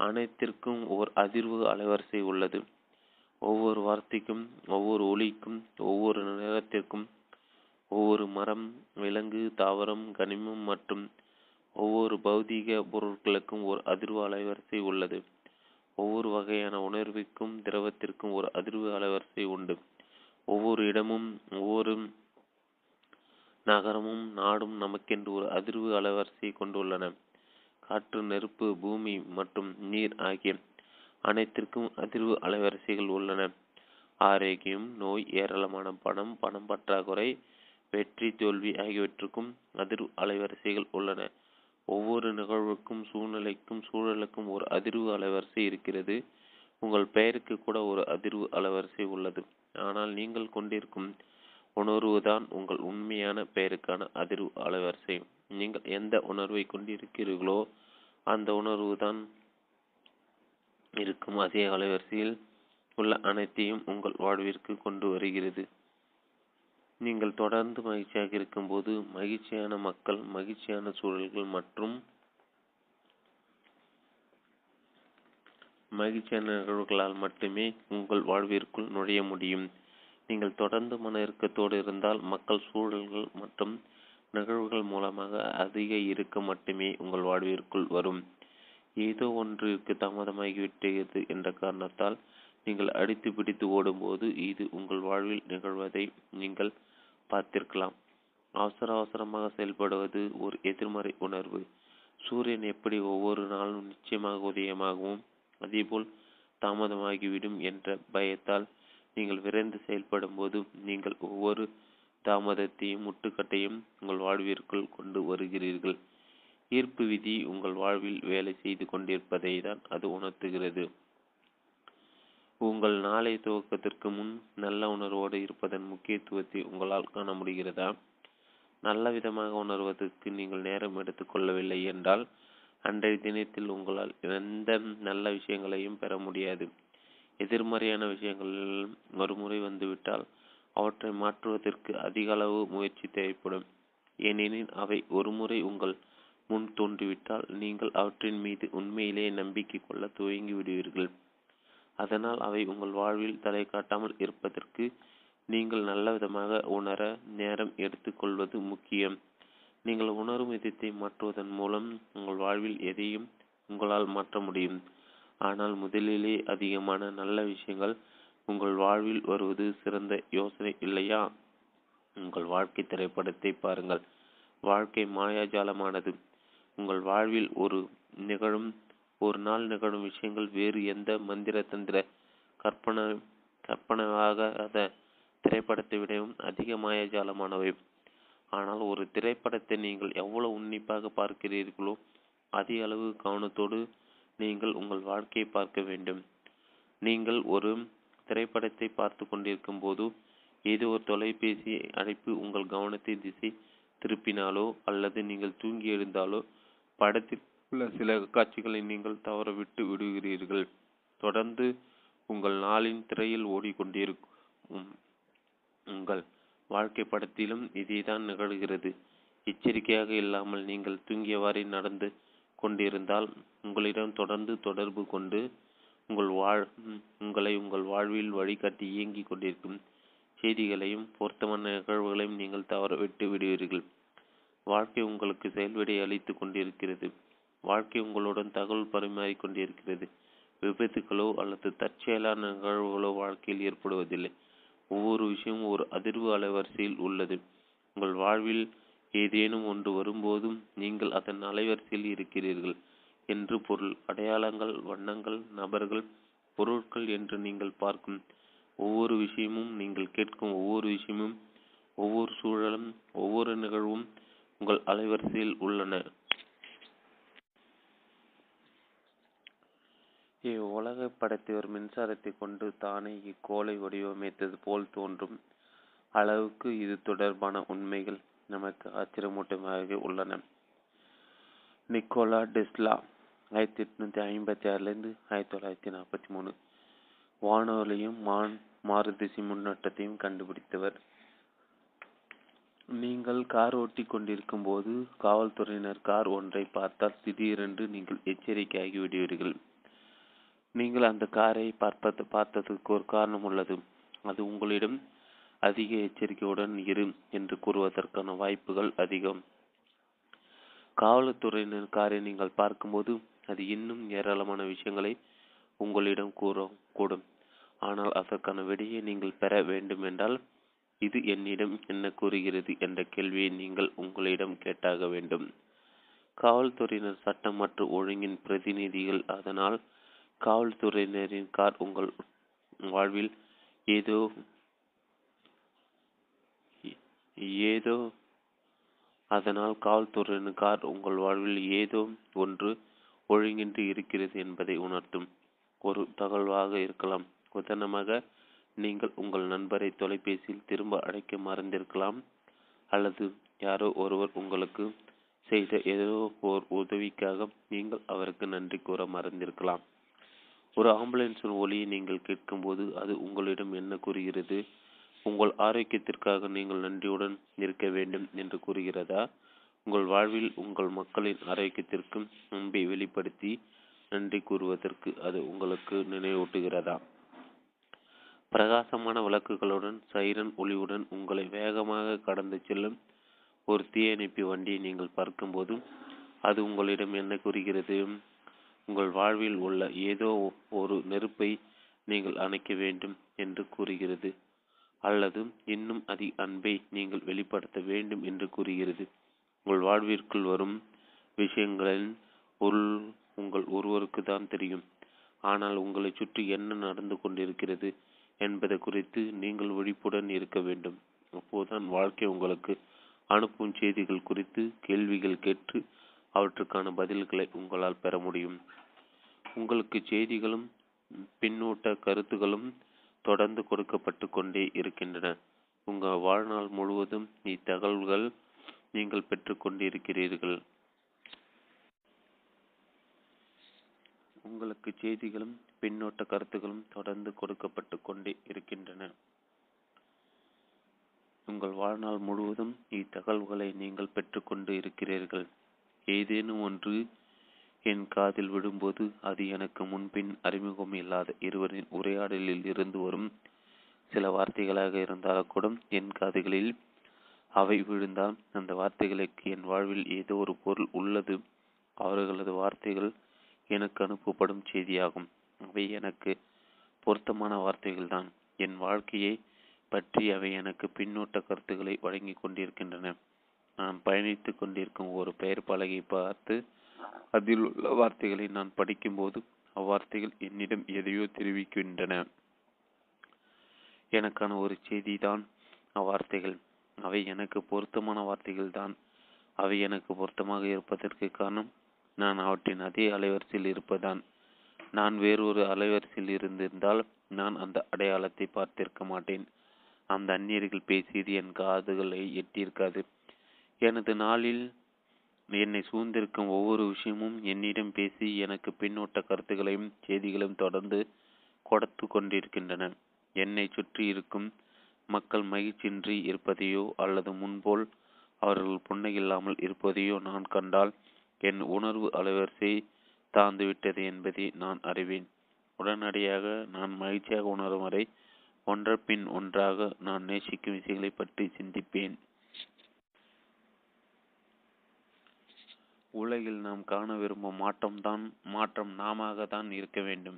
அனைத்திற்கும் ஓர் அதிர்வு அலைவரிசை உள்ளது. ஒவ்வொரு வார்த்தைக்கும், ஒவ்வொரு ஒலிக்கும், ஒவ்வொரு நேரத்திற்கும் ஒவ்வொரு மரம், விலங்கு, தாவரம், கனிமம் மற்றும் ஒவ்வொரு பௌதீக பொருட்களுக்கும் ஒரு அதிர்வு அலைவரிசை உள்ளது. ஒவ்வொரு வகையான உணர்விற்கும் திரவத்திற்கும் ஒரு அதிர்வு அலைவரிசை உண்டு. ஒவ்வொரு இடமும், ஒவ்வொரு நகரமும், நாடும் நமக்கென்று ஒரு அதிர்வு அலைவரிசை கொண்டுள்ளன. காற்று, நெருப்பு, பூமி மற்றும் நீர் ஆகிய அனைத்திற்கும் அதிர்வு அலைவரிசைகள் உள்ளன. ஆரோக்கியம், நோய், ஏராளமான பணம், பணம் பற்றாக்குறை, வெற்றி, தோல்வி ஆகியவற்றுக்கும் அதிர்வு அலைவரிசைகள் உள்ளன. ஒவ்வொரு நிகழ்வுக்கும், சூழ்நிலைக்கும், சூழலுக்கும் ஒரு அதிர்வு அலைவரிசை இருக்கிறது. உங்கள் பெயருக்கு கூட ஒரு அதிர்வு அலைவரிசை உள்ளது. ஆனால் நீங்கள் கொண்டிருக்கும் உணர்வுதான் உங்கள் உண்மையான பெயருக்கான அதிர்வு அலைவரிசை. நீங்கள் எந்த உணர்வை கொண்டிருக்கிறீர்களோ அந்த உணர்வு தான் இருக்கும் அதே அலைவரிசையில் உள்ள அனைத்தையும் உங்கள் வாழ்விற்கு கொண்டு வருகிறது. நீங்கள் தொடர்ந்து மகிழ்ச்சியாக இருக்கும்போது மகிழ்ச்சியான மக்கள், மகிழ்ச்சியான சூழல்கள் மற்றும் மகிழ்ச்சியான நிகழ்வுகளால் மட்டுமே உங்கள் வாழ்விற்குள் நுழைய முடியும். நீங்கள் தொடர்ந்து மன இறுக்கத்தோடு இருந்தால் மக்கள், சூழல்கள் மற்றும் நிகழ்வுகள் மூலமாக அதிக இறுக்கம் மட்டுமே உங்கள் வாழ்விற்குள் வரும். ஏதோ ஒன்றிற்கு தாமதமாகிவிட்டது என்ற காரணத்தால் நீங்கள் அடித்து பிடித்து ஓடும்போது இது உங்கள் வாழ்வில் நிகழ்வதை நீங்கள் பார்த்திருக்கலாம். அவசர அவசரமாக செயல்படுவது ஒரு எதிர்மறை உணர்வு. சூரியன் எப்படி ஒவ்வொரு நாளும் நிச்சயமாக உதயமாகவும் அதேபோல் தாமதமாகிவிடும் என்ற பயத்தால் நீங்கள் விரைந்து செயல்படும் போது நீங்கள் ஒவ்வொரு தாமதத்தையும் முட்டுக்கட்டையும் உங்கள் வாழ்விற்குள் கொண்டு வருகிறீர்கள். ஈர்ப்பு விதி உங்கள் வாழ்வில் வேலை செய்து கொண்டிருப்பதை தான் அது உணர்த்துகிறது. உங்கள் நாளை துவக்கத்திற்கு முன் நல்ல உணர்வோடு இருப்பதன் முக்கியத்துவத்தை உங்களால் காண முடிகிறதா? நல்ல விதமாக உணர்வதற்கு நீங்கள் நேரம் எடுத்துக்கொள்ளவில்லை என்றால் அன்றைய தினத்தில் உங்களால் எந்த நல்ல விஷயங்களையும் பெற முடியாது. எதிர்மறையான விஷயங்கள் ஒருமுறை வந்துவிட்டால் அவற்றை மாற்றுவதற்கு அதிக அளவு முயற்சி தேவைப்படும். ஏனெனில் அவை ஒருமுறை உங்கள் முன் தோன்றிவிட்டால் நீங்கள் அவற்றின் மீது உண்மையிலேயே நம்பிக்கை கொள்ள துவங்கி விடுவீர்கள். அதனால் அவை உங்கள் வாழ்வில் தலை காட்டாமல் இருப்பதற்கு நீங்கள் நல்ல விதமாக உணர நேரம் எடுத்துக்கொள்வது முக்கியம். நீங்கள் உணரும் விதத்தை மாற்றுவதன் மூலம் உங்கள் வாழ்வில் எதையும் உங்களால் மாற்ற முடியும். ஆனால் முதலிலே அதிகமான நல்ல விஷயங்கள் உங்கள் வாழ்வில் வருவது சிறந்த யோசனை இல்லையா? உங்கள் வாழ்க்கை திரைப்படத்தை பாருங்கள். வாழ்க்கை மாயாஜாலமானது. உங்கள் வாழ்வில் ஒரு நாள் நிகழும் விஷயங்கள் வேறு எந்த மந்திர தந்திர கற்பனையாகாத திரைப்படத்தை விடவும் அதிக மாயாஜாலமானவை. ஆனால் ஒரு திரைப்படத்தை நீங்கள் எவ்வளவு உன்னிப்பாக பார்க்கிறீர்களோ அதிக அளவு கவனத்தோடு நீங்கள் உங்கள் வாழ்க்கையை பார்க்க வேண்டும். நீங்கள் ஒரு திரைப்படத்தை பார்த்து கொண்டிருக்கும் போது ஏதோ ஒரு தொலைபேசி அழைப்பு உங்கள் கவனத்தை திசை திருப்பினாலோ அல்லது நீங்கள் தூங்கி எழுந்தாலோ படத்தில் உள்ள சில காட்சிகளை நீங்கள் தவற விட்டு விடுகிறீர்கள். தொடர்ந்து உங்கள் நாளின் திரையில் ஓடிக்கொண்டிருக்கும் உங்கள் வாழ்க்கை படத்திலும் இதேதான் நிகழ்கிறது. எச்சரிக்கையாக இல்லாமல் நீங்கள் தூங்கியவாறே நடந்து கொண்டிருந்தால் உங்களிடம் தொடர்ந்து தொடர்பு கொண்டு உங்கள் வாழ்வில் வழிகாட்டி இயங்கி கொண்டிருக்கும் செய்திகளையும் பொருத்தமான நிகழ்வுகளையும் நீங்கள் தவற விட்டு விடுவீர்கள். வாழ்க்கை உங்களுக்கு செயல்விடை அளித்து கொண்டிருக்கிறது. வாழ்க்கை உங்களுடன் தகவல் பரிமாறி கொண்டிருக்கிறது. விபத்துக்களோ அல்லது தற்செயலான நிகழ்வுகளோ வாழ்க்கையில் ஏற்படுவதில்லை. ஒவ்வொரு விஷயமும் ஒரு அதிர்வு அலைவரிசையில் உள்ளது. உங்கள் வாழ்வில் ஏதேனும் ஒன்று வரும்போதும் நீங்கள் அதன் அலைவரிசையில் இருக்கிறீர்கள் என்று பொருள். அடையாளங்கள், வண்ணங்கள், நபர்கள், பொருட்கள் என்று நீங்கள் பார்க்கும் ஒவ்வொரு விஷயமும், நீங்கள் கேட்கும் ஒவ்வொரு விஷயமும், ஒவ்வொரு சூழலும், ஒவ்வொரு நிகழ்வும் உங்கள் அலைவரிசையில் உள்ளன. இவ்வுலகை படைத்தவர் மின்சாரத்தை கொண்டு தானே இக்கோளை வடிவமைத்தது போல் தோன்றும் அளவுக்கு இது தொடர்பான உண்மைகள் நமக்கு ஆச்சரியமூட்டமாக உள்ளன. நிக்கோலா டெஸ்லா 1856 1943 வானொலியும் மாறுதிசை முன்னோட்டத்தையும் கண்டுபிடித்தவர். நீங்கள் கார் ஓட்டி கொண்டிருக்கும் போது காவல்துறையினர் கார் ஒன்றை பார்த்தால் திடீரென்று நீங்கள் எச்சரிக்கையாகி விடுவீர்கள். நீங்கள் அந்த காரை பார்த்ததுக்கு ஒரு காரணம் உள்ளது. அது உங்களிடம் அதிக எச்சரிக்கையுடன் இரு என்று கூறுவதற்கான வாய்ப்புகள் அதிகம். காவல்துறையினர் காரை நீங்கள் பார்க்கும்போது அது இன்னும் ஏராளமான விஷயங்களை உங்களிடம் கூறக்கூடும். ஆனால் அதற்கான விடையை நீங்கள் பெற வேண்டுமென்றால் இது என்னிடம் என்ன கூறுகிறது என்ற கேள்வியை நீங்கள் உங்களிடம் கேட்டாக வேண்டும். காவல்துறையினர் சட்டம் மற்றும் ஒழுங்கின் பிரதிநிதிகள். அதனால் காவல்துறையினரின் கார் உங்கள் வாழ்வில் ஏதோ ஏதோ அதனால் காவல்துறையினர் கார் உங்கள் வாழ்வில் ஏதோ ஒன்று ஒழுங்கின்றி இருக்கிறது என்பதை உணர்த்தும் ஒரு தகவலாக இருக்கலாம். உதாரணமாக, நீங்கள் உங்கள் நண்பரை தொலைபேசியில் திரும்ப அழைக்க மறந்திருக்கலாம், அல்லது யாரோ ஒருவர் உங்களுக்கு செய்த ஏதோ ஓர் உதவிக்காக நீங்கள் அவருக்கு நன்றி கூற மறந்திருக்கலாம். ஒரு ஆம்புலன்ஸின் ஒலியை நீங்கள் கேட்கும்போது அது உங்களிடம் என்ன கூறுகிறது? உங்கள் ஆரோக்கியத்திற்காக நீங்கள் நன்றியுடன் இருக்க வேண்டும் என்று கூறுகிறதா? உங்கள் வாழ்வில் உங்கள் மக்களின் ஆரோக்கியத்திற்கும் அன்பை வெளிப்படுத்தி நன்றி கூறுவதற்கு அது உங்களுக்கு நினைவூட்டுகிறதா? பிரகாசமான விளக்குகளுடன் சைரன் ஒளியுடன் உங்களை வேகமாக கடந்து செல்லும் ஒரு தீயணைப்பு வண்டியை நீங்கள் பார்க்கும்போது அது உங்களிடம் என்ன கூறுகிறது? உங்கள் வாழ்வில் உள்ள ஏதோ ஒரு நெருப்பை நீங்கள் அணைக்க வேண்டும் என்று கூறுகிறது, அல்லது இன்னும் அதிக அன்பை நீங்கள் வெளிப்படுத்த வேண்டும் என்று கூறுகிறது. உங்கள் வாழ்விற்குள் வரும் விஷயங்களின் உங்கள் ஒருவருக்கு தான் தெரியும். ஆனால் உங்களை சுற்றி என்ன நடந்து கொண்டிருக்கிறது என்பது குறித்து நீங்கள் விழிப்புடன் இருக்க வேண்டும். அப்போதுதான் வாழ்க்கை உங்களுக்கு அனுப்பும் செய்திகள் குறித்து கேள்விகள் கேட்டு அவற்றுக்கான பதில்களை உங்களால் பெற முடியும். உங்களுக்கு செய்திகளும் பின்னூட்ட கருத்துகளும் தொடர்ந்து கொடுக்கப்பட்டு கொண்டே இருக்கின்றன. உங்கள் வாழ்நாள் முழுவதும் இத்தகவல்கள் நீங்கள் பெற்றுக்கொண்டிருக்கிறீர்கள். உங்களுக்கு செய்திகளும் பின்னூட்ட கருத்துகளும் தொடர்ந்து கொடுக்கப்பட்டு கொண்டே இருக்கின்றன. உங்கள் வாழ்நாள் முழுவதும் இத்தகவல்களை நீங்கள் பெற்றுக்கொண்டு இருக்கிறீர்கள். ஏதேனும் ஒன்று என் காதில் விடும்போது அது எனக்கு முன்பின் அறிமுகம் இல்லாத இருவரின் உரையாடலில் இருந்து வரும் சில வார்த்தைகளாக இருந்தாலும் கூட என் காதுகளில் அவை விழுந்தால் அந்த வார்த்தைகளுக்கு என் வாழ்வில் ஏதோ ஒரு பொருள் உள்ளது. அவர்களது வார்த்தைகள் எனக்கு அனுப்பப்படும் செய்தியாகும். அவை எனக்கு பொருத்தமான வார்த்தைகள்தான். என் வாழ்க்கையை பற்றி அவை எனக்கு பின்னூட்ட கருத்துக்களை வழங்கி கொண்டிருக்கின்றன. நான் பயணித்து கொண்டிருக்கும் ஒரு பெயர் பலகை பார்த்து அதில் உள்ள வார்த்தைகளை நான் படிக்கும்போது அவ்வார்த்தைகள் என்னிடம் எதையோ தெரிவிக்கின்றன. எனக்கான ஒரு செய்தி தான் அவ்வார்த்தைகள். அவை எனக்கு பொருத்தமான வார்த்தைகள் தான். அவை எனக்கு பொருத்தமாக இருப்பதற்கு காரணம் நான் அவற்றின் அதே அலைவரிசையில் இருப்பதான். நான் வேறொரு அலைவரிசையில் இருந்திருந்தால் நான் அந்த அடையாளத்தை பார்த்திருக்க மாட்டேன். அந்த அந்நியர்கள் பேசியது என் காதுகளை எட்டியிருக்காது. எனது நாளில் என்னை சூழ்ந்திருக்கும் ஒவ்வொரு விஷயமும் என்னிடம் பேசி எனக்கு பின்னூட்ட கருத்துக்களையும் செய்திகளையும் தொடர்ந்து கொடுத்து கொண்டிருக்கின்றன. என்னை சுற்றி இருக்கும் மக்கள் மகிழ்ச்சியின்றி இருப்பதையோ அல்லது முன்போல் அவர்கள் புன்னகையில்லாமல் இருப்பதையோ நான் கண்டால் என் உணர்வு அலைவரிசை தாழ்ந்துவிட்டது என்பதை நான் அறிவேன். உடனடியாக நான் மகிழ்ச்சியாக உணரும் வரை ஒன்றப்பின் ஒன்றாக நான் நேசிக்கும் விஷயங்களை பற்றி சிந்திப்பேன். உலகில் நாம் காண விரும்பும் மாற்றம் நாமாக தான் இருக்க வேண்டும்.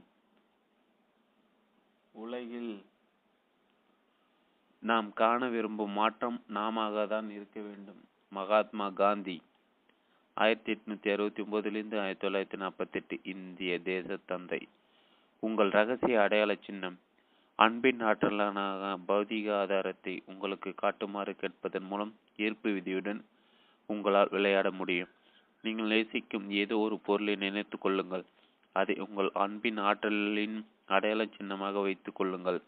உலகில் நாம் காண விரும்பும் மாற்றம் நாமாக தான் இருக்க வேண்டும். மகாத்மா காந்தி 1869 1948 இந்திய தேச தந்தை. உங்கள் ரகசிய அடையாள சின்னம் அன்பின் ஆற்றலான பௌதிக ஆதாரத்தை உங்களுக்கு காட்டுமாறு கேட்பதன் மூலம் ஈர்ப்பு விதியுடன் உங்களால் விளையாட முடியும். நீங்கள் நேசிக்கும் ஏதோ ஒரு பொருளை நினைத்து கொள்ளுங்கள். அதை உங்கள் அன்பின் ஆற்றலின் அடையாள சின்னமாக வைத்து கொள்ளுங்கள்.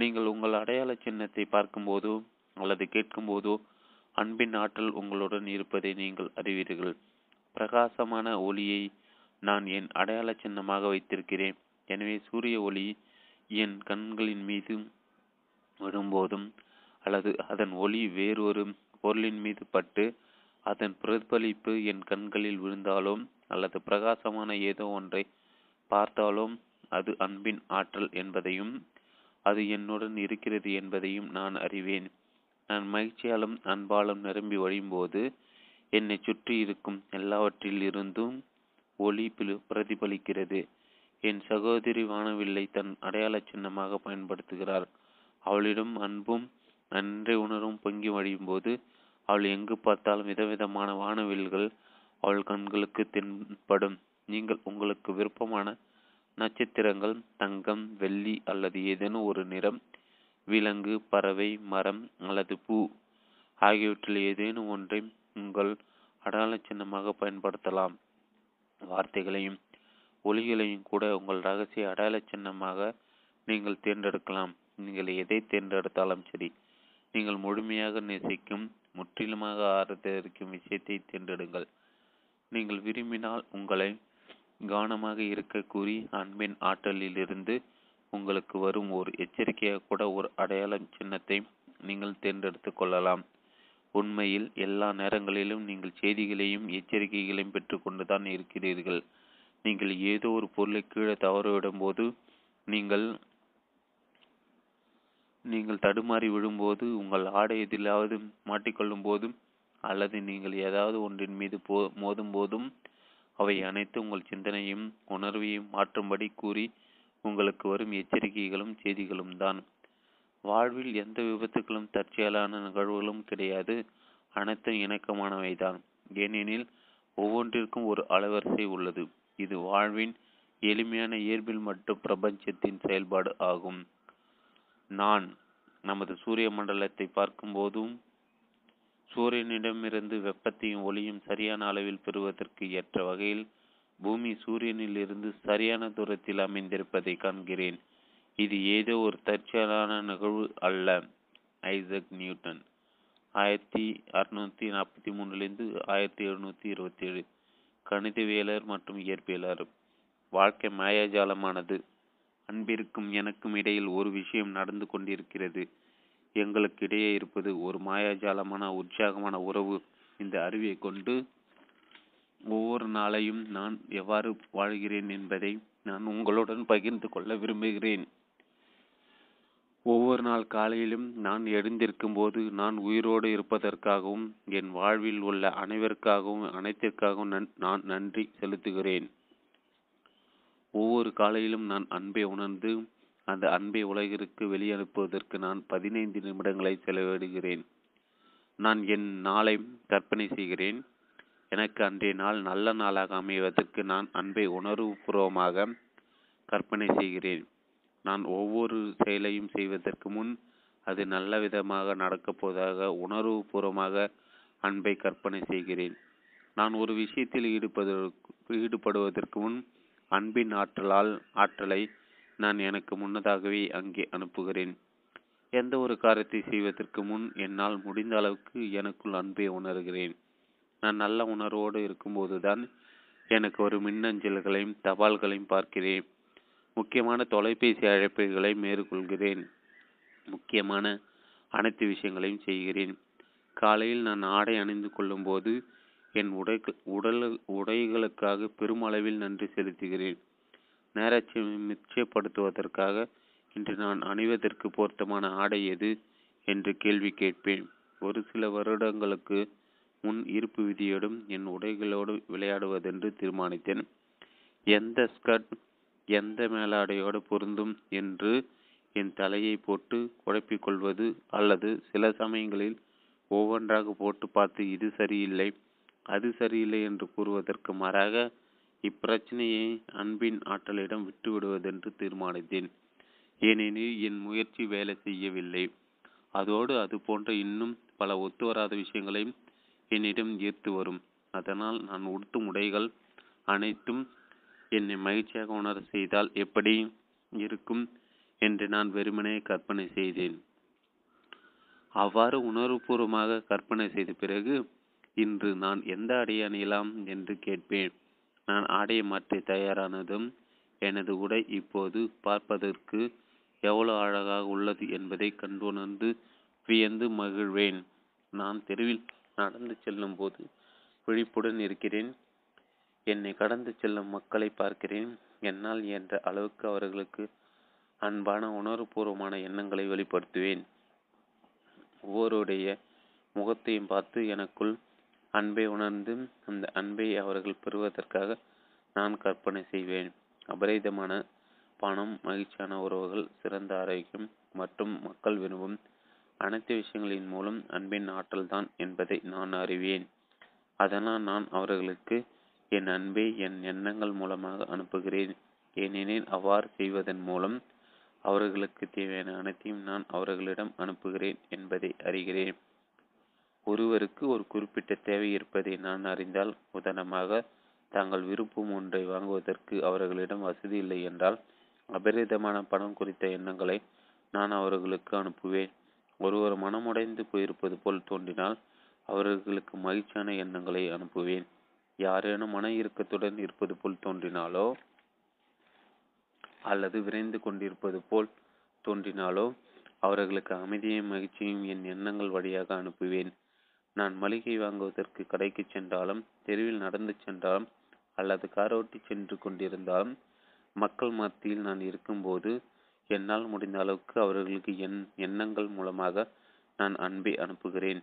நீங்கள் உங்கள் அடையாள சின்னத்தை பார்க்கும்போதோ அல்லது கேட்கும்போதோ அன்பின் ஆற்றல் உங்களுடன் இருப்பதை நீங்கள் அறிவீர்கள். பிரகாசமான ஒளியை நான் என் அடையாள சின்னமாக வைத்திருக்கிறேன். எனவே சூரிய ஒளி என் கண்களின் மீது விழும்போதும் அல்லது அதன் ஒளி வேறொரு பொருளின் மீது பட்டு அதன் பிரதிபலிப்பு என் கண்களில் விழுந்தாலும் அல்லது பிரகாசமான ஏதோ ஒன்றை பார்த்தாலும் அது அன்பின் ஆற்றல் என்பதையும் அது என்னுடன் இருக்கிறது என்பதையும் நான் அறிவேன். நான் மகிழ்ச்சியாலும் அன்பாலும் நிரம்பி வழியும்போது என்னை சுற்றி இருக்கும் எல்லாவற்றிலிருந்தும் ஒளி பிரதிபலிக்கிறது. என் சகோதரி வானவில்லை தன் அடையாள சின்னமாக பயன்படுத்துகிறார். அவளிடம் அன்பும் நன்றி உணரும் பொங்கி வழியும் போது அவள் எங்கு பார்த்தாலும் விதவிதமான வானவில்கள் அவள் கண்களுக்கு தென்படும். நீங்கள் உங்களுக்கு விருப்பமான நட்சத்திரங்கள், தங்கம், வெள்ளி அல்லது ஏதேனும் ஒரு நிறம், விலங்கு, பறவை, மரம் அல்லது பூ ஆகியவற்றில் ஏதேனும் ஒன்றை உங்கள் அடையாள சின்னமாக பயன்படுத்தலாம். வார்த்தைகளையும் ஒலிகளையும் கூட உங்கள் ரகசிய அடையாள சின்னமாக நீங்கள் தேர்ந்தெடுக்கலாம். நீங்கள் எதை தேர்ந்தெடுத்தாலும் சரி, நீங்கள் முழுமையாக நேசிக்கும், முற்றிலுமாக ஆதரிக்கும் விஷயத்தை தேர்ந்தெடுங்கள். நீங்கள் விரும்பினால் உங்களை கவனமாக இருக்க கூறி அன்பின் ஆற்றலிலிருந்து உங்களுக்கு வரும் ஒரு எச்சரிக்கையாக கூட ஒரு அடையாள சின்னத்தை நீங்கள் தேர்ந்தெடுத்து கொள்ளலாம். உண்மையில் எல்லா நேரங்களிலும் நீங்கள் செய்திகளையும் எச்சரிக்கைகளையும் பெற்றுக்கொண்டு தான் இருக்கிறீர்கள். நீங்கள் ஏதோ ஒரு பொருளை கீழே தவறவிடும் போது, நீங்கள் தடுமாறி விழும்போது, உங்கள் ஆடை எதிலாவது மாட்டிக்கொள்ளும் போதும் அல்லது நீங்கள் ஏதாவது ஒன்றின் மீது மோதும் போதும் அவை அனைத்து உங்கள் சிந்தனையும் உணர்வையும் மாற்றும்படி கூறி உங்களுக்கு வரும் எச்சரிக்கைகளும் செய்திகளும் தான். வாழ்வில் எந்த விபத்துக்களும் தற்செயலான நிகழ்வுகளும் கிடையாது. அனைத்தும் இணக்கமானவைதான். ஏனெனில் ஒவ்வொன்றிற்கும் ஒரு அலைவரிசை உள்ளது. இது வாழ்வின் எளிமையான இயல்பில் மற்றும் பிரபஞ்சத்தின் செயல்பாடு ஆகும். நான் நமது சூரிய மண்டலத்தை பார்க்கும்போதும் சூரியனிடமிருந்து வெப்பத்தையும் ஒளியும் சரியான அளவில் பெறுவதற்கு ஏற்ற வகையில் பூமி சூரியனிலிருந்து சரியான தூரத்தில் அமைந்திருப்பதை காண்கிறேன். இது ஏதோ ஒரு தற்செயலான நிகழ்வு அல்ல. ஐசக் நியூட்டன் 1643 1727 கணிதவியலர் மற்றும் இயற்பியலர். வாழ்க்கை மாயாஜாலமானது. அன்பிற்கும் எனக்கும் இடையில் ஒரு விஷயம் நடந்து கொண்டிருக்கிறது. எங்களுக்கு இடையே இருப்பது ஒரு மாயாஜாலமான உற்சாகமான உறவு. இந்த அறிவை கொண்டு ஒவ்வொரு நாளையும் நான் எவ்வாறு வாழ்கிறேன் என்பதை நான் உங்களுடன் பகிர்ந்து கொள்ள விரும்புகிறேன். ஒவ்வொரு நாள் காலையிலும் நான் எழுந்திருக்கும் போது நான் உயிரோடு இருப்பதற்காகவும் என் வாழ்வில் உள்ள அனைவருக்காகவும் அனைத்திற்காகவும் நான் நன்றி செலுத்துகிறேன். ஒவ்வொரு காலையிலும் நான் அன்பை உணர்ந்து அந்த அன்பை உலகிற்கு வெளியனுப்புவதற்கு நான் 15 நிமிடங்களை செலவிடுகிறேன். நான் என் நாளை கற்பனை செய்கிறேன். எனக்கு அன்றைய நாள் நல்ல நாளாக அமைவதற்கு நான் அன்பை உணர்வுபூர்வமாக கற்பனை செய்கிறேன். நான் ஒவ்வொரு செயலையும் செய்வதற்கு முன் அது நல்ல விதமாக நடக்கப் போவதாக உணர்வுபூர்வமாக அன்பை கற்பனை செய்கிறேன். நான் ஒரு விஷயத்தில் ஈடுபடுவதற்கு முன் அன்பின் ஆற்றலை நான் எனக்கு முன்னதாகவே அங்கே அனுப்புகிறேன். எந்த ஒரு காரியத்தை செய்வதற்கு முன் என்னால் முடிந்த அளவுக்கு எனக்குள் அன்பை உணர்கிறேன். நான் நல்ல உணர்வோடு இருக்கும்போதுதான் எனக்கு ஒரு மின்னஞ்சல்களையும் தபால்களையும் பார்க்கிறேன். முக்கியமான தொலைபேசி அழைப்புகளை மேற்கொள்கிறேன். முக்கியமான அனைத்து விஷயங்களையும் செய்கிறேன். காலையில் நான் ஆடை அணிந்து கொள்ளும் போது என் உடைகளுக்காக பெருமளவில் நன்றி செலுத்துகிறேன். நேரத்தை மிச்சப்படுத்துவதற்காக இன்று நான் அணிவதற்கு பொருத்தமான ஆடை எது என்று கேள்வி கேட்பேன். ஒரு சில வருடங்களுக்கு முன் இருப்பு விதியோடும் என் உடைகளோடு விளையாடுவதென்று தீர்மானித்தேன். எந்த ஸ்கர்ட் எந்த மேலாடையோடு பொருந்தும் என்று என் தலையை போட்டு குழப்பிக்கொள்வது அல்லது சில சமயங்களில் ஒவ்வொன்றாக போட்டு பார்த்து இது சரியில்லை அது சரியில்லை என்று கூறுவதற்கு மாறாக இப்பிரச்சனையை அன்பின் ஆற்றலிடம் விட்டுவிடுவதென்று தீர்மானித்தேன். ஏனெனில் என் முயற்சி வேலை செய்யவில்லை. அதோடு அது போன்ற இன்னும் பல ஒத்துவராத விஷயங்களையும் என்னிடம் ஈர்த்து வரும். அதனால் நான் உடுத்தும் உடைகள் அனைத்தும் என்னை மகிழ்ச்சியாக உணர செய்தால் எப்படி இருக்கும் என்று நான் வெறுமனே கற்பனை செய்தேன். அவ்வாறு உணர்வுபூர்வமாக கற்பனை செய்த பிறகு இன்று நான் எந்த ஆடை அணியலாம் என்று கேட்பேன். நான் ஆடையை மாற்றி தயாரானதும் எனது உடை இப்போது பார்ப்பதற்கு எவ்வளவு அழகாக உள்ளது என்பதை கண்டுணர்ந்து வியந்து மகிழ்வேன். நான் தெருவில் நடந்து செல்லும் போது விழிப்புடன் இருக்கிறேன். என்னை கடந்து செல்லும் மக்களை பார்க்கிறேன். என்னால் என்ற அளவுக்கு அவர்களுக்கு அன்பான உணர்வுபூர்வமான எண்ணங்களை வெளிப்படுத்துவேன். ஒவ்வொருடைய முகத்தையும் பார்த்து எனக்குள் அன்பை உணர்ந்து அந்த அன்பை அவர்கள் பெறுவதற்காக நான் கற்பனை செய்வேன். அபரிதமான பணம், மகிழ்ச்சியான உறவுகள், சிறந்த ஆரோக்கியம் மற்றும் மக்கள் விரும்பும் அனைத்து விஷயங்களின் மூலம் அன்பின் ஆற்றல்தான் என்பதை நான் அறிவேன். அதனால் நான் அவர்களுக்கு என் அன்பை என் எண்ணங்கள் மூலமாக அனுப்புகிறேன். ஏனெனில் அவ்வாறு செய்வதன் மூலம் அவர்களுக்கு தேவையான அனைத்தையும் நான் அவர்களிடம் அனுப்புகிறேன் என்பதை அறிகிறேன். ஒருவருக்கு ஒரு குறிப்பிட்ட தேவை இருப்பதை நான் அறிந்தால், உதாரணமாக தாங்கள் விருப்பம் ஒன்றை வாங்குவதற்கு அவர்களிடம் வசதி இல்லை என்றால், அபரிதமான பணம் குறித்த எண்ணங்களை நான் அவர்களுக்கு அனுப்புவேன். ஒருவர் மனமுடைந்து போயிருப்பது போல் தோன்றினால் அவர்களுக்கு மகிழ்ச்சியான எண்ணங்களை அனுப்புவேன். யாரேனும் மன இறுக்கத்துடன் இருப்பது போல் தோன்றினாலோ அல்லது விரைந்து கொண்டிருப்பது போல் தோன்றினாலோ அவர்களுக்கு அமைதியையும் மகிழ்ச்சியும் என் எண்ணங்கள் வழியாக அனுப்புவேன். நான் மளிகை வாங்குவதற்கு கடைக்கு சென்றாலும், தெருவில் நடந்து சென்றாலும் அல்லது காரோட்டி சென்று கொண்டிருந்தாலும், மக்கள் மத்தியில் நான் இருக்கும்போது என்னால் முடிந்த அளவுக்கு அவர்களுக்கு என் எண்ணங்கள் மூலமாக நான் அன்பை அனுப்புகிறேன்.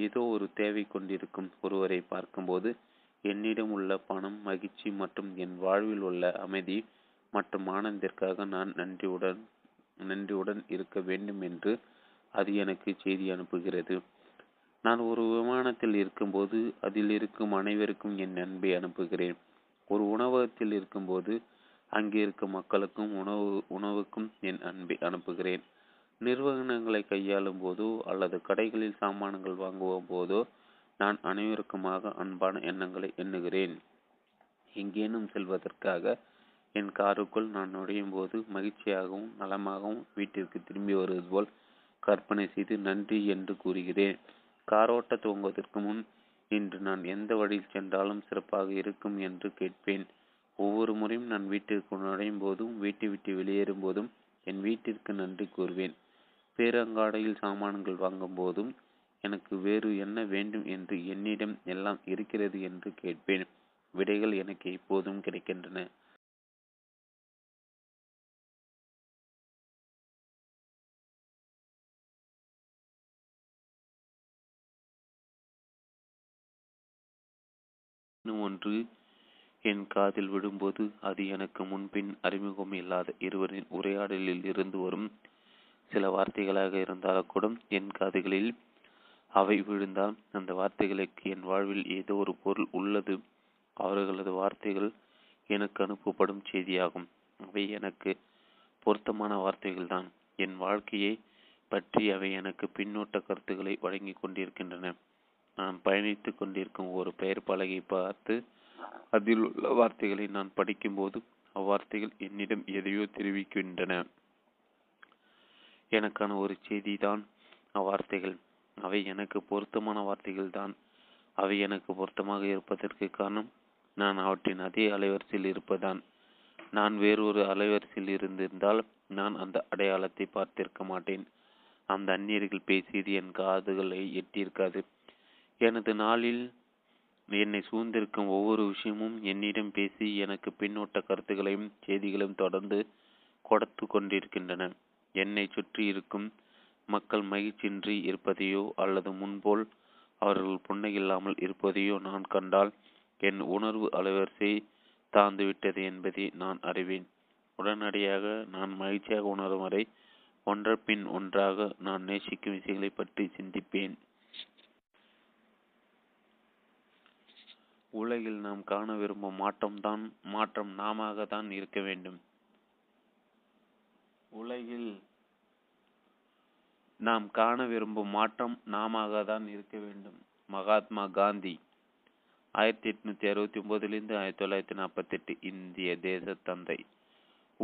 ஏதோ ஒரு தேவை கொண்டிருக்கும் ஒருவரை பார்க்கும்போது என்னிடம் உள்ள பணம், மகிழ்ச்சி மற்றும் என் வாழ்வில் உள்ள அமைதி மற்றும் ஆனந்திற்காக நான் நன்றியுடன் இருக்க வேண்டும் என்று அது எனக்கு செய்தி அனுப்புகிறது. நான் ஒரு விமானத்தில் இருக்கும்போது அதில் இருக்கும் அனைவருக்கும் என் அன்பை அனுப்புகிறேன். ஒரு உணவகத்தில் இருக்கும்போது அங்கே இருக்கும் மக்களுக்கும் உணவுக்கும் என் அன்பை அனுப்புகிறேன். நிறுவனங்களை கையாளும் போதோ அல்லது கடைகளில் சாமான்கள் வாங்குவோம் போதோ நான் அனைவருக்குமாக அன்பான எண்ணங்களை எண்ணுகிறேன். எங்கேனும் செல்வதற்காக என் காருக்குள் நான் நுழையும் போது மகிழ்ச்சியாகவும் நலமாகவும் வீட்டிற்கு திரும்பி வருவது போல் கற்பனை செய்து நன்றி என்று கூறுகிறேன். காரோட்ட துவங்குவதற்கு முன் இன்று நான் எந்த வழியில் சென்றாலும் சிறப்பாக இருக்கும் என்று கேட்பேன். ஒவ்வொரு முறையும் நான் வீட்டிற்கு நுழையும் போதும் வீட்டை விட்டு வெளியேறும் போதும் என் வீட்டிற்கு நன்றி கூறுவேன். பேரங்காடையில் சாமான்கள் வாங்கும் போதும் எனக்கு வேறு என்ன வேண்டும் என்று என்னிடம் எல்லாம் இருக்கிறது என்று கேட்பேன். விடைகள் எனக்கு எப்போதும் கிடைக்கின்றன. ஒன்று என் காதில் விடும்போது அது எனக்கு முன்பின் அறிமுகம் இல்லாத இருவரின் உரையாடலில் இருந்து வரும் சில வார்த்தைகளாக இருந்தாலும் கூட என் காதுகளில் அவை விழுந்தால் அந்த வார்த்தைகளுக்கு என் வாழ்வில் ஏதோ ஒரு பொருள் உள்ளது. அவர்களது வார்த்தைகள் எனக்கு அனுப்பப்படும் செய்தியாகும். அவை எனக்கு பொருத்தமான வார்த்தைகள்தான். என் வாழ்க்கையை பற்றி அவை எனக்கு பின்னூட்ட கருத்துக்களை வழங்கி கொண்டிருக்கின்றன. நான் பயணித்து கொண்டிருக்கும் ஒரு பெயர் பலகை பார்த்து அதில் உள்ள வார்த்தைகளை நான் படிக்கும்போது அவ்வார்த்தைகள் என்னிடம் எதையோ தெரிவிக்கின்றன. எனக்கான ஒரு செய்தி தான் அவ்வார்த்தைகள். அவை எனக்கு பொருத்தமான வார்த்தைகள் தான். அவை எனக்கு பொருத்தமாக இருப்பதற்கு காரணம் நான் அவற்றின் அதே அலைவரிசையில் இருப்பதான். நான் வேறொரு அலைவரிசையில் இருந்திருந்தால் நான் அந்த அடையாளத்தை பார்த்திருக்க மாட்டேன். அந்த அந்நியர்கள் பேசியது என் காதுகளை எட்டியிருக்காது. எனது நாளில் என்னை சூழ்ந்திருக்கும் ஒவ்வொரு விஷயமும் என்னிடம் பேசி எனக்கு பின்னோட்ட கருத்துக்களையும் செய்திகளையும் தொடர்ந்து கொடுத்து கொண்டிருக்கின்றன. என்னை சுற்றி இருக்கும் மக்கள் மகிழ்ச்சியின்றி இருப்பதையோ அல்லது முன்போல் அவர்கள் புன்னகையில்லாமல் இருப்பதையோ நான் கண்டால் என் உணர்வு அலைவரிசை தாழ்ந்துவிட்டது என்பதை நான் அறிவேன். உடனடியாக நான் மகிழ்ச்சியாக உணரும் வரை ஒன்றப்பின் ஒன்றாக நான் நேசிக்கும் விஷயங்களை பற்றி சிந்திப்பேன். உலகில் நாம் காண விரும்பும் மாற்றம் நாமாக தான் இருக்க வேண்டும். மகாத்மா காந்தி 1869 1948 இந்திய தேச தந்தை.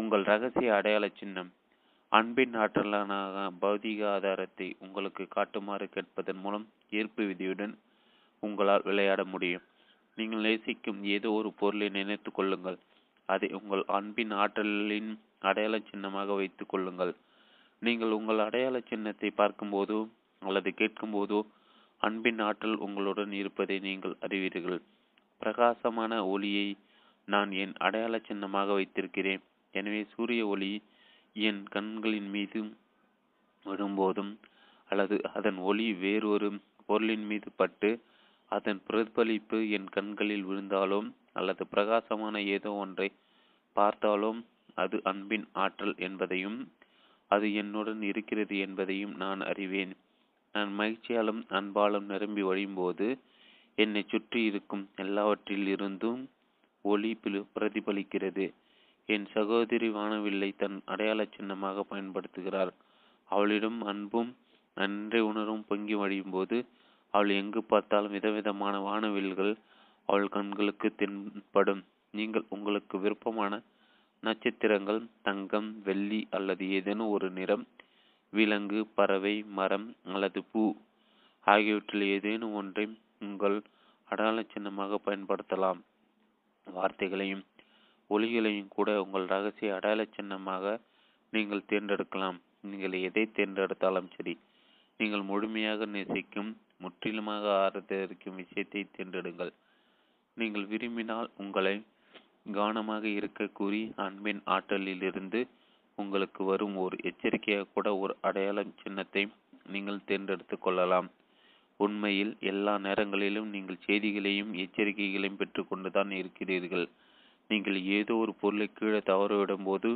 உங்கள் ரகசிய அடையாள சின்னம் அன்பின் ஆற்றலான பௌதிக ஆதாரத்தை உங்களுக்கு காட்டுமாறு கேட்பதன் மூலம் ஈர்ப்பு விதியுடன் உங்களால் விளையாட முடியும். நீங்கள் நேசிக்கும் ஏதோ ஒரு பொருளை நினைத்து கொள்ளுங்கள். அதை உங்கள் அன்பின் ஆற்றலின் அடையாள சின்னமாக வைத்து கொள்ளுங்கள். நீங்கள் உங்கள் அடையாள சின்னத்தை பார்க்கும்போதோ அல்லது கேட்கும்போதோ அன்பின் ஆற்றல் உங்களுடன் இருப்பதை நீங்கள் அறிவீர்கள். பிரகாசமான ஒளியை நான் என் அடையாள சின்னமாக வைத்திருக்கிறேன். எனவே சூரிய ஒளி என் கண்களின் மீது வரும்போதும் அல்லது அதன் ஒளி வேறொரு பொருளின் மீது பட்டு அதன் பிரதிபலிப்பு என் கண்களில் விழுந்தாலோ அல்லது பிரகாசமான ஏதோ ஒன்றை பார்த்தாலோ அது அன்பின் ஆற்றல் என்பதையும் அது என்னுடன் இருக்கிறது என்பதையும் நான் அறிவேன். நான் மகிழ்ச்சியாலும் அன்பாலும் நிரம்பி வழியும்போது என்னை சுற்றி இருக்கும் எல்லாவற்றிலிருந்தும் ஒளி பிரதிபலிக்கிறது. என் சகோதரி வானவில்லை தன் அடையாள சின்னமாக பயன்படுத்துகிறார். அவளிடம் அன்பும் நன்றி உணர்வும் பொங்கி வழியும் போது அவள் எங்கு பார்த்தாலும் விதவிதமான வானவில்கள் அவள் கண்களுக்கு தென்படும். நீங்கள் உங்களுக்கு விருப்பமான நட்சத்திரங்கள், தங்கம், வெள்ளி அல்லது ஏதேனும் ஒரு நிறம், விலங்கு, பறவை, மரம் அல்லது பூ ஆகியவற்றில் ஏதேனும் ஒன்றை உங்கள் அடையாள சின்னமாக பயன்படுத்தலாம். வார்த்தைகளையும் ஒளிகளையும் கூட உங்கள் ரகசிய அடையாள சின்னமாக நீங்கள் தேர்ந்தெடுக்கலாம். நீங்கள் எதை தேர்ந்தெடுத்தாலும் சரி, நீங்கள் முழுமையாக நேசிக்கும், முற்றிலுமாக ஆதரிக்கும் விஷயத்தை தேர்ந்தெடுங்கள். நீங்கள் விரும்பினால் உங்களை கவனமாக இருக்க கூறி அன்பின் ஆற்றலிலிருந்து உங்களுக்கு வரும் ஒரு எச்சரிக்கையாக கூட ஒரு அடையாள சின்னத்தை நீங்கள் தேர்ந்தெடுத்து கொள்ளலாம். உண்மையில் எல்லா நேரங்களிலும் நீங்கள் செய்திகளையும் எச்சரிக்கைகளையும் பெற்றுக்கொண்டு தான் இருக்கிறீர்கள். நீங்கள் ஏதோ ஒரு பொருளை கீழே தவறவிடும்போது,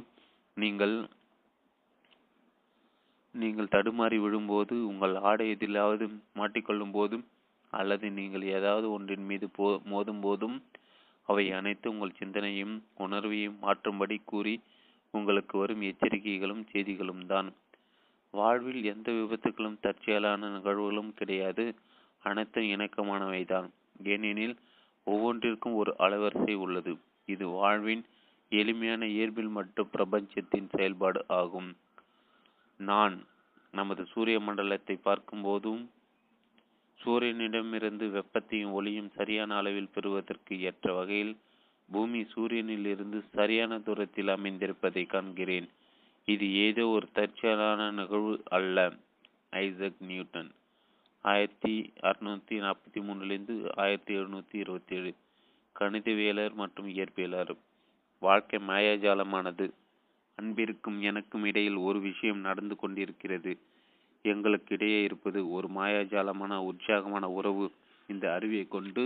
நீங்கள் தடுமாறி விழும்போது, உங்கள் ஆடை எதிலாவது மாட்டிக்கொள்ளும் போதும் அல்லது நீங்கள் ஏதாவது ஒன்றின் மீது மோதும் போதும் அவை அனைத்து உங்கள் சிந்தனையும் உணர்வையும் மாற்றும்படி கூறி உங்களுக்கு வரும் எச்சரிக்கைகளும் செய்திகளும் தான். வாழ்வில் எந்த விபத்துக்களும் தற்செயலான நிகழ்வுகளும் கிடையாது. அனைத்தும் இணக்கமானவைதான். ஏனெனில் ஒவ்வொன்றிற்கும் ஒரு அலைவரிசை உள்ளது. இது வாழ்வின் எளிமையான இயல்பில் மற்றும் பிரபஞ்சத்தின் செயல்பாடு ஆகும். நான் நமது சூரிய மண்டலத்தை பார்க்கும்போதும் சூரியனிடமிருந்து வெப்பத்தையும் ஒளியும் சரியான அளவில் பெறுவதற்கு ஏற்ற வகையில் பூமி சூரியனிலிருந்து சரியான தூரத்தில் அமைந்திருப்பதை காண்கிறேன். இது ஏதோ ஒரு தற்செயலான நிகழ்வு அல்ல. ஐசக் நியூட்டன் 1643 1727 கணிதவியலர் மற்றும் இயற்பியலர். வாழ்க்கை மாயாஜாலமானது. அன்பிற்கும் எனக்கும் இடையில் ஒரு விஷயம் நடந்து கொண்டிருக்கிறது. எங்களுக்கு இடையே இருப்பது ஒரு மாயாஜாலமான உற்சாகமான உறவு. இந்த அறிவை கொண்டு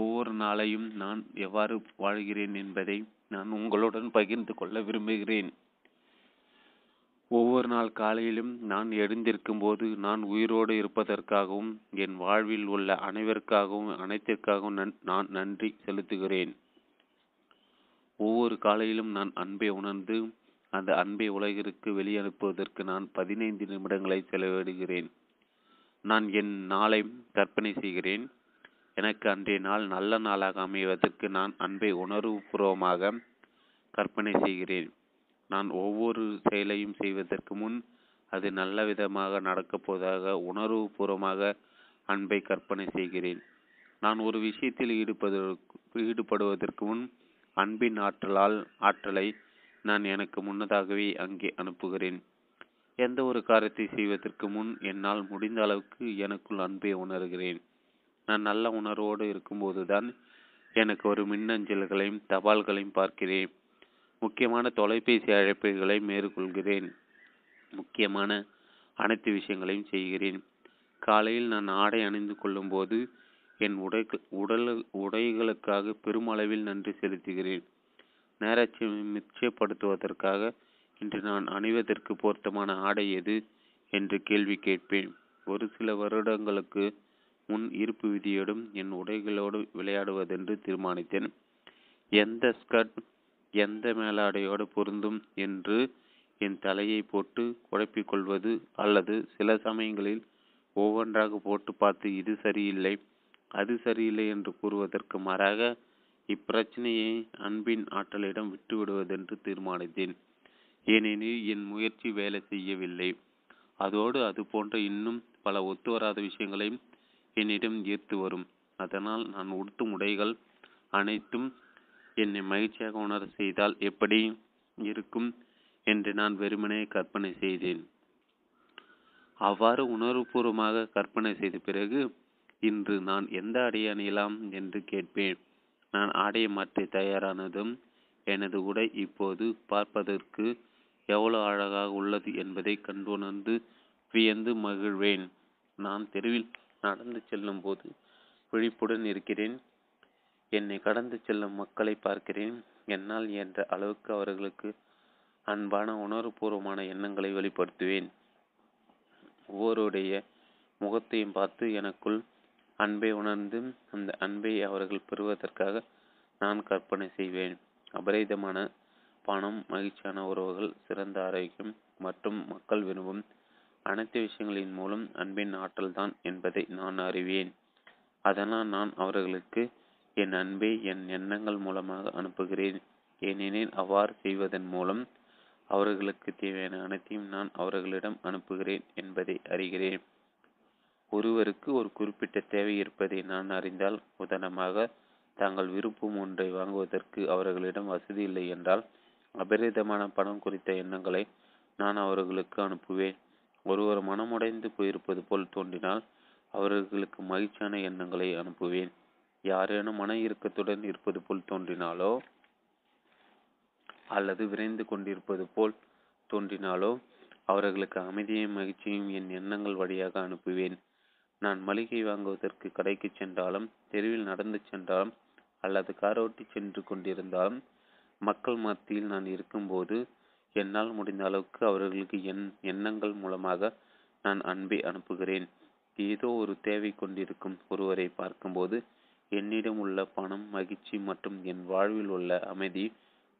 ஒவ்வொரு நாளையும் நான் எவ்வாறு வாழ்கிறேன் என்பதை நான் உங்களுடன் பகிர்ந்து கொள்ள விரும்புகிறேன். ஒவ்வொரு நாள் காலையிலும் நான் எழுந்திருக்கும் போது நான் உயிரோடு இருப்பதற்காகவும் என் வாழ்வில் உள்ள அனைவருக்காகவும் அனைத்திற்காகவும் நான் நன்றி செலுத்துகிறேன். ஒவ்வொரு காலையிலும் நான் அன்பை உணர்ந்து அந்த அன்பை உலகிற்கு வெளியனுப்புவதற்கு நான் 15 நிமிடங்களை செலவிடுகிறேன். நான் என் நாளை கற்பனை செய்கிறேன். எனக்கு அன்றைய நாள் நல்ல நாளாக அமைவதற்கு நான் அன்பை உணர்வுபூர்வமாக கற்பனை செய்கிறேன். நான் ஒவ்வொரு செயலையும் செய்வதற்கு முன் அது நல்ல விதமாக நடக்கப் போவதாக உணர்வுபூர்வமாக அன்பை கற்பனை செய்கிறேன். நான் ஒரு விஷயத்தில் ஈடுபடுவதற்கு முன் அன்பின் ஆற்றலை நான் எனக்கு முன்னதாகவே அங்கே அனுப்புகிறேன். எந்த ஒரு காரியத்தை செய்வதற்கு முன் என்னால் முடிந்த அளவுக்கு எனக்குள் அன்பை உணர்கிறேன். நான் நல்ல உணர்வோடு இருக்கும்போதுதான் எனக்கு ஒரு மின்னஞ்சல்களையும் தபால்களையும் பார்க்கிறேன். முக்கியமான தொலைபேசி அழைப்புகளை மேற்கொள்கிறேன். முக்கியமான அனைத்து விஷயங்களையும் செய்கிறேன். காலையில் நான் ஆடை அணிந்து கொள்ளும் போது என் உடைகளுக்காக பெருமளவில் நன்றி செலுத்துகிறேன். நேரத்தை மிச்சப்படுத்துவதற்காக இன்று நான் அணிவதற்கு பொருத்தமான ஆடை எது என்று கேள்வி கேட்பேன். ஒரு சில வருடங்களுக்கு முன் இருப்பு விதியோடும் என் உடைகளோடு விளையாடுவதென்று தீர்மானித்தேன். எந்த ஸ்கர்ட் எந்த மேலாடையோடு பொருந்தும் என்று என் தலையை போட்டு குழப்பிக்கொள்வது அல்லது சில சமயங்களில் ஒவ்வொன்றாக போட்டு பார்த்து இது சரியில்லை அது சரியில்லை என்று கூறுவதற்கு மாறாக இப்பிரச்சனையை அன்பின் ஆற்றலிடம் விட்டுவிடுவதென்று தீர்மானித்தேன். ஏனெனில் என் முயற்சி வேலை செய்யவில்லை. அதோடு அது போன்ற இன்னும் பல ஒத்துவராத விஷயங்களையும் என்னிடம் ஈர்த்து வரும். அதனால் நான் உடுத்தும் உடைகள் அனைத்தும் என்னை மகிழ்ச்சியாக உணர செய்தால் எப்படி இருக்கும் என்று நான் வெறுமனே கற்பனை செய்தேன். அவ்வாறு உணர்வுபூர்வமாக கற்பனை செய்த பிறகு இன்று நான் எந்த ஆடையை அணியலாம் என்று கேட்பேன். நான் ஆடையை மாற்றி தயாரானதும் எனது உடை இப்போது பார்ப்பதற்கு எவ்வளவு அழகாக உள்ளது என்பதை கண்டுணர்ந்து வியந்து மகிழ்வேன். நான் தெருவில் நடந்து செல்லும் போது விழிப்புடன் இருக்கிறேன். என்னை கடந்து செல்லும் மக்களை பார்க்கிறேன். என்னால் என்ற அளவுக்கு அவர்களுக்கு அன்பான உணர்வுபூர்வமான எண்ணங்களை வெளிப்படுத்துவேன். ஒவ்வொருடைய முகத்தையும் பார்த்து எனக்குள் அன்பை உணர்ந்து அந்த அன்பை அவர்கள் பெறுவதற்காக நான் கற்பனை செய்வேன். அபரிதமான பணம், மகிழ்ச்சியான உறவுகள், சிறந்த ஆரோக்கியம் மற்றும் மக்கள் விரும்பும் அனைத்து விஷயங்களின் மூலம் அன்பின் ஆற்றல் தான் என்பதை நான் அறிவேன். அதனால் நான் அவர்களுக்கு என் அன்பை என் எண்ணங்கள் மூலமாக அனுப்புகிறேன். ஏனெனில் அவ்வாறு செய்வதன் மூலம் அவர்களுக்கு தேவையான அனைத்தையும் நான் அவர்களிடம் அனுப்புகிறேன் என்பதை அறிகிறேன். ஒருவருக்கு ஒரு குறிப்பிட்ட தேவை இருப்பதை நான் அறிந்தால், உதாரணமாக தாங்கள் விருப்பம் ஒன்றை வாங்குவதற்கு அவர்களிடம் வசதி இல்லை என்றால், அபரிதமான பணம் குறித்த எண்ணங்களை நான் அவர்களுக்கு அனுப்புவேன். ஒருவர் மனமுடைந்து போயிருப்பது போல் தோன்றினால் அவர்களுக்கு மகிழ்ச்சியான எண்ணங்களை அனுப்புவேன். யாரேனும் மன இறுக்கத்துடன் இருப்பது போல் தோன்றினாலோ அல்லது விரைந்து கொண்டிருப்பது போல் தோன்றினாலோ அவர்களுக்கு அமைதியையும் மகிழ்ச்சியும் என் எண்ணங்கள் வழியாக அனுப்புவேன். நான் மளிகை வாங்குவதற்கு கடைக்கு சென்றாலும், தெருவில் நடந்து சென்றாலும் அல்லது காரோட்டி சென்று கொண்டிருந்தாலும், மக்கள் மத்தியில் நான் இருக்கும்போது என்னால் முடிந்த அளவுக்கு அவர்களுக்கு என் எண்ணங்கள் மூலமாக நான் அன்பை அனுப்புகிறேன். ஏதோ ஒரு தேவை கொண்டிருக்கும் ஒருவரை பார்க்கும்போது என்னிடம் உள்ள பணம், மகிழ்ச்சி மற்றும் என் வாழ்வில் உள்ள அமைதி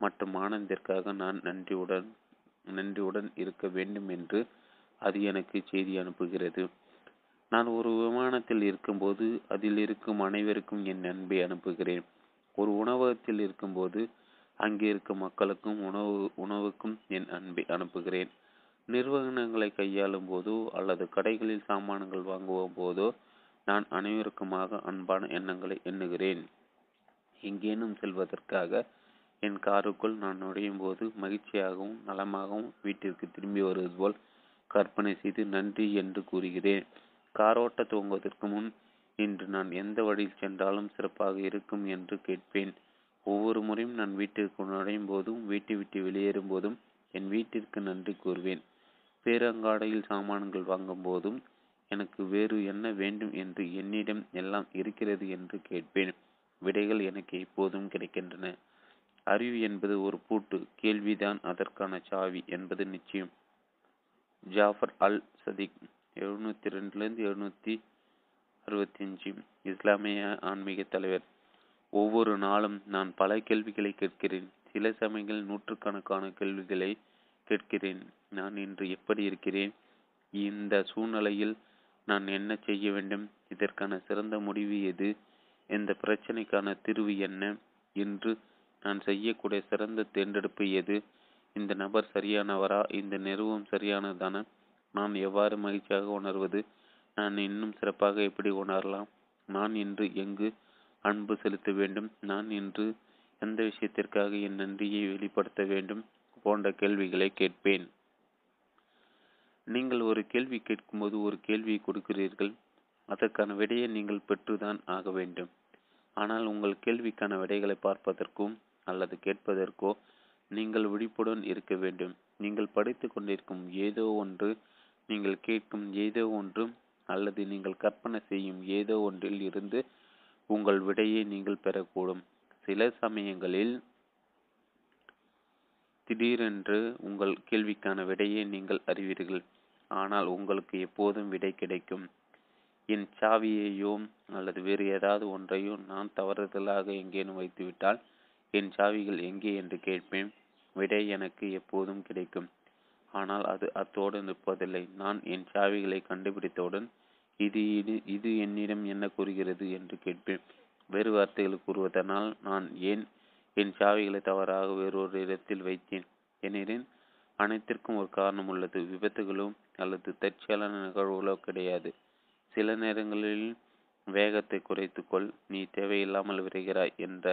மற்றும் ஆனந்திற்காக நான் நன்றியுடன் இருக்க வேண்டும் என்று அது எனக்கு செய்தி அனுப்புகிறது. நான் ஒரு விமானத்தில் இருக்கும்போது அதில் இருக்கும் அனைவருக்கும் என் அன்பை அனுப்புகிறேன். ஒரு உணவகத்தில் இருக்கும்போது அங்கே இருக்கும் மக்களுக்கும் உணவுக்கும் என் அன்பை அனுப்புகிறேன். நிறுவனங்களை கையாளும் போதோ அல்லது கடைகளில் சாமான்கள் வாங்குவோம் போதோ நான் அனைவருக்குமாக அன்பான எண்ணங்களை எண்ணுகிறேன். எங்கேனும் செல்வதற்காக என் காருக்குள் நான் நுழையும் போது மகிழ்ச்சியாகவும் நலமாகவும் வீட்டிற்கு திரும்பி வருவது போல் கற்பனை செய்து நன்றி என்று கூறுகிறேன். காரோட்ட துவங்குவதற்கு முன் இன்று நான் எந்த வழியில் சென்றாலும் சிறப்பாக இருக்கும் என்று கேட்பேன். ஒவ்வொரு முறையும் நான் வீட்டிற்கு நுழையும் போதும் வீட்டை விட்டு வெளியேறும் போதும் என் வீட்டிற்கு நன்றி கூறுவேன். பேரங்காடையில் சாமான்கள் வாங்கும் போதும் எனக்கு வேறு என்ன வேண்டும் என்று என்னிடம் எல்லாம் இருக்கிறது என்று கேட்பேன். விடைகள் எனக்கு எப்போதும் கிடைக்கின்றன. அறிவு என்பது ஒரு பூட்டு, கேள்விதான் அதற்கான சாவி என்பது நிச்சயம். ஜாஃபர் அல் சதிக் 702-765 இஸ்லாமிய ஆன்மீக தலைவர். ஒவ்வொரு நாளும் நான் பல கேள்விகளை கேட்கிறேன். சில சமயங்களில் 100-கணக்கான கேள்விகளை கேட்கிறேன். நான் இன்று எப்படி இருக்கிறேன்? இந்த சூழ்நிலையில் நான் என்ன செய்ய வேண்டும்? இதற்கான சிறந்த முடிவு எது? இந்த பிரச்சனைக்கான தீர்வு என்ன? இன்று நான் செய்யக்கூடிய சிறந்த தேர்ந்தெடுப்பு எது? இந்த நபர் சரியானவரா? இந்த நிறுவனம் சரியானதான? நான் எவ்வாறு மகிழ்ச்சியாக உணர்வது? நான் இன்னும் சிறப்பாக எப்படி உணரலாம்? நான் இன்று எங்கு அன்பு செலுத்த வேண்டும்? நான் இன்று எந்த விஷயத்திற்காக என் நன்றியை வெளிப்படுத்த வேண்டும்? போன்ற கேள்விகளை கேட்பேன். நீங்கள் ஒரு கேள்வி கேட்கும்போது ஒரு கேள்வியை கொடுக்கிறீர்கள். அதற்கான விடையை நீங்கள் பெற்றுதான் ஆக வேண்டும். ஆனால் உங்கள் கேள்விக்கான விடைகளை பார்ப்பதற்கும் அல்லது கேட்பதற்கோ நீங்கள் விழிப்புடன் இருக்க வேண்டும். நீங்கள் படித்து கொண்டிருக்கும் ஏதோ ஒன்று, நீங்கள் கேட்கும் ஏதோ ஒன்று அல்லது நீங்கள் கற்பனை செய்யும் ஏதோ ஒன்றில் இருந்து உங்கள் விடையை நீங்கள் பெறக்கூடும். சில சமயங்களில் திடீரென்று உங்கள் கேள்விக்கான விடையை நீங்கள் அறிவீர்கள். ஆனால் உங்களுக்கு எப்போதும் விடை கிடைக்கும். என் சாவியையோ அல்லது வேறு ஏதாவது ஒன்றையோ நான் தவறுதலாக எங்கேனும் வைத்துவிட்டால் என் சாவிகள் எங்கே என்று கேட்பேன். விடை எனக்கு எப்போதும் கிடைக்கும். ஆனால் அது அத்தோடு நிற்பதில்லை. நான் என் சாவிகளை கண்டுபிடித்தவுடன் இது என்னிடம் என்ன கூறுகிறது என்று கேட்பேன். வேறு வார்த்தைகள் கூறுவதனால், நான் ஏன் என் சாவிகளை தவறாக வேறொரு இடத்தில் வைத்தேன்? எனினும் அனைத்திற்கும் ஒரு காரணம் உள்ளது. விபத்துகளோ அல்லது தற்செயலான நிகழ்வுகளோ கிடையாது. சில நேரங்களில் வேகத்தை குறைத்துக்கொள், நீ தேவையில்லாமல் விரைகிறாய் என்ற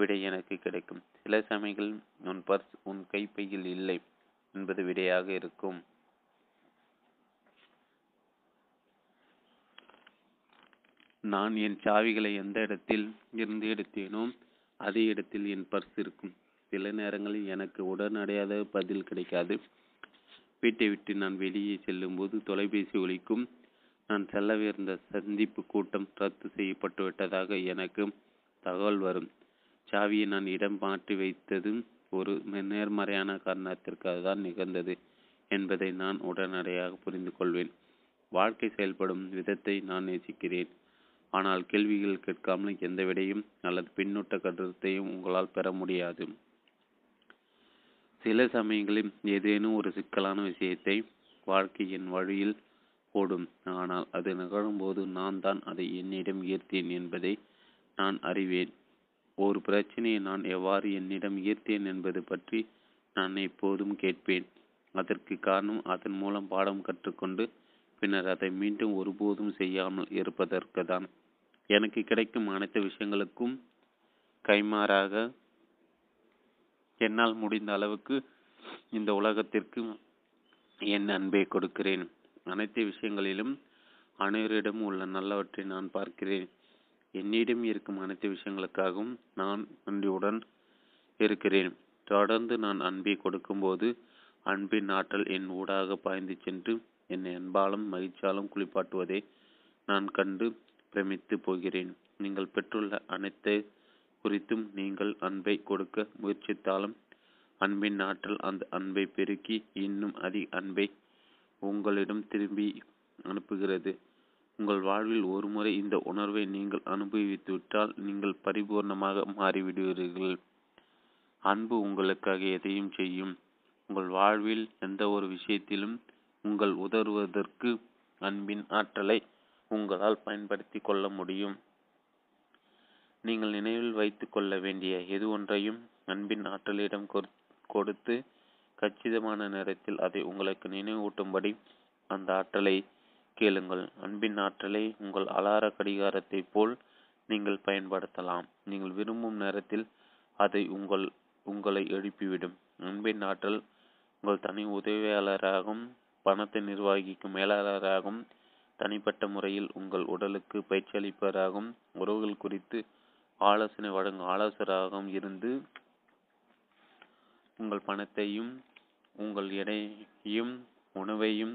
விடை எனக்கு கிடைக்கும். சில சமயங்களில் உன் பர்ஸ் உன் கைப்பையில் இல்லை என்பது விடையாக இருக்கும். நான் என் சாவிகளை எந்த இடத்தில் இருந்து எடுத்தேனோ அதே இடத்தில் என் பர்ஸ் இருக்கும். சில நேரங்களில் எனக்கு உடனடியாக பதில் கிடைக்காது. வீட்டை விட்டு நான் வெளியே செல்லும்போது தொலைபேசி ஒலிக்கும். நான் செல்லவிருந்த சந்திப்பு கூட்டம் ரத்து செய்யப்பட்டு விட்டதாக எனக்கு தகவல் வரும். சாவியை நான் இடம் மாற்றி வைத்ததும் ஒரு நேர்மறையான காரணத்திற்காக தான் நிகழ்ந்தது என்பதை நான் உடனடியாக புரிந்து கொள்வேன். வாழ்க்கை செயல்படும் விதத்தை நான் நேசிக்கிறேன். ஆனால் கேள்விகள் கேட்காமல் எந்த விடையும் அல்லது பின்னூட்ட கருத்தையும் உங்களால் பெற முடியாது. சில சமயங்களில் ஏதேனும் ஒரு சிக்கலான விஷயத்தை வாழ்க்கை என் வழியில் போடும். ஆனால் அது நிகழும்போது நான் தான் அதை என்னிடம் ஈர்த்தேன் என்பதை நான் அறிவேன். ஒரு பிரச்சனையை நான் எவ்வாறு என்னிடம் ஈர்த்தேன் என்பது பற்றி நான் எப்போதும் கேட்பேன். அதற்கு காரணம் அதன் மூலம் பாடம் கற்றுக்கொண்டு பின்னர் அதை மீண்டும் ஒருபோதும் செய்யாமல் இருப்பதற்கு தான். எனக்கு கிடைக்கும் அனைத்து விஷயங்களுக்கும் கைமாறாக என்னால் முடிந்த அளவுக்கு இந்த உலகத்திற்கு என் அன்பை கொடுக்கிறேன். அனைத்து விஷயங்களிலும் அனைவரிடம் உள்ள நல்லவற்றை நான் பார்க்கிறேன். என்னிடம் இருக்கும் அனைத்து விஷயங்களுக்காகவும் நான் நன்றியுடன் இருக்கிறேன். தொடர்ந்து நான் அன்பை கொடுக்கும்போது அன்பின் ஆற்றல் என் ஊடாக பாய்ந்து சென்று என்னை அன்பாலும் மகிழ்ச்சியாலும் குளிப்பாட்டுவதை நான் கண்டு பிரமித்து போகிறேன். நீங்கள் பெற்றுள்ள அனைத்து குறித்தும் நீங்கள் அன்பை கொடுக்க முயற்சித்தாலும் அன்பின் ஆற்றல் அந்த அன்பை பெருக்கி இன்னும் அதிக அன்பை உங்களிடம் திரும்பி அனுப்புகிறது. உங்கள் வாழ்வில் ஒருமுறை இந்த உணர்வை நீங்கள் அனுபவித்துவிட்டால் நீங்கள் பரிபூர்ணமாக மாறிவிடுவீர்கள். அன்பு உங்களுக்காக எதையும் செய்யும். உங்கள் வாழ்வில் எந்த ஒரு விஷயத்திலும் உங்கள் உதவுவதற்கு அன்பின் ஆற்றலை உங்களால் பயன்படுத்தி கொள்ள முடியும். நீங்கள் நினைவில் வைத்து கொள்ள வேண்டிய எது ஒன்றையும் அன்பின் ஆற்றலிடம் கொடுத்து கச்சிதமான நேரத்தில் அதை உங்களுக்கு நினைவூட்டும்படி அந்த ஆற்றலை கேளுங்கள். அன்பின் ஆற்றலை உங்கள் அலார கடிகாரத்தை போல் நீங்கள் பயன்படுத்தலாம். நீங்கள் விரும்பும் நேரத்தில் அதை உங்களை எழுப்பிவிடும். அன்பின் ஆற்றல் உங்கள் தனி உதவியாளராகவும் பணத்தை நிர்வகிக்கும் மேலாளராகவும் தனிப்பட்ட முறையில் உங்கள் உடலுக்கு பயிற்சி அளிப்பவராகவும் உறவுகள் குறித்து ஆலோசனை வழங்கும் ஆலோசகராகவும் இருந்து உங்கள் பணத்தையும் உங்கள் எடையையும் உணவையும்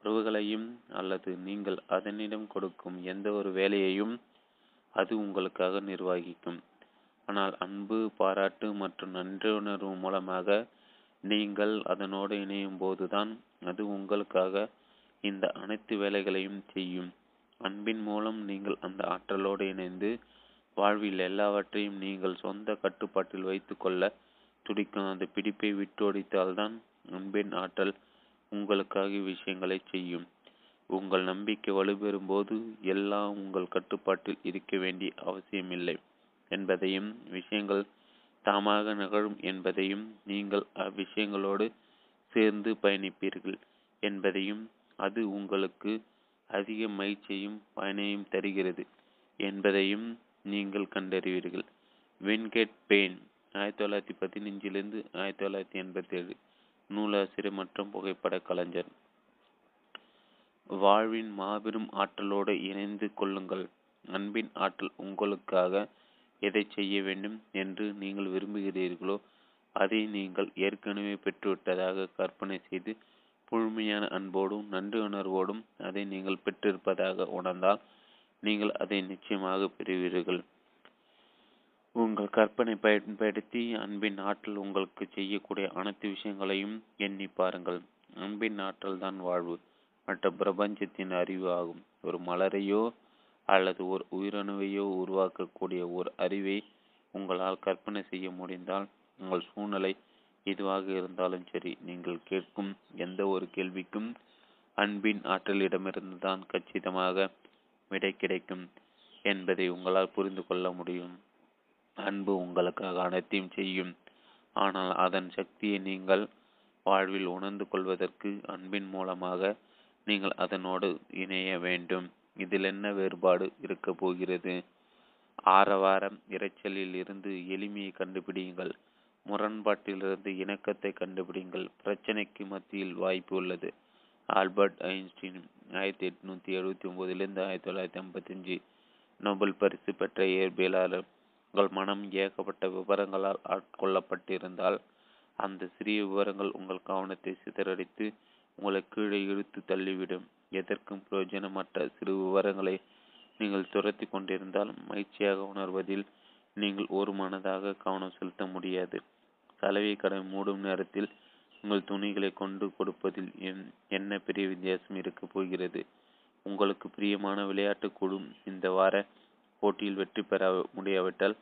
உறவுகளையும் அல்லது நீங்கள் அதனிடம் கொடுக்கும் எந்த ஒரு வேலையையும் அது உங்களுக்காக நிர்வகிக்கும். ஆனால் அன்பு, பாராட்டு மற்றும் நன்றியுணர்வு மூலமாக நீங்கள் அதனோடு இணையும் போதுதான் அது உங்களுக்காக இந்த அனைத்து வேலைகளையும் செய்யும். அன்பின் மூலம் நீங்கள் அந்த ஆற்றலோடு இணைந்து வாழ்வில் எல்லாவற்றையும் நீங்கள் சொந்த கட்டுப்பாட்டில் வைத்து கொள்ள துடிக்கும் அந்த பிடிப்பை விட்டோடித்தால்தான் அன்பின் ஆற்றல் உங்களுக்காக விஷயங்களை செய்யும். உங்கள் நம்பிக்கை வலுப்பெறும் போது எல்லாம் உங்கள் கட்டுப்பாட்டில் இருக்க வேண்டிய அவசியமில்லை என்பதையும், விஷயங்கள் தாமாக நிகழும் என்பதையும், நீங்கள் அவ்விஷயங்களோடு சேர்ந்து பயணிப்பீர்கள் என்பதையும், அது உங்களுக்கு அதிக மகிழ்ச்சியையும் பயனையும் தருகிறது என்பதையும் நீங்கள் கண்டறிவீர்கள். வின்கெட் பெயின் 1915 1987 நூலாசிரியர் மற்றும் புகைப்பட கலைஞர். வாழ்வின் மாபெரும் ஆற்றலோடு இணைந்து கொள்ளுங்கள். அன்பின் ஆற்றல் உங்களுக்காக எதை செய்ய வேண்டும் என்று நீங்கள் விரும்புகிறீர்களோ அதை நீங்கள் ஏற்கனவே பெற்றுவிட்டதாக கற்பனை செய்து முழுமையான அன்போடும் நன்றியுணர்வோடும் அதை நீங்கள் பெற்றிருப்பதாக உணர்ந்தால் நீங்கள் அதை நிச்சயமாக பெறுவீர்கள். உங்கள் கற்பனை பயன்படுத்தி அன்பின் ஆற்றல் உங்களுக்கு செய்யக்கூடிய அனைத்து விஷயங்களையும் எண்ணி பாருங்கள். அன்பின் ஆற்றல் தான் வாழ்வு மற்ற பிரபஞ்சத்தின் அறிவு ஆகும். ஒரு மலரையோ அல்லது ஒரு உயிரணுவையோ உருவாக்கக்கூடிய ஒரு அறிவை உங்களால் கற்பனை செய்ய முடிந்தால் உங்கள் சூழ்நிலை எதுவாக இருந்தாலும் சரி, நீங்கள் கேட்கும் எந்த ஒரு கேள்விக்கும் அன்பின் ஆற்றலிடமிருந்து தான் கச்சிதமாக விடை கிடைக்கும் என்பதை உங்களால் புரிந்து கொள்ள முடியும். அன்பு உங்களுக்காக அனைத்தையும் செய்யும். ஆனால் அதன் சக்தியை நீங்கள் வாழ்வில் உணர்ந்து கொள்வதற்கு அன்பின் மூலமாக நீங்கள் அதனோடு இணைய வேண்டும். இதில் என்ன வேறுபாடு இருக்க போகிறது? ஆரவாரம், இறைச்சலில் இருந்து எளிமையை கண்டுபிடியுங்கள். முரண்பாட்டிலிருந்து இணக்கத்தை கண்டுபிடிங்கள். பிரச்சனைக்கு மத்தியில் வாய்ப்பு உள்ளது. ஆல்பர்ட் ஐன்ஸ்டீன் 1879 1955 நோபல் பரிசு பெற்ற இயற்பியலாளர். உங்கள் மனம் ஏகப்பட்ட விவரங்களால் ஆட்கொள்ளப்பட்டிருந்தால் அந்த சிறிய விவரங்கள் உங்கள் கவனத்தை சிதறடித்து உங்களை கீழே இழுத்து தள்ளிவிடும். எதற்கும் பிரயோஜனமற்ற சிறு விவரங்களை நீங்கள் துரத்தி கொண்டிருந்தால் மகிழ்ச்சியாக உணர்வதில் நீங்கள் ஒரு மனதாக கவனம் செலுத்த முடியாது. சலவை கடை மூடும் நேரத்தில் உங்கள் துணிகளை கொண்டு கொடுப்பதில் என்ன பெரிய வித்தியாசம் இருக்கப் போகிறது? உங்களுக்கு பிரியமான விளையாட்டு குழு இந்த வார போட்டியில் வெற்றி பெற முடியாவிட்டால்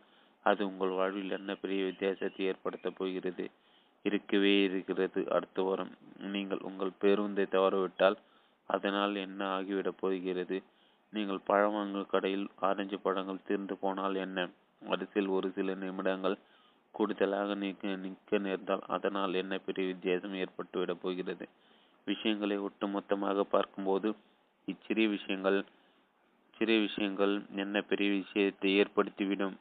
அது உங்கள் வாழ்வில் என்ன பெரிய வித்தியாசத்தை ஏற்படுத்தப் போகிறது? இருக்கவே இருக்கிறது. அடுத்த வாரம் நீங்கள் உங்கள் பேருந்தை தவறவிட்டால் அதனால் என்ன ஆகிவிடப் போகிறது? நீங்கள் பழவாங்கு கடையில் ஆரஞ்சு பழங்கள் தீர்ந்து போனால் என்ன? வரிசையில் ஒரு சில நிமிடங்கள் கூடுதலாக நிற்க நேர்ந்தால் அதனால் என்ன பெரிய வித்தியாசம் ஏற்பட்டுவிடப் போகிறது? விஷயங்களை ஒட்டுமொத்தமாக பார்க்கும்போது இச்சிறிய விஷயங்கள் என்ன பெரிய விஷயத்தை ஏற்படுத்திவிடும்.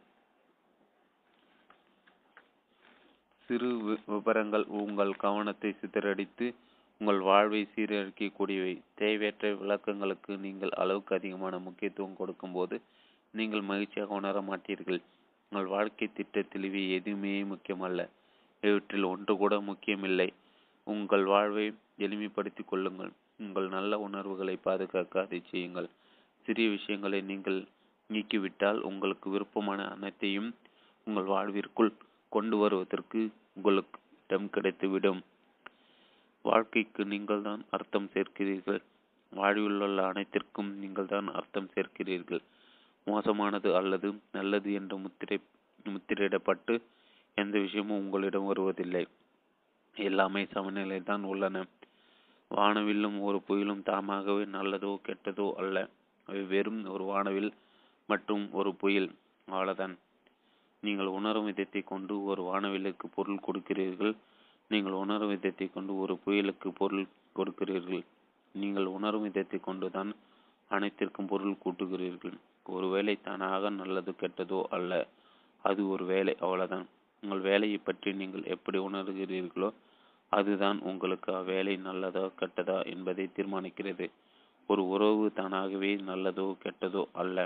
சிறு விவரங்கள் உங்கள் கவனத்தை சிதறடித்து உங்கள் வாழ்வை சீரழிக்கக்கூடியவை. தேவையற்ற விளக்கங்களுக்கு நீங்கள் அளவுக்கு அதிகமான முக்கியத்துவம் கொடுக்கும்போது நீங்கள் மகிழ்ச்சியாக உணர மாட்டீர்கள். உங்கள் வாழ்க்கை திட்டத்தில் இவை எதுவுமே முக்கியமல்ல. இவற்றில் ஒன்று கூட முக்கியமில்லை. உங்கள் வாழ்வை எளிமைப்படுத்தி கொள்ளுங்கள். உங்கள் நல்ல உணர்வுகளை பாதுகாக்க அதை செய்யுங்கள். சிறிய விஷயங்களை நீங்கள் நீக்கிவிட்டால் உங்களுக்கு விருப்பமான அனைத்தையும் உங்கள் வாழ்விற்குள் கொண்டு வருவதற்கு உங்களுக்கு இடம் கிடைத்துவிடும். வாழ்க்கைக்கு நீங்கள் தான் அர்த்தம் சேர்க்கிறீர்கள். வாழ்வில் உள்ள அனைத்திற்கும் நீங்கள் தான் அர்த்தம் சேர்க்கிறீர்கள். மோசமானது அல்லது நல்லது என்று முத்திரையிடப்பட்டு எந்த விஷயமும் உங்களிடம் வருவதில்லை. எல்லாமே சமநிலை தான் உள்ளன. வானவில்லும் ஒரு புயலும் தாமாகவே நல்லதோ கெட்டதோ அல்ல. அவை வெறும் ஒரு வானவில் மற்றும் ஒரு புயல், அவ்வளவுதான். நீங்கள் உணரும் விதத்தை கொண்டு ஒரு வானவிலுக்கு பொருள் கொடுக்கிறீர்கள். நீங்கள் உணரும் விதத்தை கொண்டு ஒரு புயலுக்கு பொருள் கொடுக்கிறீர்கள். நீங்கள் உணரும் விதத்தை கொண்டு தான் அனைத்திற்கும் பொருள் கூட்டுகிறீர்கள். ஒரு வேலை தானாக நல்லது கெட்டதோ அல்ல. அது ஒரு வேலை, அவ்வளவுதான். உங்கள் வேலையை பற்றி நீங்கள் எப்படி உணர்கிறீர்களோ அதுதான் உங்களுக்கு அவ்வேலை நல்லதா கெட்டதா என்பதை தீர்மானிக்கிறது. ஒரு உறவு தானாகவே நல்லதோ கெட்டதோ அல்ல.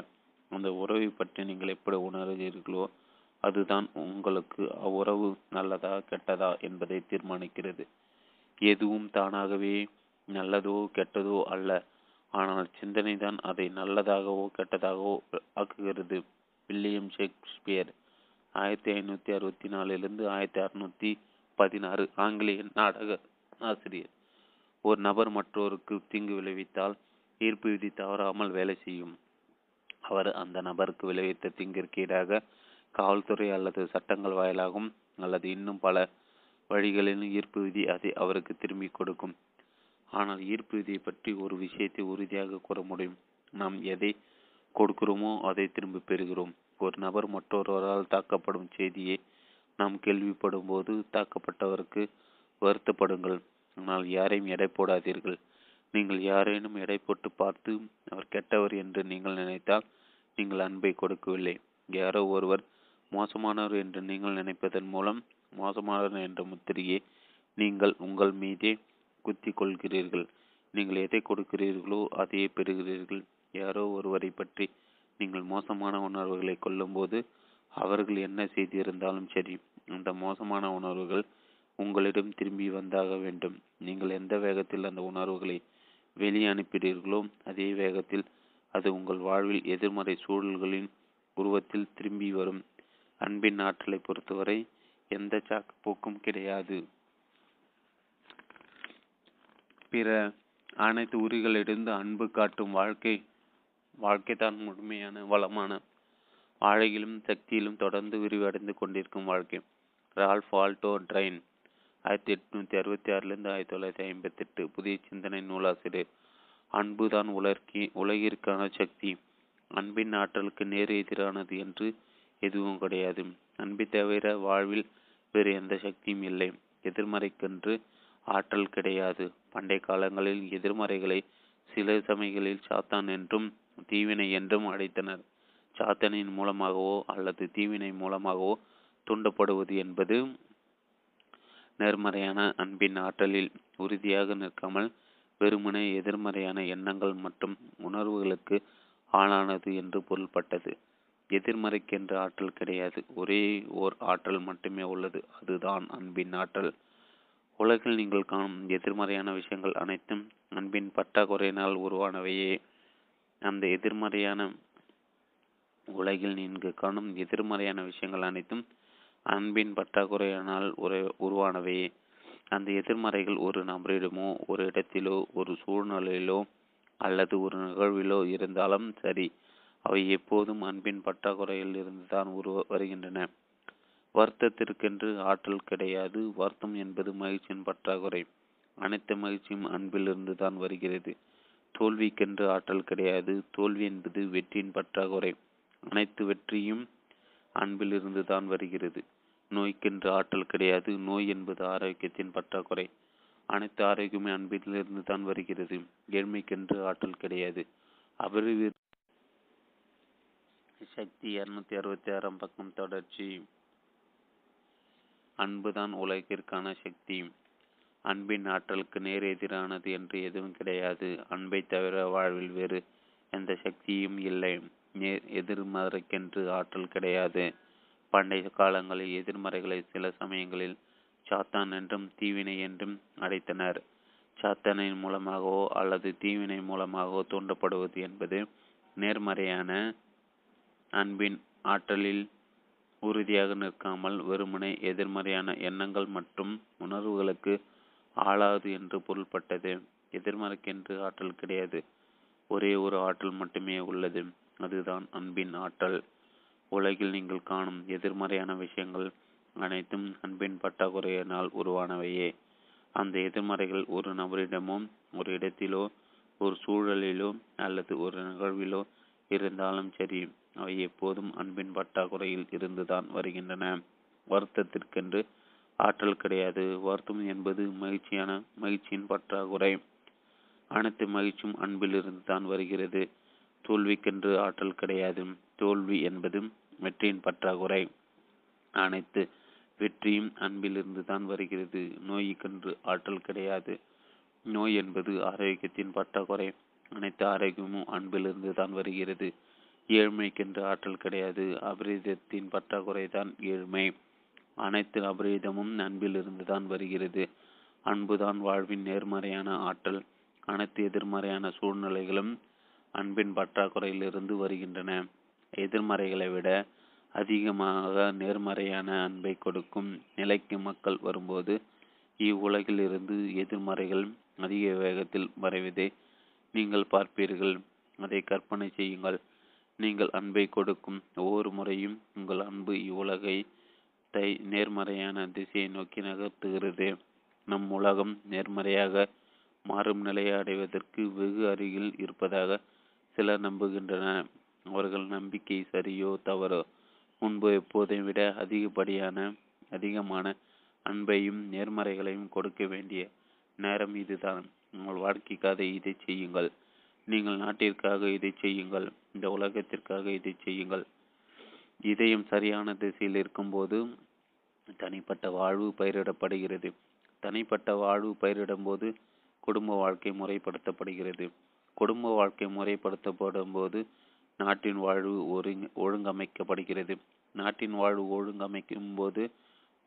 அந்த உறவை பற்றி நீங்கள் எப்படி உணர்கிறீர்களோ அதுதான் உங்களுக்கு அவ்வுறவு நல்லதா கெட்டதா என்பதை தீர்மானிக்கிறது. எதுவும் தானாகவே நல்லதோ கெட்டதோ அல்ல. ஆனால் சிந்தனை தான் அதை நல்லதாகவோ கெட்டதாகவோ ஆக்குகிறது. வில்லியம் ஷேக்ஸ்பியர் 1564 1616 ஆங்கிலேய நாடக ஆசிரியர். ஒரு நபர் மற்றோருக்கு தீங்கு விளைவித்தால் ஈர்ப்பு விதி தவறாமல் வேலை செய்யும். அவர் அந்த நபருக்கு விளைவித்த தீங்கிற்கு ஈடாக காவல்துறை அல்லது சட்டங்கள் வாயிலாகவும் அல்லது இன்னும் பல வழிகளிலும் ஈர்ப்பு விதி அதை அவருக்கு திரும்பி கொடுக்கும். ஆனால் ஈர்ப்பு விதியை பற்றி ஒரு விஷயத்தை உறுதியாக கூற முடியும். நாம் எதை கொடுக்கிறோமோ அதை திரும்பி பெறுகிறோம். ஒரு நபர் மற்றொருவரால் தாக்கப்படும் செய்தியை நாம் கேள்விப்படும் போது தாக்கப்பட்டவருக்கு வருத்தப்படுங்கள். ஆனால் யாரையும் எடை போடாதீர்கள். நீங்கள் யாரேனும் எடை போட்டு பார்த்து அவர் கெட்டவர் என்று நீங்கள் நினைத்தால் நீங்கள் அன்பை கொடுக்கவில்லை. யாரோ ஒருவர் மோசமானவர் என்று நீங்கள் நினைப்பதன் மூலம் மோசமானவர் என்ற முத்திரையை நீங்கள் உங்கள் மீதே குத்தி கொள்கிறீர்கள். நீங்கள் எதை கொடுக்கிறீர்களோ அதையே பெறுகிறீர்கள். யாரோ ஒருவரை பற்றி நீங்கள் மோசமான உணர்வுகளை கொள்ளும்போது அவர்கள் என்ன செய்திருந்தாலும் சரி, அந்த மோசமான உணர்வுகள் உங்களிடம் திரும்பி வந்தாக வேண்டும். நீங்கள் எந்த வேகத்தில் அந்த உணர்வுகளை வெளியே அனுப்பினீர்களோ அதே வேகத்தில் அது உங்கள் வாழ்வில் எதிர்மறை சூழல்களின் உருவத்தில் திரும்பி வரும். அன்பின் ஆற்றலை பொறுத்தவரை எந்த சாக்குப்போக்கும் கிடையாது. பிற அனைத்து உரிகளிலிருந்து அன்பு காட்டும் வாழ்க்கைதான் முழுமையான வளமான ஆழகிலும் சக்தியிலும் தொடர்ந்து விரிவடைந்து கொண்டிருக்கும் வாழ்க்கை. ரால்ஃப் ஆல்டோ ட்ரைன் 1866 1958 புதிய சிந்தனை நூலாசிரியர். அன்புதான் உலகிற்கான சக்தி. அன்பின் ஆற்றலுக்கு நேர் எதிரானது என்று எதுவும் கிடையாது. அன்பை தவிர வாழ்வில் வேறு எந்த சக்தியும் இல்லை. எதிர்மறைக்கென்று ஆற்றல் கிடையாது. பண்டைய காலங்களில் எதிர்மறைகளை சில சமயங்களில் சாத்தான் என்றும் தீவினை என்றும் அழைத்தனர். சாத்தானின் மூலமாகவோ அல்லது தீவினை மூலமாகவோ தூண்டப்படுவது என்பது நேர்மறையான அன்பின் ஆற்றலில் உறுதியாக நிற்காமல் வெறுமனே எதிர்மறையான எண்ணங்கள் மற்றும் உணர்வுகளுக்கு ஆளானது என்று பொருள்பட்டது. எதிர்மறைக்கின்ற ஆற்றல் கிடையாது. ஒரே ஓர் ஆற்றல் மட்டுமே உள்ளது, அதுதான் அன்பின் ஆற்றல். உலகில் நீங்கள் காணும் எதிர்மறையான விஷயங்கள் அனைத்தும் அன்பின் பற்றாக்குறையினால் உருவானவையே. அந்த எதிர்மறையான உலகில் நீங்கள் காணும் எதிர்மறையான விஷயங்கள் அனைத்தும் அன்பின் பற்றாக்குறையினால் உருவானவையே. அந்த எதிர்மறைகள் ஒரு நபரிடமோ ஒரு இடத்திலோ ஒரு சூழ்நிலையிலோ அல்லது ஒரு நிகழ்விலோ இருந்தாலும் சரி, அவை எப்போதும் அன்பின் பற்றாக்குறையில் இருந்து தான் வருகின்றன. வருத்தத்திற்கென்று ஆற்றல் கிடையாது. வருத்தம் என்பது மகிழ்ச்சியின் பற்றாக்குறை. அனைத்து மகிழ்ச்சியும் அன்பிலிருந்து தான் வருகிறது. தோல்விக்கென்று ஆற்றல் கிடையாது. தோல்வி என்பது வெற்றியின் பற்றாக்குறை. அனைத்து வெற்றியும் அன்பிலிருந்து தான் வருகிறது. நோய்க்கென்று ஆற்றல் கிடையாது. நோய் என்பது ஆரோக்கியத்தின் பற்றாக்குறை. அனைத்து ஆரோக்கியமே அன்பிலிருந்து தான் வருகிறது. ஏழ்மைக்கென்று ஆற்றல் கிடையாது. அபிவிருத்தி சக்தி 266 பக்கம் தொடர்ச்சி. அன்புதான் உலகிற்கான சக்தி. அன்பின் ஆற்றலுக்கு நேர் எதிரானது என்று எதுவும் கிடையாது. அன்பை தவிர வாழ்வில் வேறு எந்த சக்தியும் இல்லை. எதிர்மறைக்கென்று ஆற்றல் கிடையாது. பண்டைய காலங்களில் எதிர்மறைகளை சில சமயங்களில் சாத்தான் என்றும் தீவினை என்றும் அழைத்தனர். சாத்தானின் மூலமாகவோ அல்லது தீவினை மூலமாகவோ தூண்டப்படுவது என்பது நேர்மறையான அன்பின் ஆற்றலில் உறுதியாக நிற்காமல் வெறுமனே எதிர்மறையான எண்ணங்கள் மற்றும் உணர்வுகளுக்கு ஆளாது என்று பொருள்பட்டது. எதிர்மறைக்கென்று ஆற்றல் கிடையாது. ஒரே ஒரு ஆற்றல் மட்டுமே உள்ளது, அதுதான் அன்பின் ஆற்றல். உலகில் நீங்கள் காணும் எதிர்மறையான விஷயங்கள் அனைத்தும் அன்பின் பற்றாக்குறையினால் உருவானவையே. அந்த எதிர்மறைகள் ஒரு நபரிடமோ ஒரு இடத்திலோ ஒரு சூழலிலோ அல்லது ஒரு நிகழ்விலோ இருந்தாலும் சரி, அவை எப்போதும் அன்பின் பற்றாக்குறையில் இருந்துதான் வருகின்றன. வருத்தத்திற்கென்று ஆற்றல் கிடையாது. வருத்தம் என்பது மகிழ்ச்சியின் பற்றாக்குறை. அனைத்து மகிழ்ச்சியும் அன்பிலிருந்து தான் வருகிறது. தோல்விக்கென்று ஆற்றல் கிடையாது. தோல்வி என்பது வெற்றியின் பற்றாக்குறை. அனைத்து வெற்றியும் அன்பிலிருந்து தான் வருகிறது. நோய்க்கென்று ஆற்றல் கிடையாது. நோய் என்பது ஆரோக்கியத்தின் பற்றாக்குறை. அனைத்து ஆரோக்கியமும் அன்பிலிருந்து தான் வருகிறது. ஏழ்மைக்கென்று ஆற்றல் கிடையாது. அபரீதத்தின் பற்றாக்குறை தான் ஏழ்மை. அனைத்து அபரீதமும் அன்பிலிருந்து தான் வருகிறது. அன்புதான் வாழ்வின் நேர்மறையான ஆற்றல். அனைத்து எதிர்மறையான சூழ்நிலைகளும் அன்பின் பற்றாக்குறையிலிருந்து வருகின்றன. எதிர்மறைகளை விட அதிகமாக நேர்மறையான அன்பை கொடுக்கும் நிலைக்கு மக்கள் வரும்போது இவ்வுலகில் இருந்து எதிர்மறைகள் அதிக வேகத்தில் வரைவதை நீங்கள் பார்ப்பீர்கள். அதை கற்பனை செய்யுங்கள். நீங்கள் அன்பை கொடுக்கும் ஒவ்வொரு முறையும் உங்கள் அன்பு இவ்வுலகை நேர்மறையான திசையை நோக்கி நகர்த்துகிறது. நம் உலகம் நேர்மறையாக மாறும் நிலையை அடைவதற்கு வெகு அருகில் இருப்பதாக சிலர் நம்புகின்றனர். அவர்கள் நம்பிக்கை சரியோ தவறோ. முன்பு எப்போதை விட அதிகமான அன்பையும் நேர்மறைகளையும் கொடுக்க வேண்டிய நேரம் இதுதான். உங்கள் வாழ்க்கைக்காக இதை செய்யுங்கள். நீங்கள் நாட்டிற்காக இதை செய்யுங்கள். இந்த உலகத்திற்காக இதை செய்யுங்கள். இதயம் சரியான திசையில் இருக்கும்போது தனிப்பட்ட வாழ்வு பயிரிடப்படுகிறது. தனிப்பட்ட வாழ்வு பயிரிடும்போது குடும்ப வாழ்க்கை முறைப்படுத்தப்படுகிறது. குடும்ப வாழ்க்கை முறைப்படுத்தப்படும் போது நாட்டின் வாழ்வு ஒழுங்கமைக்கப்படுகிறது. நாட்டின் வாழ்வு ஒழுங்கமைக்கும் போது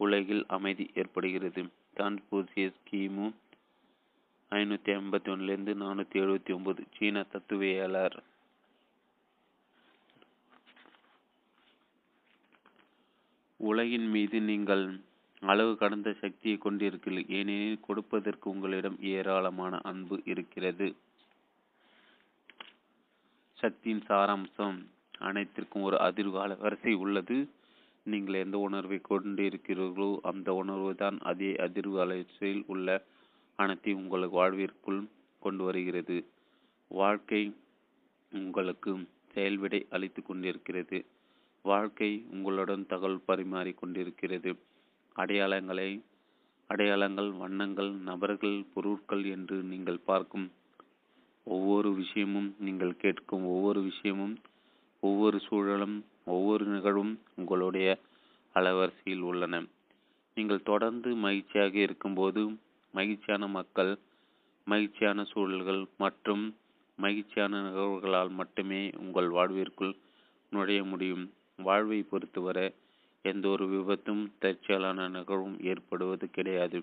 உலகில் அமைதி ஏற்படுகிறது. கான்பூசியஸ் கிமு 551 479 சீன தத்துவியலாளர். உலகின் மீது நீங்கள் அளவு கடந்த சக்தியை கொண்டிருக்கிறீர்கள், ஏனெனில் கொடுப்பதற்கு உங்களிடம் ஏராளமான அன்பு இருக்கிறது. சக்தியின் சாராம்சம். அனைத்திற்கும் ஒரு அதிர்கால வரிசை உள்ளது. நீங்கள் எந்த உணர்வை கொண்டிருக்கிறீர்களோ அந்த உணர்வு தான் அதே அதிர்வலையில் உள்ள அனைத்தை உங்களுக்கு வாழ்விற்குள் கொண்டு வருகிறது. வாழ்க்கை உங்களுக்கு செயல்விடை அளித்து கொண்டிருக்கிறது. வாழ்க்கை உங்களுடன் தகவல் பரிமாறி கொண்டிருக்கிறது. அடையாளங்கள், வண்ணங்கள், நபர்கள், பொருட்கள் என்று நீங்கள் பார்க்கும் ஒவ்வொரு விஷயமும், நீங்கள் கேட்கும் ஒவ்வொரு விஷயமும், ஒவ்வொரு சூழலும், ஒவ்வொரு நிகழ்வும் உங்களுடைய அலைவரிசையில் உள்ளன. நீங்கள் தொடர்ந்து மகிழ்ச்சியாக இருக்கும்போது மகிழ்ச்சியான மக்கள், மகிழ்ச்சியான சூழல்கள் மற்றும் மகிழ்ச்சியான நிகழ்வுகளால் மட்டுமே உங்கள் வாழ்விற்குள் நுழைய முடியும். வாழ்வை பொறுத்துவர எந்த ஒரு விபத்தும் தற்செயலான நிகழ்வும் ஏற்படுவது கிடையாது.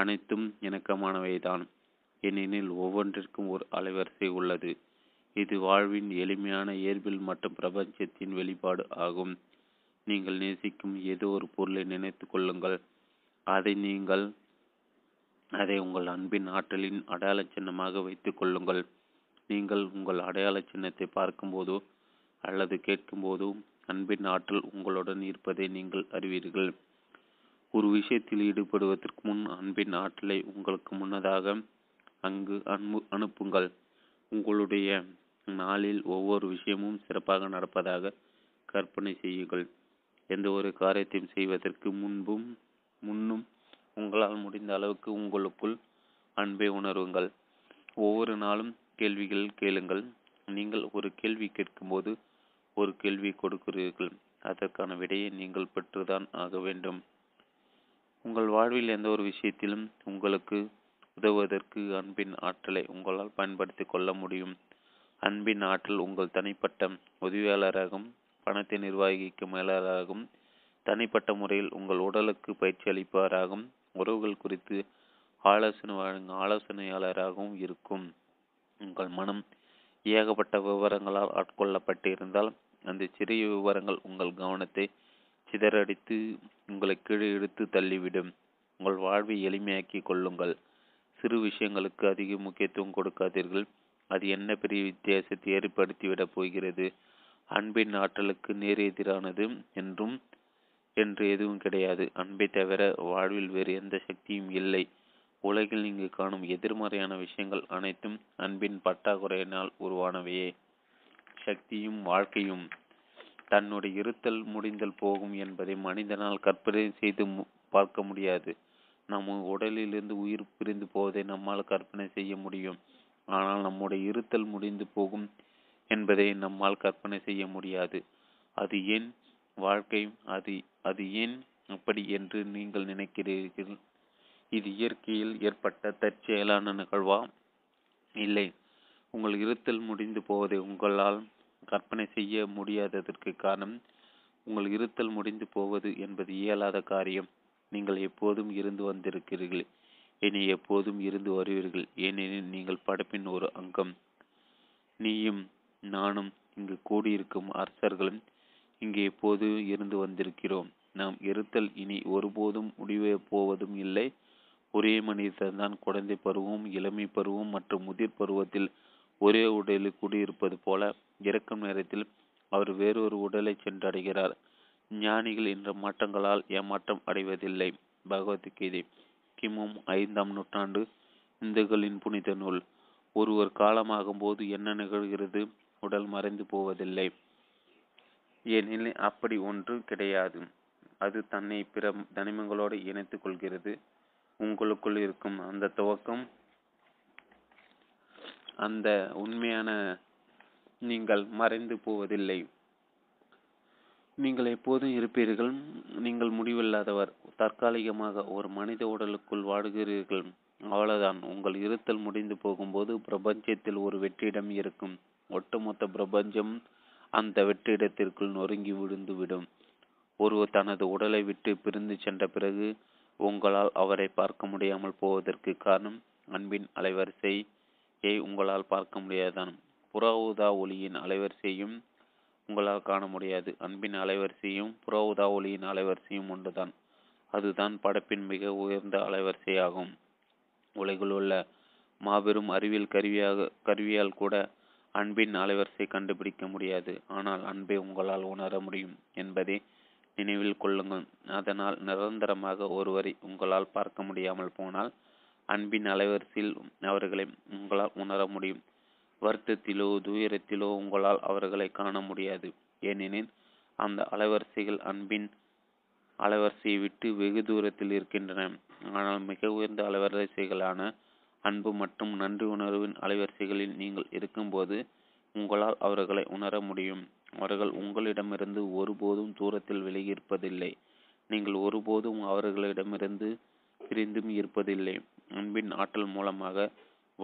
அனைத்தும் இணக்கமானவைதான். ஏனெனில் ஒவ்வொன்றிற்கும் ஒரு அலைவரிசை உள்ளது. இது வாழ்வின் எளிமையான இயல்பில் மற்றும் பிரபஞ்சத்தின் வெளிப்பாடு ஆகும். நீங்கள் நேசிக்கும் ஏதோ ஒரு பொருளை நினைத்து கொள்ளுங்கள். அதை உங்கள் அன்பின் ஆற்றலின் அடையாள சின்னமாக வைத்து கொள்ளுங்கள். நீங்கள் உங்கள் அடையாள சின்னத்தை பார்க்கும்போதோ அல்லது கேட்கும்போதோ அன்பின் ஆற்றல் உங்களுடன் இருப்பதை நீங்கள் அறிவீர்கள். ஒரு விஷயத்தில் ஈடுபடுவதற்கு முன் அன்பின் ஆற்றலை உங்களுக்கு முன்னதாக அங்கு அனுப்புங்கள். உங்களுடைய நாளில் ஒவ்வொரு விஷயமும் சிறப்பாக நடப்பதாக கற்பனை செய்யுங்கள். எந்த ஒரு காரியத்தையும் செய்வதற்கு முன்னும் உங்களால் முடிந்த அளவுக்கு உங்களுக்குள் அன்பை உணருங்கள். ஒவ்வொரு நாளும் கேள்விகள் கேளுங்கள். நீங்கள் ஒரு கேள்வி கேட்கும்போது ஒரு கேள்வி கொடுக்கிறீர்கள். அதற்கான விடையை நீங்கள் பெற்றுதான் ஆக வேண்டும். உங்கள் வாழ்வில் எந்த ஒரு விஷயத்திலும் உங்களுக்கு உதவுவதற்கு அன்பின் ஆற்றலை உங்களால் பயன்படுத்தி கொள்ள முடியும். அன்பின் ஆற்றல் உங்கள் தனிப்பட்ட உதவியாளராகவும் பணத்தை நிர்வகிக்கும் மேலாளராகவும் தனிப்பட்ட முறையில் உங்கள் உடலுக்கு பயிற்சி அளிப்பவராகவும் உறவுகள் குறித்து ஆலோசனை வழங்கும் ஆலோசனையாளராகவும் இருக்கும். உங்கள் மனம் ஏகப்பட்ட விவரங்களால் ஆட்கொள்ளப்பட்டிருந்தால் அந்த சிறிய விவரங்கள் உங்கள் கவனத்தை சிதறடித்து உங்களை கீழே இழுத்து தள்ளிவிடும். உங்கள் வாழ்வை எளிமையாக்கி கொள்ளுங்கள். சிறு விஷயங்களுக்கு அதிக முக்கியத்துவம் கொடுக்காதீர்கள். அது என்ன பெரிய வித்தியாசத்தை ஏற்படுத்திவிடப் போகிறது. அன்பின் ஆற்றலுக்கு நேர் எதிரானது என்று எதுவும் கிடையாது. அன்பை தவிர வாழ்வில் வேறு எந்த சக்தியும் இல்லை. உலகில் இங்கு காணும் எதிர்மறையான விஷயங்கள் அனைத்தும் அன்பின் பற்றாக்குறையினால் உருவானவையே. சக்தியும் வாழ்க்கையும் தன்னுடைய இருத்தல் முடிந்தல் போகும் என்பதை மனிதனால் கற்பனை செய்து பார்க்க முடியாது. நம் உடலிலிருந்து உயிர் பிரிந்து போவதை நம்மால் கற்பனை செய்ய முடியும். ஆனால் நம்முடைய இருத்தல் முடிந்து போகும் என்பதை நம்மால் கற்பனை செய்ய முடியாது. அது ஏன் வாழ்க்கை? அது ஏன் அப்படி என்று நீங்கள் நினைக்கிறீர்கள்? இது இயற்கையில் ஏற்பட்ட தற்செயலான நிகழ்வா? இல்லை, உங்கள் இருத்தல் முடிந்து போவதை உங்களால் கற்பனை செய்ய முடியாததற்கு காரணம் உங்கள் இருத்தல் முடிந்து போவது என்பது இயலாத காரியம். நீங்கள் எப்போதும் இருந்து வந்திருக்கிறீர்கள், இனி எப்போதும் இருந்து வருவீர்கள். ஏனெனில் நீங்கள் படைப்பின் ஒரு அங்கம். நீயும் நானும் இங்கு கூடியிருக்கும் அரசர்களும் இங்கே எப்போது இருந்து வந்திருக்கிறோம். நாம் இருத்தல் இனி ஒருபோதும் முடிவே போவதும் இல்லை. ஒரே மனிதன்தான் குழந்தை பருவம், இளமை பருவம் மற்றும் முதிர் பருவத்தில் ஒரே உடலில் கூடியிருப்பது போல இறக்கும் நேரத்தில் அவர் வேறொரு உடலை சென்றடைகிறார். ஞானிகள் என்ற மாற்றங்களால் ஏமாற்றம் அடைவதில்லை. பகவத்கீதை கிமு 5ஆம் நூற்றாண்டு இந்துக்களின் புனித நூல். ஒருவர் காலமாகும் போது என்ன நிகழ்கிறது? உடல் மறைந்து போவதில்லை. ஏனெனில் அப்படி ஒன்று கிடையாது. அது தன்னை பிற தனிமங்களோடு இணைத்து கொள்கிறது. உங்களுக்குள் இருக்கும் அந்த துவக்கம், அந்த உண்மையான நீங்கள் மறைந்து போவதில்லை. நீங்கள் எப்போதும் இருப்பீர்கள். நீங்கள் முடிவில்லாதவர். தற்காலிகமாக ஒரு மனித உடலுக்குள் வாடுகிறீர்கள், அவ்வளவுதான். உங்கள் இருத்தல் முடிந்து போகும்போது பிரபஞ்சத்தில் ஒரு வெற்றிடம் இருக்கும். ஒட்டுமொத்த பிரபஞ்சம் அந்த வெற்றிடத்திற்குள் நொறுங்கி விழுந்துவிடும். ஒருவர் தனது உடலை விட்டு பிரிந்து சென்ற பிறகு உங்களால் அவரை பார்க்க முடியாமல் போவதற்கு காரணம் அன்பின் அலைவரிசையை உங்களால் பார்க்க முடியாதான். புறஊதா ஒளியின் அலைவரிசையும் உங்களால் காண முடியாது. அன்பின் அலைவரிசையும் புறஊதா ஒளியின் அலைவரிசையும் ஒன்றுதான். அதுதான் படைப்பின் மிக உயர்ந்த அலைவரிசையாகும். உலகில் உள்ள மாபெரும் அறிவியல் கருவியால் கூட அன்பின் அலைவரிசை கண்டுபிடிக்க முடியாது. ஆனால் அன்பை உங்களால் உணர முடியும் என்பதை நினைவில் கொள்ளுங்கள். அதனால் நிரந்தரமாக ஒருவரை உங்களால் பார்க்க முடியாமல் போனால் அன்பின் அலைவரிசையில் அவர்களை உங்களால் உணர முடியும். வருத்தத்திலோ துயரத்திலோ உங்களால் அவர்களை காண முடியாது. ஏனெனில் அந்த அலைவரிசைகள் அன்பின் அலைவரிசையை விட்டு வெகு தூரத்தில் இருக்கின்றன. ஆனால் மிக உயர்ந்த அலைவரிசைகளான அன்பு மற்றும் நன்றி உணர்வின் அலைவரிசைகளில் நீங்கள் இருக்கும்போது உங்களால் அவர்களை உணர முடியும். அவர்கள் உங்களிடமிருந்து ஒருபோதும் தூரத்தில் விலகி இருப்பதில்லை. நீங்கள் ஒருபோதும் அவர்களிடமிருந்து பிரிந்தும் இருப்பதில்லை. அன்பின் ஆற்றல் மூலமாக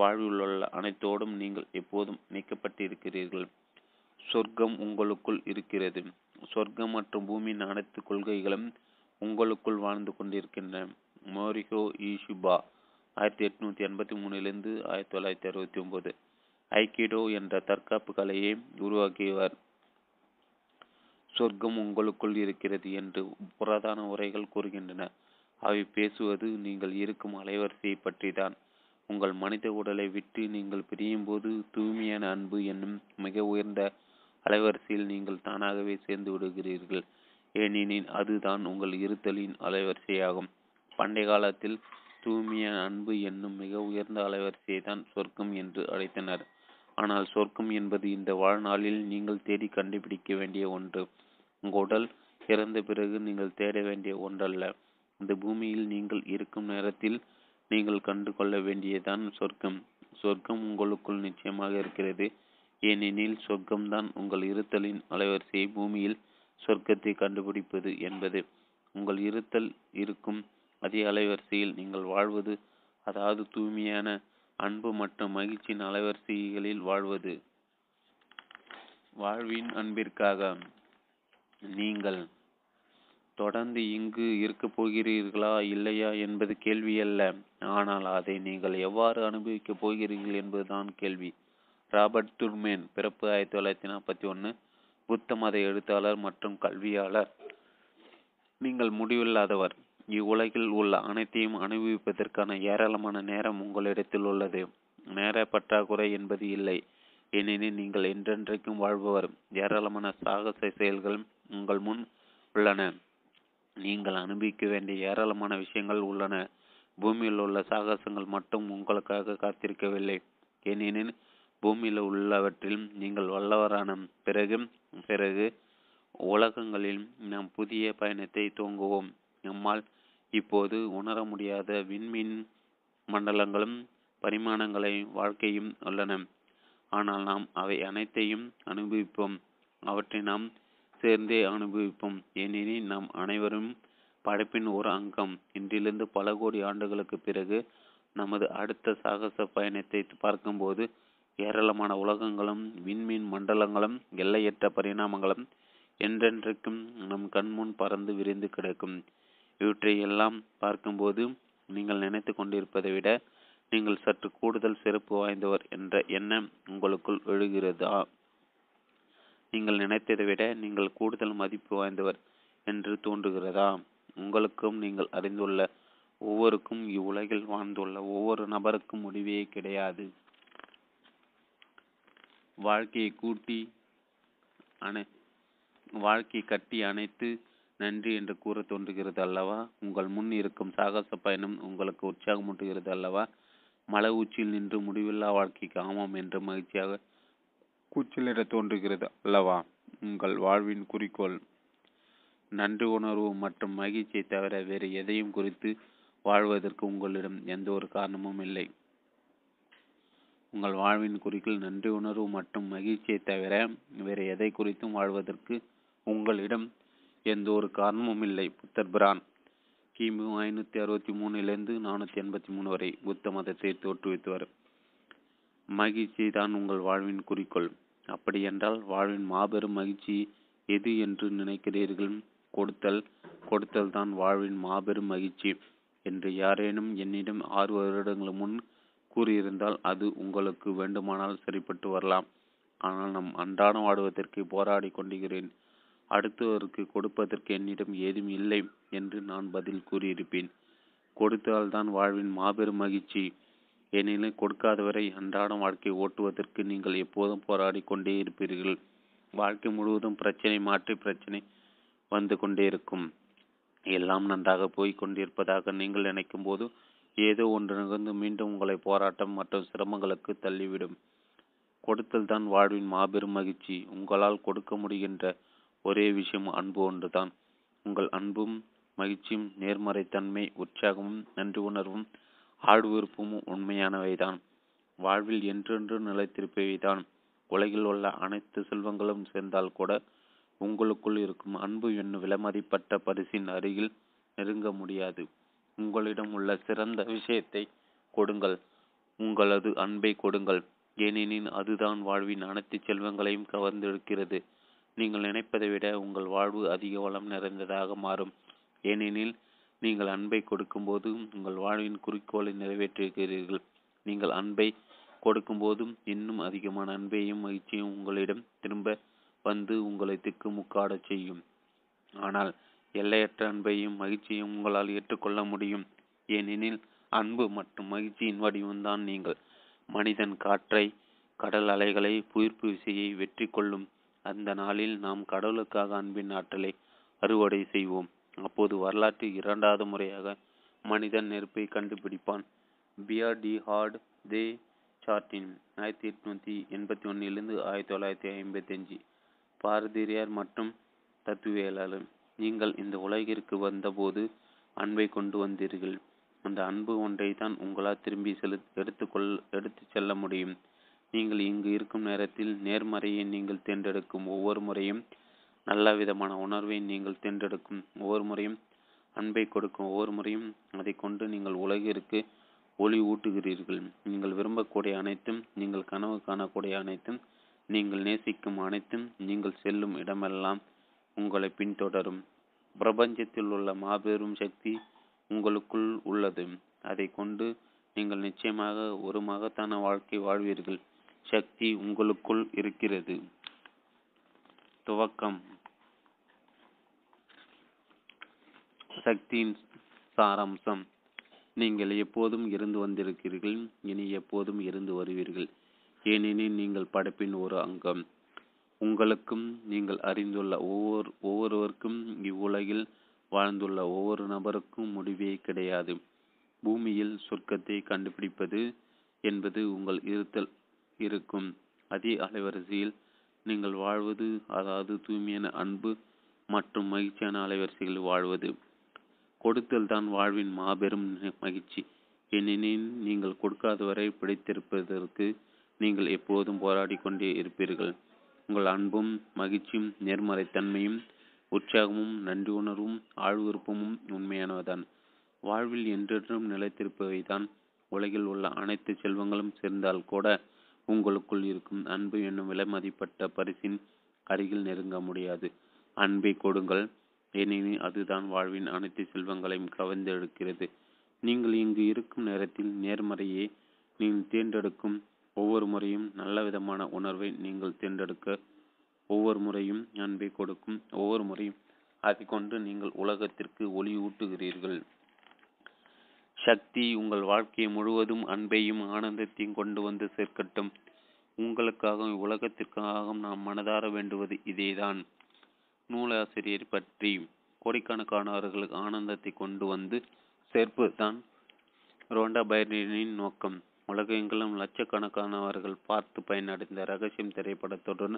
வாழ்விலுள்ள அனைத்தோடும் நீங்கள் எப்போதும் இணைக்கப்பட்டிருக்கிறீர்கள். சொர்க்கம் உங்களுக்குள் இருக்கிறது. சொர்க்கம் மற்றும் பூமியின் அனைத்து கொள்கைகளும் உங்களுக்குள் வாழ்ந்து கொண்டிருக்கின்றன. மோரிஹோ ஈஷுபா 1883 1969 ஐக்கிடோ என்ற தற்காப்பு கலையை உருவாக்கியவர். சொர்க்கம் உங்களுக்குள் இருக்கிறது என்று புராதான உரைகள் கூறுகின்றன. அவை பேசுவது நீங்கள் இருக்கும் அலைவரிசையை பற்றி தான். உங்கள் மனித உடலை விட்டு நீங்கள் பிரியும் போது தூய்மையான அன்பு என்னும் மிக உயர்ந்த அலைவரிசையில் நீங்கள் தானாகவே சேர்ந்து விடுகிறீர்கள். ஏனெனில் அதுதான் உங்கள் இருத்தலின் அலைவரிசையாகும். பண்டைய காலத்தில் தூய்மையான அன்பு என்னும் மிக உயர்ந்த அலைவரிசையை தான் சொர்க்கம் என்று அழைத்தனர். ஆனால் சொர்க்கம் என்பது இந்த வாழ்நாளில் நீங்கள் தேடி கண்டுபிடிக்க வேண்டிய ஒன்று, உங்கள் உடல் இறந்த பிறகு நீங்கள் தேட வேண்டிய ஒன்றல்ல. இந்த பூமியில் நீங்கள் இருக்கும் நேரத்தில் நீங்கள் கண்டு கொள்ள வேண்டியதான் சொர்க்கம். சொர்க்கம் உங்களுக்குள் நிச்சயமாக இருக்கிறது. ஏனெனில் சொர்க்கம்தான் உங்கள் இருத்தலின் அலைவரிசையை பூமியில் சொர்க்கத்தை கண்டுபிடிப்பது என்பது. உங்கள் இருத்தல் இருக்கும் அதே அலைவரிசையில் நீங்கள் வாழ்வது, அதாவது தூய்மையான அன்பு மற்றும் மகிழ்ச்சியின் அலைவரிசைகளில் வாழ்வது. வாழ்வின் அன்பிற்காக நீங்கள் தொடர்ந்து இங்கு இருக்கப் போகிறீர்களா இல்லையா என்பது கேள்வி அல்ல, ஆனால் அதை நீங்கள் எவ்வாறு அனுபவிக்கப் போகிறீர்கள் என்பதுதான் கேள்வி. ராபர்ட் துர்மேன் பிறப்பு 1941 புத்த மத எழுத்தாளர் மற்றும் கல்வியாளர். நீங்கள் முடிவில்லாதவர். இவ்வுலகில் உள்ள அனைத்தையும் அனுபவிப்பதற்கான ஏராளமான நேரம் உங்களிடத்தில் உள்ளது. நேர பற்றாக்குறை என்பது இல்லை, ஏனெனில் நீங்கள் என்றென்றைக்கும் வாழ்பவர். ஏராளமான சாகச செயல்கள் உங்கள் முன் உள்ளன. நீங்கள் அனுபவிக்க வேண்டிய ஏராளமான விஷயங்கள் உள்ளன. பூமியில் உள்ள சாகசங்கள் மட்டும் உங்களுக்காக காத்திருக்கவில்லை, ஏனெனில் பூமியில் உள்ளவற்றில் நீங்கள் வல்லவரான பிறகு உலகங்களில் நாம் புதிய பயணத்தை துவங்குவோம். நம்மால் இப்போது உணர முடியாத விண்மீன் மண்டலங்களும் பரிமாணங்களை வாழ்க்கையும் உள்ளன. ஆனால் நாம் அவை அனைத்தையும் அனுபவிப்போம். அவற்றை நாம் சேர்ந்தே அனுபவிப்போம், ஏனெனில் நாம் அனைவரும் படைப்பின் ஒரு அங்கம். இன்றிலிருந்து பல கோடி ஆண்டுகளுக்கு பிறகு நமது அடுத்த சாகச பயணத்தை பார்க்கும்போது ஏராளமான உலகங்களும் விண்மீன் மண்டலங்களும் எல்லையற்ற பரிணாமங்களும் என்றென்றைக்கும் நம் கண்முன் பறந்து விரிந்து கிடக்கும். இவற்றை எல்லாம் பார்க்கும்போது நீங்கள் நினைத்து கொண்டிருப்பதை விட நீங்கள் சற்று கூடுதல் சிறப்பு வாய்ந்தவர் என்ற எண்ணம் உங்களுக்குள் எழுகிறதா? நீங்கள் நினைத்ததை விட நீங்கள் கூடுதல் மதிப்பு வாய்ந்தவர் என்று தோன்றுகிறதா? உங்களுக்கும் நீங்கள் அறிந்துள்ள ஒவ்வொருக்கும் இவ்வுலகில் வாழ்ந்துள்ள ஒவ்வொரு நபருக்கும் முடிவே கிடையாது. வாழ்க்கையை கட்டி அணைத்து நன்றி என்று கூற தோன்றுகிறது அல்லவா? உங்கள் முன் இருக்கும் சாகச பயணம் உங்களுக்கு உற்சாகமூட்டுகிறது அல்லவா? மலை உச்சியில் நின்று முடிவில்லா வாழ்க்கைக்கு ஆமாம் என்று மகிழ்ச்சியாக கூச்சலிட தோன்றுகிறது அல்லவா? உங்கள் வாழ்வின் குறிக்கோள் நன்றி உணர்வு மற்றும் மகிழ்ச்சியை தவிர வேறு எதையும் குறித்து வாழ்வதற்கு உங்களிடம் எந்த ஒரு காரணமும் இல்லை. உங்கள் வாழ்வின் குறிக்கோள் நன்றி உணர்வு மற்றும் மகிழ்ச்சியை தவிர வேறு எதை குறித்தும் வாழ்வதற்கு உங்களிடம் எந்த ஒரு காரணமும் இல்லை. புத்தர் பிரான் கிமு 563 483 வரை புத்த மதத்தை தோற்றுவித்தவர். மகிழ்ச்சி தான் உங்கள் வாழ்வின் குறிக்கோள். அப்படி என்றால் வாழ்வின் மாபெரும் மகிழ்ச்சி எது என்று நினைக்கிறீர்கள்? கொடுத்தல் தான் வாழ்வின் மாபெரும் மகிழ்ச்சி என்று யாரேனும் என்னிடம் 6 வருடங்கள் முன் கூறியிருந்தால் அது உங்களுக்கு வேண்டுமானால் சரிப்பட்டு வரலாம். ஆனால் நம் அன்றாடம் வாடுவதற்கு போராடி கொண்டிருக்கிறேன். அடுத்தவருக்கு கொடுப்பதற்கு என்னிடம் ஏதும் இல்லை என்று நான் பதில் கூறியிருப்பேன். கொடுத்தால் தான் வாழ்வின் மாபெரும் மகிழ்ச்சி. ஏனெனில் கொடுக்காதவரை அன்றாடம் வாழ்க்கை ஓட்டுவதற்கு நீங்கள் எப்போதும் போராடி கொண்டே இருப்பீர்கள். வாழ்க்கை முழுவதும் பிரச்சனை மாற்றி பிரச்சனை வந்து கொண்டே இருக்கும். எல்லாம் நன்றாக போய் கொண்டிருப்பதாக நீங்கள் நினைக்கும் போது ஏதோ ஒன்று நிகழ்ந்து மீண்டும் உங்களை போராட்டம் மற்றும் சிரமங்களுக்கு தள்ளிவிடும். கொடுத்தல் தான் வாழ்வின் மாபெரும் மகிழ்ச்சி. உங்களால் கொடுக்க முடிகின்ற ஒரே விஷயம் அன்பு ஒன்று தான். உங்கள் அன்பும் மகிழ்ச்சியும் நேர்மறைத்தன்மை உற்சாகமும் நன்றி உணர்வும் ஆழ்விருப்பும் உண்மையானவைதான். வாழ்வில் என்றென்று நிலைத்திருப்பவைதான். உலகில் உள்ள அனைத்து செல்வங்களும் சேர்ந்தால் கூட உங்களுக்குள் இருக்கும் அன்பு என்னும் விலைமதிப்பற்ற பரிசின் அருகில் நெருங்க முடியாது. உங்களிடம் உள்ள சிறந்த விஷயத்தை கொடுங்கள், உங்களது அன்பை கொடுங்கள். ஏனெனில் அதுதான் வாழ்வின் அனைத்து செல்வங்களையும் கவர்ந்தெடுக்கிறது. நீங்கள் நினைப்பதை விட உங்கள் வாழ்வு அதிக வளம் நிறைந்ததாக மாறும். ஏனெனில் நீங்கள் அன்பை கொடுக்கும்போதும் உங்கள் வாழ்வின் குறிக்கோளை நிறைவேற்றியிருக்கிறீர்கள். நீங்கள் அன்பை கொடுக்கும்போதும் இன்னும் அதிகமான அன்பையும் மகிழ்ச்சியும் உங்களிடம் திரும்ப வந்து உங்களை திக்குமுக்காடச் செய்யும். ஆனால் எல்லையற்ற அன்பையும் மகிழ்ச்சியும் உங்களால் ஏற்றுக்கொள்ள முடியும். ஏனெனில் அன்பு மற்றும் மகிழ்ச்சியின் வடிவம்தான் நீங்கள். மனிதன் காற்றை, கடல் அலைகளை, புயிர்ப்பு விசையை வெற்றி கொள்ளும். அந்த நாளில் நாம் கடவுளுக்காக அன்பின் ஆற்றலை அறுவடை செய்வோம். அப்போது வரலாற்று இரண்டாவது முறையாக மனிதன் நெருப்பை கண்டுபிடிப்பான். Pierre Teilhard de Chardin 1881 1955. பாரதியார் மற்றும் தத்துவியலாளர். நீங்கள் இந்த உலகிற்கு வந்தபோது அன்பை கொண்டு வந்தீர்கள். அந்த அன்பு ஒன்றை தான் உங்களால் திரும்பி எடுத்து செல்ல முடியும். நீங்கள் இங்கு இருக்கும் நேரத்தில் நேர்மறையை நீங்கள் தேர்ந்தெடுக்கும் ஒவ்வொரு முறையும், நல்ல விதமான உணர்வை நீங்கள் தேர்ந்தெடுக்கும் ஒவ்வொரு முறையும், அன்பை கொடுக்கும் ஒவ்வொரு முறையும், அதை கொண்டு நீங்கள் உலகிற்கு ஒளி ஊட்டுகிறீர்கள். நீங்கள் விரும்பக்கூடிய அனைத்தும், நீங்கள் கனவு காணக்கூடிய அனைத்தும், நீங்கள் நேசிக்கும் அனைத்தும், நீங்கள் செல்லும் இடமெல்லாம் உங்களை பின்தொடரும். பிரபஞ்சத்தில் உள்ள மாபெரும் சக்தி உங்களுக்குள் உள்ளது. அதை கொண்டு நீங்கள் நிச்சயமாக ஒரு மகத்தான வாழ்க்கை வாழ்வீர்கள். சக்தி உங்களுக்குள் இருக்கிறது. துவக்கம். சக்தியின் சாராம்சம். நீங்கள் எப்போதும் இருந்து வந்திருக்கிறீர்கள், இனி எப்போதும் இருந்து வருவீர்கள். ஏனெனில் நீங்கள் படைப்பின் ஒரு அங்கம். உங்களுக்கும் நீங்கள் அறிந்துள்ள ஒவ்வொருவருக்கும், இவ்வுலகில் வாழ்ந்துள்ள ஒவ்வொரு நபருக்கும் முடிவே கிடையாது. பூமியில் சொர்க்கத்தை கண்டுபிடிப்பது என்பது உங்கள் இருத்தல் இருக்கும் அதே அலைவரிசையில் நீங்கள் வாழ்வது, அதாவது தூய்மையான அன்பு மற்றும் மகிழ்ச்சியான அலைவரிசையில் வாழ்வது. கொடுத்தல் தான் வாழ்வின் மாபெரும் மகிழ்ச்சி. ஏனெனில் நீங்கள் கொடுக்காதவரை பிடித்திருப்பதற்கு நீங்கள் எப்போதும் போராடி கொண்டே இருப்பீர்கள். உங்கள் அன்பும் மகிழ்ச்சியும் நேர்மறைத்தன்மையும் உற்சாகமும் நன்றி உணர்வும் ஆழ்விருப்பமும் உண்மையானவதான். வாழ்வில் என்றென்றும் நிலைத்திருப்பவைதான் உலகில் உள்ள அனைத்து செல்வங்களும் சேர்ந்தால் கூட உங்களுக்குள் இருக்கும் அன்பு என்னும் விலைமதிப்பட்ட பரிசின் அருகில் நெருங்க முடியாது. அன்பை கொடுங்கள், ஏனெனில் அதுதான் வாழ்வின் அனைத்து செல்வங்களையும் கவர்ந்தெடுக்கிறது. நீங்கள் இங்கு இருக்கும் நேரத்தில் நேர்மறையே நீங்கள் தேர்ந்தெடுக்கும் ஒவ்வொரு முறையும், நல்ல விதமான உணர்வை நீங்கள் தேர்ந்தெடுக்க ஒவ்வொரு முறையும், அன்பை கொடுக்கும் ஒவ்வொரு முறையும், அதை கொண்டு நீங்கள் உலகத்திற்கு ஒளியூட்டுகிறீர்கள். சக்தி உங்கள் வாழ்க்கையை முழுவதும் அன்பையும் ஆனந்தத்தையும் கொண்டு வந்து சேர்க்கட்டும். உங்களுக்காகவும் உலகத்திற்காகவும் நாம் மனதார வேண்டுவது இதேதான். நூலாசிரியர் பற்றி. கோடிக்கணக்கானவர்களுக்கு ஆனந்தத்தை கொண்டு வந்து சேர்ப்பதுதான் ரோண்டா பைரனின் நோக்கம். உலகெங்கிலும் லட்சக்கணக்கானவர்கள் பார்த்து பயனடைந்த ரகசியம் திரைப்படத்துடன்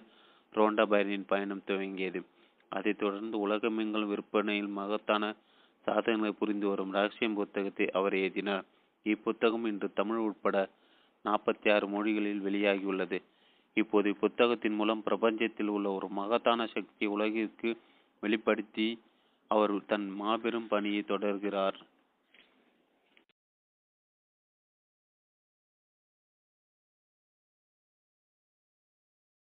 ரோண்டா பைரனின் பயணம் துவங்கியது. அதைத் தொடர்ந்து உலகமெங்கிலும் விற்பனையில் மகத்தான சாதனை புரிந்து வரும் ரகசியம் புத்தகத்தை அவர் எழுதினார். இப்புத்தகம் இன்று தமிழ் உட்பட 46 மொழிகளில் வெளியாகியுள்ளது. இப்போது இப்புத்தகத்தின் மூலம் பிரபஞ்சத்தில் உள்ள ஒரு மகத்தான சக்தியை உலகிற்கு வெளிப்படுத்தி அவர் தன் மாபெரும் பணியை தொடர்கிறார்.